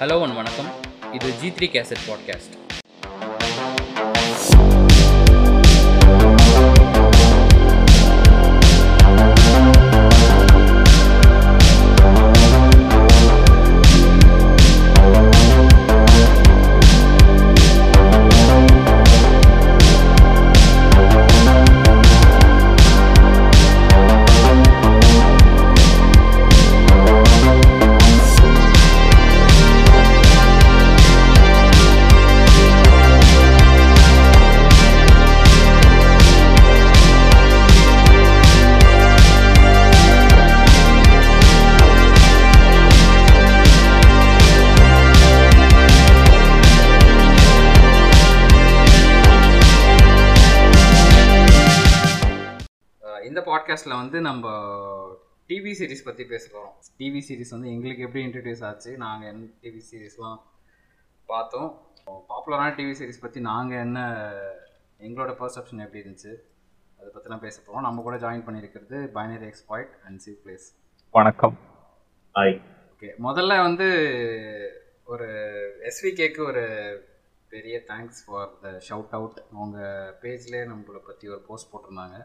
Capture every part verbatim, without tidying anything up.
Hello one வணக்கம். இது G three cassette podcast. இந்த பாட்காஸ்ட்டில் வந்து நம்ம டிவி சீரிஸ் பற்றி பேச போகிறோம். டிவி சீரிஸ் வந்து எங்களுக்கு எப்படி இன்ட்ரடியூஸ் ஆச்சு, நாங்கள் என்ன டிவி சீரிஸ்லாம் பார்த்தோம், பாப்புலரான டிவி சீரிஸ் பற்றி நாங்கள் என்ன எங்களோட பர்செப்ஷன் எப்படி இருந்துச்சு, அதை பற்றிலாம் பேச போகிறோம். நம்ம கூட ஜாயின் பண்ணியிருக்கிறது binary exploit and sea place. வணக்கம். ஹாய். ஓகே, முதல்ல வந்து ஒரு எஸ்விகேக்கு ஒரு பெரிய thanks for the shout out. அவங்க பேஜ்லேயே நம்மளை பற்றி ஒரு போஸ்ட் போட்டிருந்தாங்க.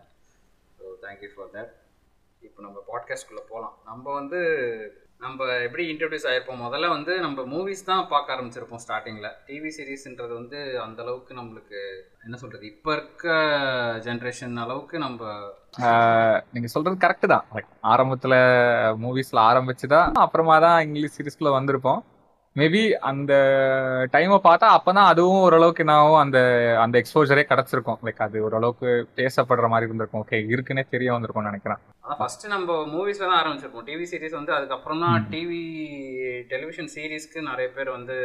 So thank you for that. இப்போ நம்ம பாட்காஸ்ட்குள்ளே போகலாம். நம்ம வந்து நம்ம எப்படி இன்ட்ரடியூஸ் ஆகிருப்போம், முதல்ல வந்து நம்ம மூவிஸ் தான் பார்க்க ஆரம்பிச்சிருப்போம் ஸ்டார்டிங்கில். டிவி சீரீஸ்ன்றது வந்து அந்தளவுக்கு நம்மளுக்கு என்ன சொல்கிறது, இப்போ இருக்க ஜென்ரேஷன் அளவுக்கு நம்ம நீங்கள் சொல்கிறது கரெக்டு தான். ஆரம்பத்தில் மூவிஸில் ஆரம்பிச்சு தான் அப்புறமா தான் இங்கிலீஷ் சீரீஸ்குள்ளே வந்திருப்போம். மேபி அந்த டைமை பார்த்தா அப்போ தான் அதுவும் ஓரளவுக்கு என்னாகும், அந்த அந்த எக்ஸ்போஜரே கிடச்சிருக்கும். லைக் அது ஓரளவுக்கு பேசப்படுற மாதிரி இருந்திருக்கும். ஓகே, இருக்குன்னே தெரிய வந்திருக்கும்னு நினைக்கிறேன். அதான் ஃபர்ஸ்ட் நம்ம மூவிஸில் தான் ஆரம்பிச்சிருக்கோம். டிவி சீரீஸ் வந்து அதுக்கப்புறம் தான் டிவி டெலிவிஷன் சீரீஸ்க்கு நிறைய பேர் வந்து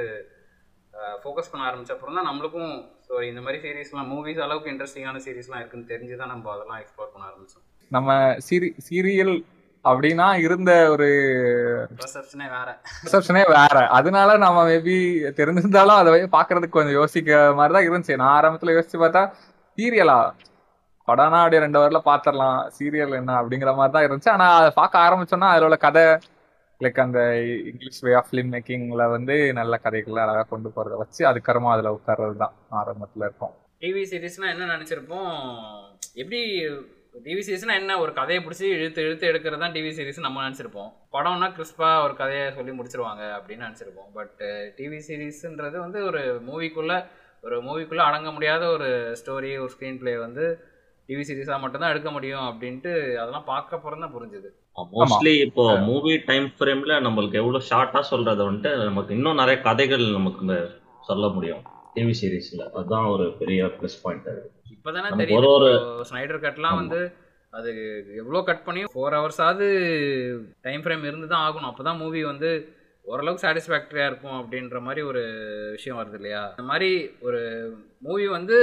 ஃபோக்கஸ் பண்ண ஆரம்பிச்ச அப்புறம் தான் நம்மளுக்கும் ஸோ இந்த மாதிரி சீரீஸ்லாம் மூவிஸ் அளவுக்கு இன்ட்ரெஸ்டிங்கான சீரீஸ்லாம் இருக்குன்னு தெரிஞ்சு தான் நம்ம அதெல்லாம் எக்ஸ்ப்ளோர் பண்ண ஆரம்பித்தோம். நம்ம சீரி சீரியல் அப்படின்னா இருந்த ஒரு ரிசப்ஷனே வேற. அதனால நம்ம மேபி தெரிஞ்சிருந்தாலும் அதை பாக்குறதுக்கு கொஞ்சம் யோசிக்கிற மாதிரிதான் இருந்துச்சு. நான் ஆரம்பத்துல யோசிச்சு பார்த்தா சீரியலா படம்னா அப்படியே ரெண்டு வாரில பாத்திரலாம், சீரியல் என்ன அப்படிங்கிற மாதிரி தான் இருந்துச்சு. ஆனா அதை பார்க்க ஆரம்பிச்சோம்னா அதுல உள்ள கதை, லைக் அந்த இங்கிலீஷ் வே ஆஃப் ஃபிலிம் மேக்கிங்ல வந்து நல்ல கதைகளை அழகா கொண்டு போறத வச்சு அதுக்கப்புறமா அதுல உட்கார்றது தான் ஆரம்பத்துல இருக்கும். டிவி சீரீஸ்னா என்ன நினைச்சிருப்போம், எப்படி டிவி சீரீஸ்னா என்ன, ஒரு கதையை பிடிச்சி இழுத்து இழுத்து எடுக்கிறது தான் டிவி சீரீஸ் நம்ம நினச்சிருப்போம். படம்னா கிறிஸ்பாக ஒரு கதையை சொல்லி முடிச்சிருவாங்க அப்படின்னு நினச்சிருப்போம். பட் டிவி சீரீஸுன்றது வந்து ஒரு மூவிக்குள்ளே ஒரு மூவிக்குள்ளே அடங்க முடியாத ஒரு ஸ்டோரி, ஒரு ஸ்க்ரீன் பிளே வந்து டிவி சீரீஸாக மட்டும்தான் எடுக்க முடியும் அப்படின்ட்டு அதெல்லாம் பார்க்க போகிறோம் தான் புரிஞ்சுது. மோஸ்ட்லி இப்போ மூவி டைம் ஃப்ரேமில் நம்மளுக்கு எவ்வளோ ஷார்ட்டாக சொல்கிறத வந்துட்டு நமக்கு இன்னும் நிறைய கதைகள் நமக்கு சொல்ல முடியும் டிவி சீரீஸில். அதுதான் ஒரு பெரிய ப்ளஸ் பாயிண்ட். அது இப்போதானே தெரியும், ஒரு ஸ்னைடர் கட்லாம் வந்து அது எவ்வளோ கட் பண்ணியும் ஃபோர் ஹவர்ஸாவது டைம் ஃப்ரேம் இருந்து தான் ஆகணும், அப்போ தான் மூவி வந்து ஓரளவுக்கு சாட்டிஸ்ஃபேக்டரியாக இருக்கும் அப்படின்ற மாதிரி ஒரு விஷயம் வருது இல்லையா. இந்த மாதிரி ஒரு மூவி வந்து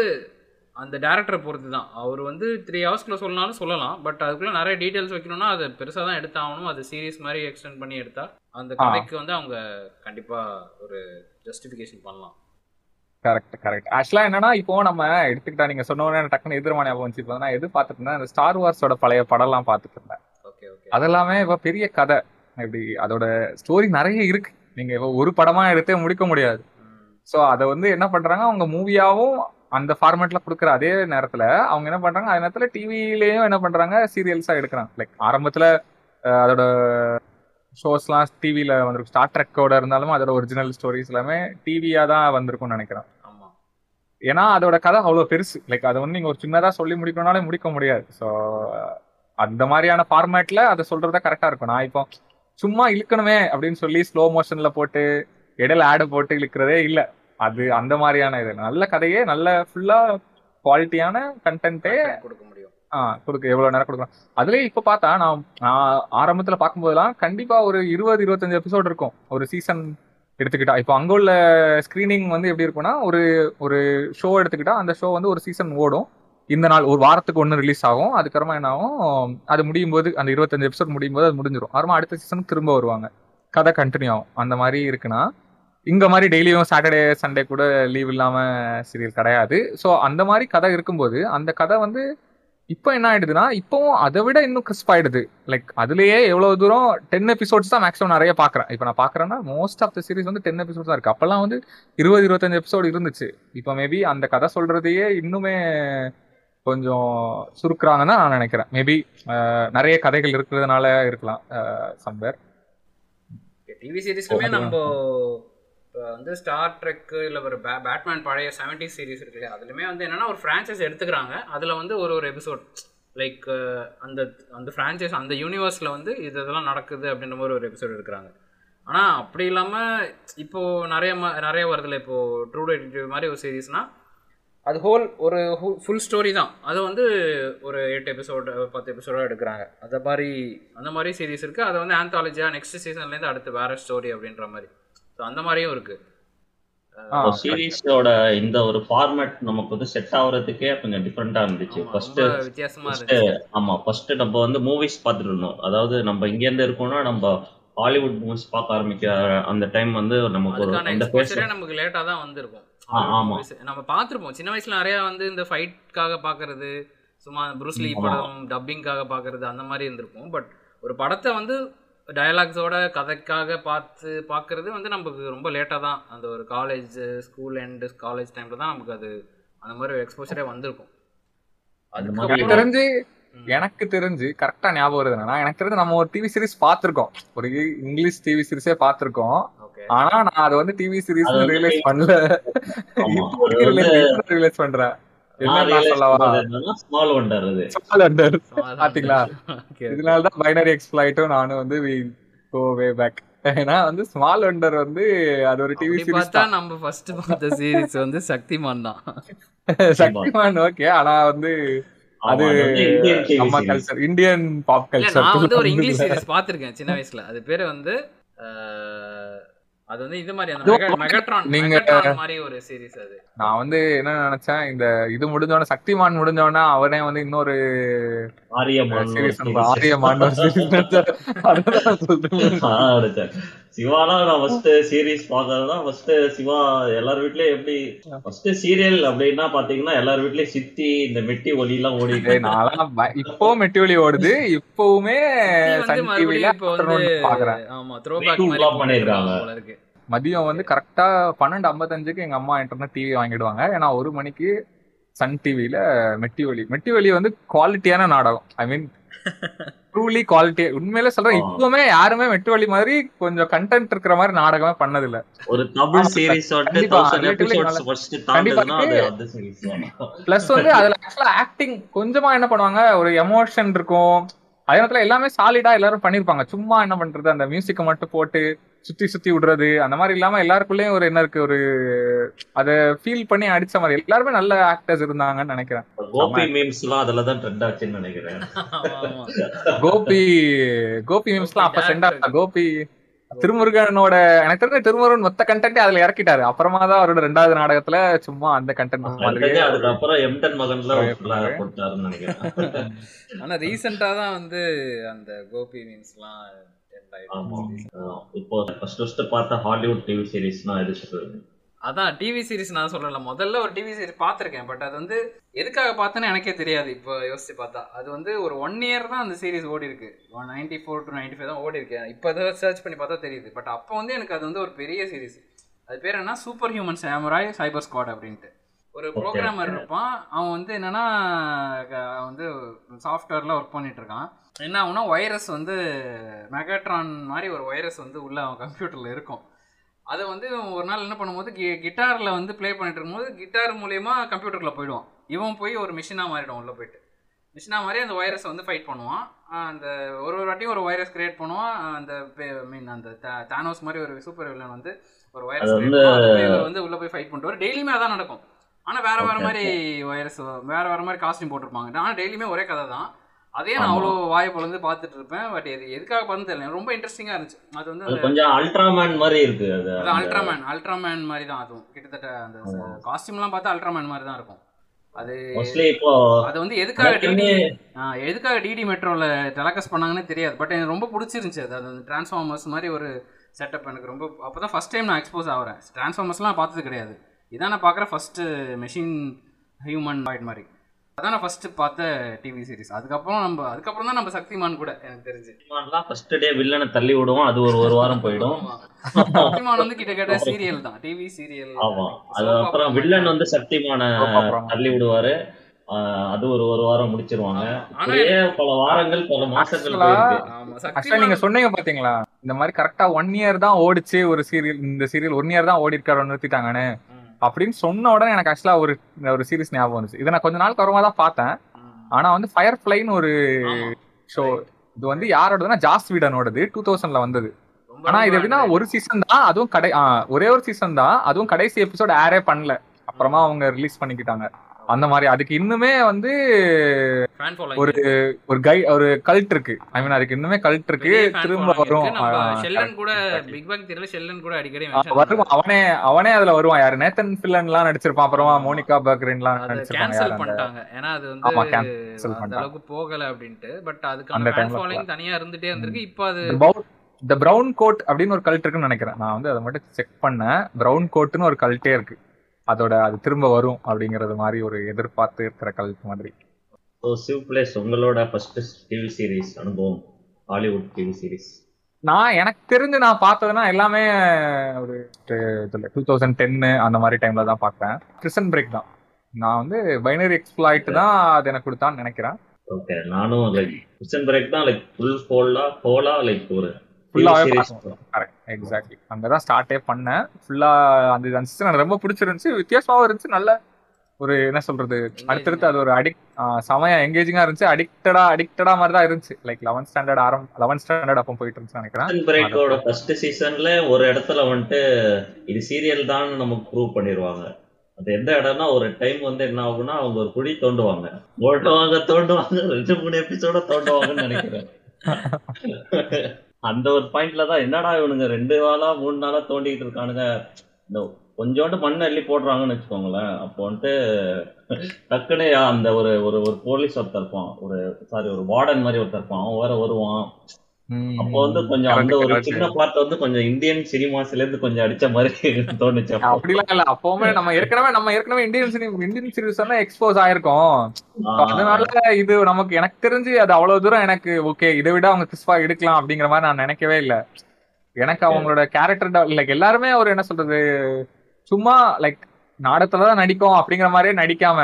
அந்த டேரக்டரை பொறுத்து தான், அவர் வந்து த்ரீ ஹவர்ஸ்க்குள்ளே சொல்லனாலும் சொல்லலாம், பட் அதுக்குள்ளே நிறைய டீட்டெயில்ஸ் வைக்கணும்னா அது பெருசாக தான் எடுத்தாகணும். அது சீரீஸ் மாதிரி எக்ஸ்டெண்ட் பண்ணி எடுத்தால் அந்த கதைக்கு வந்து அவங்க கண்டிப்பாக ஒரு ஜஸ்டிஃபிகேஷன் பண்ணலாம். கரெக்ட் கரெக்ட் ஆக்சுவலாக என்னன்னா, இப்போ நம்ம எடுத்துக்கிட்டா நீங்கள் சொன்னோன்னு டக்குன்னு எதிர்மான ஞாபகம் வச்சுப்போம். நான் எது பார்த்துட்டு இருந்தேன், அந்த ஸ்டார் வார்ஸோட பழைய படம்லாம் பார்த்துட்டு இருந்தேன். அதெல்லாமே இப்போ பெரிய கதை, இப்படி அதோட ஸ்டோரி நிறைய இருக்கு. நீங்கள் இப்போ ஒரு படமாக எடுத்தே முடிக்க முடியாது. ஸோ அதை வந்து என்ன பண்ணுறாங்க, அவங்க மூவியாகவும் அந்த ஃபார்மேட்டில் கொடுக்குற அதே நேரத்தில் அவங்க என்ன பண்ணுறாங்க, அதே நேரத்தில் டிவிலேயும் என்ன பண்ணுறாங்க, சீரியல்ஸாக எடுக்கிறாங்க. லைக் ஆரம்பத்தில் அதோட ஷோஸ்லாம் டிவியில் வந்திருக்கும். ஸ்டார் ட்ரெக்கோட இருந்தாலும் அதோட ஒரிஜினல் ஸ்டோரிஸ் எல்லாமே டிவியாக தான் வந்திருக்கும்னு நினைக்கிறேன். ஏன்னா அதோட கதை அவ்வளோ பெருசு. லைக் அதை வந்து நீங்கள் ஒரு சின்னதாக சொல்லி முடிக்கணும்னாலே முடிக்க முடியாது. ஸோ அந்த மாதிரியான ஃபார்மேட்டில் அதை சொல்கிறதா கரெக்டாக இருக்கும். நான் இப்போ சும்மா இழுக்கணுமே அப்படின்னு சொல்லி ஸ்லோ மோஷனில் போட்டு இடையில ஆடு போட்டு இழுக்கிறதே இல்லை. அது அந்த மாதிரியான இது நல்ல கதையே, நல்ல ஃபுல்லாக குவாலிட்டியான கண்டென்ட்டே கொடுக்க முடியும். ஆ கொடுக்க எவ்வளோ நேரம் கொடுக்கலாம். அதுலேயே இப்போ பார்த்தா நான் நான் ஆரம்பத்தில் பார்க்கும்போதெல்லாம் கண்டிப்பாக ஒரு இருபது இருபத்தஞ்சு எபிசோடு இருக்கும் ஒரு சீசன் எடுத்துக்கிட்டா. இப்போ அங்கே உள்ள ஸ்க்ரீனிங் வந்து எப்படி இருக்குன்னா, ஒரு ஒரு ஷோ எடுத்துக்கிட்டா அந்த ஷோ வந்து ஒரு சீசன் ஓடும். இந்த நாள் ஒரு வாரத்துக்கு ஒன்று ரிலீஸ் ஆகும். அதுக்கப்புறமா என்ன ஆகும், அது முடியும் போது அந்த இருபத்தஞ்சு எபிசோட் முடியும் போது அது முடிஞ்சிடும். அப்புறமா அடுத்த சீசனுக்கு திரும்ப வருவாங்க, கதை கண்டினியூ ஆகும். அந்த மாதிரி இருக்குன்னா இங்கே மாதிரி டெய்லியும் சாட்டர்டே சண்டே கூட லீவ் இல்லாமல் சீரியல் கிடையாது. ஸோ அந்த மாதிரி கதை இருக்கும்போது அந்த கதை வந்து இப்போ என்ன ஆயிடுதுன்னா இப்பவும் அதை விட இன்னும் கிறிஸ்ப் ஆயிடுது. லைக் அதுலயே எவ்வளவு தூரம் டென் எபிசோட்ஸ் தான் மேக்ஸிமம் நிறைய பாக்குறேன். இப்போ நான் பாக்குறேன்னா மோஸ்ட் ஆஃப் த சீரிஸ் வந்து டென் எபிசோட்ஸ் தான் இருக்கு. அப்பெல்லாம் வந்து இருபது இருபத்தஞ்சு எபிசோடு இருந்துச்சு. இப்போ மேபி அந்த கதை சொல்றதையே இன்னுமே கொஞ்சம் சுருக்குறாங்கன்னு நான் நினைக்கிறேன். மேபி நிறைய கதைகள் இருக்கிறதுனால இருக்கலாம். சம்பர் டிவி சீரிஸ்லுமே நம்ம வந்து ஸ்டார் ட்ரெக் இல்லை ஒரு பே பேட்மேன் பழைய செவன்டி சீரிஸ் இருக்கு இல்லையா, அதுலேயுமே வந்து என்னென்னா ஒரு ஃப்ரான்ச்சைஸ் எடுத்துக்கிறாங்க. அதில் வந்து ஒரு ஒரு எபிசோட் லைக் அந்த அந்த ஃப்ரான்ச்சைஸ் அந்த யூனிவர்ஸில் வந்து இது இதெல்லாம் நடக்குது அப்படின்ற மாதிரி ஒரு எபிசோட் எடுக்கிறாங்க. ஆனால் அப்படி இல்லாமல் இப்போது நிறைய நிறைய வருதுல இப்போது ட்ரூ டிடெக்டிவ் மாதிரி ஒரு சீரீஸ்னால் அது ஹோல் ஒரு ஃபுல் ஸ்டோரி தான். அது வந்து ஒரு எட்டு எபிசோடு பத்து எபிசோடாக எடுக்கிறாங்க. அதை மாதிரி அந்த மாதிரி சீரீஸ் இருக்குது. அதை வந்து ஆந்தாலஜியாக நெக்ஸ்ட் சீசன்லேருந்து அடுத்து வேறு ஸ்டோரி அப்படின்ற மாதிரி அந்த மாதிரியும் இருக்கு. சீரிஸோட இந்த ஒரு ஃபார்மட் நமக்கு வந்து செட் ஆகுறதுக்கே கொஞ்சம் டிஃப்ரெண்டா இருந்துச்சு. ஃபர்ஸ்ட் வித்தியாசமா இருந்துச்சு. ஆமா, ஃபர்ஸ்ட் நம்ம வந்து மூவிஸ் பார்த்துட்டு இருந்தோம். அதாவது நம்ம இங்க இருந்து இருக்கோம்னா நம்ம ஹாலிவுட் மூவிஸ் பார்க்க ஆரம்பிக்க அந்த டைம் வந்து நமக்கு ஒரு அந்த பேசறே நமக்கு லேட்டா தான் வந்திருக்கும். ஆமா, நம்ம பார்த்திருப்போம் சின்ன வயசுல நிறைய வந்து இந்த ஃபைட்காக பார்க்கிறது, சும்மா ப்ரூஸ் லீ படம் டப்பிங்காக பார்க்கிறது அந்த மாதிரி இருந்திருக்கும். பட் ஒரு படத்தை வந்து டயலாக்ஸோட கதைக்காக பார்த்து பார்க்குறது வந்து நமக்கு ரொம்ப லேட்டாக தான், அந்த ஒரு காலேஜ் ஸ்கூல் அண்ட் காலேஜ் டைமில் தான் நமக்கு அது அந்த மாதிரி எக்ஸ்போஷரே வந்திருக்கும். அது தெரிஞ்சு எனக்கு தெரிஞ்சு கரெக்டாக ஞாபகம் வருது என்னன்னா, எனக்கு தெரிஞ்சு நம்ம ஒரு டிவி சீரிஸ் பார்த்துருக்கோம், ஒரு இங்கிலீஷ் டிவி சீரிஸே பார்த்துருக்கோம். ஆனால் நான் அதை வந்து டிவி சீரிஸ் ரியலைஸ் பண்ணல, ரியலைஸ் பண்ணுறேன். இதனாலதான் பைனரி எக்ஸ்ப்ளாய்ட்டும் நானும் வந்து we go way back. ஏன்னா வந்து ஸ்மால் வண்டர் வந்து அது ஒரு டிவி சீரிஸ் தான். நம்ம ஃபர்ஸ்ட் பார்த்த சீரிஸ் வந்து சக்திமான் தான். சக்திமான் ஓகே, ஆனா வந்து அது நம்ம கல்ச்சர், இந்தியன் பாப் கல்ச்சர். நான் வந்து ஒரு இங்கிலீஷ் சீரிஸ் பாத்துர்க்கேன் சின்ன வயசுல. அது பேரு வந்து அது வந்து இந்த மாதிரி அந்த மெகாட்ரான் மெகாட்ரான் மாதிரி ஒரு சீரிஸ். அது நான் வந்து என்ன நினைச்சேன், இந்த இது முடிஞ்சவன சக்திமான் முடிஞ்சவனா அவனே வந்து இன்னொரு ஆரியமான் சீரிஸ் ஆரியமான் சீரிஸ் அதான் சொல்றேன். சிவானா நான் ஃபர்ஸ்ட் சீரிஸ் பார்க்கறதா ஃபர்ஸ்ட் சிவா. எல்லார் வீட்லயும் எப்படி ஃபர்ஸ்ட் சீரியல் அப்படின்னா பாத்தீங்கன்னா எல்லார் வீட்லயும் சித்தி இந்த மெட்டி ஒலி எல்லாம் ஓடிட்டு. நான் இப்போ மெட்டி ஒலி ஓடுது, இப்பவுமே சன் டிவில பாக்குறேன். ஆமா, த்ரோபேக் மாதிரி பண்ணிருக்காங்க. மதியம் வந்து கரெக்டா பன்னெண்டு ஐம்பத்தஞ்சுக்கு எங்க அம்மா இன்டர்நெட் டிவி வாங்கிடுவாங்க. ஏன்னா ஒரு மணிக்கு சன் டிவில மெட்டி ஒலி மெட்டி ஒலி வந்து குவாலிட்டியான நாடகம். ஐ மீன் ட்ரூலி குவாலிட்டி, உண்மையில சொல்றேன். இப்பவுமே யாருமே மெட்டுவலி மாதிரி கொஞ்சம் கண்டென்ட் இருக்கிற மாதிரி நாடகமே பண்ணது இல்ல. ஒரு தமிழ் சீரிஸ் பிளஸ் வந்து அதுல ஆக்சுவலா ஆக்டிங் கொஞ்சமா என்ன பண்ணுவாங்க, ஒரு எமோஷன் இருக்கும். அதே நேரத்துல எல்லாமே சாலிடா எல்லாரும் பண்ணிருப்பாங்க. சும்மா என்ன பண்றது, அந்த மியூசிக்கை மட்டும் போட்டு சுத்தி சுத்தி விடுறது அந்த மாதிரி இல்லாம எல்லாருக்குள்ளயும் ஒரு என்ன இருக்கு, ஒரு அதை ஃபீல் பண்ணி அடிச்ச மாதிரி எல்லாருமே நல்ல ஆக்டர்ஸ் இருந்தாங்கன்னு நினைக்கிறேன். கோபி மீம்ஸ் எல்லாம் அதெல்லாம் ட்ரெண்ட் ஆச்சுன்னு நினைக்கிறேன். கோபி கோபி மீம்ஸ் எல்லாம் அப்ப சென்ட் ஆகல. கோபி திருமுருகனோட எனக்கு தெரிஞ்ச திருமுருகன் மொத்த கண்டென்ட் அதுல இறக்கிட்டாரு. அப்புறமா தான் அவரோட ரெண்டாவது நாடகத்துல சும்மா அந்த கண்டென்ட் மாதிரி. அதுக்கப்புறம் எம்டன் மகன்லாம் நினைக்கிறேன். ஆனா ரீசெண்டா தான் வந்து அந்த கோபி மீம்ஸ் எல்லாம். இப்போ ஃபர்ஸ்ட் ஃபர்ஸ்ட் பார்த்த ஹாலிவுட் டிவி சீரிஸ்னா எது சொல்றீங்க? அதான் டிவி சீரிஸ் நான் சொல்லல, முதல்ல ஒரு டிவி சீரிஸ் பார்த்திருக்கேன். பட் அது வந்து எதுக்காக பார்த்தேன்னு எனக்கே தெரியாது. இப்போ யோசிச்சு பார்த்தா அது வந்து ஒரு ஒன் இயர் தான் அந்த சீரிஸ் ஓடி இருக்கு. Ninety four to ninety five தான் ஓடி இருக்கேன். இப்போ அதை சர்ச் பண்ணி பார்த்தா தெரியுது. பட் அப்போ வந்து எனக்கு அது வந்து ஒரு பெரிய சீரிஸ். அது பேர் என்ன, super human samurai cyber squad அப்படின்ட்டு. ஒரு ப்ரோக்ராமர் இருப்பான். அவன் வந்து என்னன்னா வந்து சாஃப்ட்வேர்ல ஒர்க் பண்ணிட்டு இருக்கான். என்ன ஆகுனா வைரஸ் வந்து மெகாட்ரான் மாதிரி ஒரு வைரஸ் வந்து உள்ள அவன் கம்ப்யூட்டரில் இருக்கும். அதை வந்து ஒரு நாள் என்ன பண்ணும்போது கி கிட்டாரில் வந்து ப்ளே பண்ணிட்டு இருக்கும்போது கிட்டார் மூலயமா கம்ப்யூட்டருக்குள்ள போயிடுவான். இவன் போய் ஒரு மிஷினாக மாறிடுவான். உள்ளே போயிட்டு மிஷினாக மாறி அந்த வைரஸை வந்து ஃபைட் பண்ணுவான். அந்த ஒரு ஒரு வாட்டியும் ஒரு வைரஸ் கிரியேட் பண்ணுவான். அந்த மீன் அந்த தானோஸ் மாதிரி ஒரு சூப்பர் வில்லன் வந்து ஒரு வைரஸ் கிரியேட் பண்ணுவான், வந்து உள்ளே போய் ஃபைட் பண்ணிட்டு வரும். டெய்லியுமே அதான் நடக்கும். ஆனால் வேறு வேறு மாதிரி வைரஸ் வேறு வேறு மாதிரி காஸ்டியூம் போட்டிருப்பாங்க. ஆனால் டெய்லியுமே ஒரே கதை தான். அதே நான் அவ்வளோ வாய் பொழுது பார்த்துட்டு இருப்பேன். பட் இது எதுக்காக பார்த்து தெரியல, ரொம்ப இன்ட்ரெஸ்டிங்காக இருந்துச்சு. அது வந்து கொஞ்சம் அல்ட்ராமேன் மாதிரி இருக்கு. அது அல்ட்ராமேன் அல்ட்ராமேன் மாதிரி தான். அதுவும் கிட்டத்தட்ட அந்த காஸ்டியூம்லாம் பார்த்தா அல்ட்ராமேன் மாதிரி தான் இருக்கும். அது அது வந்து எதுக்காக டிடி எதுக்காக டிடி மெட்ரோவில் டெலகாஸ்ட் பண்ணாங்கன்னு தெரியாது. பட் எனக்கு ரொம்ப பிடிச்சிருந்துச்சி. அது அந்த டிரான்ஸ்ஃபார்மர்ஸ் மாதிரி ஒரு செட்டப் எனக்கு ரொம்ப அப்போ தான் ஃபஸ்ட் டைம் நான் எக்ஸ்போஸ் ஆகிறேன். டிரான்ஸ்ஃபார்மர்ஸ்லாம் பார்த்தது கிடையாது. இதான் நான் பார்க்குற ஃபஸ்ட்டு மெஷின் ஹியூமன் பாய்ட் மாதிரி. அதான் நான் ஃபர்ஸ்ட் பார்த்த டிவி சீரிஸ். அதுக்கப்புறம் நம்ம அதுக்கப்புறம் தான் நம்ம சக்திமான் கூட எனக்கு தெரிஞ்சு ஃபர்ஸ்ட் டே வில்லனை தள்ளி விடுவோம். அது ஒரு ஒரு வாரம் போயிடும். சக்திமான் வந்து கிட்டத்தட்ட சீரியல் தான், டிவி சீரியல். ஆமா, அதுக்கப்புறம் வில்லன் வந்து சக்திமான தள்ளி விடுவாரு. அது ஒரு ஒரு வாரம் முடிச்சிருவாங்க. பல வாரங்கள் பல மாசங்கள் நீங்க சொன்னீங்க பாத்தீங்களா, இந்த மாதிரி கரெக்டா ஒன் இயர் தான் ஓடிச்சு ஒரு சீரியல். இந்த சீரியல் ஒன் இயர் தான் ஓடி இருக்காரு, நிறுத்திட்டாங்கன்னு அப்படின்னு சொன்ன உடனே எனக்கு ஆக்சுவலா ஒரு ஒரு சீரிஸ் ஞாபகம் இருந்துச்சு. இதை நான் கொஞ்ச நாள் கருமா தான் பார்த்தேன். ஆனா வந்து ஃபயர் ஃபிளைன்னு ஒரு ஷோ, இது வந்து யாரோடதுன்னா ஜாஸ் வீடனோடது, டூ தௌசண்ட்ல வந்தது. ஆனா இது எப்படின்னா ஒரு சீசன் தான், அதுவும் கடை ஒரே ஒரு சீசன் தான், அதுவும் கடைசி எபிசோட் ஏரே பண்ணல, அப்புறமா அவங்க ரிலீஸ் பண்ணிக்கிட்டாங்க. அந்த மாதிரி அதுக்கு இன்னுமே வந்து ஒரு ஒரு கை ஒரு கல்ட் இருக்கு. ஐ மீன் அதுக்கு இன்னுமே கல்ட் இருக்கு. திரும்ப வரும் அவனே அவனே அதுல வருவான். யாரு நேத்தன் ஃபில்லன் எல்லாம் நடிச்சிருப்பான், அப்புறமா மோனிகா பக்ரீன் எல்லாம் நடிச்சிருப்பாங்க. போகல அப்படின்ட்டு பட் அதுக்கு தனியா இருந்துட்டே இருந்திருக்கு. இப்ப அது தி பிரவுன் கோட் அப்படின்னு ஒரு கல்ட் இருக்குன்னு நினைக்கிறேன். நான் வந்து அதை மட்டும் செக் பண்ணேன். பிரவுன் கோட்னு ஒரு கல்ட்டே இருக்கு, அதோட அது திரும்ப வரும் அப்படிங்கறது மாதிரி ஒரு எதிர்பார்த்து இருக்கிற கல்ட் மாதிரி. சோ சிவ் பிளேஸ் உங்களோட ஃபர்ஸ்ட் டிவி சீரிஸ் அனுபவம், ஹாலிவுட் டிவி சீரிஸ்? நான் எனக்கு தெரிஞ்சு நான் பார்த்ததுன்னா எல்லாமே ஒரு டூ தௌசண்ட் டென்னு அந்த மாதிரி டைம்ல தான் பார்த்தேன். பிரிசன் பிரேக் தான் நான் வந்து பைனரி எக்ஸ்ப்ளாய்ட் தான் அது எனக்கு கொடுத்தான்னு நினைக்கிறேன். ஓகே, நானும் லைக் பிரிசன் பிரேக் தான் லைக் ஃபுல் ஃபோலா ஃபோலா லைக் ஒரு எக்ஸாக்ட்லி அங்கதான் ஸ்டார்டே பண்ணேன். ஃபுல்லா அந்த எனக்கு ரொம்ப பிடிச்சிருந்துச்சு, வித்தியாசமாவும் இருந்துச்சு. நல்ல ஒரு என்ன சொல்றது அடுத்தடுத்து அது ஒரு அடிக் சமயம் எங்கேஜிங்கா இருந்துச்சு. அடிக்டடா அடிக்டடா மாதிரி தான் இருந்துச்சு. லைக் லெவன்த் ஸ்டாண்டர்ட் ஆரம் லெவன்த் ஸ்டாண்டர்ட் அப்போ போயிட்டு இருந்துச்சு நினைக்கிறேன். ஃபர்ஸ்ட் சீசன்ல ஒரு இடத்துல வந்துட்டு இது சீரியல் தான் நமக்கு ப்ரூவ் பண்ணிடுவாங்க. அது எந்த இடம்னா ஒரு டைம் வந்து என்ன ஆகும்னா அவங்க ஒரு குழி தோண்டுவாங்க, ஓட்டுவாங்க, தோண்டுவாங்க, ரெண்டு மூணு எபிசோட தோண்டுவாங்கன்னு நினைக்கிறேன். அந்த ஒரு பாயிண்ட்ல தான் என்னடா இவனுங்க ரெண்டு நாளா மூணு நாளா தோண்டிக்கிட்டு இருக்கானுங்க, இந்த கொஞ்சோண்டு மண்ணை அள்ளி போடுறாங்கன்னு வச்சுக்கோங்களேன். அப்போ வந்துட்டு டக்குனு அந்த ஒரு ஒரு ஒரு போலீஸ் ஒருத்தர் இருப்பான், ஒரு சாரி ஒரு வார்டன் மாதிரி ஒருத்தர் இருப்பான், அவன் வேற வருவான். அப்போ வந்து கொஞ்சம் அந்த ஒரு சின்ன பார்ட் வந்து கொஞ்சம் இந்தியன் சினிமாஸ்ல இருந்து கொஞ்சம் அடிச்ச மாதிரி தோணுச்சு. அப்படிலாம் இல்ல, அப்பவுமே நம்ம ஏற்கனவே நம்ம ஏற்கனவே இந்தியன் சினிமா இந்தியன் சீரிஸ் எல்லாம் எக்ஸ்போஸ் ஆயிருக்கோம். அதனால இது நமக்கு எனக்கு தெரிஞ்சு அது அவ்வளவு தூரம் எனக்கு ஓகே இதை விட அவங்க கிறிஸ்பா எடுக்கலாம் அப்படிங்கிற மாதிரி நான் நினைக்கவே இல்லை. எனக்கு அவங்களோட கேரக்டர் லைக் எல்லாருமே ஒரு என்ன சொல்றது சும்மா லைக் நாடகத்துலதான் நடிக்கும் அப்படிங்கிற மாதிரியே நடிக்காம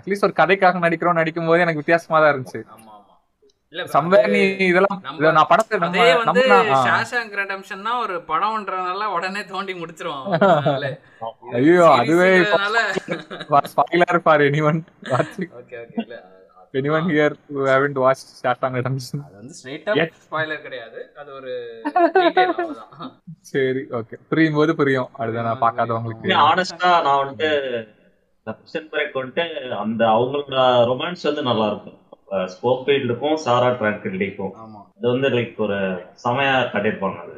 அட்லீஸ்ட் ஒரு கதைக்காக நடிக்கிறோம். நடிக்கும் போது எனக்கு வித்தியாசமா தான் இருந்துச்சு. ஒரு படம்ன்றதுனால உடனே தோண்டி முடிச்சிருவான். ஐயோ அதுவே ஸ்பாயிலர் ஃபார் எனிவன் வாட்சிங். ஓகே ஓகே, இல்ல anyone here who haven't watched Shashank Redemption, அது வந்து ஸ்ட்ரைட் அப் ஸ்பாயிலர் கிடையாது, அது ஒரு டீடைல் அவ்வளவுதான். சரி ஓகே, புரியும் போது புரியும். அடுத்து நான் பார்க்காதவங்களுக்கு ஆனஸ்டா நான் வந்து சப்ஷன் பிரேக் வந்து அந்த அவங்களோட ரொமான்ஸ் வந்து நல்லா இருக்கும். ஸ்கோப்பீல்டுக்கும் சாரா டிரான்கில்டிக்கும் அது வந்து லைக் ஒரு சமையா கட்டிருப்பாங்க. அது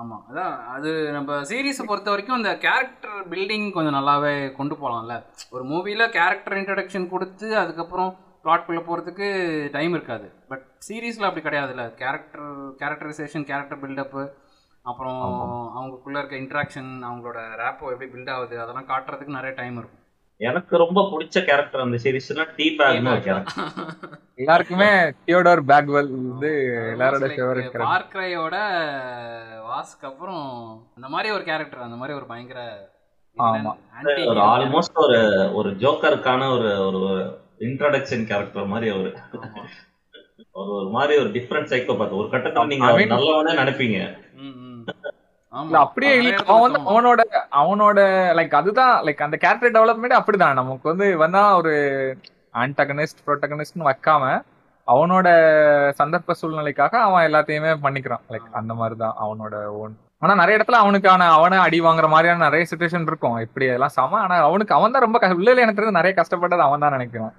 ஆமா அதான் அது நம்ம சீரீஸை பொறுத்த வரைக்கும் இந்த கேரக்டர் பில்டிங் கொஞ்சம் நல்லாவே கொண்டு போகலாம்ல. ஒரு மூவியில் கேரக்டர் இன்ட்ரடக்ஷன் கொடுத்து அதுக்கப்புறம் பிளாட்குள்ளே போகிறதுக்கு டைம் இருக்காது. பட் சீரீஸில் அப்படி கிடையாதுல்ல. கேரக்டர் கேரக்டரைசேஷன், கேரக்டர் பில்டப்பு, அப்புறம் அவங்களுக்குள்ளே இருக்க இன்ட்ராக்ஷன், அவங்களோட ரேப்போ எப்படி பில்ட் ஆகுது, அதெல்லாம் காட்டுறதுக்கு நிறைய டைம் இருக்கும். எனக்கு ரொம்ப பிடிச்ச கேரக்டர் அந்த சீரிஸ்ல டீ பேக்னு ஒரு கேரக்டர். எல்லாருக்குமே தியோடர் பேக்வெல் வந்து எல்லாரோட ஃபேவரட் கேரக்டர். ஃபார் கிரையோட வாஸ்க்கு அப்புறம் அந்த மாதிரி ஒரு கேரக்டர், அந்த மாதிரி ஒரு பயங்கர ஒரு ஆல்மோஸ்ட் ஒரு ஒரு ஜோக்கருக்கான ஒரு ஒரு இன்ட்ரோடக்ஷன் கேரக்டர் மாதிரி ஒரு ஒரு மாதிரி ஒரு டிஃபரண்ட் சைக்கோபாத். ஒரு கட்டத்துல நீங்க நல்லவனே நினைப்பீங்க. அப்படியே அவனோட அவனோட லைக் அதுதான் லைக் அந்த கேரக்டர் டெவலப்மெண்ட் அப்படிதான். நமக்கு வந்து வந்தா ஒரு ஆன்டகனிஸ்ட் புரோட்டகனிஸ்ட்னு வைக்காம அவனோட சந்தர்ப்ப சூழ்நிலைக்காக அவன் எல்லாத்தையுமே பண்ணிக்கிறான். லைக் அந்த மாதிரிதான் அவனோட ஓன். ஆனா நிறைய இடத்துல அவனுக்கான அவனை அடி வாங்குற மாதிரியான நிறைய சுச்சுவேஷன் இருக்கும். இப்படி எல்லாம் சம ஆனா அவனுக்கு அவன் தான் ரொம்ப உள்ள எனக்கு தெரிஞ்சு நிறைய கஷ்டப்பட்டது அவன் தான் நினைக்கிறான்.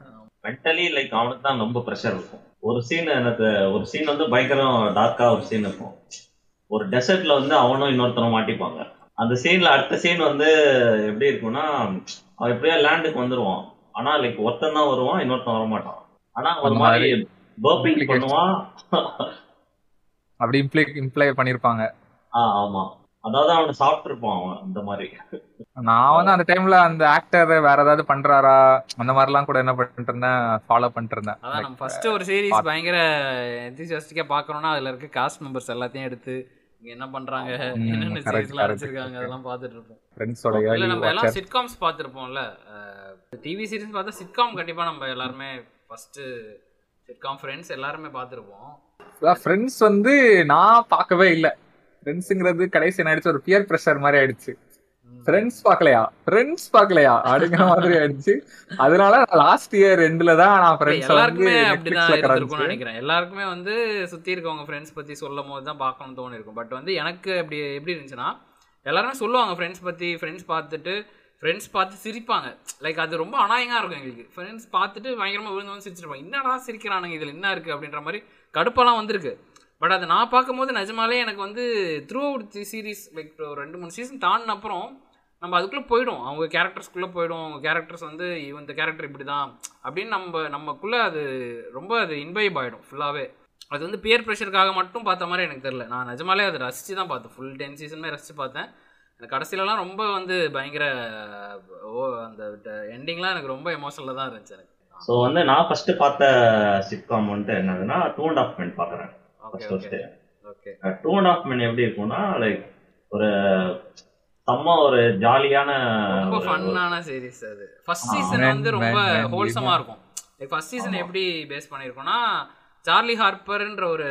மென்டலி லைக் அவனுக்கு தான் ரொம்ப ப்ரெஷர் இருக்கும். ஒரு சீன் எனக்கு ஒரு சீன் வந்து பயங்கரம் டார்க்கா ஒரு சீன் இருக்கும். ஒரு டெசர்ட்ல வந்து அவனும் இன்னொருத்தரும் மாட்டிப்பாங்க. அந்த சீன்ல அடுத்த சீன் வந்து எப்படி இருக்கும்னா அவன் எப்படியா லேண்டுக்கு வந்துருவான். ஆனா லைக் ஒருத்தன் தான் வருவான், இன்னொருத்தன் வரமாட்டான். ஆனா ஒரு மாதிரி பர்பிங் பண்ணுவான், அப்படி இம்ப்ளை இம்ப்ளை பண்ணிருப்பாங்க. ஆஹ் ஆமா, அதாவது அவன் சாப்பிட்டுருப்பான் அவன் அந்த மாதிரி. நான் வந்து அந்த டைம்ல அந்த ஆக்டர் வேற ஏதாவது பண்றாரா அந்த மாதிரி எல்லாம் கூட என்ன பண்ணிட்டு இருந்தேன், ஃபாலோ பண்ணிட்டு இருந்தேன். அதான் நம்ம ஃபர்ஸ்ட் ஒரு சீரீஸ் பயங்கர என்தூசியாஸ்டிக்கா பாக்கணும்னா அதுல இருக்க காஸ்ட் மெம்பர்ஸ் எல்லாத்தையும் எடுத்து என்ன பண்றாங்க என்னென்ன சீரீஸ்லாம் அடிச்சிருக்காங்க அதெல்லாம் பார்த்துட்டு இருப்போம். ஃப்ரெண்ட்ஸோட இல்ல நம்ம எல்லாம் சிட்காம்ஸ் பார்த்துருப்போம்ல, டிவி சீரீஸ் பார்த்தா சிட்காம் கண்டிப்பா நம்ம எல்லாருமே ஃபர்ஸ்ட் சிட்காம் ஃப்ரெண்ட்ஸ் எல்லாருமே பார்த்துருப்போம். ஃப்ரெண்ட்ஸ் வந்து நான் பார்க்கவே இல்லை, ஃப்ரெண்ட்ஸுங்கிறது கடைசி என்ன ஆயிடுச்சு ஒரு பியர் ப்ரெஷர் மாதிரி ஆயிடுச்சு. ஃப்ரெண்ட்ஸ் பார்க்கலையா ஃப்ரெண்ட்ஸ் பார்க்கலையா அப்படிங்கிற மாதிரி ஆயிடுச்சு. அதனால லாஸ்ட் இயர் ரெண்டுல தான் நான் ஃப்ரெண்ட்ஸ் எல்லாருக்குமே அப்படிதான் இருக்கும்னு நினைக்கிறேன். எல்லாருக்குமே வந்து சுற்றி இருக்கவங்க ஃப்ரெண்ட்ஸ் பற்றி சொல்லும் போது தான் பார்க்கணும்னு தோணு இருக்கும். பட் வந்து எனக்கு அப்படி எப்படி இருந்துச்சுன்னா எல்லாருமே சொல்லுவாங்க ஃப்ரெண்ட்ஸ் பற்றி, ஃப்ரெண்ட்ஸ் பார்த்துட்டு ஃப்ரெண்ட்ஸ் பார்த்து சிரிப்பாங்க. லைக் அது ரொம்ப அநாயகமாக இருக்கும் எங்களுக்கு. ஃப்ரெண்ட்ஸ் பார்த்துட்டு பயங்கரமாக விழுந்து வந்து சிரிச்சிருப்பாங்க, என்னடா சிரிக்கிறானுங்க இதில் என்ன இருக்குது அப்படின்ற மாதிரி கடுப்பெல்லாம் வந்திருக்கு. பட் அதை நான் பார்க்கும்போது நிஜமாலே எனக்கு வந்து throughout the series like ஒரு ரெண்டு மூணு சீசன் தாண்டின அப்புறம் நம்ம அதுக்குள்ளே போயிடும், அவங்க கேரக்டர்ஸ்குள்ளே போயிடும். அவங்க கேரக்டர்ஸ் வந்து இந்த கேரக்டர் இப்படி தான் அப்படின்னு நம்ம நம்மக்குள்ளே அது ரொம்ப அது இன்வைப் ஆகிடும் ஃபுல்லாகவே. அது வந்து பியர் ப்ரெஷருக்காக மட்டும் பார்த்த மாதிரி எனக்கு தெரியல, நான் நிஜமாலே அதை ரசித்து தான் பார்த்தேன். ஃபுல் டென் சீசனுமே ரசித்து பார்த்தேன். எனக்கு கடைசியிலலாம் ரொம்ப வந்து பயங்கர ஓ அந்த எண்டிங்லாம் எனக்கு ரொம்ப எமோஷனலாக தான் இருந்துச்சு எனக்கு. ஸோ வந்து நான் ஃபர்ஸ்ட் பார்த்த சிட்காம் வந்துட்டு என்னதுன்னா டூ அண்ட் ஆஃப் மினிட் பார்க்குறேன். டூ அண்ட் ஆஃப் மினிட் எப்படி இருக்கும்னா லைக் ஒரு செம்ம ஒரு ஜாலியான ரொம்ப ஃபன்னான சீரிஸ். அது ஃபர்ஸ்ட் சீசன் வந்து ரொம்ப ஹோல்சமாக இருக்கும். லைக் ஃபர்ஸ்ட் சீசன் எப்படி பேஸ் பண்ணியிருக்கோம்னா சார்லி ஹார்பர்ன்ற ஒரு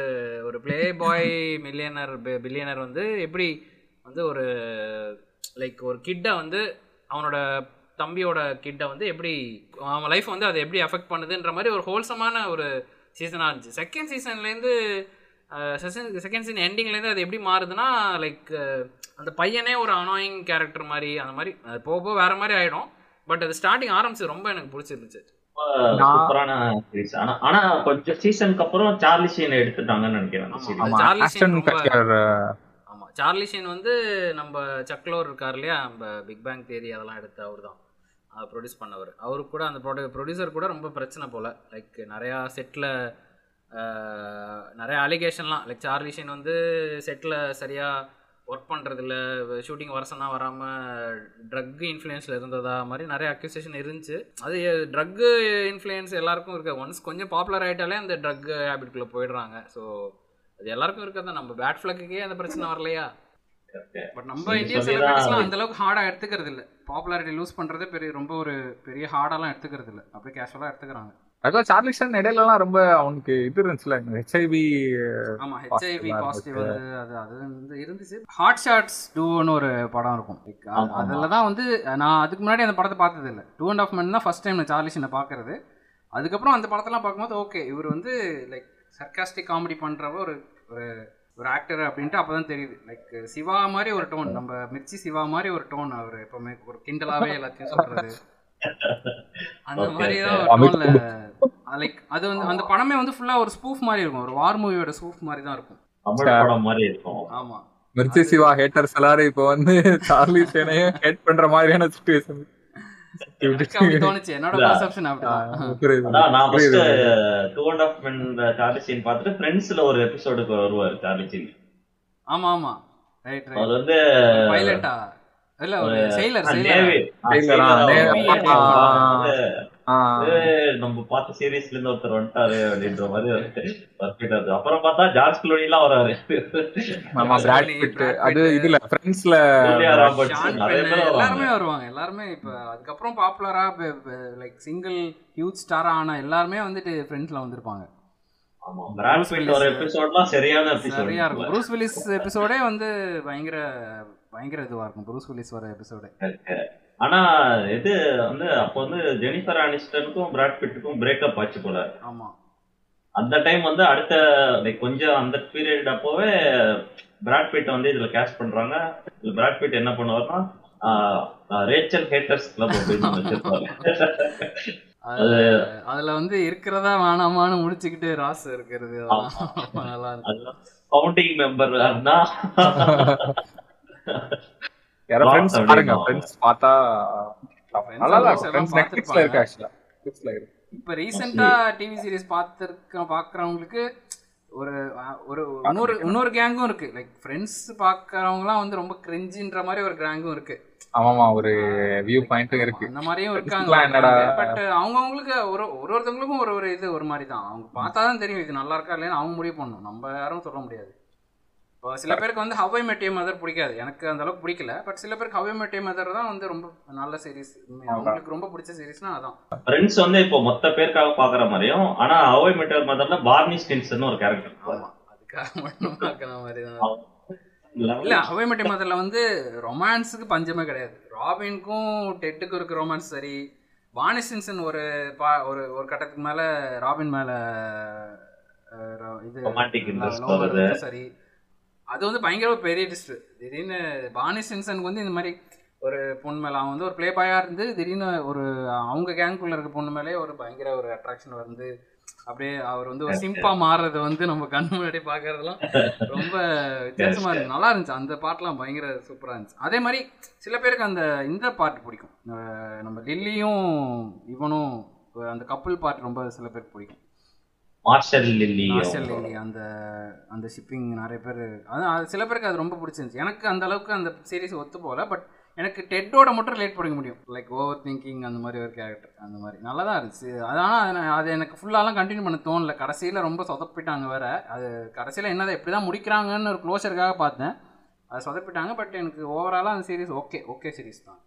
ஒரு பிளே பாய் மில்லியனர் பில்லியனர் வந்து எப்படி வந்து ஒரு லைக் ஒரு கிட்டை வந்து அவனோட தம்பியோட கிட்டை வந்து எப்படி அவன் லைஃப் வந்து அதை எப்படி அஃபெக்ட் பண்ணுதுன்ற மாதிரி ஒரு ஹோல்சமான ஒரு சீசனாக இருந்துச்சு. செகண்ட் சீசன்லேருந்து செகண்ட் செகண்ட் சீசன் எண்டிங்லேருந்து அது எப்படி மாறுதுன்னா லைக் அந்த பையனே ஒரு அனாயிங் கேரக்டர் மாதிரி அந்த மாதிரி அது போக போக வேறு மாதிரி ஆகிடும். பட் அது ஸ்டார்டிங் ஆரம்பிச்சு ரொம்ப எனக்கு பிடிச்சிருந்துச்சு. ஆனா கொஞ்சம் சீசனுக்கு அப்புறம் சார்லி ஷீன் எடுத்துட்டாங்கன்னு நினைக்கிறேன். சார்லி ஷீன் வந்து நம்ம சக்லோர் இருக்கார் இல்லையா, நம்ம பிக் பேங் தேரி அதெல்லாம் எடுத்து அவர் தான் ப்ரொடியூஸ் பண்ணவர். அவரு கூட அந்த ப்ரொட ப்ரொடியூசர் கூட ரொம்ப பிரச்சனை போல். லைக் நிறையா செட்டில் நிறையா அலிகேஷன்லாம் லைக் சார்லி ஷீன் வந்து செட்டில் சரியாக ஒர்க் பண்ணுறதில்ல, ஷூட்டிங் வரசனா வராமல் ட்ரக் இன்ஃப்ளூயன்ஸில் இருந்ததா மாதிரி நிறைய அக்யூசேஷன் இருந்துச்சு. அது ட்ரக்கு இன்ஃப்ளூயன்ஸ் எல்லாருக்கும் இருக்குது. ஒன்ஸ் கொஞ்சம் பாப்புலர் ஆகிட்டாலே அந்த ட்ரக் ஹேபிட்குள்ளே போயிடுறாங்க. ஸோ அது எல்லாருக்கும் இருக்கிறது. நம்ம பேட் ஃபிளக்குக்கே அந்த பிரச்சனை வரலையா, பட் நம்ம இந்தியன் செலிபிரிட்டிஸ்லாம் அந்த அளவுக்கு ஹார்டாக எடுத்துக்கிறது இல்லை. பாப்புலாரிட்டி லூஸ் பண்ணுறதே பெரிய ரொம்ப ஒரு பெரிய ஹார்டாலாம் எடுத்துக்கிறது இல்லை, அப்படியே கேஷுவலாக எடுத்துக்கிறாங்க. அதுதான் சார்லி ஷீன் இடையிலலாம் ரொம்ப அவனுக்கு இது இருந்துச்சுல ஹெச்ஐவி. ஆமாம், ஹெச்ஐவி பாசிட்டிவ் அது அது வந்து இருந்துச்சு. ஹாட் ஷாட்ஸ் டூன்னு ஒரு படம் இருக்கும். அதில் தான் வந்து நான் அதுக்கு முன்னாடி அந்த படத்தை பார்த்தது இல்லை. டூ அண்ட் ஆஃப் மந்த் தான் ஃபர்ஸ்ட் டைம் நான் சார்லி ஷீனை பார்க்குறது. அதுக்கப்புறம் அந்த படத்தெல்லாம் பார்க்கும்போது ஓகே இவர் வந்து லைக் சர்காஸ்டிக் காமெடி பண்ணுறவ ஒரு ஒரு ஆக்டர் அப்படின்ட்டு அப்போ தான் தெரியுது. லைக் சிவா மாதிரி ஒரு டோன், நம்ம மிர்ச்சி சிவா மாதிரி ஒரு டோன். அவர் எப்பவுமே ஒரு கிண்டலாகவே எல்லாத்தையும் சொல்கிறது அந்த மாதிரி தான் ஒரு டோனில். லைக் அது வந்து அந்த படமே வந்து ஃபுல்லாக ஒரு ஸ்பூஃப் மாதிரி இருக்கும், ஒரு வார் மூவியோட ஸ்பூஃப் மாதிரி தான் இருக்கும். ஆமாம், மிர்ச்சி சிவா ஹேட்டர்ஸ் எல்லாரும் இப்போ வந்து சார்லி ஷீனையும் ஹேட் பண்ணுற மாதிரியான சிச்சுவேஷன் ஒருத்தர் வந்துட்டாரு அப்படின்ற மாதிரி. அப்புறம் பார்த்தா ஜார்ஜ் க்ளூனி எல்லாம் வராரு. எல்லாருமே வருவாங்க, எல்லாருமே இப்ப அதுக்கப்புறம் பாப்புலரா லைக் சிங்கிள் ஹியூஜ் ஸ்டாரா ஆனா எல்லாருமே வந்துட்டு ஃப்ரெண்ட்ஸ்ல வந்திருப்பாங்க. சரியா இருக்கும். ப்ரூஸ் வில்லிஸ் எபிசோடே வந்து பயங்கர பயங்கர இதுவா இருக்கும். ப்ரூஸ் வில்லிஸ் வர எபிசோடே. ஆனா இது வந்து அப்ப வந்து ஜெனிஃபர் ஆனிஸ்டனுக்கும் பிராட் பிட்டுக்கும் பிரேக்அப் ஆச்சு போல. ஆமா, அந்த டைம் வந்து அடுத்த லைக் கொஞ்சம் அந்த பீரியட் அப்போவே பிராட் பிட் வந்து இதுல கேஷ் பண்றாங்க. இதுல பிராட் பிட் என்ன பண்ணுவாருன்னா ரேச்சல் ஹேட்டர்ஸ் கிளப் அப்படின்னு வச்சிருப்பாரு. அதுல வந்து இருக்கிறதா வேணாமான்னு முடிச்சுக்கிட்டு ராசு இருக்கிறது நல்லா இருக்கு. ஃபவுண்டிங் மெம்பர் யாருன்னா யாரோ ஃப்ரெண்ட்ஸ் பாருங்க. ஃப்ரெண்ட்ஸ் பார்த்தா நல்லா இருக்கு. ஃப்ரெண்ட்ஸ் நெட்ஃபிக்ஸ்ல இருக்கு. ஆக்சுவலா நெட்ஃபிக்ஸ்ல இருக்கு. இப்போ ரீசன்ட்டா டிவி சீரிஸ் பார்த்திருக்க பார்க்குறவங்களுக்கு ஒரு ஒரு இன்னொரு இன்னொரு கேங்கும் இருக்கு. லைக் ஃப்ரெண்ட்ஸ் பார்க்கறவங்கலாம் வந்து ரொம்ப கிரிஞ்சின்ற மாதிரி ஒரு கேங்கும் இருக்கு. ஆமாமா, ஒரு வியூ பாயிண்ட் இருக்கு. அந்த மாதிரியும் இருக்காங்க. பட் அவங்க அவங்களுக்கு ஒரு ஒருத்தவங்களுக்கும் ஒரு ஒரு இது ஒரு மாதிரி தான். அவங்க பார்த்தா தான் தெரியும் இது நல்லா இருக்கா இல்லைன்னு அவங்க முடிவு பண்ணணும். நம்ம யாரும் சொல்ல முடியாது. இப்போ சில பேருக்கு வந்து have I met your mother பிடிக்காது. எனக்கு அந்த அளவுக்கு பிடிக்கல. பட் சில பேருக்கு have I met your mother தான் வந்து ரொம்ப நல்ல சீரிஸ், அவங்களுக்கு ரொம்ப பிடிச்ச சீரிஸ்னா அதான். ஃப்ரெண்ட்ஸ் வந்து இப்போ மொத்த பேருக்காக பாக்குற மாதிரியும், ஆனா have I met your மதர்ல Barney ஸ்டின்சன் ஒரு கேரக்டர். ஆமா, அதுக்காக மட்டும் பாக்குற மாதிரி தான். இல்ல, ஹவ் ஐ மெட் யுவர் மதர்ல வந்து ரொமான்ஸுக்கு பஞ்சமே கிடையாது. ராபினுக்கும் டெட்டுக்கும் இருக்க ரொமான்ஸ் சரி, பார்னி ஸ்டின்சன் ஒரு ஒரு கட்டத்துக்கு மேல ராபின் மேல இது ரொமான்டிக் இன்ட்ரஸ்ட் சரி, அது வந்து பயங்கர பெரிய டிஸ்ட். திடீர்னு பார்னி ஸ்டின்சனுக்கு வந்து இந்த மாதிரி ஒரு பொண்ணு மேலே, அவன் வந்து ஒரு பிளே பாயாக இருந்து திடீர்னு ஒரு அவங்க கேங்குள்ளே இருக்க பொண்ணு மேலே ஒரு பயங்கர ஒரு அட்ராக்ஷன் வந்து அப்படியே அவர் வந்து ஒரு சிம்பாக மாறுறது வந்து நம்ம கண் முன்னாடி பார்க்கறதுலாம் ரொம்ப வித்தியாசமாக இருந்துச்சு. நல்லா இருந்துச்சு அந்த பாட்டெலாம், பயங்கர சூப்பராக இருந்துச்சு. அதே மாதிரி சில பேருக்கு அந்த இந்த பாட்டு பிடிக்கும். நம்ம லில்லியும் இவனும் அந்த கப்புள் பாட்டு ரொம்ப சில பேருக்கு பிடிக்கும். மார்ஷல் லில்லி அந்த அந்த ஷிப்பிங் நிறைய பேர், அது சில பேருக்கு அது ரொம்ப பிடிச்சிருந்துச்சு. எனக்கு அந்த அளவுக்கு அந்த சீரிஸ் ஒத்து போகல. பட் எனக்கு டெட்டோட மட்டும் ரிலேட் பண்ணிக்க முடியும். லைக் ஓவர் திங்கிங் அந்த மாதிரி ஒரு கேரக்டர், அந்த மாதிரி நல்லா தான் இருந்துச்சு. அதனால் அது எனக்கு ஃபுல்லாலாம் கண்டினியூ பண்ண தோணலை. கடைசியில் ரொம்ப சொதப்பிட்டாங்க வேறு. அது கடைசியில் என்னதான் எப்படி தான் முடிக்கிறாங்கன்னு ஒரு க்ளோஸருக்காக பார்த்தேன். அது சொதப்பிட்டாங்க. பட் எனக்கு ஓவராலாக அந்த சீரிஸ் ஓகே ஓகே சீரிஸ் தான்.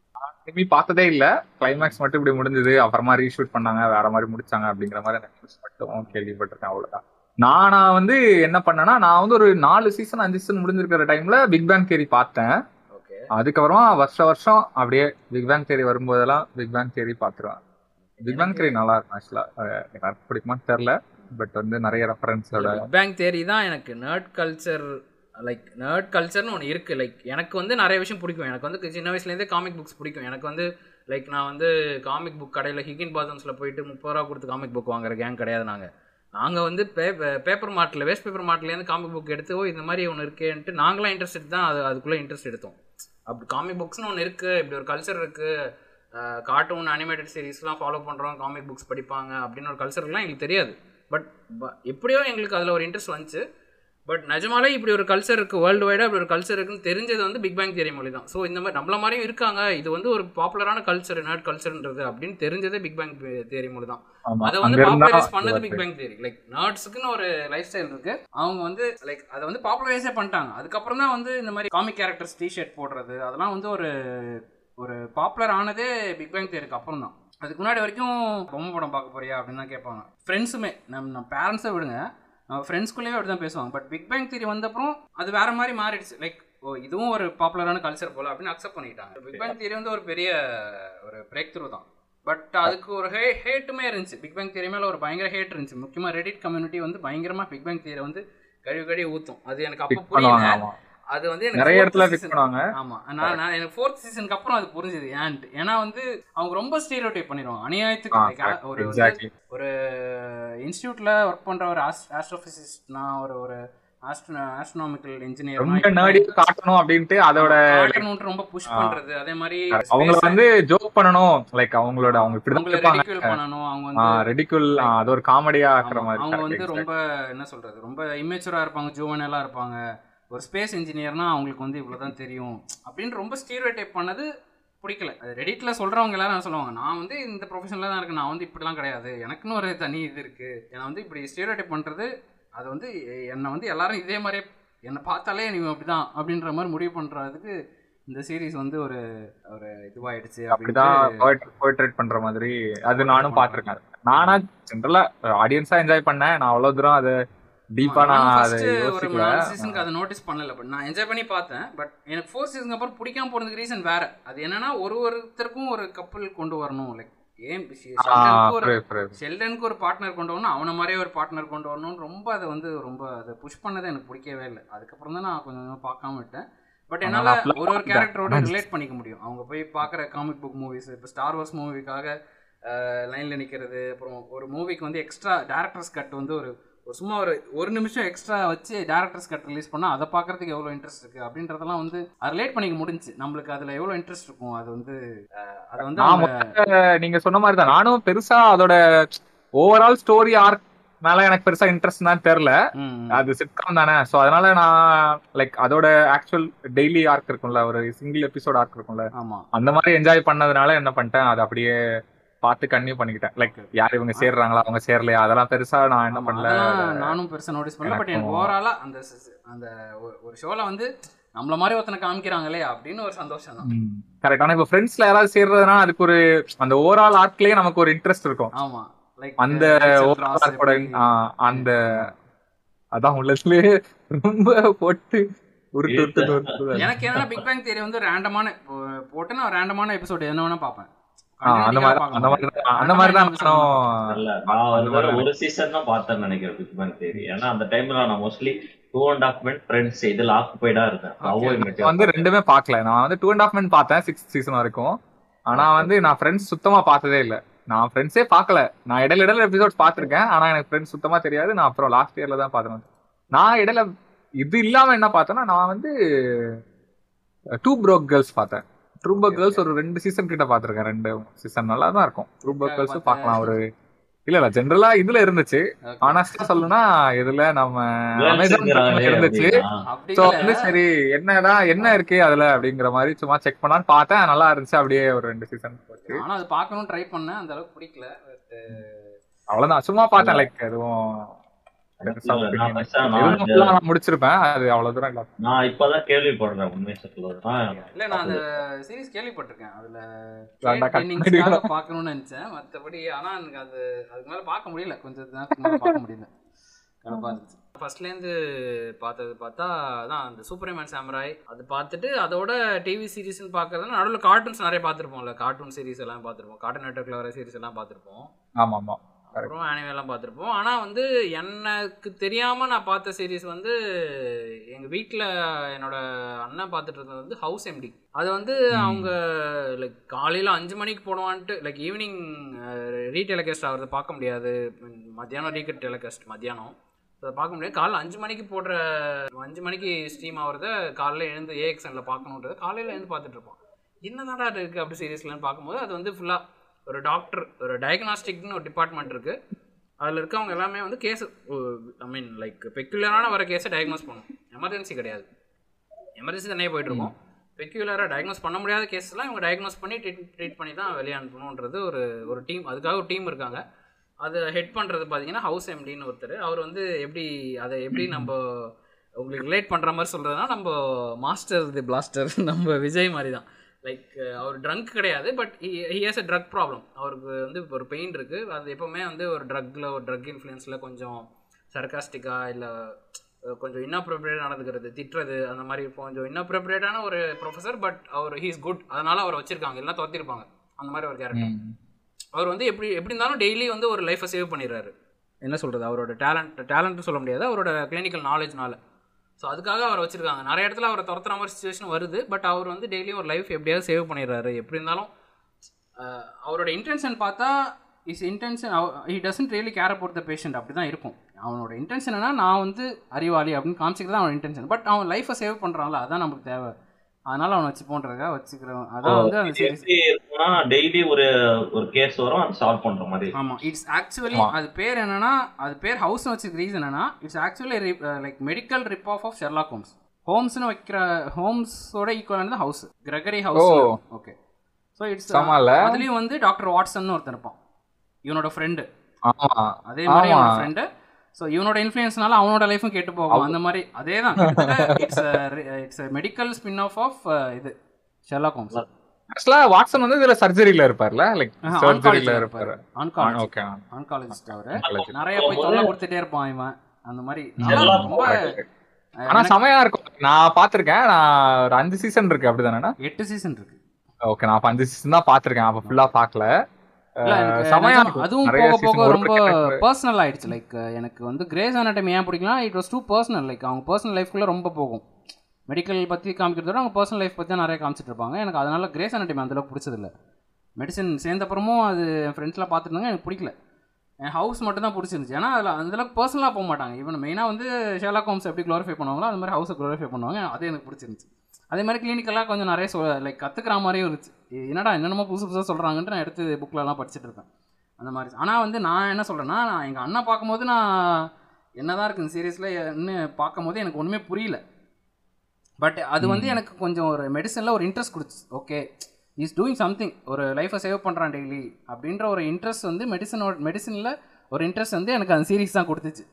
திரும்பி பார்த்ததே இல்ல. கிளைமேக்ஸ் மட்டும் இப்படி முடிஞ்சது, அப்புறமா ரீஷூட் பண்ணாங்க, வேற மாதிரி முடிச்சாங்க அப்படிங்கிற மாதிரி எனக்கு நியூஸ் மட்டும் கேள்விப்பட்டிருக்கேன். அவ்வளவுதான். நானா வந்து என்ன பண்ணேன்னா, நான் வந்து ஒரு நாலு சீசன் அஞ்சு சீசன் முடிஞ்சிருக்கிற டைம்ல பிக் பேங் தியரி பார்த்தேன். அதுக்கப்புறமா வருஷ வருஷம் அப்படியே பிக் பேங் தியரி வரும்போதெல்லாம் பிக் பேங் தியரி பார்த்துருவேன். பிக் பேங் தியரி நல்லா இருக்கும். ஆக்சுவலா எனக்கு பிடிக்குமான்னு தெரியல, பட் வந்து நிறைய ரெஃபரன்ஸோட பிக் பேங் தியரி தான் எனக்கு நர்ட் கல்ச்சர், லைக் நர்ட் கல்ச்சர்னு ஒன்று இருக்குது. லைக் எனக்கு வந்து நிறைய விஷயம் பிடிக்கும். எனக்கு வந்து சின்ன வயசுலேருந்தே காமிக் புக்ஸ் பிடிக்கும். எனக்கு வந்து லைக் நான் வந்து காமிக் புக் கடையில் ஹிகின் பாத்ரூம்ஸில் போயிட்டு முப்பது ரூபா கொடுத்து காமிக் புக் வாங்குற கேங் கிடையாது. நாங்கள் நாங்கள் வந்து பே பேப்பர் மார்ட்டில் வேஸ்ட் பேப்பர் மார்ட்லேருந்து காமிக் புக் எடுத்துவோ இந்த மாதிரி ஒன்று இருக்கேன்ட்டு நாங்களாம் இன்ட்ரெஸ்ட் எடுத்து தான் அது அதுக்குள்ளே இன்ட்ரெஸ்ட் எடுத்தோம். அப்படி காமிக் புக்ஸ்னு ஒன்று இருக்குது, இப்படி ஒரு கல்ச்சர் இருக்குது, கார்ட்டூன் அனிமேட்டட் சீரிஸ்லாம் ஃபாலோ பண்ணுறோம், காமிக் புக்ஸ் படிப்பாங்க அப்படின்னு ஒரு கல்ச்சர்லாம் எங்களுக்கு தெரியாது. பட் எப்படியோ எங்களுக்கு அதில் ஒரு இன்ட்ரெஸ்ட் வந்துச்சு. பட் நிஜமாலே இப்படி ஒரு கல்ச்சர் இருக்குது, வேர்ல்டு வைடாக இப்படி ஒரு கல்ச்சர் இருக்குன்னு தெரிஞ்சது வந்து பிக் பேங் தியரி மொழி தான். ஸோ இந்த மாதிரி நம்மள மாதிரியும் இருக்காங்க, இது வந்து ஒரு பாப்புலரான கல்ச்சர், நர்ட் கல்ச்சர்ன்றது அப்படின்னு தெரிஞ்சதே பிக் பேங் தியரி மொழி தான். அதை வந்து பாப்புலரைஸ் பண்ணது பிக் பேங் தியரி. லைக் நர்ட்ஸுக்குன்னு ஒரு லைஃப் ஸ்டைல் இருக்கு, அவங்க வந்து லைக் அதை வந்து பாப்புலரைஸே பண்ணிட்டாங்க. அதுக்கப்புறம் தான் வந்து இந்த மாதிரி காமிக் கேரக்டர்ஸ் டிஷர்ட் போடுறது அதெல்லாம் வந்து ஒரு ஒரு பாப்புலர் ஆனதே பிக் பேங் தியரிக்கு அப்புறம் தான். அதுக்கு முன்னாடி வரைக்கும் பொம்மை படம் பார்க்க போறியா அப்படின்னு தான் கேட்பாங்க. ஃப்ரெண்ட்ஸுமே நம்ம நம்ம பேரண்ட்ஸை விடுங்க, ஃப்ரெண்ட்ஸ்குள்ளேயே அப்படி தான் பேசுவாங்க. பட் பிக் பேங் தியரி வந்தப்புறம் அது வேற மாதிரி மாறிடுச்சு. லைக் ஓ இதுவும் ஒரு பாப்புலரான கல்ச்சர் போல அப்படின்னு அக்செப்ட் பண்ணிட்டாங்க. பிக் பேங் தியரி வந்து ஒரு பெரிய ஒரு பிரேக் த்ரூ தான். பட் அதுக்கு ஒரு ஹே ஹேட்டுமே இருந்துச்சு. பிக் பேங் தியரி மேலே ஒரு பயங்கர ஹேட் இருந்துச்சு. முக்கியமாக ரெடிட் கம்யூனிட்டி வந்து பயங்கரமாக பிக் பேங் தியரி வந்து கழுவி கழுவி ஊற்றும். அது எனக்கு அப்போ புரியல. அது வந்து நிறைய இடத்துல ஃபிக்ஸ் பண்ணுவாங்க. ஆமா, நான் நான் எனக்கு ஃபோர்த் சீசனுக்கு அப்புறம் அது புரிஞ்சுது. ஏன் ஏன்னா வந்து அவங்க ரொம்ப ஸ்டீரியோடைப் பண்ணிடுவாங்க அநியாயத்துக்கு. ஒரு ஒரு இன்ஸ்டியூட்ல ஒர்க் பண்ற ஒரு ஆஸ்ட்ரோபிசிஸ்ட்னா ஒரு ஒரு ஆஸ்ட்ரோனாமிக்கல் இன்ஜினியர் ரொம்ப நர்டியா காட்டணும் அப்படினு அதோட காட்டணும்னு ரொம்ப புஷ் பண்றது. அதே மாதிரி அவங்க வந்து ஜோக் பண்ணணும், லைக் அவங்களோட அவங்க ரிடிக்யூல் பண்ணணும். அவங்க வந்து ரிடிக்யூல் அது ஒரு காமெடியா ஆக்குற மாதிரி. அவங்க வந்து ரொம்ப என்ன சொல்றது, ரொம்ப இமேச்சூரா இருப்பாங்க, ஜுவனலா இருப்பாங்க. ஒரு ஸ்பேஸ் இன்ஜினியர்னா அவங்களுக்கு வந்து இவ்வளோதான் தெரியும் அப்படின்னு ரொம்ப ஸ்டீரியோடைப் பண்ணது பிடிக்கல. அது ரெடிட்ல சொல்கிறவங்க எல்லாரும் சொல்லுவாங்க, நான் வந்து இந்த ப்ரொஃபஷனில் தான் இருக்கேன், நான் வந்து இப்படிலாம் கிடையாது, எனக்குன்னு ஒரு தனி இது இருக்குது. என்னை வந்து இப்படி ஸ்டீரியோடைப் பண்ணுறது, அது வந்து என்னை வந்து எல்லாரும் இதே மாதிரியே என்னை பார்த்தாலே நீ அப்படி தான் அப்படின்ற மாதிரி முடிவு பண்ணுறதுக்கு இந்த சீரீஸ் வந்து ஒரு ஒரு இதுவாயிடுச்சு. அப்படிதான் பண்ற மாதிரி அது நானும் பார்த்துருக்கேன். நானா ஜென்ரலா ஆடியன்ஸாக என்ஜாய் பண்ணேன். நான் அவ்வளோ தூரம் அதை அதை நோட்டீஸ் பண்ணல. பட் நான் என்ஜாய் பண்ணி பார்த்தேன். பட் எனக்கு ஃபோர்த் சீசனுக்கு அப்புறம் பிடிக்காம போனதுக்கு ரீசன் வேற. அது என்னன்னா ஒரு ஒருத்தருக்கும் ஒரு கப்பல் கொண்டு வரணும். லைக் ஏன் ஷெல்டனுக்கு ஒரு பார்ட்னர் கொண்டு வரணும், அவனை மாதிரியே ஒரு பார்ட்னர் கொண்டு வரணும்னு ரொம்ப அதை வந்து ரொம்ப அதை புஷ் பண்ணதை எனக்கு பிடிக்கவே இல்லை. அதுக்கப்புறம் தான் நான் கொஞ்சம் பார்க்காம விட்டேன். பட் என்னால் ஒரு ஒரு கேரக்டரோட ரிலேட் பண்ணிக்க முடியும். அவங்க போய் பார்க்குற காமிக் புக் மூவிஸ், இப்போ ஸ்டார் வார்ஸ் மூவிக்காக லைனில் நிற்கிறது, அப்புறம் ஒரு மூவிக்கு வந்து எக்ஸ்ட்ரா டேரக்டர்ஸ் கட் வந்து ஒரு சும்மா ஒரு ஒரு நிமிஷம் எக்ஸ்ட்ரா வச்சு டேரக்டர்ஸ் கட் ரிலீஸ் பண்ணால் அதை பார்க்குறதுக்கு எவ்வளோ இன்ட்ரெஸ்ட் இருக்குது அப்படின்றதெல்லாம் வந்து அது ரிலேட் பண்ணிக்க முடிஞ்சு. நம்மளுக்கு அதில் எவ்வளோ இன்ட்ரெஸ்ட் இருக்கும் அது வந்து அது வந்து நீங்கள் சொன்ன மாதிரி தான். நானும் பெருசாக அதோட ஓவரால் ஸ்டோரி ஆர்க் மேல எனக்கு பெருசா இன்ட்ரெஸ்ட் தான் தெரியல, அது சிட்காம் தானே. சோ அதனால நான் லைக் அதோட ஆக்சுவல் டெய்லி ஆர்க் இருக்கும்ல, ஒரு சிங்கிள் எபிசோட் ஆர்க் இருக்கும்ல, அந்த மாதிரி என்ஜாய் பண்ணதுனால என்ன பண்ணிட்டேன், அது அப்படியே பாத்து கன்யூ பண்ணிக்கிட்டேன். லைக் யார் இவங்க சேர்றாங்களா அவங்க சேரலையா அதெல்லாம் பெருசா நான் என்ன பண்ணல, நானும் பெருசா நோட்டீஸ் பண்ணல. பட் எனக்கு ஓவராலா அந்த அந்த ஒரு ஷோல வந்து நம்மள மாதிரி ஒருத்தனை காமிக்கிறாங்களே அப்படின்னு ஒரு சந்தோஷம் தான். கரெக்ட். ஆனா இப்ப ஃப்ரெண்ட்ஸ்ல யாராவது சேர்றதுனா அதுக்கு ஒரு அந்த ஓவரால் ஆர்ட்லயே நமக்கு ஒரு இன்ட்ரெஸ்ட் இருக்கும். ஆமா, அந்த அந்த அதான் உள்ளதுலயே ரொம்ப போட்டு உருட்டு. எனக்கு என்னன்னா பிக் பேங் தியரி வந்து ரேண்டமான போட்டு நான் ரேண்டமான எபிசோட் என்ன வேணா பாப்பேன். ஒரு சீசன் தான் பார்த்தேன்னு நினைக்கிறேன் பிக் பேங் தியரி. ஏன்னா அந்த டைம்ல நான் mostly two and of men friends இதுல ஆக்குபைடா இருக்கேன். வந்து ரெண்டுமே பாக்கல. நான் வந்து டூ அண்ட் ஆஃப் மென் பார்த்தேன் சிக்ஸ்த் சீசன் வரைக்கும். ஆனா வந்து நான் ஃப்ரெண்ட்ஸ் சுத்தமா பார்த்ததே இல்லை. நான் ஃப்ரெண்ட்ஸே பார்க்கல. நான் இடையில இடையில எபிசோட்ஸ் பார்த்துருக்கேன், ஆனா எனக்கு ஃப்ரெண்ட்ஸ் சுத்தமா தெரியாது. நான் அப்புறம் லாஸ்ட் இயர்ல தான் பார்த்தேன். நான் இடையில இது இல்லாம என்ன பார்த்தேன்னா, நான் வந்து டூ ப்ரோக் கேர்ள்ஸ் பார்த்தேன். டூ ப்ரோக் கேர்ள்ஸ் ஒரு ரெண்டு சீசன் கிட்ட பார்த்துருக்கேன். ரெண்டு சீசன் நல்லா தான் இருக்கும். டூ ப்ரோக் கேர்ள்ஸ் பார்க்கலாம். ஒரு இல்ல இல்ல ஜென்ரலா இதுல இருந்துச்சு. ஆனஸ்டா சொல்லணும்னா இதுல நம்ம அமேசான் இருந்துச்சு. சோ வந்து சரி என்னதான் என்ன இருக்கு அதுல அப்படிங்கிற மாதிரி சும்மா செக் பண்ணான்னு பார்த்தேன். நல்லா இருந்துச்சு. அப்படியே ஒரு ரெண்டு சீசன் போச்சு. ஆனா அது பார்க்கணும் ட்ரை பண்ணேன், அந்த அளவுக்கு பிடிக்கல. அவ்வளவுதான், சும்மா பார்த்தேன். லைக் எதுவும் முடிச்சிருப்பேன். அது அவ்வளவு தூரம் இல்ல. நான் இப்பதான் கேள்விப்படுறேன் உண்மையை சொல்றேன். இல்ல நான் அந்த சீரிஸ் கேள்விப்பட்டிருக்கேன், அதுல பாக்கணும்னு நினைச்சேன். மத்தபடி ஆனா எனக்கு அது அதுக்கு மேல பாக்க முடியல, கொஞ்சம் பாக்க முடியல. ஃபர்ஸ்ட்ல இருந்து பார்த்தது பார்த்தா அதான் அந்த சூப்பர்மேன் சாமுராய் அது பார்த்துட்டு, அதோட டிவி சீரிஸ்ன்னு பார்க்கறதுனா நடுவில் கார்ட்டூன்ஸ் நிறைய பார்த்துருப்போம்ல. கார்ட்டூன் சீரிஸ் எல்லாம் பார்த்துருப்போம், கார்ட்டூன் நெட்வொர்க்ல வர சீரிஸ் எல்லாம் பார்த்துருப்போம். ஆமா ஆமா, அப்புறம் ஆனிமே எல்லாம் பார்த்துருப்போம். ஆனால் வந்து எனக்கு தெரியாமல் நான் பார்த்த சீரீஸ் வந்து எங்கள் வீட்டில் என்னோட அண்ணன் பார்த்துட்டு இருந்தது வந்து ஹவுஸ் எம்டி. அது வந்து அவங்க லைக் காலையில் அஞ்சு மணிக்கு போடுவான்ட்டு, லைக் ஈவினிங் ரீடெலிகாஸ்ட் ஆகிறது பார்க்க முடியாது. மத்தியானம் ரீ டெலிகாஸ்ட் மத்தியானம் அதை பார்க்க முடியாது. காலைல அஞ்சு மணிக்கு போடுற அஞ்சு மணிக்கு ஸ்ட்ரீம் ஆகிறத காலையில் எழுந்து ஏஎக்ஸ்எனில் பார்க்கணுன்றது காலையில் எழுந்து பார்த்துட்டு இருப்போம். என்னதான் அது இருக்குது அப்படி சீரீஸ்லாம் பார்க்கும்போது அது வந்து ஃபுல்லாக ஒரு டாக்டர், ஒரு டயக்னாஸ்டிக்னு ஒரு டிபார்ட்மெண்ட் இருக்குது. அதில் இருக்கவங்க எல்லாமே வந்து கேஸு, ஐ மீன் லைக் பெக்யூலரான வர கேஸை டயக்னோஸ் பண்ணும். எமர்ஜென்சி கிடையாது, எமர்ஜென்சி தானே போய்ட்டுருக்கோம். பெக்யூலராக டயக்னோஸ் பண்ண முடியாத கேஸெலாம் இவங்க டயக்னோஸ் பண்ணி ட்ரீட் ட்ரீட் பண்ணி தான் வெளியே அனுப்பணுன்றது ஒரு ஒரு டீம். அதுக்காக ஒரு டீம் இருக்காங்க. அதை ஹெட் பண்ணுறது பார்த்தீங்கன்னா ஹவுஸ் எம்டின்னு ஒருத்தர். அவர் வந்து எப்படி அதை எப்படி நம்ம உங்களுக்கு ரிலேட் பண்ணுற மாதிரி சொல்கிறதுனா, நம்ம மாஸ்டர் தி பிளாஸ்டர் நம்ம விஜய் மாதிரி தான். லைக் அவர் ட்ரங்க் கிடையாது, but he has a drug problem. அவருக்கு வந்து ஒரு பெயின் இருக்குது. அது எப்போவுமே வந்து ஒரு ட்ரக்கில் ஒரு ட்ரக் இன்ஃப்ளூயன்ஸில் கொஞ்சம் சர்காஸ்டிக்காக இல்லை கொஞ்சம் இன்அப்ரோப்ரியேட் நடந்துக்கிறது, திட்டுறது, அந்த மாதிரி கொஞ்சம் இன்அப்ரோப்ரியேட்டான ஒரு ப்ரொஃபஸர். பட் அவர் ஹீ இஸ் குட், அதனால் அவர் வச்சுருக்காங்க, எல்லாம் துரத்திருப்பாங்க. அந்த மாதிரி ஒரு கேரக்டர். அவர் வந்து எப்படி எப்படி இருந்தாலும் டெய்லி வந்து ஒரு லைஃப்பை சேவ் பண்ணிடுறாரு. என்ன சொல்கிறது, அவரோட டேலண்ட் டேலண்ட்னு சொல்ல முடியாது, அவரோட கிளினிக்கல் நாலேஜ்னால. ஸோ அதுக்காக அவரை வச்சுருக்காங்க. நிறைய இடத்துல அவரை துரத்துற மாதிரி சுச்சுவேஷன் வருது. பட் அவர் வந்து டெய்லியும் ஒரு லைஃப் எப்படியாவது சேவ் பண்ணிடுறாரு. எப்படி இருந்தாலும் அவரோட இன்டென்ஷன் பார்த்தா is intention he doesn't really care about the patient. அப்படி தான் இருக்கும் அவனோட இன்டென்ஷன். என்ன, நான் வந்து அறிவாளி அப்படின்னு காமிச்சிக்கிறது தான் அவனோட இன்டென்ஷன். பட் அவன் லைஃப்பை சேவ் பண்ணுறான்ல, அதுதான் நமக்கு தேவை. அதனால அவனை வச்சுப்போன்றதுக்காக வச்சுக்கிறவன். அதான் வந்து அந்த டெய்லி ஒரு ஒரு கேஸ் வரும், அதை சால்வ் பண்ணுற மாதிரி. ஆமாம், இட்ஸ் ஆக்சுவலி அது பேர் என்னன்னா, அது பேர் ஹவுஸ்னு வச்சுக்க ரீசன் என்னன்னா, it's actually like medical rip off off Sherlock Holmes. ஹோம்ஸ்னு வைக்கிற ஹோம்ஸோட ஈக்குவலானது house, Gregory House. Okay, so it's அதுலேயும் வந்து டாக்டர் வாட்சன் ஒருத்தர் இருப்பான், இவனோட ஃப்ரெண்டு. அதே மாதிரி அவனோட ஃப்ரெண்டு. ஸோ இவனோட இன்ஃப்ளூயன்ஸ்னால அவனோட லைஃப்பும் கேட்டு போகும். அந்த மாதிரி அதே தான். It's it's medical spin off off இது ஷெர்லாக் ஹோம்ஸ். ஆக்சுவலாக வாட்சன் வந்து இதில் சர்ஜரியில் இருப்பார்ல, லைக் சர்ஜரியில் இருப்பார். ஆன்காலஜி. Okay, oncologist. அவர் நிறைய போய் தொல்லை கொடுத்துட்டே இருப்பான் இவன். அந்த மாதிரி ரொம்ப ஆனா செமையா இருக்கும். நான் பார்த்துருக்கேன். நான் ஒரு அஞ்சு சீசன் இருக்கு. அப்படி தானே, எட்டு சீசன் இருக்கு. ஓகே, நான் அப்போ அஞ்சு சீசன் தான் பார்த்துருக்கேன். அப்போ ஃபுல்லாக பார்க்கல. அதுவும் போக போக ரொம்ப பர்சனல் ஆயிடுச்சு. லைக் எனக்கு வந்து கிரேஸ் அனாட்டமி ஏன் பிடிக்கலாம், it was too personal. Like அவங்க பர்சனல் லைஃப்குள்ளே ரொம்ப போகும். மெடிக்கல் பற்றி காமிக்கிறதோட அவங்க பர்சனல் லைஃப் பற்றி தான் நிறைய காமிச்சிட்டு இருப்பாங்க. எனக்கு அதனால கிரேஸ் அனாட்டமி அந்தளவுக்கு பிடிச்சதில்லை. மெடிசன் சேர்ந்தப்புறமும் அது என் ஃப்ரெண்ட்ஸ்லாம் பார்த்துருந்தாங்க, எனக்கு பிடிக்கல. என் ஹவுஸ் மட்டும்தான் பிடிச்சிருந்துச்சு. ஏன்னா அதில் அந்தளவுக்கு பர்சனலாக போக மாட்டாங்க. இவன் மெயினாக வந்து ஷெர்லாக் ஹோம்ஸ் எப்படி க்ளோரிஃபை பண்ணுவாங்களோ அது மாதிரி ஹவுஸை க்ளோரிஃபை பண்ணுவாங்க. அது எனக்கு பிடிச்சிருந்துச்சு. அதே மாதிரி கிளினிக்கெல்லாம் கொஞ்சம் நிறைய சொ லைக் கற்றுக்கிற மாதிரியும் இருந்துச்சு. என்னடா என்னென்னமோ புதுசு புதுசாக சொல்கிறாங்கன்ட்டு நான் எடுத்து புக்கிலலாம் படிச்சுட்டு இருப்பேன். அந்த மாதிரி. ஆனால் வந்து நான் என்ன சொல்கிறேன்னா, நான் எங்கள் அண்ணா பார்க்கும்போது நான் என்ன தான் இருக்குது சீரியஸில் என்ன பார்க்கும்போது எனக்கு ஒன்றுமே புரியல. பட் அது வந்து எனக்கு கொஞ்சம் ஒரு மெடிசனில் ஒரு இன்ட்ரெஸ்ட் கொடுத்து, ஓகே இஸ் டூயிங் சம்திங், ஒரு லைஃப்பை சேவ் பண்ணுறான் டெய்லி அப்படின்ற ஒரு இன்ட்ரெஸ்ட் வந்து மெடிசனோட மெடிசனில் ஒரு இன்ட்ரெஸ்ட் வந்து எனக்கு அந்த சீரிஸ் தான் கொடுத்துச்சு.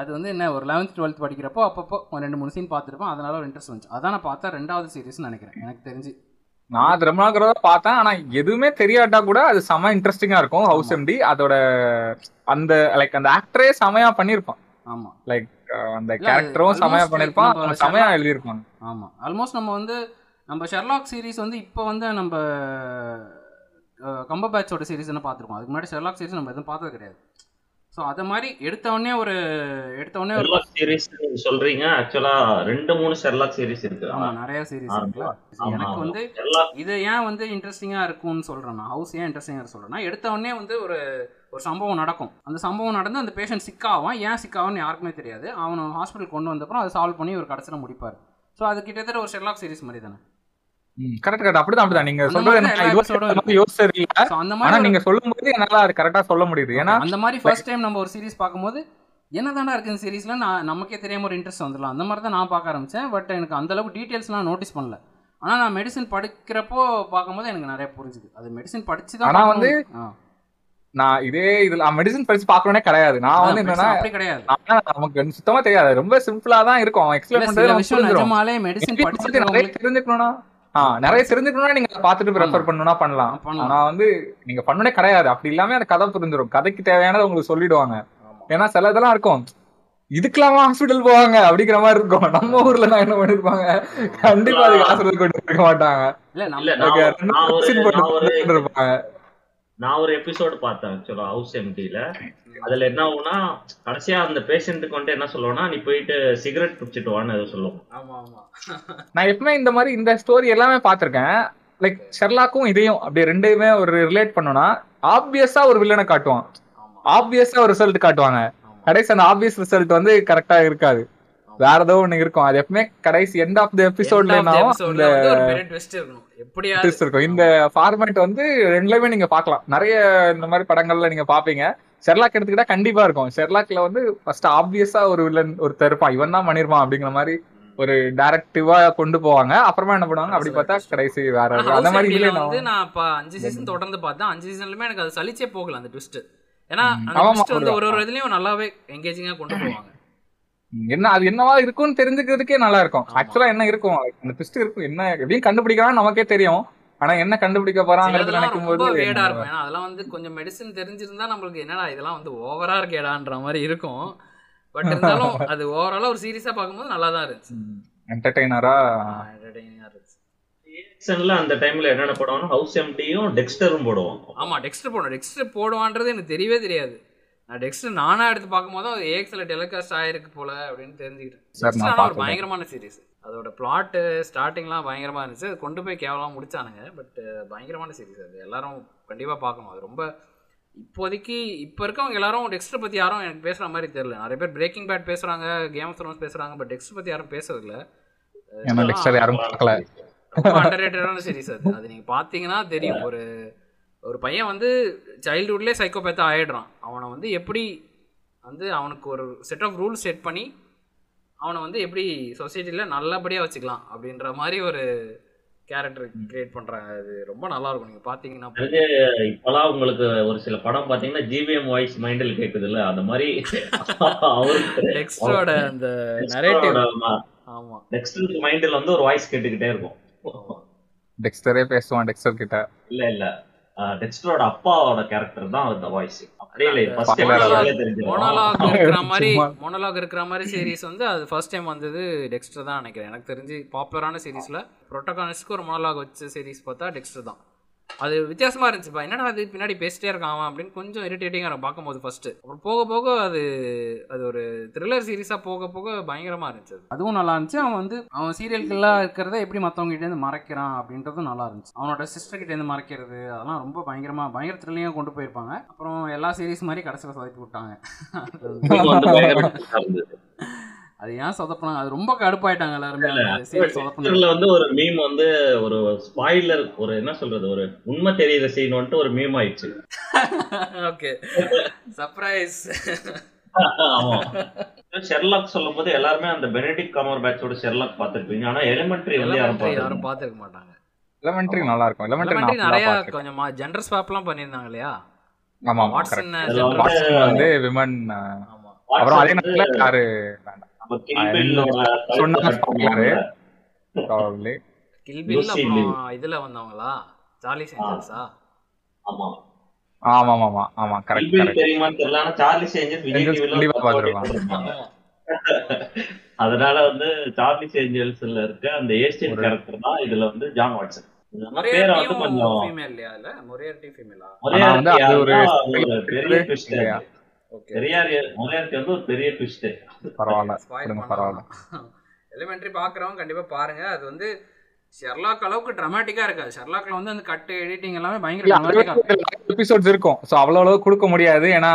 அது வந்து என்ன ஒரு லெவன்த் டுவெல்த் படிக்கிறப்போ அப்பப்போ ரெண்டு மூணு சீன் பார்த்துருப்போம், அதனால ஒரு இன்ட்ரெஸ்ட் வந்துச்சு. அதான் நான் பார்த்தா ரெண்டாவது சீரிஸ்ன்னு நினைக்கிறேன் எனக்கு தெரிஞ்சு. நான் அது ரொம்ப நாள் கூட பார்த்தேன், ஆனால் எதுவுமே தெரியாட்டா கூட அது செம இன்ட்ரெஸ்டிங்காக இருக்கும். ஹவுஸ் எம்டி அதோட அந்த லைக் அந்த ஆக்டரே செமையா பண்ணியிருப்பான். ஆமாம், லைக் அந்த கேரக்டரும் செமையா பண்ணியிருப்பான், செமையா எழுதியிருப்பான். ஆமாம், ஆல்மோஸ்ட் நம்ம வந்து நம்ம ஷெர்லாக் சீரிஸ் வந்து இப்போ வந்து நம்ம கம்பர்பேட்சோட சீரிஸ் என்ன பார்த்துருக்கோம், அதுக்கு முன்னாடி ஷெர்லாக் சீரிஸ் நம்ம எதுவும் பார்த்தது கிடையாது. ஸோ அதை மாதிரி எடுத்தவொடனே ஒரு எடுத்தவொடனே ஒரு சீரிஸ் சொல்றீங்க. ஆக்சுவலாக ரெண்டு மூணு ஷெர்லாக் சீரிஸ் இருக்கு. ஆமாம், நிறைய சீரிஸ் இருக்குல்ல. எனக்கு வந்து இது ஏன் வந்து இன்ட்ரெஸ்டிங்காக இருக்கும்னு சொல்கிறேன்னா, ஹவுஸ் ஏன் இன்ட்ரெஸ்டிங்காக சொல்கிறேன்னா, எடுத்தவொடனே வந்து ஒரு ஒரு சம்பவம் நடக்கும். அந்த சம்பவம் நடந்து அந்த பேஷண்ட் சிக்காவான். ஏன் சிக்காவான்னு யாருக்குமே தெரியாது. அவனை ஹாஸ்பிட்டல் கொண்டு வந்தப்பறம் அதை சால்வ் பண்ணி ஒரு கடைசியில் முடிப்பார். ஸோ அது கிட்டத்தட்ட ஒரு ஷெர்லாக் சீரிஸ் மாதிரி தானே. கரெக்ட் கரெக்ட் அப்படிதான் அப்படிதான் நீங்க சொல்றது யோசிச்சிருக்கீங்க. அந்த மாதிரி நீங்க சொல்லும்போது என்னால அது கரெக்டா சொல்ல முடியுது. ஏன்னா அந்த மாதிரி ஃபர்ஸ்ட் டைம் நம்ம ஒரு சீரிஸ் பார்க்கும்போது என்னதாண்டா இருக்கு இந்த சீரிஸ்ல நான் நமக்கே தெரியாம ஒரு இன்ட்ரெஸ்ட் வந்துடலாம். அந்த மாதிரி தான் நான் பார்க்க ஆரம்பிச்சேன். பட் எனக்கு அந்த அளவுக்கு டீடைல்ஸ்லாம் நோட்டீஸ் பண்ணல. ஆனா நான் மெடிசன் படிக்கிறப்போ பார்க்கும்போது எனக்கு நிறைய புரிஞ்சுது. அது மெடிசன் படிச்சுதான். ஆனா வந்து நான் இதே இதுல மெடிசன் படிச்சு பாக்கணும்னே கிடையாது. நான் வந்து என்னன்னா நமக்கு சுத்தமா தெரியாது, ரொம்ப சிம்பிளா தான் இருக்கும். எக்ஸ்பிளைன் பண்றது மெடிசன் படிச்சு தெரிஞ்சுக்கணும்னா நிறைய தெரிஞ்சுக்கணும்னா நீங்க பாத்துட்டு ரெஃபர் பண்ணணும்னா பண்ணலாம். நான் வந்து நீங்க பண்ணனே கிடையாது. அப்படி இல்லாம அந்த கதை புரிஞ்சிடும். கதைக்கு தேவையானதை உங்களுக்கு சொல்லிடுவாங்க. ஏன்னா சில இதெல்லாம் இருக்கும், இதுக்கெல்லாம் ஹாஸ்பிட்டல் போவாங்க அப்படிங்கிற மாதிரி இருக்கும். நம்ம ஊர்ல நான் என்ன பண்ணிருப்பாங்க, கண்டிப்பா அதுக்கு ஹாஸ்பிட்டல் கொண்டு இருக்க மாட்டாங்க. நான் ஒரு எபிசோடு பார்த்தேன் ஆக்சுவலா ஹவுஸ் எம்டில. அதுல என்ன ஆகும்னா கடைசியா அந்த பேஷண்ட்டுக்கு வந்துட்டு என்ன சொல்லுவோம்னா, நீ போயிட்டு சிகரெட் குடிச்சிட்டு வான்னு அதை சொல்லுவோம். நான் எப்பவுமே இந்த மாதிரி இந்த ஸ்டோரி எல்லாமே பார்த்திருக்கேன். லைக் ஷெர்லாக்கும் இதையும் அப்படியே ரெண்டுமே ஒரு ரிலேட் பண்ணோம்னா, ஆப்வியஸா ஒரு வில்லனை காட்டுவான், ஆப்வியஸா ஒரு ரிசல்ட் காட்டுவாங்க. கடைசி அந்த ஆப்வியஸ் ரிசல்ட் வந்து கரெக்டா இருக்காது, வேற ஏதோ ஒண்ணு இருக்கும். அது எப்பவுமே கடைசி எண்ட் ஆஃப் தி எபிசோட்ல இருக்கும். இந்த ஃபார்மேட் வந்து ரெண்டுலயுமே நீங்க பாக்கலாம். நிறைய இந்த மாதிரி படங்கள்ல நீங்க பாப்பீங்க. ஷெர்லாக் எடுத்துக்கிட்டா கண்டிப்பா இருக்கும். ஷெர்லாக்ல வந்து ஃபர்ஸ்ட் ஆப்வியஸா ஒரு வில்லன் ஒரு தருப்பான், இவன் தான் பண்ணிருப்பான் அப்படிங்கிற மாதிரி ஒரு டைரக்டிவா கொண்டு போவாங்க. அப்புறமா என்ன பண்ணுவாங்க அப்படி பார்த்தா கடைசி வேற. அந்த மாதிரி நான் இப்ப அஞ்சு சீசன் தொடர்ந்து பார்த்தேன். அஞ்சு சீசன்லயுமே எனக்கு அது சலிச்சே போகல அந்த ட்விஸ்ட். ஏன்னா வந்து ஒரு ஒரு இதுலயும் நல்லாவே எங்கேஜிங்கா கொண்டு போவாங்க. என்ன அது என்னவா இருக்கும்னு தெரிஞ்சுக்கிறதுக்கே நல்லா இருக்கும். ஆக்சுவலா என்ன இருக்கும் அந்த ட்விஸ்ட் இருக்கும், என்ன எப்படின்னு கண்டுபிடிக்கலாம் நமக்கே தெரியும். ஆனா என்ன கண்டுபிடிக்க போறாங்கிறது நினைக்கும் போது வேடா இருக்கும். ஏன்னா அதெல்லாம் வந்து கொஞ்சம் மெடிசன் தெரிஞ்சிருந்தா நம்மளுக்கு என்னடா இதெல்லாம் வந்து ஓவரா இருக்கேடான்ற மாதிரி இருக்கும். பட் இருந்தாலும் அது ஓவராலா ஒரு சீரியஸா பார்க்கும்போது நல்லா தான் இருந்துச்சு. என்டர்டெய்னரா என்டர்டெய்னிங்கா இருந்துச்சு. சீசன்ல அந்த டைம்ல என்னென்ன போடுவாங்க, ஹவுஸ் எம்டியும் டெக்ஸ்டரும் போடுவோம். ஆமா, டெக்ஸ்டர் போடுவோம். டெக்ஸ்டர் போடுவான்றது எனக்கு தெரியவே தெரியாது. நான் டெக்ஸ்டர் நானா எடுத்து பார்க்கும்போது அது ஏஎக்ஸ்ல டெலிகாஸ்ட் ஆயிருக்கு போல அப்படின்னு தெரிஞ்சுக்கிட்டேன். ஒரு பயங்கரமான சீரிஸ். அதோட பிளாட்டு ஸ்டார்டிங்லாம் பயங்கரமா இருந்துச்சு. அது கொண்டு போய் கேவலமா முடிச்சானுங்க. பட் பயங்கரமான சீரிஸ் அது. எல்லாரும் கண்டிப்பா பார்க்கணும். அது ரொம்ப இப்போதைக்கு இப்போ இருக்கவங்க எல்லாரும் டெக்ஸ்டர் பத்தி யாரும் எனக்கு பேசுற மாதிரி தெரியல. நிறைய பேர் பிரேக்கிங் பேட் பேசுறாங்க, கேம் ஆஃப் த்ரோன்ஸ் பேசுறாங்க, பட் டெக்ஸ்டர் பத்தி யாரும் பேசுறதில்ல. ரொம்ப அண்டர்ரேட்டடான சீரிஸ் அது. அது நீங்க பாத்தீங்கன்னா தெரியும். ஒரு ஒரு பையன் வந்து சைல்டுஹுட்லேயே சைக்கோபேத்தாக ஆகிடுறான். அவனை வந்து எப்படி வந்து அவனுக்கு ஒரு செட் ஆஃப் ரூல்ஸ் செட் பண்ணி அவனை வந்து எப்படி சொசைட்டியில் நல்லபடியாக வச்சுக்கலாம் அப்படின்ற மாதிரி ஒரு கேரக்டர் கிரியேட் பண்ணுறாங்க. அது ரொம்ப நல்லாயிருக்கும். நீங்கள் பார்த்தீங்கன்னா இப்போலாம் உங்களுக்கு ஒரு சில படம் பார்த்தீங்கன்னா ஜிவிஎம் வாய்ஸ் மைண்டில் கேட்குது இல்லை, அந்த மாதிரி நெக்ஸ்டோட அந்த நரேட்டிவ். ஆமாம், நெக்ஸ்ட் மைண்டில் வந்து ஒரு வாய்ஸ் கேட்டுக்கிட்டே இருக்கும். டெக்ஸ்டரே பேசுவான். டெக்ஸ்டர் கிட்ட இல்லை இல்லை டெக்ஸ்டரோட அப்பாவோட கேரக்டர் தான் அந்த வாய்ஸ். அப்படியே மொனோலாக் இருக்கிற மாதிரி மொனோலாக் இருக்கிற மாதிரி சீரிஸ் வந்து அது ஃபர்ஸ்ட் டைம் வந்தது டெக்ஸ்டர் தான் நினைக்கிறேன். எனக்கு தெரிஞ்சு பாப்புலரான சீரிஸ்ல புரோட்டோகானிஸ்ட்க்கு ஒரு மொனோலாக் வச்ச சீரிஸ் பார்த்தா டெக்ஸ்டர் தான். அது வித்தியாசமா இருந்துச்சுப்பா. என்னடா அது பின்னாடி பேசிட்டே இருக்கான் அப்படின்னு கொஞ்சம் இரிட்டேட்டிங்கா இருக்கும் பார்க்கும்போது ஃபர்ஸ்ட். அப்புறம் போக போக அது அது ஒரு த்ரில்லர் சீரிஸா போக போக பயங்கரமா இருந்துச்சு. அதுவும் நல்லா இருந்துச்சு. அவன் வந்து அவன் சீரியல்கள்லாம் இருக்கிறத எப்படி மற்றவங்க கிட்டே இருந்து மறைக்கிறான் அப்படின்றதும் நல்லா இருந்துச்சு. அவனோட சிஸ்டர் கிட்டே இருந்து மறைக்கிறது அதெல்லாம் ரொம்ப பயங்கரமா பயங்கர த்ரில்லிங்காக கொண்டு போயிருப்பாங்க. அப்புறம் எல்லா சீரிஸ் மாதிரி கடைசியில் சதைப்பி விட்டாங்க. அது ஏன் சொதப்பனாங்க, அது ரொம்ப கடுப்பாயிட்டாங்க எல்லாருமே. வந்து ஒரு மீம் வந்து ஒரு ஸ்பாயிலர், ஒரு என்ன சொல்றது, ஒரு உண்மை தெரியுற சீன் வந்துட்டு ஒரு மீம் ஆயிடுச்சு. Okay, surprise. ஆமா, ஷெர்லாக் சொல்லும் போது எல்லாருமே அந்த பெனடிக்ட் கம்பர்பேட்சோட ஷெர்லாக் பாத்துருப்பீங்க. ஆனா எலிமெண்டரி வந்து யாரும் பாத்துக்க மாட்டாங்க. எலிமெண்டரி நல்லா இருக்கும். எலிமெண்டரி நிறைய கொஞ்சம் ஜெண்டர் ஸ்வாப் எல்லாம் பண்ணிருந்தாங்க இல்லையா. ஆமா, வாட்சன் வந்து விமன். அப்புறம் அதே நேரத்துல யாரு கில் பில் அப்புறம் இதுல வந்தவங்களா, சார்லி சேஞ்சர்ஸா? ஆமா ஆமா ஆமா ஆமா கரெக்ட் கரெக்ட். தெரியுமா தெரியல, ஆனா சார்லி சேஞ்சர்ஸ் விஜய் டிவில பாத்துறோம். அதனால வந்து சார்லி சேஞ்சர்ஸ்ல இருக்க அந்த ஏஸ்டின் கரெக்டர் தான் இதுல வந்து ஜான் வாட்சன். மொரியர் வந்து கொஞ்சம் ஃபீமேல் இல்ல, மொரியர் டி ஃபீமேலா? மொரியர் வந்து அது ஒரு பெரிய ட்விஸ்ட். ஓகே, மொரியர் மொரியர் வந்து ஒரு பெரிய ட்விஸ்ட். பரவாயில்லை, ஸ்பாயிலர் பரவாயில்லை. எலிமெண்டரி பாக்குறவங்க கண்டிப்பா பாருங்க. அது வந்து ஷெர்லாக் அளவுக்கு டிராமாட்டிக்கா இருக்காது. ஷெர்லாக்ல வந்து அந்த கட் எடிட்டிங் எல்லாமே பயங்கர டிராமாட்டிக்கா எபிசோட்ஸ் இருக்கும். சோ அவ்வளவு அளவு கொடுக்க முடியாது. ஏன்னா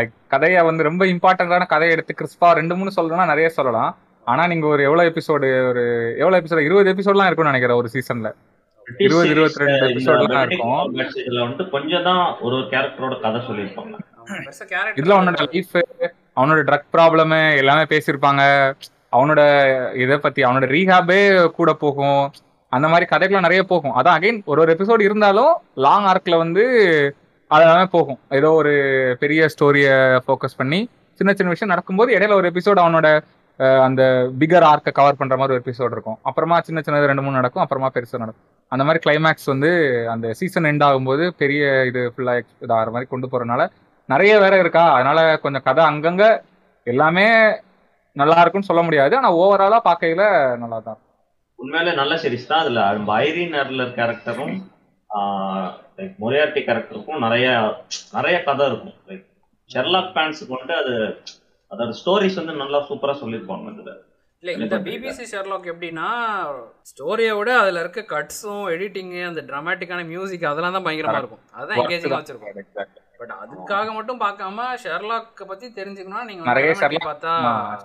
லைக் கதையை வந்து ரொம்ப இம்பார்ட்டன்டான கதையை எடுத்து கிறிஸ்பா ரெண்டு மூணு சொல்லணும்னா நிறைய சொல்லலாம். ஆனா நீங்க ஒரு எவ்வளவு எபிசோடு, ஒரு எவ்வளவு எபிசோடு, இருபது எபிசோட்லாம் இருக்கும்னு நினைக்கிறேன் ஒரு சீசன்ல. இருபது இருபத்தி ரெண்டு எபிசோட்லாம் இருக்கும். இதுல வந்து கொஞ்சம் தான் ஒரு கேரக்டரோட கதை சொல்லிருப்பாங்க. இதுல அவனோட லைஃப், அவனோட ட்ரக் ப்ராப்ளம் எல்லாமே பேசியிருப்பாங்க. அவனோட இதை பத்தி, அவனோட ரீஹாபே கூட போகும். அந்த மாதிரி கதைக்குலாம் நிறைய போகும். அதான் அகைன் ஒரு ஒரு எபிசோடு இருந்தாலும் லாங் ஆர்க்ல வந்து அதெல்லாமே போகும். ஏதோ ஒரு பெரிய ஸ்டோரியை ஃபோக்கஸ் பண்ணி சின்ன சின்ன விஷயம் நடக்கும்போது இடையில ஒரு எபிசோடு அவனோட அந்த பிகர் ஆர்க்கை கவர் பண்ற மாதிரி ஒரு எபிசோடு இருக்கும். அப்புறமா சின்ன சின்னது ரெண்டு மூணு நடக்கும், அப்புறமா பெருசாக நடக்கும். அந்த மாதிரி கிளைமேக்ஸ் வந்து அந்த சீசன் எண்ட் ஆகும்போது பெரிய இது ஃபுல்லா இதாகிற மாதிரி கொண்டு போறதுனால நிறைய வேற இருக்கா. அதனால கொஞ்சம் கதை அங்கங்க எல்லாமே நல்லா இருக்கும்னு சொல்ல முடியாது. ஆனா ஓவராலா பாக்கையில நல்லா தான் இருக்கும். உண்மையிலே நல்ல சீரிஸ் தான். அதுல ஐரின் அட்லர் கேரக்டரும் மொரியார்டி கேரக்டருக்கும் நிறைய நிறைய கதை இருக்கும். லைக் ஷெர்லாக் ஃபேன்ஸுக்கு வந்து அது அதோட ஸ்டோரிஸ் வந்து நல்லா சூப்பரா சொல்லியிருப்பாங்க. இதுல இல்லை, இந்த பிபிசி ஷெர்லாக் எப்படின்னா ஸ்டோரியை விட அதில் இருக்க கட்ஸும் எடிட்டிங்கு அந்த ட்ராமாட்டிக்கான மியூசிக் அதெல்லாம் தான் பயங்கரமாக இருக்கும். அதுதான் எங்கேஜிங்காக வச்சிருக்கோம். பட் அதுக்காக மட்டும் பார்க்காம ஷெர்லாக்கை பற்றி தெரிஞ்சுக்கணும்னா நீங்கள் நிறைய ஷெர்லாக் பார்த்தா,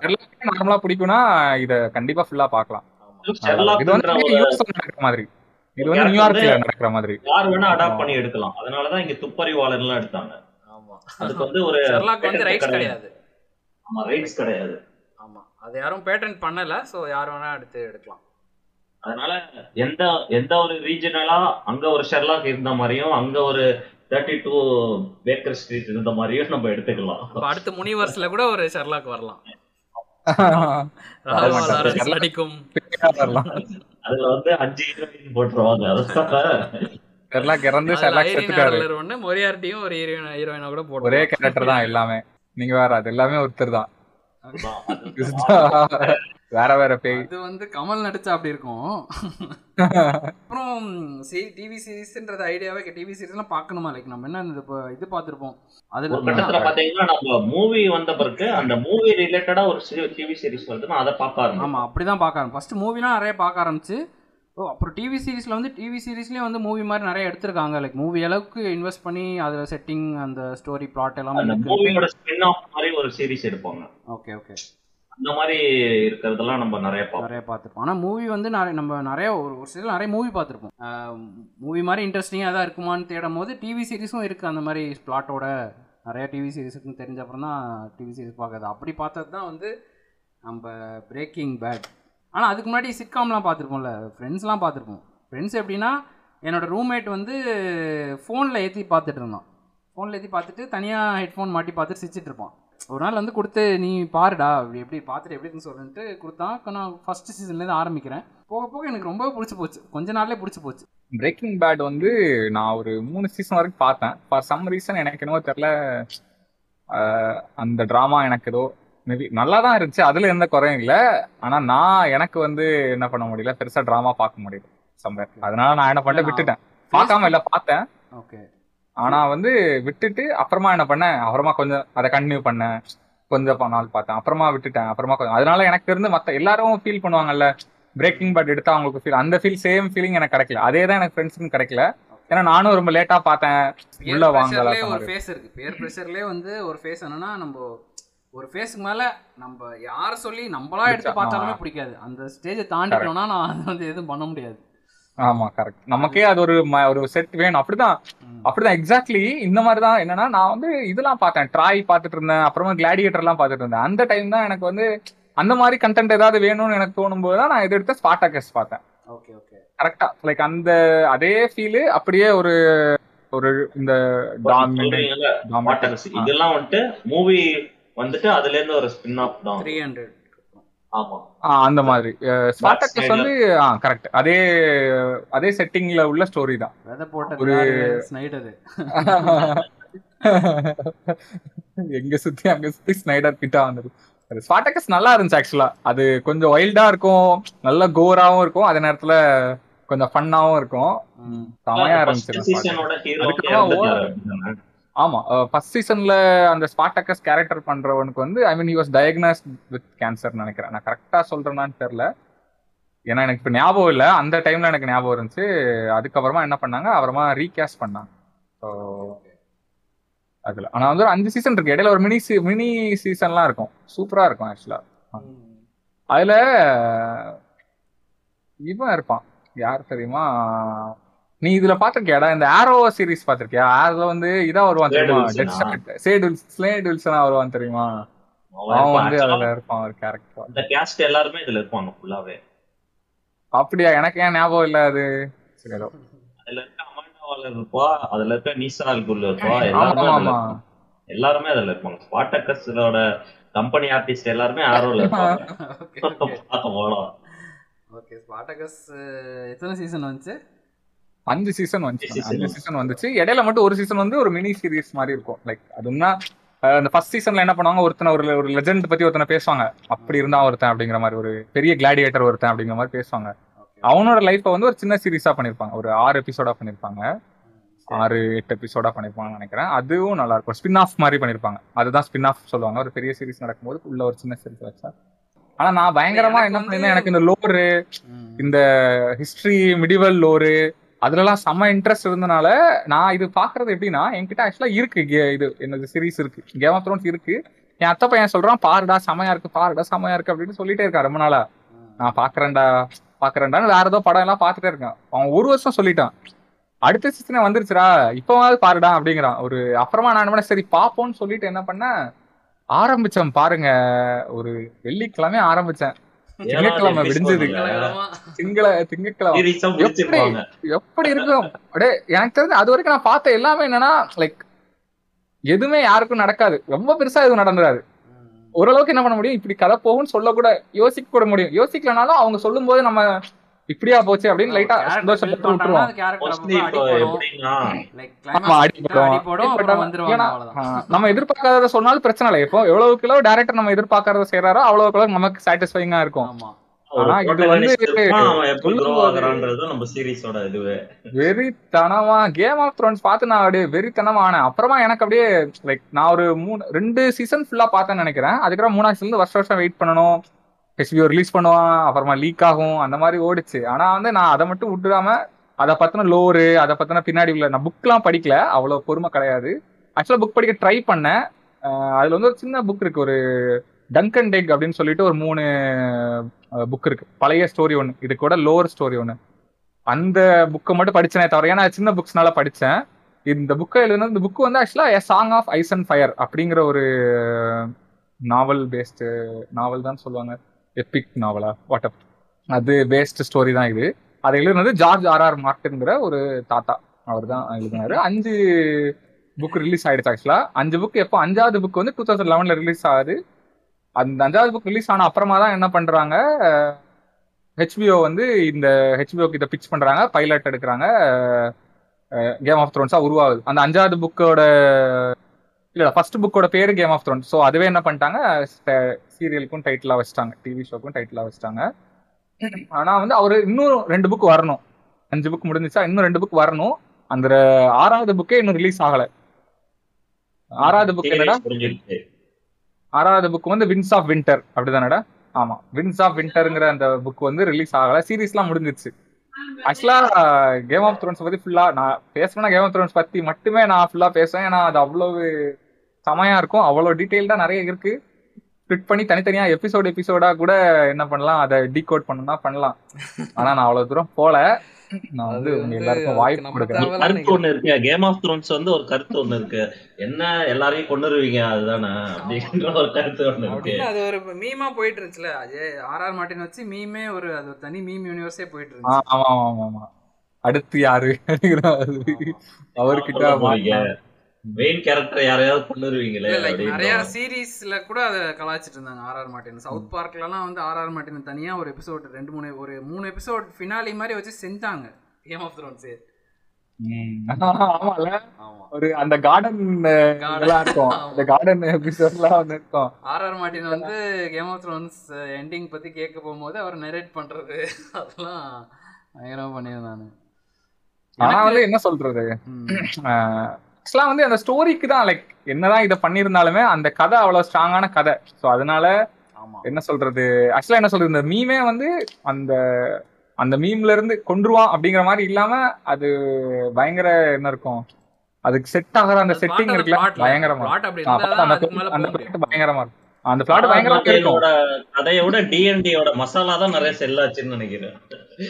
ஷெர்லாக் நார்மலாக பிடிக்கும்னா இதை கண்டிப்பாக ஃபுல்லாக பார்க்கலாம். இது வந்து நடக்கிற மாதிரி, இது வந்து நியூயார்க்ல நடக்கிற மாதிரி யார் வேணா அடாப்ட் பண்ணி எடுக்கலாம். அதனாலதான் இங்க துப்பறிவாளர்லாம் எடுத்தாங்க. ஆமா, அதுக்கு வந்து ஒரு ஷெர்லாக் வந்து ரைட்ஸ் கிடையாது. ஆமா, ரைட்ஸ் கிடையாது. ஆமா, அது யாரும் பேட்டர்ன் பண்ணல. சோ யார் வேணா எடுத்து எடுக்கலாம். அதனால எந்த எந்த ஒரு ரீஜனலா அங்க ஒரு ஷெர்லாக் இருந்த மாதிரியும் அங்க ஒரு தேர்ட்டி டூ பேக்கர் ஸ்ட்ரீட் இருந்த மாதிரியும் நம்ம எடுத்துக்கலாம். அடுத்த முனிவர்ஸ்ல கூட ஒரு ஷெர்லாக் வரலாம். அதுல வந்து அஞ்சு ஹீரோயின் போட்டுருவாங்க. ஷெர்லாக் இறந்து ஷெர்லாக் செத்துட்டாரு. ஒண்ணு மொரியார்டியும் ஒரு ஹீரோயின் ஹீரோயினா கூட போடுவாங்க. ஒரே கேரக்டர் தான் எல்லாமே. நீங்க வேற அது எல்லாமே ஒருத்தர் தான். வேற வேற பேய். இது வந்து கமல் நடிச்சா அப்படி இருக்கும். அப்புறம் டிவி சீரிஸ்ன்றது ஐடியாவே டிவி சீரிஸ்லாம் பார்க்கணுமா? லைக் நம்ம என்ன இது பார்த்துருப்போம். அதுல பாத்தீங்கன்னா நம்ம மூவி வந்த பிறகு அந்த மூவி ரிலேட்டடா ஒரு டிவி சீரிஸ் வந்து நான் அதை பார்க்க ஆரம்பிச்சேன். ஆமா, அப்படிதான் பார்க்க ஆரம்பிச்சேன். ஃபர்ஸ்ட் மூவினா நிறைய பார்க்க ஆரம்பிச்சு. ஓ, அப்புறம் டிவி சீரிஸ்ல வந்து டிவி சீரிஸ்லயே வந்து மூவி மாதிரி நிறைய எடுத்திருக்காங்க. லைக் மூவி அளவுக்கு இன்வெஸ்ட் பண்ணி அதுல செட்டிங், அந்த ஸ்டோரி, பிளாட் எல்லாம் மூவியோட ஸ்பின் ஆஃப் மாதிரி ஒரு சீரிஸ் எடுப்பாங்க. ஓகே ஓகே, அந்த மாதிரி இருக்கிறதெல்லாம் நம்ம நிறைய நிறைய பார்த்துருப்போம். ஆனால் மூவி வந்து நிறைய நம்ம நிறைய ஒரு ஒரு சீரிஸ் நிறைய மூவி பார்த்துருப்போம். மூவி மாதிரி இன்ட்ரெஸ்டிங்காக தான் இருக்குமான்னு தேடும் போது டிவி சீரிஸும் இருக்குது. அந்த மாதிரி பிளாட்டோட நிறைய டிவி சீரிஸுக்கும் தெரிஞ்ச அப்புறம் தான் டிவி சீரிஸ் பார்க்குறது. அப்படி பார்த்தது தான் வந்து நம்ம பிரேக்கிங் பேட். ஆனால் அதுக்கு முன்னாடி சிட்காம்லாம் பார்த்துருப்போம்ல, ஃப்ரெண்ட்ஸ்லாம் பார்த்துருப்போம். ஃப்ரெண்ட்ஸ் எப்படின்னா என்னோடய ரூம்மேட் வந்து ஃபோனில் ஏற்றி பார்த்துட்டு இருந்தான். ஃபோனில் ஏற்றி பார்த்துட்டு தனியாக ஹெட்ஃபோன் மாட்டி பார்த்துட்டு சிரிச்சிட்டு இருப்பான். ஒரு நாள் வந்து கொடுத்து, நீ பாருடா அப்படி எப்படி பார்த்துட்டு எப்படி இருக்குன்னு சொல்லிட்டு கொடுத்தான். நான் ஃபஸ்ட்டு சீசன்லேருந்து ஆரம்பிக்கிறேன். போக போக எனக்கு ரொம்ப பிடிச்சி போச்சு. கொஞ்ச நாள்லேயே பிடிச்சி போச்சு. பிரேக்கிங் பேட் வந்து நான் ஒரு மூணு சீசன் வரைக்கும் பார்த்தேன். ஃபார் சம் ரீசன் எனக்கு என்னவோ தெரில, அந்த ட்ராமா எனக்கு ஏதோ மேபி நல்லா தான் இருந்துச்சு. அதில் எந்த குறையும் இல்லை. ஆனால் நான் எனக்கு வந்து என்ன பண்ண முடியல, பெருசாக ட்ராமா பார்க்க முடியல சம்பர். அதனால நான் என்ன பண்ணேன், விட்டுட்டேன். பார்க்காம இல்லை, பார்த்தேன். ஓகே, ஆனால் வந்து விட்டுட்டு அப்புறமா என்ன பண்ணேன், அப்புறமா கொஞ்சம் அதை கண்டினியூ பண்ணேன். கொஞ்சம் நாள் பார்த்தேன், அப்புறமா விட்டுட்டேன், அப்புறமா கொஞ்சம். அதனால எனக்கு இருந்து மற்ற எல்லாரும் ஃபீல் பண்ணுவாங்கல்ல, பிரேக்கிங் பேட் எடுத்தால் அவங்களுக்கு ஃபீல், அந்த ஃபீல் சேம் ஃபீலிங் எனக்கு கிடைக்கல. அதே தான் எனக்கு ஃப்ரெண்ட்ஸுக்கும் கிடைக்கல. ஏன்னா நானும் ரொம்ப லேட்டாக பார்த்தேன். உள்ள வாங்கல ஒரு ஃபேஸ் இருக்கு. பேர் ப்ரெஷர்லேயே வந்து ஒரு ஃபேஸ் என்னன்னா, நம்ம ஒரு ஃபேஸ்க்கு மேலே நம்ம யாரை சொல்லி நம்மளா எடுத்து பார்த்தாலுமே பிடிக்காது. அந்த ஸ்டேஜை தாண்டிட்டோம்னா நான் அதை வந்து எதுவும் பண்ண முடியாது. ஆமா கரெக்ட், நமக்கே அது ஒரு ஒரு செட் வேணும். அப்படிதான் அப்படிதான் எக்ஸாக்ட்லி இந்த மாதிரிதான். என்னன்னா நான் வந்து இதெல்லாம் பார்த்தேன், ட்ராய் பார்த்துட்டு இருந்தேன், அப்புறமா கிளாடியேட்டர் எல்லாம் பார்த்துட்டு இருந்தேன். அந்த டைம் தான் எனக்கு வந்து அந்த மாதிரி கண்டென்ட் ஏதாவது வேணும்னு எனக்கு தோணும் போதுதான் நான் எதிர்த்த ஸ்பார்டாகஸ் பார்த்தேன். ஓகே ஓகே கரெக்டா, லைக் அந்த அதே ஃபீல் அப்படியே ஒரு ஒரு இந்த இதெல்லாம் வந்துட்டு மூவி வந்துட்டு அதுல இருந்து ஒரு ஸ்பின் ஆஃப் தான் மூன்று நூறு. ஆமா அந்த மாதிரி ஸ்பார்டாகஸ் வந்து ஆ கரெக்ட் அதே அதே செட்டிங்ல உள்ள ஸ்டோரி தான். வெதை போட்டது ஸ்னைடர் எங்க சுத்தி அங்க சுத்தி ஸ்னைடர் கிட்ட வந்தது. ஸ்பார்டாகஸ் நல்லா இருந்துச்சு ஆக்சுவலா. அது கொஞ்சம் வைல்டா இருக்கும், நல்ல கோராவும் இருக்கும், அதே நேரத்துல கொஞ்சம் ஃபன்னாவும் இருக்கும். செமையா இருந்துச்சு. ஆமா ஃபர்ஸ்ட் சீசன்ல அந்த ஸ்பார்டாகஸ் கேரக்டர் பண்றவனுக்கு வந்து I mean he was diagnosed with cancer நினைக்கிறேன். நான் கரெக்டா சொல்றேனான்னு தெரியல, ஏன்னா எனக்கு இப்போ ஞாபகம் இல்லை. அந்த டைம்ல எனக்கு ஞாபகம் இருந்துச்சு. அதுக்கப்புறமா என்ன பண்ணாங்க, அப்புறமா ரீகேஸ்ட் பண்ணாங்க. ஸோ அதுல ஆனால் வந்து ஒரு அஞ்சு சீசன் இருக்கு, இடையில ஒரு மினி மினி சீசன்லாம் இருக்கும். சூப்பரா இருக்கும் ஆக்சுவலா. அதுல இவன் இருப்பான், யார் தெரியுமா? நீ இதுல பாத்திருக்கியாடா, இந்த ஆரோ சீரீஸ் பாத்திருக்கியா? அதுல வந்து இதா வருவான் தெரியுமா, ஸ்லேட் வில்சனா வருவான் தெரியுமா? அவன் வந்து அதுல இருப்பான் ஒரு கேரக்டர். அந்த கேஸ்ட் எல்லாரும் இதுல இருப்பாங்க ஃபுல்லாவே. அப்படியே எனக்கு ஏன் ஞாபகம் இல்ல அது. அதுல இருக்க அமாண்டாவால இருப்பா, அதுல இருக்க நீசால்குள்ள இருப்பா, எல்லாரும் எல்லாரும் அதுல இருப்பாங்க. ஸ்பார்டாகஸோட கம்பெனி ஆர்டிஸ்ட் எல்லாரும் ஆரோல இருப்பாங்க. ஓகே, ஸ்பார்டாகஸ் எத்தனை சீசன் வந்துச்சு? அஞ்சு சீசன் வந்துச்சு. அஞ்சு சீசன் வந்துச்சு. இடையில மட்டும் ஒரு சீசன் வந்து ஒரு மினி சீரீஸ் மாதிரி இருக்கும். லைக் அதுன்னா அந்த ஃபர்ஸ்ட் சீசன்ல என்ன பண்ணுவாங்க, ஒருத்தனை ஒரு ஒரு லெஜண்ட் பத்தி ஒருத்தனை பேசுவாங்க, அப்படி இருந்தா ஒருத்தன் அப்படிங்கிற மாதிரி, ஒரு பெரிய கிளாடியேட்டர் ஒருத்தன் அப்படிங்கிற மாதிரி பேசுவாங்க. அவனோட லைஃப்பை வந்து ஒரு சின்ன சீரீஸா பண்ணிருப்பாங்க. ஒரு ஆறு எபிசோடா பண்ணிருப்பாங்க, ஆறு எட்டு எபிசோடா பண்ணிருப்பாங்க நினைக்கிறேன். அதுவும் நல்லா இருக்கும். ஸ்பின் ஆஃப் மாதிரி பண்ணிருப்பாங்க. அதுதான் ஸ்பின் ஆஃப் சொல்லுவாங்க. ஒரு பெரிய சீரீஸ் நடக்கும்போது உள்ள ஒரு சின்ன சீரீஸ் வச்சா. ஆனா நான் பயங்கரமா என்ன பண்ணேன்னா, எனக்கு இந்த லோரு, இந்த ஹிஸ்டரி மிடிவல் லோரு அதுலலாம் செம்ம இன்ட்ரெஸ்ட் இருந்தனால நான் இது பாக்குறது எப்படின்னா, என்கிட்ட ஆக்சுவலா இருக்கு இது என்னது சீரீஸ் இருக்கு, கேம் ஆஃப் த்ரோன்ஸ் இருக்கு. என் அத்தப்பா ஏன் சொல்றான், பாருடா செமையா இருக்கு, பாருடா செமையா இருக்கு அப்படின்னு சொல்லிட்டே இருக்கான் ரொம்ப நாளா. நான் பாக்குறேன்டா பாக்குறேன்டான்னு வேற ஏதோ படம் எல்லாம் பாத்துட்டே இருக்கேன். அவன் ஒரு வருஷம் சொல்லிட்டான், அடுத்த சீசன் வந்துருச்சுடா இப்பவாவது பாருடா அப்படிங்கிறான். ஒரு அப்புறமா நான் என்ன பண்ண, சரி பாப்போன்னு சொல்லிட்டு என்ன பண்ண ஆரம்பிச்சேன் பாருங்க. ஒரு வெள்ளிக்கிழமை ஆரம்பிச்சேன், திங்கக்கிழமை விடிஞ்சது, திங்கள திங்கக்கிழமை எப்படி இருக்கும் அப்படியே எனக்கு தெரிஞ்சு. அது வரைக்கும் நான் பார்த்த எல்லாமே என்னன்னா, லைக் எதுவுமே யாருக்கும் நடக்காது, ரொம்ப பெருசா எதுவும் நடந்துடாது. ஓரளவுக்கு என்ன பண்ண முடியும், இப்படி கதை போகும்னு சொல்ல கூட யோசிக்க கூட முடியும். யோசிக்கலனாலும் அவங்க சொல்லும் போது நம்ம இப்படியா போச்சு அப்படின்னு லைட்டா சந்தோஷப்பட்டு விட்டுருவோம். நம்ம எதிர்பார்க்காத சொன்னாலும் பிரச்சனை இல்லை. இப்போ எவ்வளவுக்கு எவ்வளவு டைரக்டர் நம்ம எதிர்பார்க்கறத செய்யறாரோ அவ்வளவுக்கு எவ்வளவு நமக்கு சாட்டிஸ்ஃபைங்கா இருக்கும். ஆனா இது வந்து வெறித்தனமா கேம் ஆஃப் த்ரோன்ஸ் பார்த்து நான் அப்படியே வெறித்தனமா ஆனேன். அப்புறமா எனக்கு அப்படியே லைக் நான் ஒரு மூணு ரெண்டு சீசன் ஃபுல்லா பார்த்தேன்னு நினைக்கிறேன். அதுக்கப்புறம் மூணாவது சீசன் இருந்து வருஷம் வருஷம் வெயிட் பண்ணணும், ஹெச்பிஓ ரிலீஸ் பண்ணுவான், அப்புறமா லீக் ஆகும், அந்த மாதிரி ஓடிச்சு. ஆனா வந்து நான் அதை மட்டும் விட்டுடாம அதை பத்தின லோரு, அதை பத்தின பின்னாடி உள்ள நான் புக்லாம் படிக்கல, அவ்வளவு பொறுமை கிடையாது ஆக்சுவலா. புக் படிக்க ட்ரை பண்ணேன். அதுல வந்து ஒரு சின்ன புக் இருக்கு, ஒரு டங்கன் டெக் அப்படின்னு சொல்லிட்டு ஒரு மூணு புக் இருக்கு, பழைய ஸ்டோரி ஒன்று, இது கூட லோர் ஸ்டோரி ஒன்று. அந்த புக்கை மட்டும் படிச்சேனே தவிர, ஏன்னா சின்ன புக்ஸ்னால படித்தேன். இந்த புக்கை எழுதுனா, இந்த புக்கு வந்து ஆக்சுவலா a song of ice and fire அப்படிங்கிற ஒரு நாவல் பேஸ்டு, நாவல் தான் சொல்லுவாங்க, எபிக் நாவலா வாட், அது பேஸ்ட் ஸ்டோரி தான் இது. அதை எழுதுனது ஜார்ஜ் ஆர் ஆர் மார்ட்டின்ங்கிற ஒரு தாத்தா, அவர் தான் எழுதினாரு. அஞ்சு புக் ரிலீஸ் ஆயிடுச்சு ஆக்சுவலா. அஞ்சு புக் எப்போ, அஞ்சாவது புக் வந்து டூ தௌசண்ட் லெவன்ல ரிலீஸ் ஆகுது. அந்த அஞ்சாவது புக் ரிலீஸ் ஆன அப்புறமா தான் என்ன பண்றாங்க, ஹெச்பிஓ வந்து இந்த ஹெச்பிஓக்கு இதை பிச் பண்றாங்க, பைலட் எடுக்கிறாங்க, கேம் ஆஃப் த்ரோன்ஸா உருவாகுது. அந்த அஞ்சாவது புக்கோட இல்ல ஃபர்ஸ்ட் புக்கோட பேரு கேம் ஆஃப் த்ரோன்ஸ். ஸோ அதுவே என்ன பண்ணிட்டாங்க, சீரியலுக்கும் டைட்டிலா வச்சிட்டாங்க, டிவி ஷோக்கும் டைட்டிலா வச்சிட்டாங்க. ஆனா வந்து அவரு இன்னும் ரெண்டு புக் வரணும், அஞ்சு புக் முடிஞ்சிச்சா இன்னும் ரெண்டு புக் வரணும். அந்த ஆறாவது புக்கே இன்னும் ரிலீஸ் ஆகல. ஆறாவது புக் என்னடா, ஆறாவது புக் வந்து வின்ஸ் ஆஃப் வின்டர் அப்படிதானடா? ஆமா, வின்ஸ் ஆஃப் வின்டர்ங்கிற அந்த புக் வந்து ரிலீஸ் ஆகல. சீரீஸ் எல்லாம் முடிஞ்சிச்சு ஆக்சுவலா. கேம் ஆஃப் த்ரோன்ஸ் பத்தி ஃபுல்லா நான் பேசணும்னா கேம் ஆஃப் த்ரோன்ஸ் பத்தி மட்டுமே நான் ஃபுல்லா பேசுவேன். ஏன்னா அது அவ்வளவு செமையா இருக்கும், அவ்வளவு டீட்டெயில்டா நிறைய இருக்கு. ஸ்பிளிட் பண்ணி தனித்தனியா எபிசோடு எபிசோடா கூட என்ன பண்ணலாம், அதை டீகோட் பண்ணணும்னா பண்ணலாம். ஆனா நான் அவ்வளவு தூரம் போல. நான் வந்து எல்லாருக்கும் வாய்ப்பு கொடுக்குறேன். கருத்து ஒண்ணு இருக்கு, கேம் ஆஃப் த்ரோன்ஸ் வந்து ஒரு கருத்து ஒண்ணு இருக்கு, என்ன எல்லாரையும் கொண்டுருவீங்க அதுதானே அப்படின்ற ஒரு கருத்து ஒண்ணு இருக்கு. அது ஒரு மீமா போயிட்டு இருந்துச்சுல, அஜய் ஆர் ஆர் மார்ட்டின் வச்சு மீமே ஒரு அது ஒரு தனி மீம் யூனிவர்ஸே போயிட்டு இருந்துச்சு. ஆமா ஆமா ஆமா. அடுத்து யாரு அவர்கிட்ட மெயின் கேரக்டர் யாரையாவது கொண்டுருவீங்களே. நிறைய சீரீஸ்ல கூட அதை கலாய்ச்சிட்டு இருந்தாங்க ஆர் ஆர் மார்ட்டின். சவுத் பார்க்லாம் வந்து ஆர் ஆர் மார்ட்டின் தனியா ஒரு எபிசோட் ரெண்டு மூணு ஒரு மூணு எபிசோட் ஃபினாலி மாதிரி வச்சு செஞ்சாங்க கேம் ஆஃப் த்ரோன்ஸ். ஆமால, ஒரு அந்த கார்டன் எல்லாம் இருக்கும், அந்த கார்டன் எபிசோட்லாம் வந்து இருக்கும். ஆர் ஆர் மார்ட்டின் வந்து கேம் ஆஃப் த்ரோன்ஸ் எண்டிங் பத்தி கேட்க போகும்போது அவர் நரேட் பண்றது அதெல்லாம் பயங்கரமா பண்ணியிருந்தாங்க. ஆனா வந்து என்ன சொல்றது, ஆக்சுவலா வந்து அந்த ஸ்டோரிக்கு தான் லைக் என்னதான் இதை பண்ணியிருந்தாலுமே அந்த கதை அவ்வளவு ஸ்ட்ராங்கான கதை. ஸோ அதனால என்ன சொல்றது, ஆக்சுவலா என்ன சொல்றது, இந்த மீமே வந்து அந்த அந்த மீம்ல இருந்து கொண்டுருவான் அப்படிங்கிற மாதிரி இல்லாம அது பயங்கர என்ன இருக்கும், அதுக்கு செட் ஆகிற அந்த செட்டிங் இருக்குல்ல பயங்கரமா பயங்கரமா இருக்கும். அந்த பிளாட் பயங்கரமா இருக்கும். கதையோட டிஎன்டியோட மசாலா தான் நிறைய செல் ஆச்சுன்னு நினைக்கிறேன்.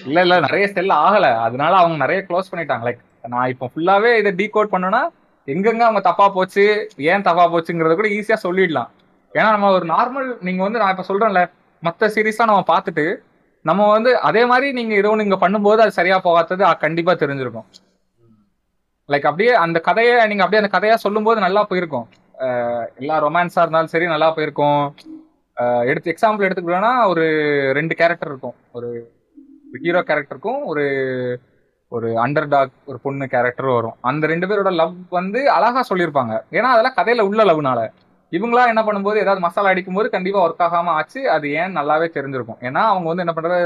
இல்ல இல்ல நிறைய செல் ஆகல, அதனால அவங்க நிறைய க்ளோஸ் பண்ணிட்டாங்க. லைக் நான் இப்போ ஃபுல்லாவே இதை டீகோட் பண்ணோம்னா எங்கெங்க அவங்க தப்பா போச்சு, ஏன் தப்பா போச்சுங்கிறத கூட ஈஸியா சொல்லிடலாம். ஏன்னா நம்ம ஒரு நார்மல் நீங்க வந்து நான் இப்ப சொல்றேன்ல, மற்ற சீரீஸ்லாம் நம்ம பார்த்துட்டு நம்ம வந்து அதே மாதிரி நீங்க ஏதோ நீங்க பண்ணும்போது அது சரியா போகாதது கண்டிப்பா தெரிஞ்சிருக்கும். லைக் அப்படியே அந்த கதையை நீங்க அப்படியே அந்த கதையா சொல்லும் போது நல்லா போயிருக்கும். எல்லா ரொமான்ஸா இருந்தாலும் சரி நல்லா போயிருக்கும். எடுத்து எக்ஸாம்பிள் எடுத்துக்கிட்டோம்னா ஒரு ரெண்டு கேரக்டர் இருக்கும், ஒரு ஹீரோ கேரக்டருக்கும் ஒரு ஒரு அண்டர் டாக் ஒரு பொண்ணு கேரக்டர் வரும். அந்த ரெண்டு பேரோட லவ் வந்து அழகா சொல்லியிருப்பாங்க. ஏன்னா அதெல்லாம் கதையில உள்ள லவ்னால இவங்களா என்ன பண்ணும்போது ஏதாவது மசாலா அடிக்கும்போது கண்டிப்பா ஒர்க் ஆகாம ஆச்சு. அது ஏன் நல்லாவே தெரிஞ்சிருக்கும். ஏன்னா அவங்க வந்து என்ன பண்றது,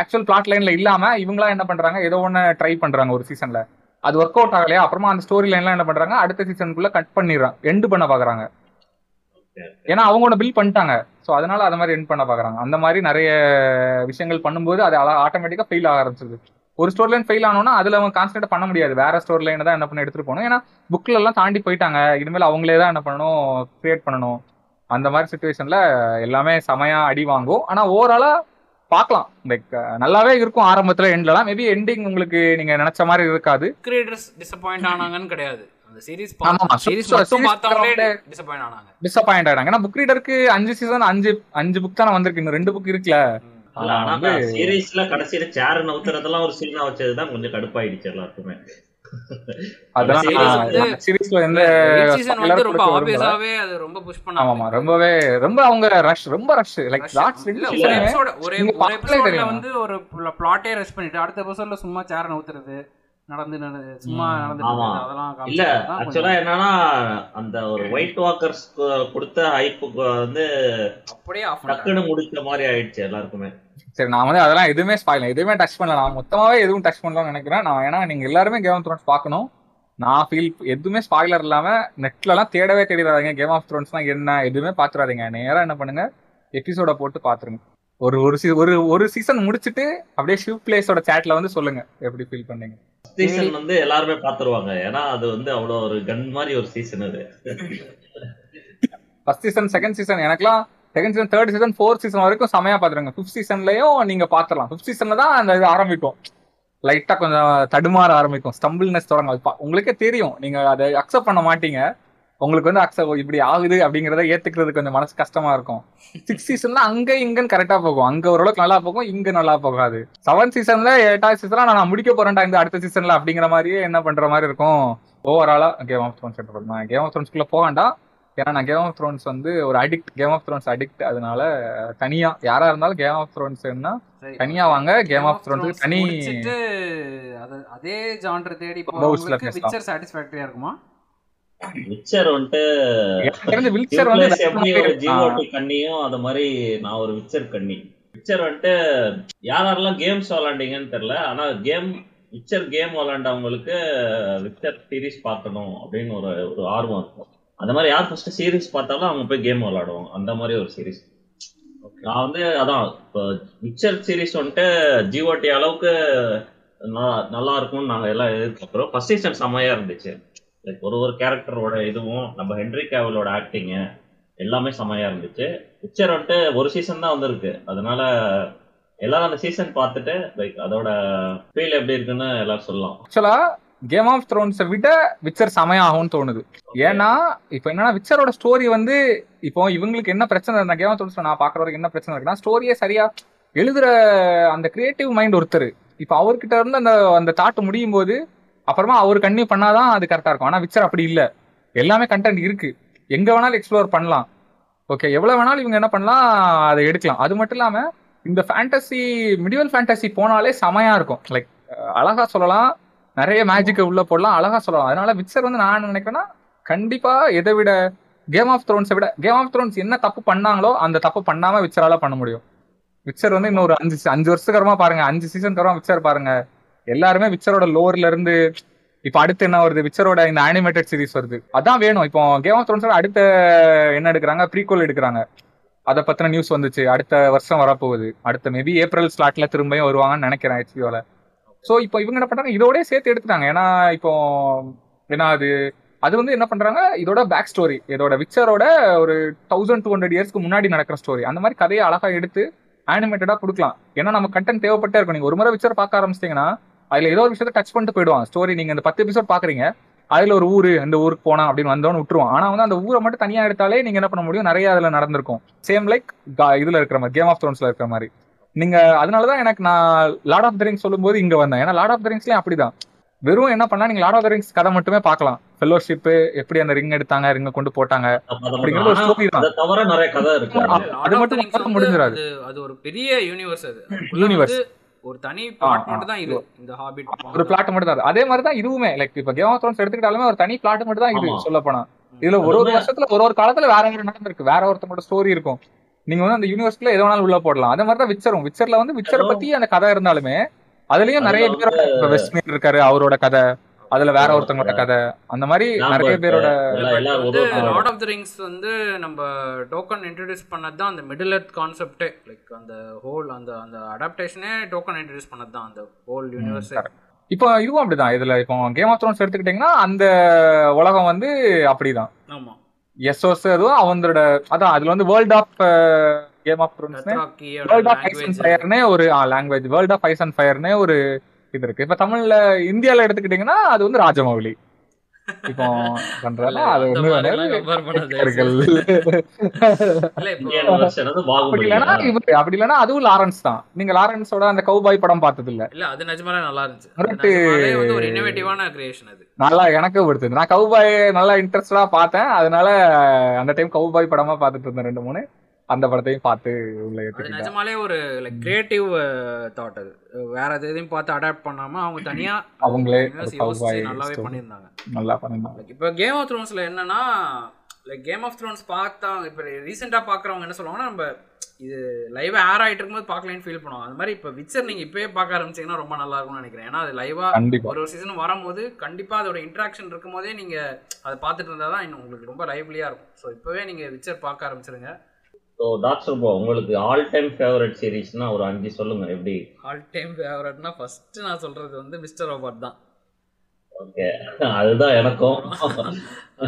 ஆக்சுவல் பிளாட் லைன்ல இல்லாம இவங்களா என்ன பண்றாங்க, ஏதோ ஒன்னு ட்ரை பண்றாங்க ஒரு சீசன்ல, அது ஒர்க் அவுட் ஆகலையா அப்புறமா அந்த ஸ்டோரி லைன்லாம் என்ன பண்றாங்க அடுத்த சீசனுக்குள்ள கட் பண்ணிடுறாங்க, எண்ட் பண்ண பாக்குறாங்க. ஏன்னா அவங்களோட பில் பண்ணிட்டாங்க. ஸோ அதனால அது மாதிரி எண்ட் பண்ண பாக்குறாங்க. அந்த மாதிரி நிறைய விஷயங்கள் பண்ணும்போது அது ஆட்டோமேட்டிக்கா ஃபெயில் ஆக ஆரம்பிச்சிருது. ஒரு ஸ்டோரி லைன் ஃபெயில் ஆனோன்னா அதுல அவங்க கான்சன்ட்ரேட் பண்ண முடியாது, வேற ஸ்டோரி லைனை தான் என்ன பண்ண எடுத்துட்டு போகணும். ஏன்னா புக்ல எல்லாம் தாண்டி போயிட்டாங்க, இனிமேல் அவங்களே தான் என்ன பண்ணணும் கிரியேட் பண்ணணும். அந்த மாதிரி சுச்சுவேஷன்ல எல்லாமே செமையா அடி வாங்கும். ஆனா ஓவராலா பார்க்கலாம் லைக் நல்லாவே இருக்கும் ஆரம்பத்துல, எண்ட்லாம் மேபி எண்டிங் உங்களுக்கு நீங்க நினைச்ச மாதிரி இருக்காது. கிரியேட்டர்ஸ் டிசப்பாயிண்ட் ஆனாங்கன்னு கிடையாது, அந்த சீரிஸ் பார்த்தா சீரிஸ் மட்டும் பார்த்தவங்களே டிசப்பாயிண்ட் ஆனாங்க டிசப்பாயிண்ட் ஆனாங்க. ஏன்னா புக் ரீடருக்கு அஞ்சு சீசன் அஞ்சு அஞ்சு புக் தான் வந்திருக்கு, இன்னும் ரெண்டு புக் இருக்குல. ஆனா சீரீஸ்ல கடைசியில சேர் நவுத்துறதெல்லாம் ஒரு சீனா வச்சதுதான் கொஞ்சம் கடுப்பாயிடுச்சு எல்லாருக்குமே. அதான் சீரீஸ்ல இந்த சீசன் வந்து ரொம்ப ஆப்வியஸாவே அது ரொம்ப புஷ் பண்ணாங்க. ஆமா ரொம்பவே ரொம்ப அவங்க ரஷ் ரொம்ப ரஷ் லைக் லாட்ஸ் இல்ல ஒரு ஒரு எபிசோட்ல வந்து ஒரு பிளாட்டே ரஷ் பண்ணிட்டு அடுத்த எபிசோட்ல சும்மா சேர் நவுத்துறது நடந்து நடந்து சும்மா நடந்துட்டு அதெல்லாம் இல்ல. ஆக்சுவலா என்னன்னா அந்த ஒரு ஒயிட் வாக்கர்ஸ் கொடுத்த ஹைப்புக்கு வந்து அப்படியே டக்குனு முடிச்ச மாதிரி ஆயிடுச்சு எல்லாருக்குமே. சரி நான் வந்து அதெல்லாம் எதுவுமே ஸ்பாயில் எதுவுமே டச் பண்ணல, நான் மொத்தமாவே எதுவும் டச் பண்ணலாம்னு நினைக்கிறேன் நான். ஏன்னா நீங்க எல்லாருமே கேம் ஆஃப் த்ரோன்ஸ் பார்க்கணும். நான் ஃபீல் எதுவுமே ஸ்பாயிலர் இல்லாம நெட்ல எல்லாம் தேடவே தேடிடாதீங்க. கேம் ஆஃப் த்ரோன்ஸ்னா என்ன எதுவுமே பாத்துறாதீங்க, நேரா என்ன பண்ணுங்க எபிசோட போட்டு பாத்துருங்க. ஒரு ஒரு ஒரு ஒரு சீசன் முடிச்சுட்டு அப்படியே ஷிவ் பிளேஸோட சேட்ல வந்து சொல்லுங்க எப்படி ஃபீல் பண்ணீங்க. சீசன் வந்து எல்லாருமே பாத்துருவாங்க, ஏன்னா அது வந்து அவ்வளவு ஒரு கன் மாதிரி ஒரு சீசன். அது ஃபர்ஸ்ட் சீசன் செகண்ட் சீசன் எனக்குலாம் second season third season fourth season வரைக்கும் செமையா பாத்துருங்க. ஃபிஃப்த் சீசன்லயும் நீங்க பாத்துடலாம். ஃபிஃப்த் சீசன்ல தான் அந்த இது ஆரம்பிக்கும், லைட்டா கொஞ்சம் தடுமாற ஆரம்பிக்கும், ஸ்டம்பிள்னஸ் தொடங்க. உங்களுக்கே தெரியும் நீங்க அதை அக்செப்ட் பண்ண மாட்டீங்க, உங்களுக்கு வந்து அக்செப்ட் இப்படி ஆகுது அப்படிங்கறத ஏத்துக்கிறது கொஞ்சம் மனசு கஷ்டமா இருக்கும். சிக்ஸ்த் சீசன்ல அங்க இங்கன்னு கரெக்டா போகும், அங்க ஓரளவுக்கு நல்லா போகும், இங்க நல்லா போகாது. செவன்த் சீசன்ல எட்டாவது சீசன்ல நான் முடிக்க போறேன்டா இந்த அடுத்த சீசன்ல அப்படிங்கிற மாதிரியே என்ன பண்ற மாதிரி இருக்கும். ஓவராலா கேம் ஆஃப் த்ரோன்ஸ் எடுத்துக்கணும். நான் கேம் ஆஃப் த்ரோன்ஸ்குள்ள போகாண்டா, ஏன்னா நான் கேம் ஆஃப் த்ரோன்ஸ் வந்து ஒரு addict, game of Thrones addict. அதனால தனியா யாரா இருந்தாலும் கேம் ஆஃப் த்ரோன்ஸ்னா தனியா வாங்க. கேம் ஆஃப் த்ரோன்ஸ் தனி அதே ஜான்ர தேடி போறதுக்கு விட்சர் சாட்டிஸ்ஃபேக்டரியா இருக்குமா? விட்சர் வந்து யாரெல்லாம் கேம்ஸ் விளையாண்டீங்கன்னு தெரியல, ஆனா கேம் விட்சர் கேம் விளையாண்டவங்களுக்கு விட்சர் சீரீஸ் பார்க்கணும் அப்படின்னு ஒரு ஒரு ஆர்வம் இருக்கும். அந்த மாதிரி யார் ஃபர்ஸ்ட் சீரீஸ் பார்த்தாலும் அவங்க போய் கேம் விளையாடுவாங்க. அந்த மாதிரி ஒரு சீரீஸ் நான் வந்து அதான் இப்போ விட்சர் சீரீஸ் வந்துட்டு ஜிஓடி அளவுக்கு நல்லா இருக்கும்னு நாங்க எல்லாம் எதிர்பார்க்கிறோம். ஃபர்ஸ்ட் சீசன் செமையா இருந்துச்சு. ஒரு ஒரு கேரக்டரோட இதுவும் நம்ம ஹென்ரி கேவலோட ஆக்டிங்கு எல்லாமே செமையா இருந்துச்சு. பிக்சர் வந்துட்டு ஒரு சீசன் தான் வந்திருக்கு, அதனால எல்லாரும் அந்த சீசன் பார்த்துட்டு லைக் அதோட ஃபீல் எப்படி இருக்குன்னு எல்லாரும் சொல்லலாம். ஆக்சுவலா கேம் ஆஃப் த்ரோன்ஸை விட விச்சர் செமையா ஆகும்னு தோணுது. ஏன்னா இப்போ என்னன்னா விச்சரோட ஸ்டோரி வந்து இப்போ இவங்களுக்கு என்ன பிரச்சனை இருந்தா கேம் ஆஃப் த்ரோன்ஸ்ல நான் பாக்குற வரைக்கும் என்ன பிரச்சனை இருக்குன்னா ஸ்டோரியை சரியா எழுதுற அந்த கிரியேட்டிவ் மைண்ட் ஒருத்தர் இப்போ அவர்கிட்ட இருந்து அந்த அந்த தாட்டு முடியும் போது அப்புறமா அவர் கன்னியூ பண்ணாதான் அது கரெக்டா இருக்கும். ஆனா விச்சர் அப்படி இல்லை, எல்லாமே கண்டென்ட் இருக்கு, எங்க வேணாலும் எக்ஸ்ப்ளோர் பண்ணலாம். ஓகே, எவ்வளவு வேணாலும் இவங்க என்ன பண்ணலாம், அதை எடுக்கலாம். அது மட்டும் இல்லாம இந்த ஃபேண்டசி மிடிவல் ஃபேண்டசி போனாலே செமையா இருக்கும். லைக் அழகா சொல்லலாம், நிறைய மேஜிக்கை உள்ள போடலாம், அழகா சொல்லலாம். அதனால விச்சர் வந்து நான் நினைக்கிறேன்னா கண்டிப்பா எதை விட கேம் ஆஃப் த்ரோன்ஸை விட கேம் ஆஃப் த்ரோன்ஸ் என்ன தப்பு பண்ணாங்களோ அந்த தப்பு பண்ணாம விச்சரால பண்ண முடியும். விச்சர் வந்து இன்னொரு அஞ்சு அஞ்சு வருஷத்துக்கரமா பாருங்க, அஞ்சு சீசன் கரமா விச்சர் பாருங்க. எல்லாருமே விச்சரோட லோர்ல இருந்து இப்போ அடுத்து என்ன வருது, விச்சரோட இந்த அனிமேட்டட் சீரிஸ் வருது, அதான் வேணும். இப்போ கேம் ஆஃப் த்ரோன்ஸோட அடுத்த என்ன எடுக்கிறாங்க, ப்ரீக்வல் எடுக்கிறாங்க, அதை பத்தின நியூஸ் வந்துச்சு, அடுத்த வருஷம் வரப்போகுது, அடுத்த மேபி ஏப்ரல் ஸ்லாட்ல திரும்பியும் வருவாங்கன்னு நினைக்கிறேன் ஹெச்பிஓல. ஸோ இப்போ இவங்க என்ன பண்றாங்க, இதோடய சேர்த்து எடுத்துட்டாங்க. ஏன்னா இப்போ ஏன்னா அது அது வந்து என்ன பண்றாங்க, இதோட பேக் ஸ்டோரி, இதோட விக்சரோட ஒரு தௌசண்ட் டூ ஹண்ட்ரட் இயர்ஸ்க்கு முன்னாடி நடக்கிற ஸ்டோரி, அந்த மாதிரி கதையை அழகா எடுத்து அனிமேட்டடா கொடுக்கலாம். ஏன்னா நம்ம கண்டென்ட் தேவைப்பட்டே இருக்கும். நீங்க ஒரு முறை விக்சர் பார்க்க ஆரம்பிச்சிட்டீங்கன்னா அதுல ஏதோ ஒரு விஷயத்த டச் பண்ணிட்டு போயிடுவான் ஸ்டோரி. நீங்க இந்த பத்து எபிசோட் பாக்குறீங்க, அதுல ஒரு ஊரு, இந்த ஊருக்கு போனா அப்படின்னு வந்தோன்னு விட்டுருவோம். ஆனா வந்து அந்த ஊரை மட்டும் தனியா எடுத்தாலே நீங்க என்ன பண்ண முடியும், நிறைய அதுல நடந்திருக்கும். சேம் லைக் இதுல இருக்கிற மாதிரி, கேம் ஆஃப் த்ரோன்ஸ்ல இருக்கிற மாதிரி. நீங்க அதனாலதான் எனக்கு நான் லார்ட் ஆஃப் தி ரிங்ஸ் சொல்லும் போது இங்க வந்தேன். ஏன்னா லார்ட் ஆஃப் தி ரிங்ஸ்லயும் அப்படிதான், வெறும் என்ன பண்ணலாம், நீங்க லார்ட் ஆஃப் தி ரிங்ஸ் கதை மட்டுமே பார்க்கலாம். ஃபெல்லோஷிப் எப்படி அந்த ரிங் எடுத்தாங்க, ரிங்க கொண்டு போட்டாங்க அப்படிங்கிறது ஒரு ஸ்டோரி தான். அது தவிர நிறைய கதை இருக்கு. அது மட்டும் நீங்க முடிஞ்சிராது. அது ஒரு பெரிய யூனிவர்ஸ், அது யூனிவர்ஸ், ஒரு தனி பிளாட் மட்டும் தான் இது. இந்த ஹாபிட் ஒரு பிளாட் மட்டும் தான். அதே மாதிரி தான் இதுவுமே, லைக் இப்ப கேம் ஆஃப் த்ரோன்ஸ் எடுத்துக்கிட்டாலுமே ஒரு தனி பிளாட் மட்டும் தான் இது. சொல்ல போனா இதுல ஒரு ஒரு வருஷத்துல ஒரு ஒரு காலத்துல வேற வேற நடந்திருக்கு, வேற ஒருத்தவங்களோட ஸ்டோரி இருக்கும். நீங்க வந்து அந்த யூனிவர்ஸ்ல எது வேணாலும் உள்ள போடலாம். அதே மாதிரிதான் விச்சரும், விச்சர்ல வந்து விச்சரை பத்தி அந்த கதை இருந்தாலுமே அதுலயும் நிறைய பேர் வெஸ்ட்மீன் இருக்காரு, அவரோட கதை, அதுல வேற ஒருத்தவங்களோட கதை, அந்த மாதிரி நிறைய பேரோட. லார்ட் ஆஃப் தி ரிங்ஸ் வந்து நம்ம டோக்கன் இன்ட்ரோடியூஸ் பண்ணதுதான் அந்த மிடில் எர்த் கான்செப்டே. லைக் அந்த ஹோல் அந்த அந்த அடாப்டேஷனே டோக்கன் இன்ட்ரோடியூஸ் பண்ணதுதான் அந்த ஹோல் யூனிவர்ஸ். இப்போ இதுவும் அப்படிதான். இதுல இப்போ கேம் ஆஃப் த்ரோன்ஸ் எடுத்துக்கிட்டீங்கன்னா அந்த உலகம் வந்து அப்படிதான். ஆமா, எஸ்ஓஸ் அதுவும் அவங்களோட அதான். அதுல வந்து world of game of Thrones, world of ice and ஃபயர்னே ஒரு language, world of ice and ஃபயர்னே ஒரு இது இருக்கு. இப்ப தமிழ்ல இந்தியால எடுத்துக்கிட்டீங்கன்னா அது வந்து ராஜமௌலி இப்போ பண்றாங்க. அது ஒண்ணு அப்படி இல்லைன்னா அதுவும் லாரன்ஸ் தான். நீங்க லாரன்ஸோட அந்த கௌபாய் படம் பார்த்தது இல்ல? இல்ல, அது நிஜமாவே நல்லா இருந்துச்சு, ஒரு இன்னோவேட்டிவான கிரியேஷன். அது நல்லா எனக்கு பிடிச்சது. நான் கௌபாய் நல்லா இன்ட்ரெஸ்டடா பார்த்தேன், அதனால அந்த டைம் கௌபாய் படமா பார்த்துட்டு இருந்தேன் ரெண்டு மூணு. அந்த படத்தையும் பார்த்து உள்ள எடுத்து நிஜமாலே ஒரு லைக் கிரியேட்டிவ் தாட். அது வேற எதையும் பார்த்து அடாப்ட் பண்ணாம அவங்க தனியா அவங்களே நல்லாவே பண்ணியிருந்தாங்க, நல்லா பண்ணிருந்தாங்க. இப்போ கேம் ஆஃப் த்ரோன்ஸ்ல என்னன்னா, லைக் கேம் ஆஃப் த்ரோன்ஸ் பார்த்தா இப்போ ரீசெண்டா பாக்குறவங்க என்ன சொல்லுவாங்கன்னா, நம்ம இது லைவா ஏர் ஆயிட்டு இருக்கும்போது பார்க்கலன்னு ஃபீல் பண்ணுவோம். அந்த மாதிரி இப்போ விச்சர் நீங்க இப்பயே பார்க்க ஆரம்பிச்சீங்கன்னா ரொம்ப நல்லா இருக்கும்னு நினைக்கிறேன். ஏன்னா அது லைவா ஒரு ஒரு சீசன் வரும்போது கண்டிப்பா அதோட இன்ட்ராக்ஷன் இருக்கும் போதே நீங்க அதை பார்த்துட்டு இருந்தா தான் இன்னும் உங்களுக்கு ரொம்ப லைவ்லியா இருக்கும். ஸோ இப்பவே நீங்க விச்சர் பார்க்க ஆரம்பிச்சிருங்க. ஸோ டாக்டர் போ, உங்களுக்கு ஆல் டைம் ஃபேவரட் சீரீஸ்னா ஒரு அஞ்சு சொல்லுங்க. எப்படி ஆல் டைம் ஃபேவரட்னா ஃபர்ஸ்ட் நான் சொல்றது வந்து மிஸ்டர் ரோபோட் தான். ஓகே, அதுதான் எனக்கும்.